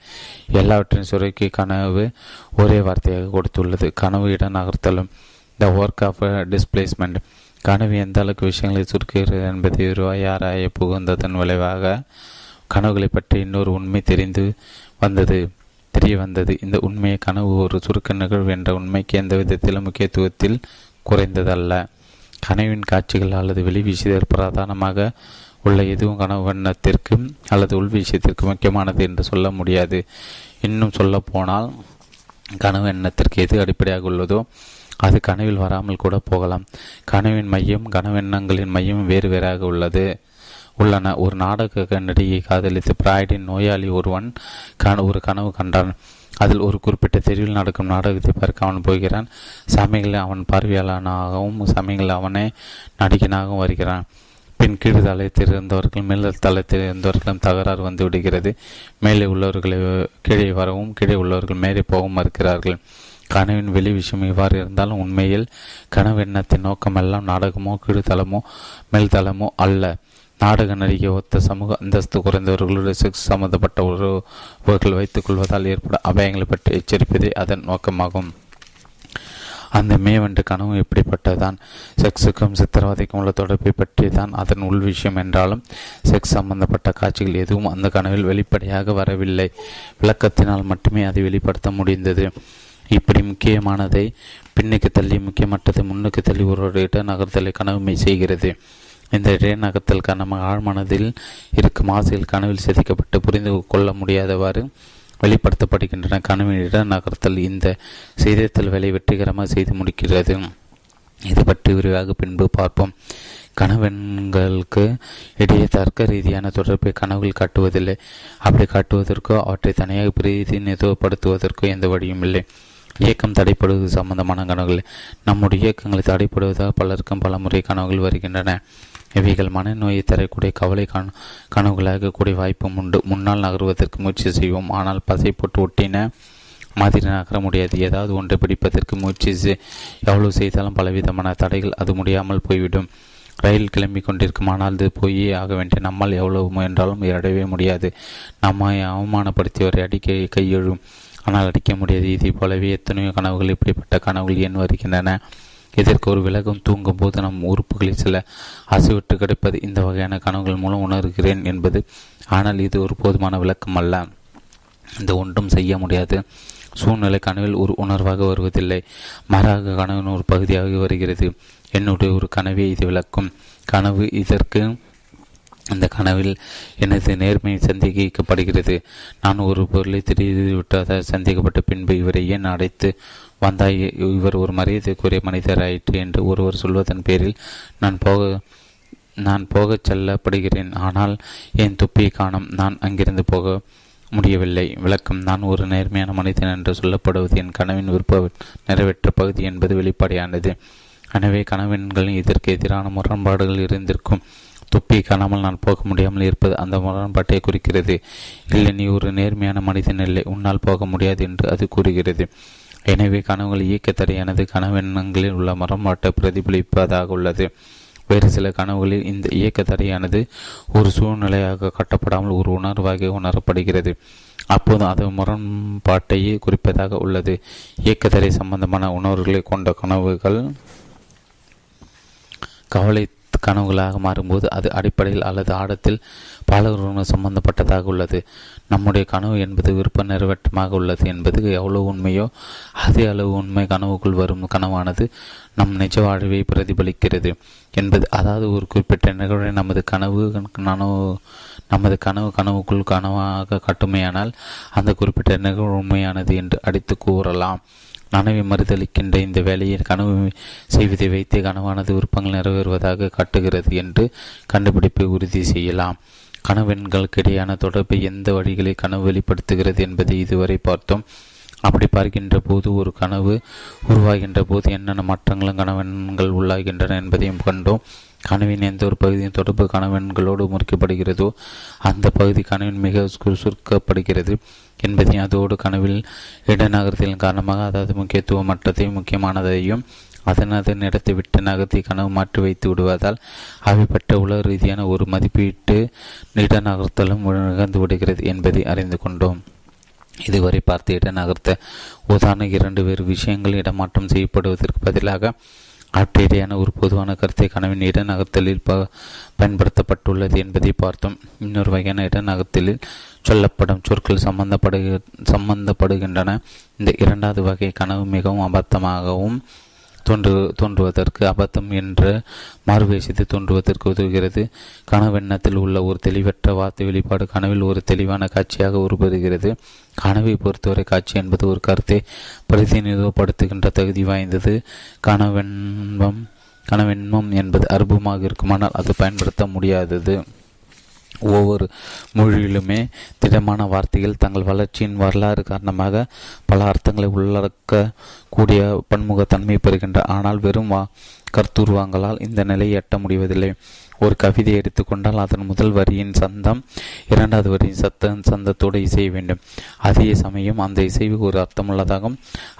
எல்லாவற்றின் சுரைக்கு கனவு ஒரே வார்த்தையாக கொடுத்துள்ளது. கனவு இட நகர்த்தலும், த ஒர்க் ஆஃப் டிஸ்பிளேஸ்மெண்ட். கனவு எந்த அளவுக்கு விஷயங்களை சுருக்குகிறது என்பதை உருவாயாராய புகுந்ததன் விளைவாக கனவுகளை பற்றி இன்னொரு உண்மை தெரிய வந்தது. இந்த உண்மையை கனவு ஒரு சுருக்க நிகழ்வு என்ற உண்மைக்கு எந்த விதத்திலும் முக்கியத்துவத்தில் குறைந்ததல்ல. கனவின் காட்சிகள் அல்லது வெளி விஷயத்தில் பிரதானமாக உள்ள எதுவும் கனவு வண்ணத்திற்கு அல்லது உள் விஷயத்திற்கு முக்கியமானது என்று சொல்ல முடியாது. இன்னும் சொல்ல போனால் கனவு எண்ணத்திற்கு எது அடிப்படையாக உள்ளதோ அது கனவில் வராமல் கூட போகலாம். கனவின் மையம், கனவெண்ணங்களின் மையம் வேறு வேறாக உள்ளன. ஒரு நாடக நடிகையை காதலித்து ஃபிராய்டின் நோயாளி ஒருவன் ஒரு கனவு கண்டான். அதில் ஒரு குறிப்பிட்ட தெருவில் நடக்கும் நாடகத்தை பார்க்க அவன் போகிறான். சமயங்களில் அவன் பார்வையாளனாகவும் சமயங்களில் அவனே நடிகனாகவும் வருகிறான். பின் கீழ் தளத்தில் இருந்தவர்கள் மேல் தளத்தில் இருந்தவர்களும் தகராறு வந்து விடுகிறது. மேலே உள்ளவர்களை கீழே வரவும் கீழே உள்ளவர்கள் மேலே போகவும் மறுக்கிறார்கள். கனவின் வெளி விஷயம் இவ்வாறு இருந்தாலும் உண்மையில் கனவு எண்ணத்தின் நோக்கமெல்லாம் நாடகமோ கீழ்தளமோ மேல்தளமோ அல்ல. நாடக நடிகை ஒத்த சமூக அந்தஸ்து குறைந்தவர்களோடு செக்ஸ் சம்பந்தப்பட்ட உறவுகள் வைத்துக் கொள்வதால் ஏற்பட அபாயங்களை பற்றி எச்சரிப்பதே அதன் நோக்கமாகும். அந்த மேவென்று கனவு எப்படிப்பட்டதான்? செக்ஸுக்கும் சித்திரவதைக்கும் உள்ள தொடர்பை பற்றி தான் அதன் உள் விஷயம் என்றாலும் செக்ஸ் சம்பந்தப்பட்ட காட்சிகள் எதுவும் அந்த கனவில் வெளிப்படையாக வரவில்லை. விளக்கத்தினால் மட்டுமே அதை வெளிப்படுத்த முடிந்தது. இப்படி முக்கியமானதை பின்னுக்கு தள்ளி, முக்கியமற்றதை முன்னுக்கு தள்ளி ஒரு இட நகர்த்தலை கனவுமை செய்கிறது. இந்த இடைநகத்தல் காரணமாக ஆழ்மனதில் இருக்கும் ஆசைகள் கனவில் செதுக்கப்பட்டு புரிந்து கொள்ள முடியாதவாறு வெளிப்படுத்தப்படுகின்றன. கனவின் இட நகர்த்தல் இந்த செய்தல் வேலை வெற்றிகரமாக செய்து முடிக்கிறது. இது பற்றி விரிவாக பின்பு பார்ப்போம். கனவெண்களுக்கு இடையே தர்க்க ரீதியான தொடர்பை கனவுகள் காட்டுவதில்லை. அப்படி காட்டுவதற்கோ அவற்றை தனியாக பிரதிநிதித்துவப்படுத்துவதற்கோ எந்த வழியும் இல்லை. இயக்கம் தடைப்படுவது சம்பந்தமான கனவுகள். நம்முடைய இயக்கங்களை தடைப்படுவதால் பலருக்கும் பல முறை கனவுகள் வருகின்றன. இவைகள் மனநோயை தரக்கூடிய கவலை கனவுகளாக கூடிய வாய்ப்பும் உண்டு. முன்னால் நகர்வதற்கு முயற்சி செய்வோம், ஆனால் பசை போட்டு ஒட்டின மாதிரி நகர முடியாது. ஏதாவது ஒன்றை பிடிப்பதற்கு முயற்சி எவ்வளவு செய்தாலும் பலவிதமான தடைகள் அது முடியாமல் போய்விடும். ரயில் கிளம்பி கொண்டிருக்கும், ஆனால் அது போயே ஆக வேண்டிய நம்மால் எவ்வளவு முயன்றாலும் அடையவே முடியாது. நம்மை அவமானப்படுத்தியவரை அடிக்க கையெழும், ஆனால் அடிக்க முடியாது. இதை போலவே எத்தனையோ கனவுகள் இப்படிப்பட்ட கனவுகள் ஏன் வருகின்றன? இதற்கு ஒரு விலகம் தூங்கும் போது நம் உறுப்புகளில் சில அசைவிட்டு கிடைப்பது இந்த வகையான கனவுகள் மூலம் உணர்கிறேன் என்பது. ஆனால் இது ஒரு போதுமான விளக்கம் அல்ல. இந்த ஒன்றும் செய்ய முடியாது சூழ்நிலை கனவில் ஒரு உணர்வாக வருவதில்லை, மாறாக கனவின் ஒரு பகுதியாக வருகிறது. என்னுடைய ஒரு கனவே இது விளக்கும் கனவு. இதற்கு இந்த கனவில் எனது நேர்மை சந்தேகிக்கப்படுகிறது. நான் ஒரு பொருளை தெரிவிவிட்டதாக சந்தேகப்பட்ட பின்பு இவரை ஏன் அடைத்து வந்தாய், இவர் ஒரு மரியாதைக்குரிய மனிதர் ஆயிற்று என்று ஒருவர் சொல்வதன் பேரில் நான் போகச் செல்லப்படுகிறேன். ஆனால் என் தொப்பியை காணோம், நான் அங்கிருந்து போக முடியவில்லை. விளக்கம்: நான் ஒரு நேர்மையான மனிதன் என்று சொல்லப்படுவது என் கனவின் விருப்ப நிறைவேற்ற பகுதி என்பது வெளிப்படையானது. எனவே கனவெண்களின் இதற்கு எதிரான முரண்பாடுகள் இருந்திருக்கும். தொப்பியை காணாமல் நான் போக முடியாமல் இருப்பது அந்த முரண்பாட்டை குறிக்கிறது. இல்லை, நீ ஒரு நேர்மையான மனிதன் இல்லை, உன்னால் போக முடியாது என்று அது கூறுகிறது. எனவே கனவுகள் இயக்கத்தடையானது கனவெண்ணங்களில் உள்ள முரண்பாட்டை பிரதிபலிப்பதாக உள்ளது. வேறு சில கனவுகளில் இந்த இயக்கத்தடையானது ஒரு சூழ்நிலையாக கட்டப்படாமல் ஒரு உணர்வாக உணரப்படுகிறது. அப்போது அது முரண்பாட்டையே குறிப்பதாக உள்ளது. இயக்கத்தடை சம்பந்தமான உணர்வுகளை கொண்ட கனவுகள் கவலை கனவுகளாக மாறும்போது அது அடிப்படையில் அல்லது ஆடத்தில் பல உணர்வு சம்பந்தப்பட்டதாக உள்ளது. நம்முடைய கனவு என்பது விருப்ப நிறைவேற்றமாக உள்ளது என்பது எவ்வளவு உண்மையோ அதே அளவு உண்மை கனவுக்குள் வரும் கனவானது நம் நிஜ வாழ்வை பிரதிபலிக்கிறது என்பது. அதாவது, ஒரு குறிப்பிட்ட நிகழ்வை நமது கனவு கனவுக்குள் கனவாக கட்டுமையானால் அந்த குறிப்பிட்ட நிகழ்வு உண்மையானது என்று அடித்து கூறலாம். கனவை மறுதளிக்கின்ற இந்த வேலையை கனவு செய்வதை வைத்து கனவானது விருப்பங்கள் நிறைவேறுவதாக காட்டுகிறது என்று கண்டுபிடிப்பை உறுதி செய்யலாம். கனவெண்களுக்கு இடையான தொடர்பை எந்த வழிகளை கனவு வெளிப்படுத்துகிறது என்பதை இதுவரை பார்த்தோம். அப்படி பார்க்கின்ற போது ஒரு கனவு உருவாகின்ற போது என்னென்ன மாற்றங்களும் கனவெண்கள் உள்ளாகின்றன என்பதையும் கண்டோம். கனவின் எந்த ஒரு பகுதியின் தொடர்பு கனவெண்களோடு முறிக்கப்படுகிறதோ அந்த பகுதி கனவின் மிக சுருக்கப்படுகிறது என்பதையும், அதோடு கனவில் இடநகரத்தின் காரணமாக அதாவது முக்கியத்துவமற்றதையும் முக்கியமானதையும் அதனது நடத்தை விட்டு நகர்த்தி கனவு மாற்றி வைத்து விடுவதால் அவை பற்ற உலக ரீதியான ஒரு மதிப்பீட்டு இடநகர்த்தலும் நிகழ்ந்து விடுகிறது என்பதை அறிந்து கொண்டோம். இதுவரை பார்த்து இடநகர்த்த உதாரண இரண்டு வேறு விஷயங்கள் இடமாற்றம் செய்யப்படுவதற்கு பதிலாக ஆற்றிடையான ஒரு பொதுவான கருத்தை கனவின் இடநகர்த்தலில் பயன்படுத்தப்பட்டுள்ளது என்பதை பார்த்தோம். இன்னொரு வகையான இடநகர்த்தலில் சொல்லப்படும் சொற்கள் சம்பந்தப்படுகின்றன. இந்த இரண்டாவது வகை கனவு மிகவும் அபத்தமாகவும் தோன்றுவதற்கு அபத்தம் என்ற மாறுவேஷத்தை தோன்றுவதற்கு உதவுகிறது. கனவெண்ணத்தில் உள்ள ஒரு தெளிவற்ற வார்த்தை வெளிப்பாடு கனவில் ஒரு தெளிவான காட்சியாக உருபெறுகிறது. கனவை பொறுத்தவரை காட்சி என்பது ஒரு கருத்தை பிரதிநிதிப்படுத்துகின்ற தகுதி வாய்ந்தது. கனவெண்மம் என்பது அற்புதமாக இருக்குமானால் அது பயன்படுத்த முடியாதது. ஒவ்வொரு மொழியிலுமே திடமான வார்த்தைகள் தங்கள் வளர்ச்சியின் வரலாறு காரணமாக பல அர்த்தங்களை உள்ளடக்கக்கூடிய பன்முகத்தன்மை பெறுகின்ற, ஆனால் வெறும் கருத்துருவாங்களால் இந்த நிலையை எட்ட முடிவதில்லை. ஒரு கவிதை எடுத்துக்கொண்டால் அதன் முதல் வரியின் சந்தம் இரண்டாவது வரியின் சந்தத்தோடு இசைய வேண்டும். அதே சமயம் அந்த இசைவு ஒரு அர்த்தமுள்ளதாகவும்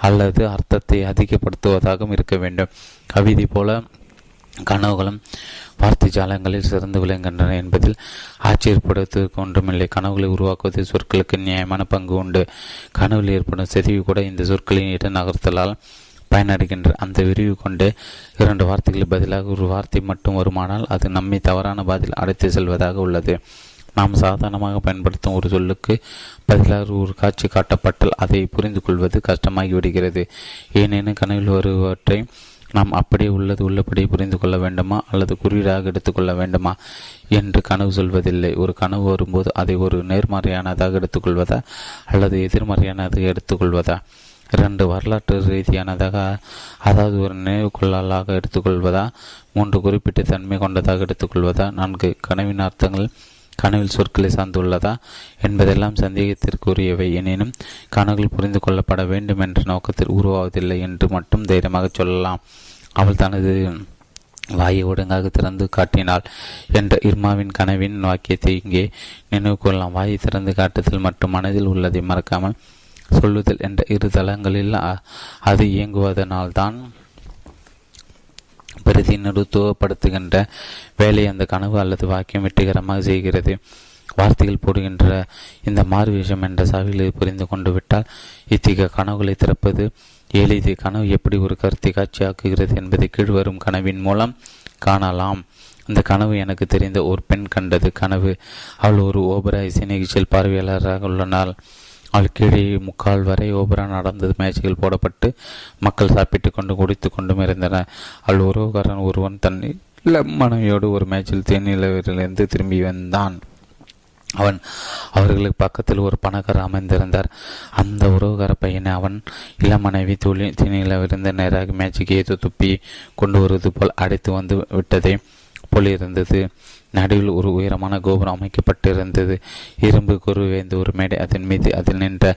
அல்லது அர்த்தத்தை அதிகப்படுத்துவதாகவும் இருக்க வேண்டும். கவிதை போல கனவுகளும் வார்த்தை ஜாலங்களில் சிறந்து விளங்குகின்றன என்பதில் ஆச்சரியப்படுவதற்கு ஒன்றுமில்லை. கனவுகளை உருவாக்குவதில் சொற்களுக்கு நியாயமான பங்கு உண்டு. கனவில் ஏற்படும் செறிவு கூட இந்த சொற்களின் இட நகர்த்தலால் பயனடைகின்ற அந்த விரிவு கொண்டு இரண்டு வார்த்தைகளுக்கு பதிலாக ஒரு வார்த்தை மட்டும் வருமானால் அது நம்மை தவறான பாதையில் அடைத்து செல்வதாக உள்ளது. நாம் சாதாரணமாக பயன்படுத்தும் ஒரு சொல்லுக்கு பதிலாக ஒரு காட்சி காட்டப்பட்டால் அதை புரிந்து கொள்வது கஷ்டமாகிவிடுகிறது. ஏனெனும் கனவில் வருவற்றை நாம் அப்படியே உள்ளபடியே புரிந்து கொள்ள வேண்டுமா அல்லது குறியீடாக எடுத்துக்கொள்ள வேண்டுமா என்று கனவு சொல்வதில்லை. ஒரு கனவு வரும்போது அதை ஒரு நேர்மறையானதாக எடுத்துக்கொள்வதா அல்லது எதிர்மறையானதாக எடுத்துக்கொள்வதா, இரண்டு வரலாற்று ரீதியானதாக அதாவது ஒரு நினைவு கொள்ளலாக எடுத்துக்கொள்வதா, மூன்று குறிப்பிட்ட தன்மை கொண்டதாக எடுத்துக்கொள்வதா, நான்கு கனவின் அர்த்தங்கள் கனவில் சொற்களை சார்ந்துள்ளதா என்பதெல்லாம் சந்தேகத்திற்குரியவை. எனினும் கனவுகள் புரிந்து கொள்ளப்பட வேண்டும் என்ற நோக்கத்தில் உருவாவதில்லை என்று மட்டும் தைரியமாக சொல்லலாம். அவள் தனது வாயை ஒடுங்காக திறந்து காட்டினாள் என்ற இர்மாவின் கனவின் வாக்கியத்தை இங்கே நினைவு கொள்ளலாம். வாயை திறந்து காட்டுதல் மற்றும் மனதில் உள்ளதை மறக்காமல் சொல்லுதல் என்ற இரு தளங்களில் அது இயங்குவதனால்தான் பிரதிநிதித்துவப்படுத்துகின்ற வேலை அந்த கனவு அல்லது வாக்கியம் வெற்றிகரமாக செய்கிறது. வார்த்தைகள் போடுகின்ற இந்த மாறுவேஷம் என்ற சாவிகளை புரிந்து கொண்டு விட்டால் இத்தகைய கனவுகளை திறப்பது எளிது. கனவு எப்படி ஒரு கருத்தை காட்சியாக்குகிறது என்பதை கீழ்வரும் கனவின் மூலம் காணலாம். இந்த கனவு எனக்கு தெரிந்த ஒரு பெண் கண்டது கனவு. அவள் ஒரு ஓபரா இசை நிகழ்ச்சியில் பார்வையாளராக உள்ளனாள். அவள் கீழே முக்கால் வரை ஓபரா நடந்தது. மேட்சுகள் போடப்பட்டு மக்கள் சாப்பிட்டு கொண்டு குடித்து கொண்டும் இருந்தனர். அவள் உறவுக்காரன் ஒருவன் தன் மனைவியோடு ஒரு மேட்சில் தேனிலவரிலிருந்து திரும்பி வந்தான். அவன் அவர்களுக்கு பக்கத்தில் ஒரு பணக்காரர் அமைந்திருந்தார். அந்த உறவுக்கார பையனை அவன் இளம் மனைவி தேனிலவிருந்து நேராக மேட்சுக்கு ஏதோ துப்பி கொண்டு வருவது போல் அடைத்து வந்து விட்டதை போலிருந்தது. நடுவில் ஒரு உயரமான கோபுரம் அமைக்கப்பட்டிருந்தது. இரும்பு குருவேந்த ஒரு மேடை, அதன் மீது அதில் நின்ற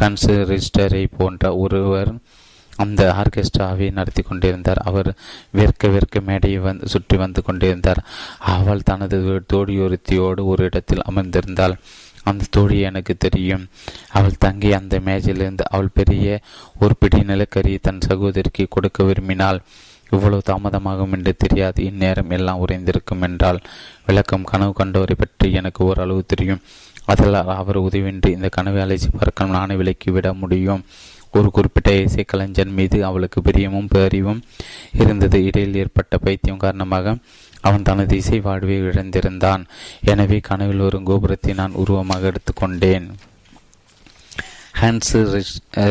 ஹன்ஸ் ரிஸ்டரை போன்ற ஒருவர் அந்த ஆர்கெஸ்ட்ராவை நடத்தி கொண்டிருந்தார். அவர் வேர்க்க மேடையை சுற்றி வந்து கொண்டிருந்தார். அவள் தனது தோழியொருத்தியோடு ஒரு இடத்தில் அமர்ந்திருந்தாள். அந்த தோழி எனக்கு தெரியும். அவள் தங்கி அந்த மேஜிலிருந்து அவள் பெரிய ஒரு பிடி நிலக்கரியை தன் சகோதரிக்கு கொடுக்க விரும்பினாள். இவ்வளவு தாமதமாகும் என்று தெரியாது. இந்நேரம் எல்லாம் உறைந்திருக்கும் என்றால் விளக்கம். கனவு கண்டவரை பற்றி எனக்கு ஓரளவு தெரியும். அதனால் அவர் உதவின்றி இந்த கனவை அழைச்சி பார்க்க நானே விலக்கிவிட முடியும். ஒரு குறிப்பிட்ட இசைக்கலைஞன் மீது அவளுக்கு பிரியமும் பெரியவும் இருந்தது. இடையில் ஏற்பட்ட பைத்தியம் காரணமாக அவன் தனது இசை வாழ்வை இழந்திருந்தான். எனவே கனவில் வரும் கோபுரத்தை நான் உருவமாக எடுத்துக்கொண்டேன். ஹேன்ஸ்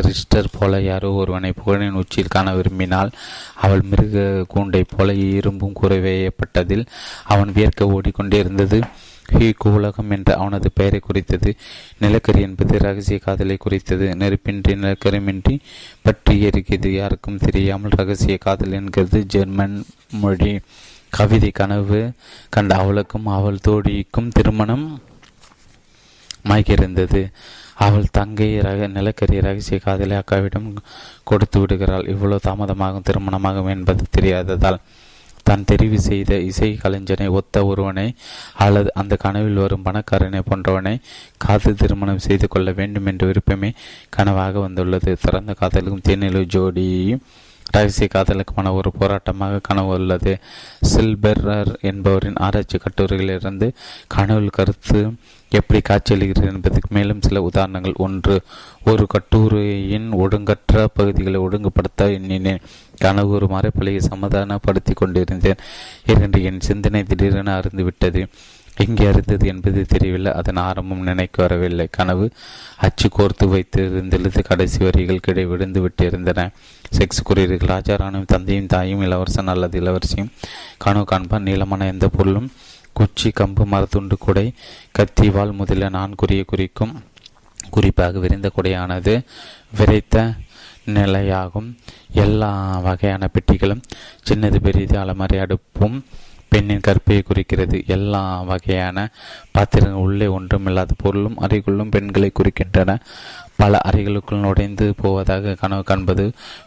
ரிஸ்டர் போல யாரோ ஒருவனை புகழின் உச்சியில் காண விரும்பினால் அவள் மிருக கூண்டை போல இரும்பும் குறைவேயப்பட்டதில் அவன் வியர்க்க ஓடிக்கொண்டே இருந்தது. ஹீகோ உலகம் என்ற அவனது பெயரை குறித்தது. நிலக்கரி என்பது ரகசிய காதலை குறித்தது. நெருப்பின்றி நிலக்கரிமின்றி பற்றி எரிக்கிறது. யாருக்கும் தெரியாமல் ரகசிய காதல் என்கிறது ஜெர்மன் மொழி. கவிதை கனவு கண்ட அவளுக்கும் அவள் தோழிக்கும் திருமணம் மாய்க்கிருந்தது. அவள் தங்கை நிலக்கரி ரகசிய காதலை அக்காவிடம் கொடுத்து விடுகிறாள். இவ்வளவு தாமதமாகும் திருமணமாகும் என்பது தெரியாததால் தான் தெரிவு செய்த இசை கலைஞனை ஒத்த ஒருவனை அல்லது அந்த கனவில் வரும் பணக்காரனை போன்றவனை காது திருமணம் செய்து கொள்ள வேண்டும் என்ற விருப்பமே கனவாக வந்துள்ளது. திறந்த காதலுக்கும் தேனிலை ஜோடி ரகசிய காதலுக்குமான ஒரு போராட்டமாக கனவு உள்ளது. சில்பெரர் என்பவரின் ஆராய்ச்சி கட்டுரைகளிலிருந்து கனவுள் கருத்து எப்படி காட்சியளிக்கிறது என்பதற்கு மேலும் சில உதாரணங்கள். ஒன்று, ஒரு கட்டுரையின் ஒழுங்கற்ற பகுதிகளை ஒழுங்குபடுத்த எண்ணினேன். கனவு ஒரு மறைப்பலையை சமாதானப்படுத்தி கொண்டிருந்தேன். இரண்டு, என் சிந்தனை திடீரென அருந்துவிட்டது. எங்கே அறிந்தது என்பது தெரியவில்லை. அதன் ஆரம்பம் நினைக்க வரவில்லை. கனவு அச்சு கோர்த்து வைத்திருந்தது. கடைசி வரிகள் கிடை விழுந்து விட்டிருந்தன. செக்ஸ் குறியீர்கள். ராஜாராணியும் தந்தையும் தாயும் இளவரசன் அல்லது இளவரசியும் கனவு காண்பான். நீளமான எந்த பொருளும் குச்சி, கம்பு, மரத்துண்டு, கொடை, கத்திவால் முதலில் நான் குறிய குறிக்கும். குறிப்பாக விரிந்த கொடையானது விரைத்த நிலையாகும். எல்லா வகையான பெட்டிகளும் சின்னது பெரியது அலமறை அடுப்பும் பெண்ணின் கற்பையை குறிக்கிறது. எல்லா வகையான பாத்திரங்கள் உள்ளே ஒன்றுமில்லாத பொருளும் அறைகளும் பெண்களை குறிக்கின்றன. பல அறைகளுக்குள் நுழைந்து போவதாக கனவு காண்பது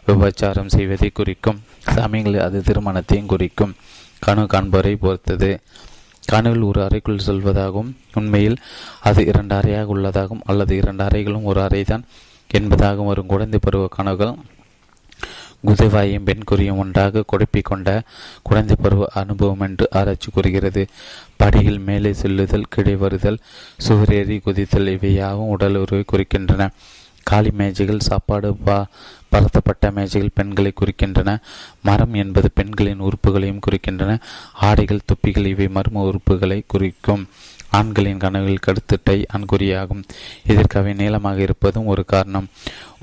விபச்சாரம் செய்வதை குறிக்கும். சமயங்களில் அது திருமணத்தையும் குறிக்கும். கனவு காண்பவரை பொறுத்தது. கனவில் ஒரு அறைக்குள் சொல்வதாகவும் உண்மையில் அது இரண்டு அறையாக உள்ளதாகவும் அல்லது இரண்டு அறைகளும் ஒரு அறைதான் என்பதாகவும் வரும். குழந்தை பருவ கனவுகள் குதிவாயும் பெண் குறியும் ஒன்றாக குழப்பிக் கொண்ட குழந்தை பருவ அனுபவம் என்று ஆராய்ச்சி கூறுகிறது. படியில் மேலே செல்லுதல், கிடை வருதல், சுவரேறி குதித்தல் இவையாவும் உடல் உறவை குறிக்கின்றன. காலி மேஜைகள், சாப்பாடு பரத்தப்பட்ட மேஜைகள் பெண்களை குறிக்கின்றன. மரம் என்பது பெண்களின் உறுப்புகளையும் குறிக்கின்றன. ஆடைகள், தொப்பிகள் இவை மர்ம உறுப்புகளை குறிக்கும். ஆண்களின் கனவுகள் கடுத்துட்டை அன்குறியாகும். இதற்கவை நீளமாக இருப்பதும் ஒரு காரணம்.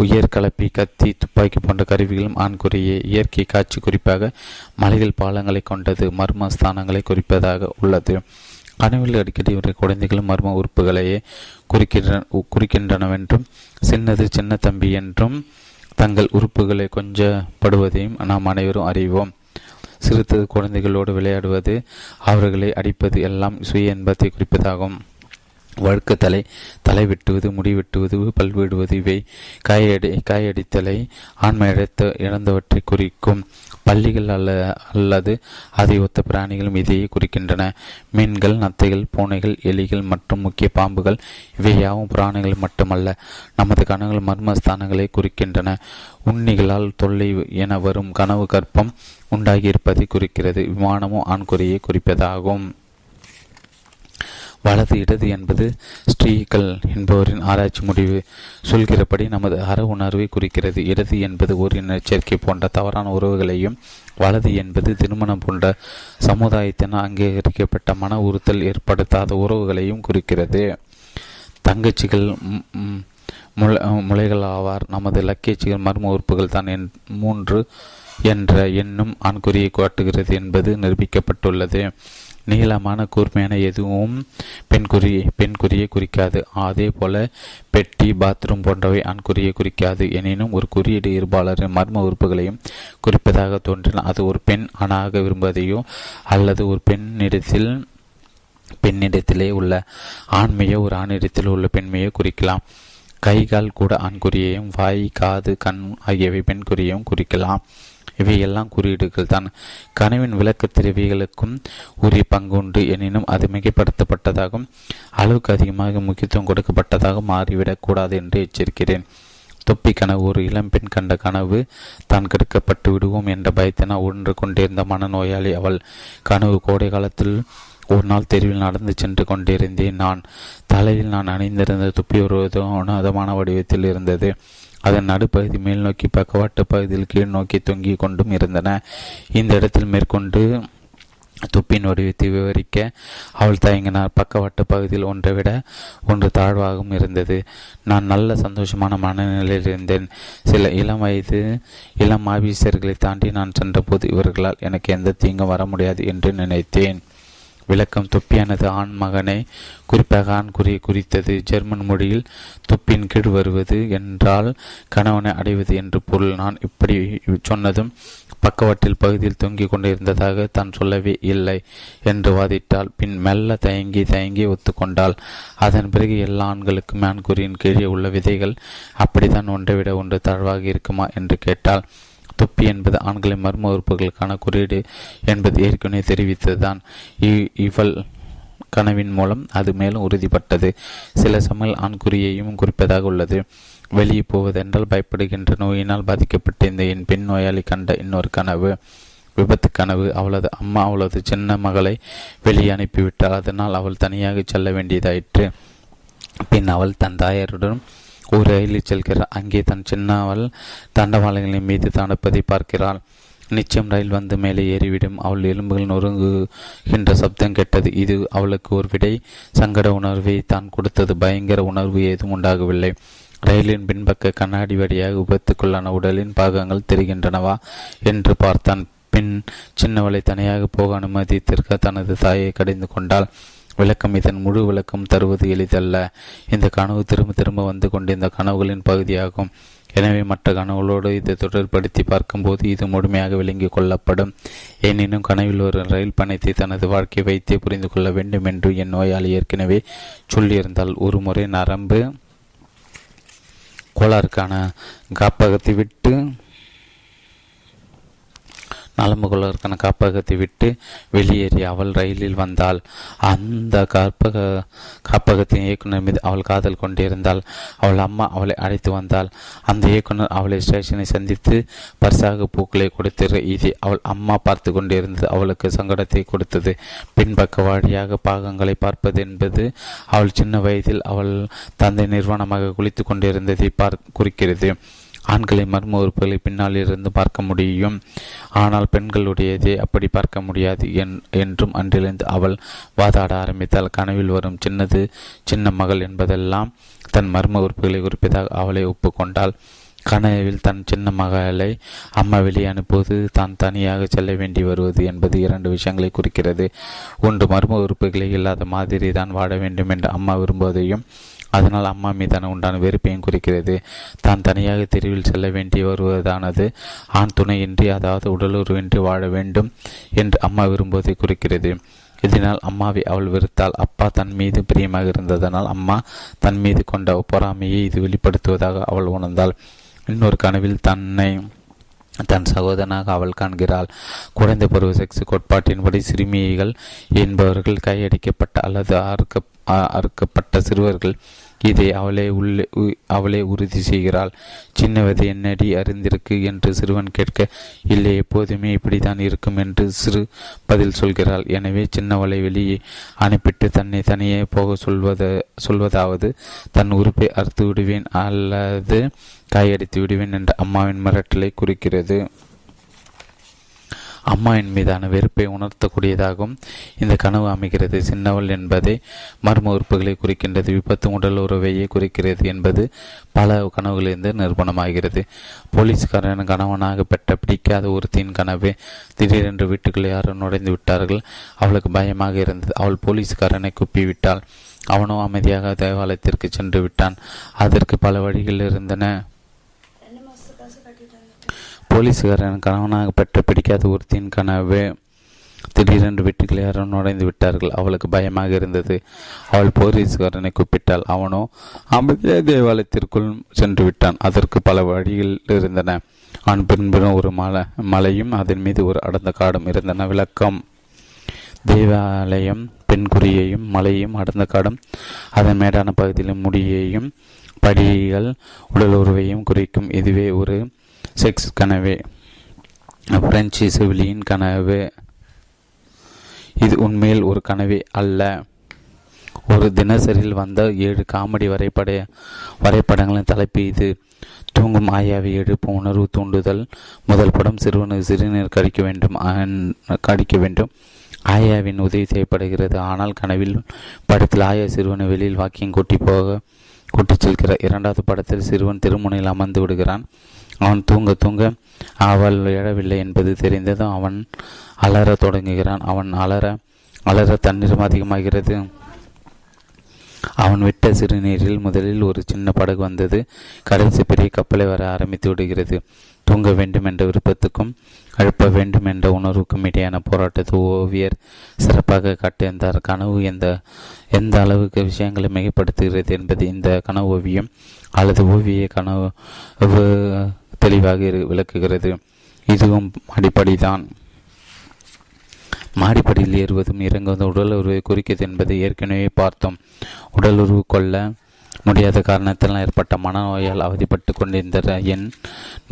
உயர் கலப்பி, கத்தி, துப்பாக்கி போன்ற கருவிகளும் ஆண்குறியே. இயற்கை காட்சி குறிப்பாக மலைகள் பாலங்களை கொண்டது. மர்ம ஸ்தானங்களை குறிப்பதாக உள்ளது. கனவில் அடிக்கடி குழந்தைகளும் மர்ம உறுப்புகளையே குறிக்கின்றனவென்றும் சின்னது சின்ன தம்பி என்றும் தங்கள் உறுப்புகளை கொஞ்சப்படுவதையும் நாம் அனைவரும் அறிவோம். சிறுத்து குழந்தைகளோடு விளையாடுவது, அவர்களை அடிப்பது எல்லாம் சுய இன்பத்தை குறிப்பதாகும். வழுக்கு தலை, தலை வெட்டுவது, முடி வெட்டுவது, பல்விடுவது இவை காயடித்தலை ஆண்மை இழந்தவற்றை குறிக்கும். பள்ளிகள் அல்லது அதை ஒத்த பிராணிகளும் இதையே குறிக்கின்றன. மீன்கள், நத்தைகள், பூனைகள், எலிகள் மற்றும் முக்கிய பாம்புகள் இவையாவும் பிராணிகள் மட்டுமல்ல, நமது கனவுகள் மர்மஸ்தானங்களை குறிக்கின்றன. உண்ணிகளால் தொல்லை என வரும் கனவு கற்பம் உண்டாகியிருப்பதை குறிக்கிறது. விமானமும் ஆண்குறியை குறிப்பதாகும். வலது இடது என்பது ஸ்ரீகல் என்பவரின் ஆராய்ச்சி முடிவு சொல்கிறபடி நமது அற உணர்வை குறிக்கிறது. இடது என்பது ஒரு இனச்சேர்க்கை போன்ற தவறான உறவுகளையும், வலது என்பது திருமணம் போன்ற சமுதாயத்தினால் அங்கீகரிக்கப்பட்ட மன உறுத்தல் ஏற்படுத்தாத உறவுகளையும் குறிக்கிறது. தங்கச்சிகள் முளைகள் ஆவார். நமது லக்கேச்சிகள் மர்ம உறுப்புகள் தான் மூன்று என்ற எண்ணும் ஆண்குறியை காட்டுகிறது என்பது நிரூபிக்கப்பட்டுள்ளது. நீளமான கூர்மையான எதுவும் பெண்குறியை குறிக்காது. அதே போல பெட்டி, பாத்ரூம் போன்றவை ஆண்குறியை குறிக்காது. எனினும் ஒரு குறியீடு இருபாளரின் மர்ம உறுப்புகளையும் குறிப்பதாக தோன்றினால் அது ஒரு பெண் ஆணாக விரும்புவதையோ அல்லது ஒரு பெண்ணிடத்திலே உள்ள ஆண்மையோ ஒரு ஆணிடத்தில் உள்ள பெண்மையோ குறிக்கலாம். கைகால் கூட ஆண்குறியையும், வாய், காது, கண் ஆகியவை பெண்குறியையும் குறிக்கலாம். இவையெல்லாம் குறியீடுகள் தான். கனவின் விளக்க திரவியங்களுக்கும் உரிய பங்கு உண்டு. எனினும் அது மிகைப்படுத்தப்பட்டதாகவும் அளவுக்கு அதிகமாக முக்கியத்துவம் கொடுக்கப்பட்டதாக மாறிவிடக்கூடாது என்று எச்சரிக்கிறேன். தொப்பி கனவு. ஒரு இளம்பெண் கண்ட கனவு தான் கெடுக்கப்பட்டு விடுவோம் என்ற பயத்தினால் ஒன்று கொண்டிருந்த மனநோயாளி அவள். கனவு. கோடை காலத்தில் ஒரு நாள் தெருவில் நடந்து சென்று கொண்டிருந்தேன். நான் தலையில் நான் அணிந்திருந்த தொப்பி ஒரு விதமான வடிவத்தில் இருந்தது. அதன் நடுப்பகுதி மேல் நோக்கி, பக்கவாட்டு பகுதியில் கீழ் நோக்கி தொங்கி கொண்டும் இருந்தன. இந்த இடத்தில் மேற்கொண்டு தொப்பின் வடிவத்தை விவரிக்க அவள் தயங்கினார். பக்கவாட்டு பகுதியில் ஒன்றை விட ஒன்று தாழ்வாகவும் இருந்தது. நான் நல்ல சந்தோஷமான மனநிலையில் இருந்தேன். சில இளம் ஆபீசர்களை தாண்டி நான் சென்றபோது இவர்களால் எனக்கு எந்த தீங்கும் வர முடியாது என்று நினைத்தேன். விளக்கம். தொப்பியானது ஆண் மகனை, குறிப்பாக ஆண் குறையை குறித்தது. ஜெர்மன் மொழியில் தொப்பின் கீழ் வருவது என்றால் கணவனை அடைவது என்று பொருள். நான் இப்படி சொன்னதும் பக்கவாட்டில் பகுதியில் தொங்கிக் கொண்டிருந்ததாக தான் சொல்லவே இல்லை என்று வாதிட்டாள். பின் மெல்ல தயங்கி ஒத்துக்கொண்டாள். அதன் பிறகு எல்லா ஆண்களுக்குமே ஆண்குறியின் கீழே உள்ள விதைகள் அப்படித்தான் ஒன்றை விட ஒன்று தாழ்வாக இருக்குமா என்று கேட்டாள். தொப்பி என்பது ஆண்களின் மர்ம உறுப்புகளுக்கான குறியீடு என்பது ஏற்கனவே தெரிவித்ததுதான். இவள் கனவின் மூலம் அது மேலும் உறுதிப்பட்டது. சில சமையல் ஆண்குறியையும் குறிப்பதாக உள்ளது. வெளியே போவதென்றால் பயப்படுகின்ற நோயினால் பாதிக்கப்பட்ட இந்த என் பெண் நோயாளி கண்ட இன்னொரு கனவு, விபத்து கனவு. அவளது அம்மா அவளது சின்ன மகளை வெளியே அனுப்பிவிட்டாள். அதனால் அவள் தனியாக செல்ல வேண்டியதாயிற்று. பின் அவள் தன் தாயாருடன் ஒரு ரயிலில் செல்கிறாள். அங்கே தன் சின்னவள் தண்டவாளங்களின் மீது தடுப்பதை பார்க்கிறாள். நிச்சயம் ரயில் வந்து மேலே ஏறிவிடும். அவள் எலும்புகள் நொறுங்குகின்ற சப்தம் கேட்டது. இது அவளுக்கு ஒரு விடை. சங்கட உணர்வை தான் கொடுத்தது. பயங்கர உணர்வு ஏதும் உண்டாகவில்லை. ரயிலின் பின்பக்க கண்ணாடி வழியாக விபத்துக்குள்ளான உடலின் பாகங்கள் தெரிகின்றனவா என்று பார்த்தான். பின் சின்னவளை தனியாக போக அனுமதித்திருக்க தனது தாயை கடிந்து கொண்டாள். விளக்கம். இதன் முழு விளக்கம் தருவது எளிதல்ல. இந்த கனவு திரும்ப திரும்ப வந்து கொண்டு இந்த கனவுகளின் பகுதியாகும். எனவே மற்ற கனவுகளோடு இதை தொடர்படுத்தி பார்க்கும்போது இது முழுமையாக விளங்கி கொள்ளப்படும். எனினும் கனவில் ஒரு ரயில் பயணத்தை தனது வாழ்க்கை வைத்தே புரிந்து கொள்ள வேண்டும் என்று என் நோயாளி ஏற்கனவே சொல்லியிருந்தால். ஒரு முறை நரம்பு கோளாறுக்கான காப்பகத்தை விட்டு நலம்புகளுக்கான காப்பகத்தை விட்டு வெளியேறி அவள் ரயிலில் வந்தாள். அந்த காப்பகத்தின் இயக்குனர் மீது அவள் காதல் கொண்டிருந்தாள். அவள் அம்மா அவளை அழைத்து வந்தாள். அந்த இயக்குனர் அவளை ஸ்டேஷனை சந்தித்து பரிசாக பூக்களை கொடுத்திரு. இதை அவள் அம்மா பார்த்து கொண்டிருந்தது அவளுக்கு சங்கடத்தை கொடுத்தது. பின்பக்க வழியாக பாகங்களை பார்ப்பது என்பது அவள் சின்ன வயதில் அவள் தந்தை நிர்வாணமாக குளித்து கொண்டிருந்ததை குறிக்கிறது. ஆண்களை மர்ம உறுப்புகளை பின்னால் இருந்து பார்க்க முடியும், ஆனால் பெண்களுடையதை அப்படி பார்க்க முடியாது என்றும் அன்றிலிருந்து அவள் வாதாட ஆரம்பித்தாள். கனவில் வரும் சின்ன மகள் என்பதெல்லாம் தன் மர்ம உறுப்புகளை குறிப்பதாக அவளை ஒப்புக்கொண்டாள். கனவில் தன் சின்ன மகளை அம்மா வெளியே அனுப்புவது, தான் தனியாக செல்ல வேண்டி வருவது என்பது இரண்டு விஷயங்களை குறிக்கிறது. ஒன்று, மர்ம உறுப்புகளை இல்லாத மாதிரி தான் வாட வேண்டும் என்று அம்மா விரும்புவதையும் அதனால் அம்மா மீதான உண்டான வெறுப்பையும் குறிக்கிறது. தான் தனியாக தெருவில் செல்ல வேண்டி வருவதானது ஆண் துணையின்றி, அதாவது உடலுறவின்றி வாழ வேண்டும் என்று அம்மா விரும்புவதை குறிக்கிறது. இதனால் அம்மாவை அவள் வெறுத்தாள். அப்பா தன் மீது பிரியமாக இருந்ததனால் அம்மா தன் மீது கொண்ட பொறாமையை இது வெளிப்படுத்துவதாக அவள் உணர்ந்தாள். இன்னொரு கனவில் தன்னை தன் சகோதரனாக அவள் காண்கிறாள். குறைந்த பருவ செக்ஸ் கோட்பாட்டின்படி சிறுமிகள் என்பவர்கள் கையடிக்கப்பட்ட அல்லது அறுக்கப்பட்ட சிறுவர்கள். இதை அவளே உறுதி செய்கிறாள். சின்ன வயது என்னடி அறிந்திருக்கு என்று சிறுவன் கேட்க, இல்லை எப்போதுமே இப்படித்தான் இருக்கும் என்று சிறு பதில் சொல்கிறாள். எனவே சின்னவளை வெளியே அனுப்பிட்டு தன்னை தனியே போக சொல்வதாவது தன் உறுப்பை அறுத்து விடுவேன் அல்லது காயடித்து விடுவேன் என்ற அம்மாவின் மிரட்டலை குறிக்கிறது. அம்மாவின் மீதான வெறுப்பை உணர்த்தக்கூடியதாகவும் இந்த கனவு அமைகிறது. சின்னவள் என்பதை மர்ம உறுப்புகளை குறிக்கின்றது, விபத்து உடல் உறவையை குறிக்கிறது என்பது பல கனவுகளிலிருந்து நிரூபணமாகிறது. போலீஸ்காரன் கணவனாக பெற்ற பிடிக்காத ஒருத்தின் கனவு. திடீரென்று வீட்டுக்குள்ளே யாரும் நுழைந்து விட்டார்கள். அவளுக்கு பயமாக இருந்தது. அவள் போலீஸ்காரனை கூப்பிவிட்டாள். அவனோ அமைதியாக தேவாலயத்திற்கு சென்று விட்டான். அதற்கு பல வழிகள் இருந்தன. போலீஸ்காரன் கணவனாக பெற்ற பிடிக்காத ஒருத்தின் கனவு. திடீரென்று வீட்டுக்குள்ளே யாரும் நுழைந்து விட்டார்கள். அவளுக்கு பயமாக இருந்தது. அவள் போலீஸ்காரனை கூப்பிட்டாள். அவனோ அமைதியாக தேவாலயத்திற்குள் சென்று விட்டான். அதற்கு பல வழிகள் இருந்தன. அவன் பின்புறம் ஒரு மலையும் அதன் மீது ஒரு அடர்ந்த காடும் இருந்தன. விளக்கம். தேவாலயம் பெண் குறியையும் மலையும் அடர்ந்த காடும் அதன் மேடான பகுதியில் முடியையும் படிகள் உடல் உறவையும் குறிக்கும். இதுவே ஒரு செக்ஸ் கனவு. பிரெஞ்சு செவிலியின் கனவு. இது உண்மையில் ஒரு கனவே அல்ல. ஒரு தினசரியில் வந்த 7 காமெடி வரைபடங்களின் தலைப்பு இது. தூங்கும் ஆயாவை எழுப்பும் உணர்வு தூண்டுதல் முதல் படம். சிறுவனுக்கு சிறுநீர் கடிக்க வேண்டும் ஆயாவின் உதவி செய்யப்படுகிறது. ஆனால் கனவில் படத்தில் ஆயா சிறுவனை வெளியில் வாக்கிங் கூட்டிச் செல்கிறார். இரண்டாவது படத்தில் சிறுவன் திருமுனையில் அமர்ந்து விடுகிறான். அவன் தூங்க அவள் எழவில்லை என்பது தெரிந்ததும் அவன் அலற தொடங்குகிறான். அவன் அலற வளர தண்ணீரும் அதிகமாகிறது. அவன் விட்ட சிறுநீரில் முதலில் ஒரு சின்ன படகு வந்தது. கடைசி பெரிய கப்பலை வர ஆரம்பித்து விடுகிறது. தூங்க வேண்டும் என்ற விருப்பத்துக்கும் அழுப்ப வேண்டும் என்ற உணர்வுக்கும் இடையான போராட்டத்தை ஓவியர் சிறப்பாக காட்டியிருந்தார். கனவு எந்த அளவுக்கு விஷயங்களை மிகைப்படுத்துகிறது என்பது இந்த கனவு ஓவியம் அல்லது ஓவிய கனவு தெளிவாக விளக்குகிறது. இதுவும் அடிப்படைதான். மாடிப்படியில் ஏறுவதும் இறங்குவதும் உடல் உறவை குறிக்கிறது என்பதை ஏற்கனவே பார்த்தோம். உடல் உறவு கொள்ள முடியாத காரணத்தால் ஏற்பட்ட மனநோயால் அவதிப்பட்டு கொண்டிருந்தார். என்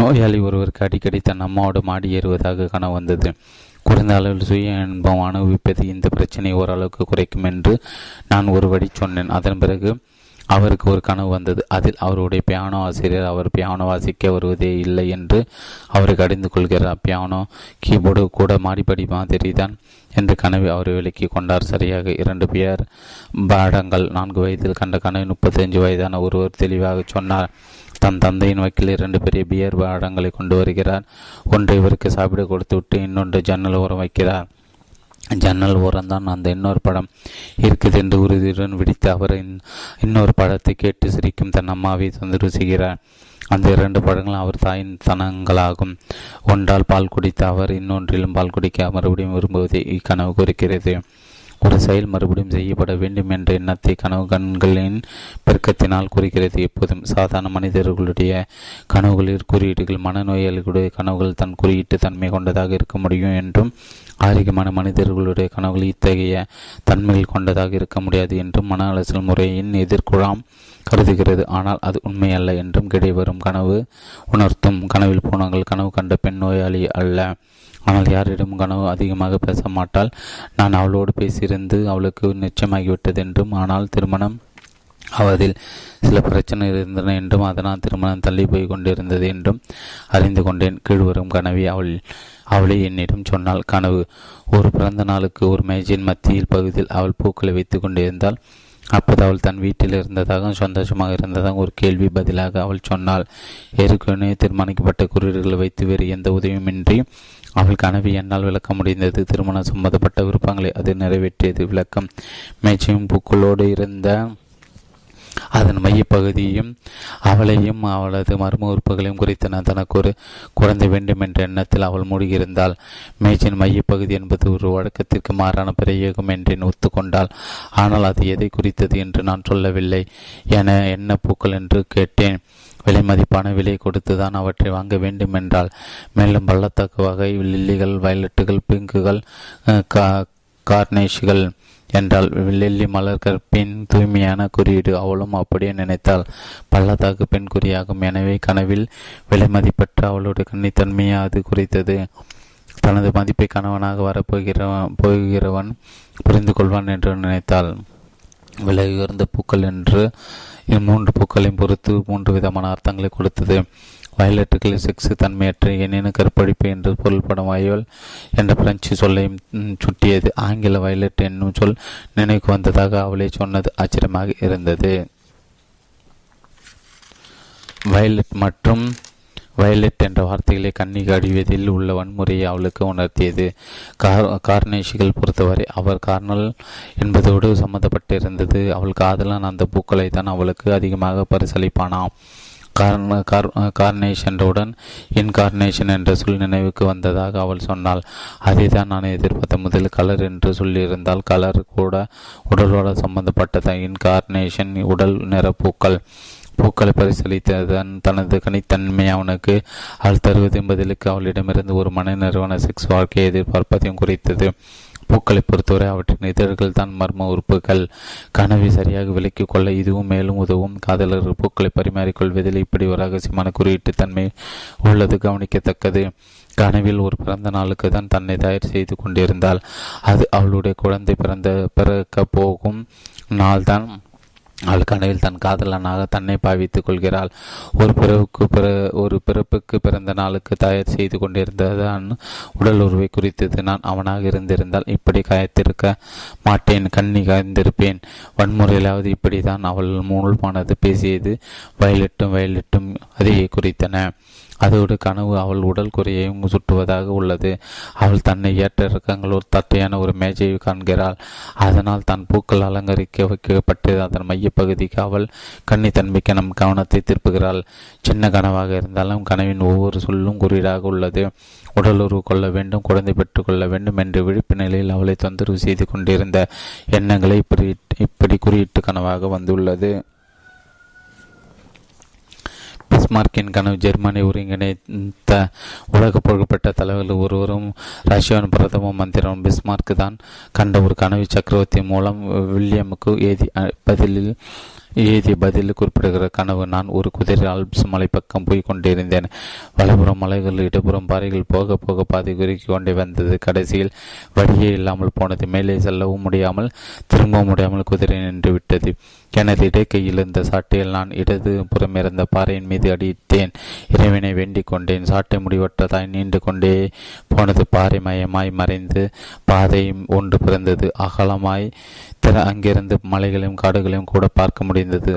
நோயாளி ஒருவருக்கு அடிக்கடி தன் அம்மாவோடு மாடி ஏறுவதாக கனவு வந்தது. குறைந்த அளவில் சுய இன்பம் அனுபவிப்பது இந்த பிரச்சனையை ஓரளவுக்கு குறைக்கும் என்று நான் ஒரு வழி சொன்னேன். அதன் பிறகு அவருக்கு ஒரு கனவு வந்தது. அதில் அவருடைய பியானோ ஆசிரியர் அவர் பியானோ வாசிக்க வருவதே இல்லை என்று அவருக்கு அடைந்து கொள்கிறார். பியானோ கீபோர்டு கூட மாடிப்படி மாதிரி தான் என்று கனவை அவர் விலக்கி கொண்டார். சரியாக 2 பாடங்கள் 4 வயதில் கண்ட கனவு 35 வயதான ஒருவர் தெளிவாக சொன்னார். தன் தந்தையின் வக்கீல் 2 பெரிய பியர் பாடங்களை கொண்டு வருகிறார். ஒன்றை இவருக்கு சாப்பிட கொடுத்து விட்டு இன்னொன்று ஜன்னல் ஓரம் வைக்கிறார். ஜன்னல் ஓரம்தான் அந்த இன்னொரு படம் இருக்குது என்று உறுதியுடன் விடுத்து அவர் இன்னொரு படத்தை கேட்டு சிரிக்கும் தன் அம்மாவை தொந்தரவு செய்கிறார். அந்த 2 படங்களும் அவர் தாயின் தனங்களாகும். ஒன்றால் பால் குடித்த அவர் இன்னொன்றிலும் பால் குடிக்க மறுபடியும் விரும்புவதை இக்கனவு குறிக்கிறது. ஒரு செயல் மறுபடியும் செய்யப்பட வேண்டும் என்ற எண்ணத்தை கனவு கண்களின் பெருக்கத்தினால் குறிக்கிறது. எப்போதும் சாதாரண மனிதர்களுடைய கனவுகளில் குறியீடுகள் மனநோயாளிகளுடைய கனவுகள் தன் குறியீட்டு தன்மை கொண்டதாக இருக்க முடியும் என்றும் ஆரோக்கியமான மனிதர்களுடைய கனவுகள் இத்தகைய தன்மைகள் கொண்டதாக இருக்க முடியாது என்றும் மன அலசல் முறையின் எதிர்குழாம் கருதுகிறது. ஆனால் அது உண்மையல்ல என்றும் கிடைவரும் கனவு உணர்த்தும். கனவில் பூனங்கள் கனவு கண்ட பெண் நோயாளி அல்ல. ஆனால் யாரிடம் கனவு அதிகமாக பேச மாட்டாள். நான் அவளோடு பேசியிருந்து அவளுக்கு நிச்சயமாகிவிட்டது என்றும் ஆனால் திருமணம் அவதில் சில பிரச்சனை இருந்தன என்றும் அதனால் திருமணம் தள்ளி போய் கொண்டிருந்தது என்றும் அறிந்து கொண்டேன். கீழ்வரும் கனவை அவளை என்னிடம் சொன்னாள். கனவு: ஒரு பிறந்த நாளுக்கு ஒரு மேஜின் மத்தியில் பகுதியில் அவள் பூக்களை வைத்து கொண்டிருந்தாள். அப்போது அவள் தன் வீட்டில் இருந்ததாக சந்தோஷமாக இருந்ததாக ஒரு கேள்வி பதிலாக அவள் சொன்னாள். ஏற்கனவே தீர்மானிக்கப்பட்ட குறியீடுகளை வைத்து வேறு எந்த உதவியுமின்றி அவள் கனவை என்னால் விளக்க முடிந்தது. திருமணம் சம்பந்தப்பட்ட விருப்பங்களை அது நிறைவேற்றியது. விளக்கம்: மேச்சையும் பூக்களோடு இருந்த அதன் மையப்பகுதியும் அவளையும் அவளது மர்ம உறுப்புகளையும் குறித்தன. தனக்கு ஒரு குழந்தை வேண்டும் என்ற எண்ணத்தில் அவள் மூடியிருந்தாள். மேய்ச்சின் மையப்பகுதி என்பது ஒரு வழக்கத்திற்கு மாறான பிரயோகம் என்றேன். ஒத்துக்கொண்டாள். ஆனால் அது எதை குறித்தது என்று நான் சொல்லவில்லை. என என்ன பூக்கள் என்று கேட்டேன். விலை மதிப்பான விலை கொடுத்துதான் அவற்றை வாங்க வேண்டும் என்றால் மேலும் பள்ளத்தாக்கு வகை லில்லிகள், வயலட்டுகள், பிங்குகள், கார்னேஷுகள் என்றால் வெள்ளி மலர்கள் பெண் தூய்மையான குறியீடு. அவளும் அப்படியே நினைத்தாள். பள்ளத்தாக்கு பெண் குறியாகும். எனவே கனவில் விலை மதிப்பற்ற அவளுடைய கன்னித்தன்மையை அது குறித்தது. தனது மதிப்பை கணவனாக வரப்போகிறவன் புரிந்து கொள்வான் என்று நினைத்தாள். விலை உயர்ந்த பூக்கள் என்று 3 பூக்களையும் பொறுத்து 3 விதமான அர்த்தங்களை கொடுத்தது. வயலட்டுகளில் செக்ஸு தன்மையற்ற எண்ணினும் கற்பழிப்பு என்று பொருள்படும் வயல் என்ற பிரெஞ்சு சொல்லையும் சுட்டியது. ஆங்கில வயலட் என்னும் சொல் நினைவுக்கு வந்ததாக அவளே சொன்னது ஆச்சரியமாக இருந்தது. வயலட் மற்றும் வயலட் என்ற வார்த்தைகளை கண்ணிக்கு அடிவதில் உள்ள வன்முறையை அவளுக்கு உணர்த்தியது. கார்னேஷிகள் பொறுத்தவரை அவர் கார்னல் என்பதோடு சம்மந்தப்பட்டிருந்தது. அவள் காதலான் அந்த பூக்களை தான் அவளுக்கு அதிகமாக பரிசளிப்பானாம். கார்னேஷனுடன் இன்கார்னேஷன் என்ற சொல் நினைவுக்கு வந்ததாக அவள் சொன்னாள். அதை தான் நான் எதிர்பார்த்த. முதல் கலர் என்று சொல்லியிருந்தால் கலர் கூட உடலோடு சம்பந்தப்பட்டது. இன்கார்னேஷன் உடல் நிற பூக்கள். பூக்களை பரிசீலித்ததன் தனது கனித்தன்மை அவனுக்கு அவள் தருவதையும் பதிலுக்கு அவளிடமிருந்து ஒரு மன நிறுவன செக்ஸ் வாழ்க்கையை எதிர்பார்ப்பதையும் குறித்தது. பூக்களை பொறுத்தவரை அவற்றின் இதழ்கள் தான் மர்ம உறுப்புகள். கனவை சரியாக விலக்கிக் கொள்ள இதுவும் மேலும் உதவும். காதலர் பூக்களை பரிமாறிக்கொள்வதில் இப்படி ஒரு ரகசியமான குறியீட்டு தன்மை உள்ளது கவனிக்கத்தக்கது. கனவில் ஒரு பிறந்த நாளுக்கு தான் தன்னை தயார் செய்து கொண்டிருந்தாள். அது அவளுடைய குழந்தை பிறக்க போகும் நாள்தான். அவள் கனவில் தன் காதலனாக தன்னை பாவித்துக் கொள்கிறாள். ஒரு பிறப்புக்கு பிறந்த நாளுக்கு தயார் செய்து கொண்டிருந்ததான் உடல் உறவை குறித்தது. நான் அவனாக இருந்திருந்தால் இப்படி காயத்திருக்க மாட்டேன். கண்ணி காய்ந்திருப்பேன். வன்முறையிலாவது இப்படி தான் அவள் மூழ்பானது பேசியது. வயலட்டும் அதே குறித்தன. அதோடு கனவு அவள் உடல் குறையையும் சுற்றுவதாக உள்ளது. அவள் தன்னை ஏற்ற இறக்கங்கள் ஒரு தட்டையான ஒரு மேஜையை காண்கிறாள். அதனால் தான் பூக்கள் அலங்கரிக்க வைக்கப்பட்டு அதன் மையப்பகுதிக்கு அவள் கன்னித்தன்மைக்கு நம் கவனத்தை திருப்புகிறாள். சின்ன கனவாக இருந்தாலும் கனவின் ஒவ்வொரு சொல்லும் குறியீடாக உள்ளது. உடலுறவு கொள்ள வேண்டும், குழந்தை பெற்றுக்கொள்ள வேண்டும் என்று விழிப்பு நிலையில் அவளை தொந்தரவு செய்து கொண்டிருந்த எண்ணங்களை இப்படி குறியிட்டு கனவாக வந்துள்ளது. பிஸ்மார்க்கின் கனவு ஜெர்மனி ஒருங்கிணைத்த உலக புகழ்பெற்ற தலைவர்கள் ஒருவரும் ரஷ்யாவின் பிரதம மந்திரம் பிஸ்மார்க் தான் கண்ட ஒரு கனவு சக்கரவர்த்தி மூலம் வில்லியமுக்கு ஏதிய பதிலில் குறிப்பிடுகிற கனவு. நான் ஒரு குதிரை ஆல்சமலை பக்கம் போய் கொண்டிருந்தேன். வலப்புறம் மலைகள், இடப்புறம் பாறைகள், போக போக பாதி குறுக்கி கொண்டே வந்தது. கடைசியில் வழியே இல்லாமல் போனது. மேலே செல்லவும் முடியாமல் திரும்பவும் முடியாமல் குதிரை நின்று விட்டது. எனது இடைக்கையில் இருந்த சாட்டையில் நான் இடது புறம் இருந்த பாறையின் மீது அடித்தேன். இறைவனை வேண்டிக் கொண்டேன். சாட்டை முடிவற்றதாய் நீண்டு கொண்டே போனது. பாறை மயமாய் மறைந்து பாதை ஒன்று பிறந்தது. அகலமாய் அங்கிருந்து மலைகளையும் காடுகளையும் கூட பார்க்க முடிந்தது.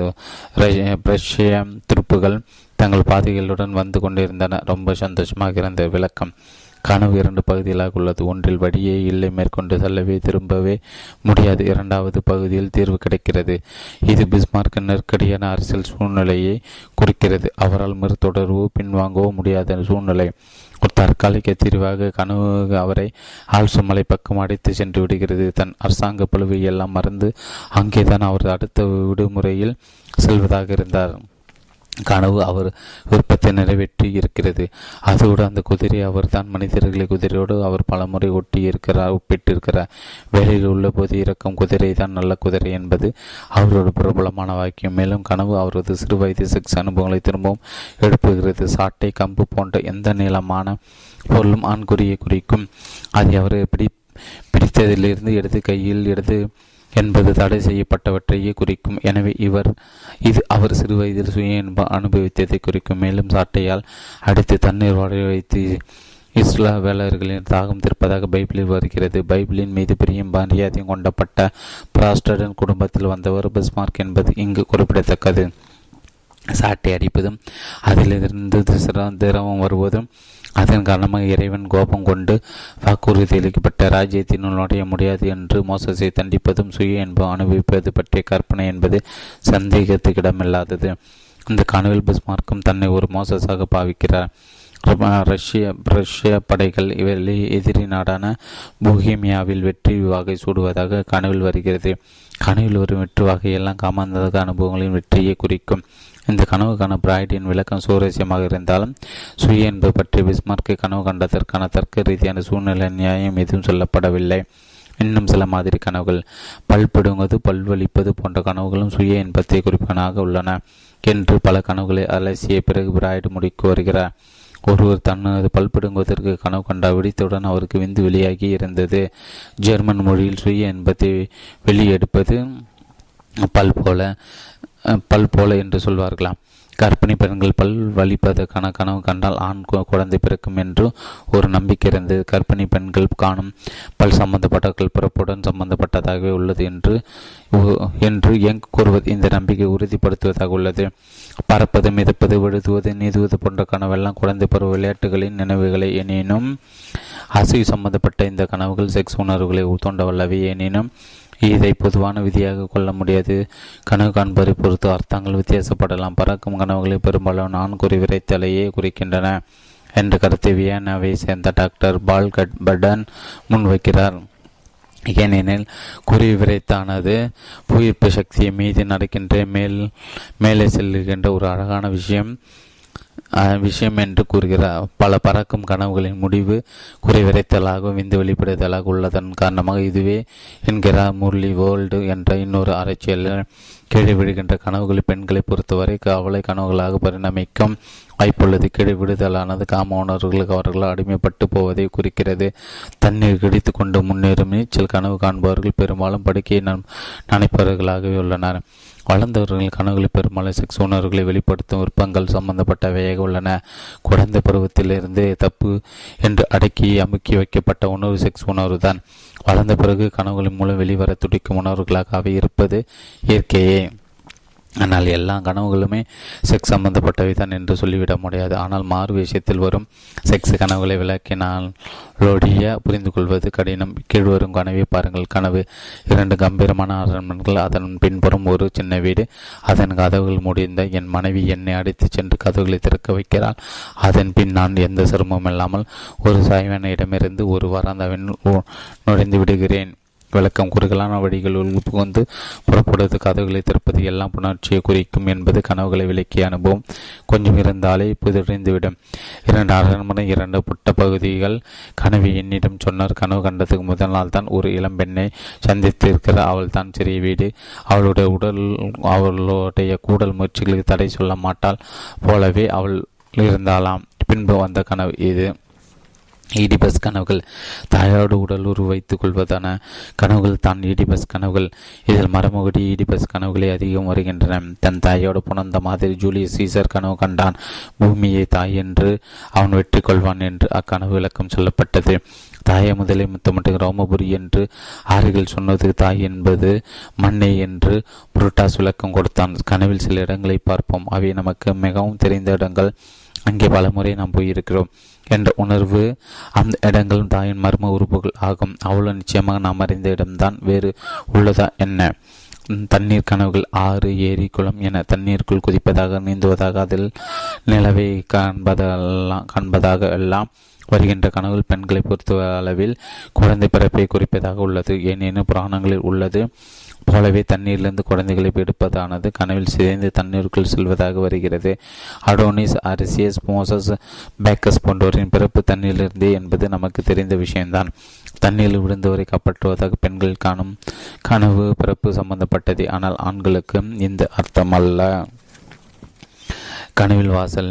ரஷ்ய துருப்புகள் தங்கள் பாதைகளுடன் வந்து கொண்டிருந்தன. ரொம்ப சந்தோஷமாக இருந்த விளக்கம். கனவு இரண்டு பகுதிகளாக உள்ளது. ஒன்றில் வழியே இல்லை, மேற்கொண்டு செல்லவே திரும்பவே முடியாது. இரண்டாவது பகுதியில் தீர்வு கிடைக்கிறது. இது பிஸ்மார்க் நெருக்கடியான அரசியல் சூழ்நிலையை குறிக்கிறது. அவரால் மறுதொடர்வோ பின்வாங்கவோ முடியாத சூழ்நிலை. ஒரு தற்காலிக தீர்வாக கனவு அவரை ஆல்சமலை பக்கம் அடைத்து சென்று விடுகிறது. தன் அரசாங்க பழுவை எல்லாம் மறந்து அங்கேதான் அவர் அடுத்த விடுமுறையில் செல்வதாக இருந்தார். கனவு அவர் விருப்பத்தை நிறைவேற்றி இருக்கிறது. அதோடு அந்த குதிரை அவர் தான். மனிதர்களை குதிரையோடு அவர் பல முறை ஒப்பிட்டிருக்கிறார். வேலையில் உள்ள போது இறக்கும் குதிரை தான் நல்ல குதிரை என்பது அவரோட பிரபலமான வாக்கியம். மேலும் கனவு அவரது சிறு வயது செக்ஸ் அனுபவங்களை திரும்பவும் எழுப்புகிறது. சாட்டை, கம்பு போன்ற எந்த நீளமான பொருளும் ஆண் குறியை குறிக்கும். அதை அவர் பிடித்ததிலிருந்து இடது கையில் இடது என்பது தடை செய்யப்பட்டவற்றையே குறிக்கும். எனவே அவர் சிறு வயதில் சுய அனுபவித்ததை குறிக்கும். மேலும் சாட்டையால் அடுத்து தண்ணீர் வாழை வைத்து இஸ்லா வேளர்களின் தாகம் திருப்பதாக பைபிளில் வருகிறது. பைபிளின் மீது பிரியும் மரியாதையும் கொண்டப்பட்ட பிராஸ்டன் குடும்பத்தில் வந்தவர் பிஸ்மார்க் என்பது இங்கு குறிப்பிடத்தக்கது. சாட்டை அடிப்பதும் அதிலிருந்து திரவம் வருவதும் அதன் காரணமாக இறைவன் கோபம் கொண்டு வாக்குறுதி அளிக்கப்பட்ட ராஜ்யத்தின் நுழைய முடியாது என்று மோசஸை தண்டிப்பதும் சுய என்பது அனுபவிப்பது பற்றிய கற்பனை என்பது சந்தேகத்துக்கிடமில்லாதது. இந்த கனவில் பிஸ்மார்க்கும் தன்னை ஒரு மோசஸாக பாவிக்கிறார். ரஷ்ய படைகள் எதிரி நாடான போஹேமியாவில் வெற்றி வாகை சூடுவதாக கனவில் வருகிறது. கனவில் ஒரு வெற்றி வாகையெல்லாம் காமாந்தக அனுபவங்களின் வெற்றியை குறிக்கும். இந்த கனவுக்கான பிராய்டின் விளக்கம் சுவாரஸ்யமாக இருந்தாலும் சுய என்பது பற்றி பிஸ்மார்க்கை கனவு கண்டதற்கான தர்க்க ரீதியான சூழ்நிலை நியாயம் எதுவும் சொல்லப்படவில்லை. இன்னும் சில மாதிரி கனவுகள், பல்படுங்குவது, பல்வழிப்பது போன்ற கனவுகளும் சுய என்பத்தை குறிப்பனாக உள்ளன என்று பல கனவுகளை அலசிய பிறகு பிராய்டு முடிக்கு வருகிறார். ஒருவர் தன்னது பல்படுங்குவதற்கு கனவு கண்டா விடித்தவுடன் அவருக்கு விந்து வெளியாகி இருந்தது. ஜெர்மன் மொழியில் சுய என்பத்தை வெளியெடுப்பது பல் போல என்று சொல்வார்களாம். கர்ப்பிணி பெண்கள் பல் வலிப்பதற்கான கனவு கண்டால் ஆண் குழந்தை பிறக்கும் என்று ஒரு நம்பிக்கை இருந்தது. கர்ப்பிணி பெண்கள் காணும் பல் சம்பந்தப்பட்டவர்கள் பிறப்புடன் சம்பந்தப்பட்டதாகவே உள்ளது என்று எங்கு கூறுவது இந்த நம்பிக்கை உறுதிப்படுத்துவதாக உள்ளது. பறப்பது, மிதப்பது, விழுதுவது, நீதுவது போன்ற கனவெல்லாம் குழந்தை பருவ விளையாட்டுகளின் நினைவுகளை. எனினும் அசைவு சம்பந்தப்பட்ட இந்த கனவுகள் செக்ஸ் உணர்வுகளை தோண்ட வல்லவை. எனினும் இதை பொதுவான விதியாக கொள்ள முடியாது. கனவு காண்பரை பொறுத்து அர்த்தங்கள் வித்தியாசப்படலாம். பறக்கும் கனவுகளை பெரும்பாலும் நான் குறி விரைத்தலையே குறிக்கின்றன என்ற கருத்தை வியன்னாவை சேர்ந்த டாக்டர் பால்கட் படன் முன்வைக்கிறார். ஏனெனில் குறி விரைத்தானது புயிர்ப்பு சக்தியை மீது நடக்கின்ற மேலே செல்லுகின்ற ஒரு அழகான விஷயம் என்று கூறுகிறார். பல பறக்கும் கனவுகளின் முடிவு குறை விரைத்தலாக விந்து வெளிப்படுதலாக உள்ளதன் காரணமாக இதுவே என்கிறார் முர்லி வேர்ல்டு என்ற இன்னொரு ஆராய்ச்சியாளர். கீழே விடுகின்ற கனவுகள் பெண்களை பொறுத்தவரை கவலை கனவுகளாக பரிணமிக்கும் வாய்ப்புள்ளது. கீழே விடுதலானது காம உணர்வுகளுக்கு அவர்கள் அடிமைப்பட்டு போவதை குறிக்கிறது. தண்ணீர் கிடைத்து கொண்டு முன்னேறும் சில கனவு காண்பவர்கள் பெரும்பாலும் படுக்கையை நினைப்பவர்களாகவே உள்ளனர். வளர்ந்தவர்கள் கனவுகளை பெரும்பாலும் செக்ஸ் உணர்வுகளை வெளிப்படுத்தும் விருப்பங்கள் சம்பந்தப்பட்டவையாக உள்ளன. குழந்தை பருவத்திலிருந்து தப்பு என்று அடக்கி அமுக்கி வைக்கப்பட்ட உணர்வு செக்ஸ் உணர்வு தான். வளர்ந்த பிறகு கனவுகளின் மூலம் வெளிவர துடிக்கும் உணர்வுகளாக அவை இருப்பது இயற்கையே. ஆனால் எல்லா கனவுகளுமே செக்ஸ் சம்பந்தப்பட்டவை தான் என்று சொல்லிவிட முடியாது. ஆனால் மாறு விஷயத்தில் வரும் செக்ஸ் கனவுகளை விளக்கினாலோடைய புரிந்து கொள்வது கடினம். கீழ்வரும் கனவை பாருங்கள். கனவு: 2 கம்பீரமான அரண்மனைகள், அதன் பின்புறம் ஒரு சின்ன வீடு, அதன் கதவுகள் முடிந்த என் மனைவி என்னை அடித்து சென்று கதவுகளை திறக்க வைக்கிறாள். அதன் பின் நான் எந்த சிரமமும் இல்லாமல் ஒரு சாய்வான இடமிருந்து ஒரு வராந்தாவின் நுழைந்து விடுகிறேன். விளக்கம்: குறுகலான வழிகள் புகுந்து புறப்படுவது, கதவுகளை திறப்பது எல்லாம் புணர்ச்சியை குறிக்கும் என்பது கனவுகளை விளக்கிய அனுபவம். கொஞ்சம் இருந்தாலே புதிர்ந்துவிடும். 2 அரண்மனை, 2 புட்ட பகுதிகள். கனவு என்னிடம் சொன்னார், கனவு கண்டதுக்கு முதல் நாள் தான் ஒரு இளம் பெண்ணை சந்தித்திருக்கிறார். அவள் தான் சிறிய வீடு. அவளுடைய உடல் அவளுடைய கூடல் முயற்சிகளுக்கு தடை சொல்ல மாட்டாள் போலவே அவள் இருந்தாலாம். பின்பு வந்த கனவு இது. ஈடிபஸ் கனவுகள்: தாயோடு உடல் உரு வைத்துக் கொள்வதான கனவுகள் தான் ஈடிபஸ் கனவுகள். இதில் மரமுகடி ஈடிபஸ் கனவுகளே அதிகம் வருகின்றன. தன் தாயோடு புணர்ந்த மாதிரி ஜூலியஸ் சீசர் கனவு கண்டான். பூமியை தாய் என்று அவன் வெற்றி கொள்வான் என்று அக்கனவு விளக்கம் சொல்லப்பட்டது. தாயை முதலே முத்தமிட்டு ரோமபுரி என்று ஆறுகள் சொன்னது தாய் என்பது மண்ணை என்று புரட்டாஸ் விளக்கம் கொடுத்தான். கனவில் சில இடங்களை பார்ப்போம். அவை நமக்கு மிகவும் தெரிந்த இடங்கள். அங்கே பலமுறை நாம் போயிருக்கிறோம் என்ற உணர்வு. அந்த இடங்கள் தாயின் மர்ம உறுப்புகள் ஆகும். அவ்வளோ நிச்சயமாக நாம் அறிந்த இடம்தான். வேறு உள்ளதா என்ன? தண்ணீர் கனவுகள்: 6 ஏரி, குளம் என தண்ணீருக்குள் குதிப்பதாக, நீந்துவதாக, அதில் நிலவை காண்பதாக எல்லாம் வருகின்ற கனவுகள் பெண்களை பொறுத்த அளவில் குழந்தை பிறப்பை குறிப்பதாக உள்ளது. ஏனெனும் புராணங்களில் உள்ளது போலவே தண்ணீரிலிருந்து குழந்தைகளை எடுப்பதானது கனவில் சிதைந்து தண்ணீருக்குள் செல்வதாக வருகிறது. அடோனிஸ், அரிசியஸ், மோசஸ், பேக்கஸ் போன்றோரின் பிறப்பு தண்ணீரிலிருந்தே என்பது நமக்கு தெரிந்த விஷயம்தான். தண்ணீரில் விழுந்தவரை காப்பாற்றுவதாக பெண்கள் காணும் கனவு பிறப்பு சம்பந்தப்பட்டது. ஆனால் ஆண்களுக்கு இந்த அர்த்தமல்ல. கனவில் வாசல்: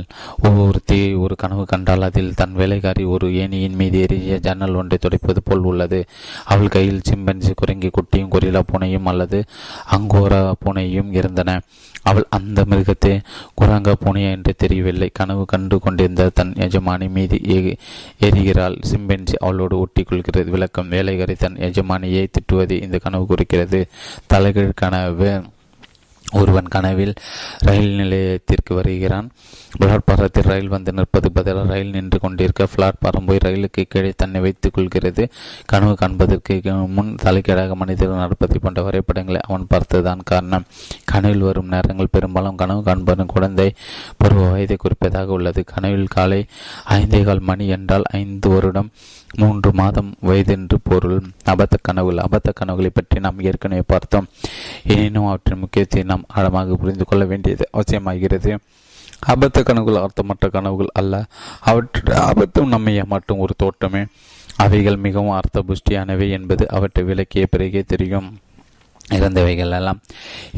ஒவ்வொருத்தி ஒரு கனவு கண்டால் அதில் தன் வேலைக்காரி ஒரு ஏணியின் மீது எரிய ஜன்னல் ஒன்றை துடைப்பது போல் உள்ளது. அவள் கையில் சிம்பன்சி, குரங்கி குட்டியும், கொரிலா பூனையும் அல்லது அங்கோரா பூனையும் இருந்தன. அவள் அந்த மிருகத்தை குரங்கா பூனையா என்று தெரியவில்லை. கனவு கண்டு கொண்டிருந்த தன் எஜமானி மீது எரிகிறாள். சிம்பன்சி அவளோடு ஒட்டிக்கொள்கிறது. விளக்கம்: வேலைக்காரி தன் எஜமானியை திட்டுவது இந்த கனவு குறிக்கிறது. தலைகீழ் கனவு: ஒருவன் கனவில் ரயில் நிலையத்திற்கு வருகிறான். பிளாட்பாரத்தில் ரயில் வந்து நிற்பது பதிலாக ரயில் நின்று கொண்டிருக்க பிளாட்பாரம் போய் ரயிலுக்கு கீழே தன்னை வைத்துக் கொள்கிறது. கனவு காண்பதற்கு முன் தலைக்கீழாக மனிதர்கள் நடப்பதை போன்ற வரைபடங்களை அவன் பார்த்ததுதான் காரணம். கனவில் வரும் நேரங்கள் பெரும்பாலும் கனவு காண்பவன் குழந்தை பருவ வயதை குறிப்பதாக உள்ளது. கனவில் காலை 5:15 மணி என்றால் 5 வருடம் 3 மாதம் வயதென்று பொருள். அபத்த கனவுகளை பற்றி நாம் ஏற்கனவே பார்த்தோம். எனினும் அவற்றின் முக்கியத்தை நாம் ஆழமாக புரிந்து கொள்ள வேண்டியது அவசியமாகிறது. அபத்த கனவுகள் அர்த்தமற்ற கனவுகள் அல்ல. அவற்றை அபத்தம் நம்மை ஏமாற்றும் ஒரு தோற்றமே. அவைகள் மிகவும் அர்த்த புஷ்டியானவை என்பது அவற்றை விளக்கிய பிறகே தெரியும். இறந்தவைகளெல்லாம்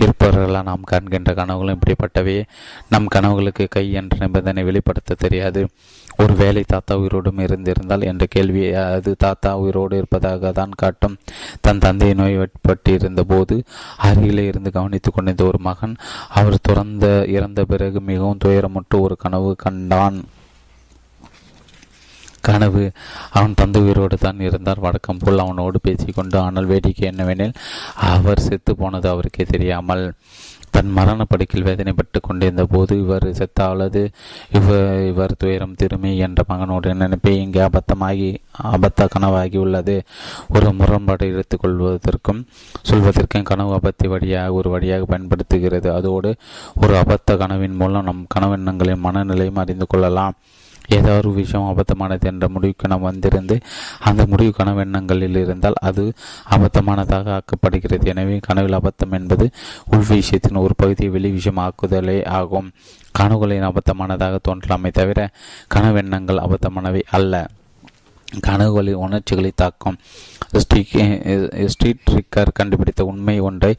இருப்பவர்களால் நாம் காண்கின்ற கனவுகளும் இப்படிப்பட்டவையே. நம் கனவுகளுக்கு கை என்ற நிபந்தனை வெளிப்படுத்த தெரியாது. ஒரு வேளை தாத்தா உயிரோடும் இருந்திருந்தால் என்ற கேள்வி அது தாத்தா உயிரோடு இருப்பதாக தான் காட்டும். தன் தந்தையை நோய்வாய்ப்பட்டு இருந்த போது அருகிலே இருந்து கவனித்து கொண்டிருந்த ஒரு மகன் அவர் இறந்த பிறகு மிகவும் துயரமுற்று ஒரு கனவு கண்டான். கனவு: அவன் தந்தை உயிரோடு தான் இருந்தார். வழக்கம் போல் அவனோடு பேசிக்கொண்டு. ஆனால் வேடிக்கை என்னவெனில் அவர் செத்து போனது அவருக்கே தெரியாமல். தன் மரணப்படுக்கையில் வேதனைப்பட்டு கொண்டிருந்த போது இவர் செத்த அல்லது இவர் துயரம் திரும்பி என்ற மகனுடைய நினைப்பே இங்கே அபத்த கனவாகி உள்ளது. ஒரு முரண்பாடு எடுத்துக்கொள்வதற்கும் சொல்வதற்கும் கனவு ஒரு வழியாக பயன்படுத்துகிறது. அதோடு ஒரு அபத்த கனவின் மூலம் நம் கனவெண்ணங்களின் மனநிலையும் அறிந்து கொள்ளலாம். ஏதாவது விஷயம் அபத்தமானது என்ற முடிவுக்கு நாம் வந்திருந்து அந்த முடிவு கனவெண்ணங்களில் இருந்தால் அது அபத்தமானதாக ஆக்கப்படுகிறது. எனவே கனவில் அபத்தம் என்பது உள் விஷயத்தின் ஒரு பகுதியை வெளி விஷயம் ஆக்குதலே ஆகும். கனவுகளின் அபத்தமானதாக தோன்றலாமே தவிர கனவெண்ணங்கள் அபத்தமானவை அல்ல. கனவுகளில் உணர்ச்சிகளை தாக்கும் ஸ்ட்ரீட் ட்ரிக்கர் கண்டுபிடித்த உண்மை ஒன்றை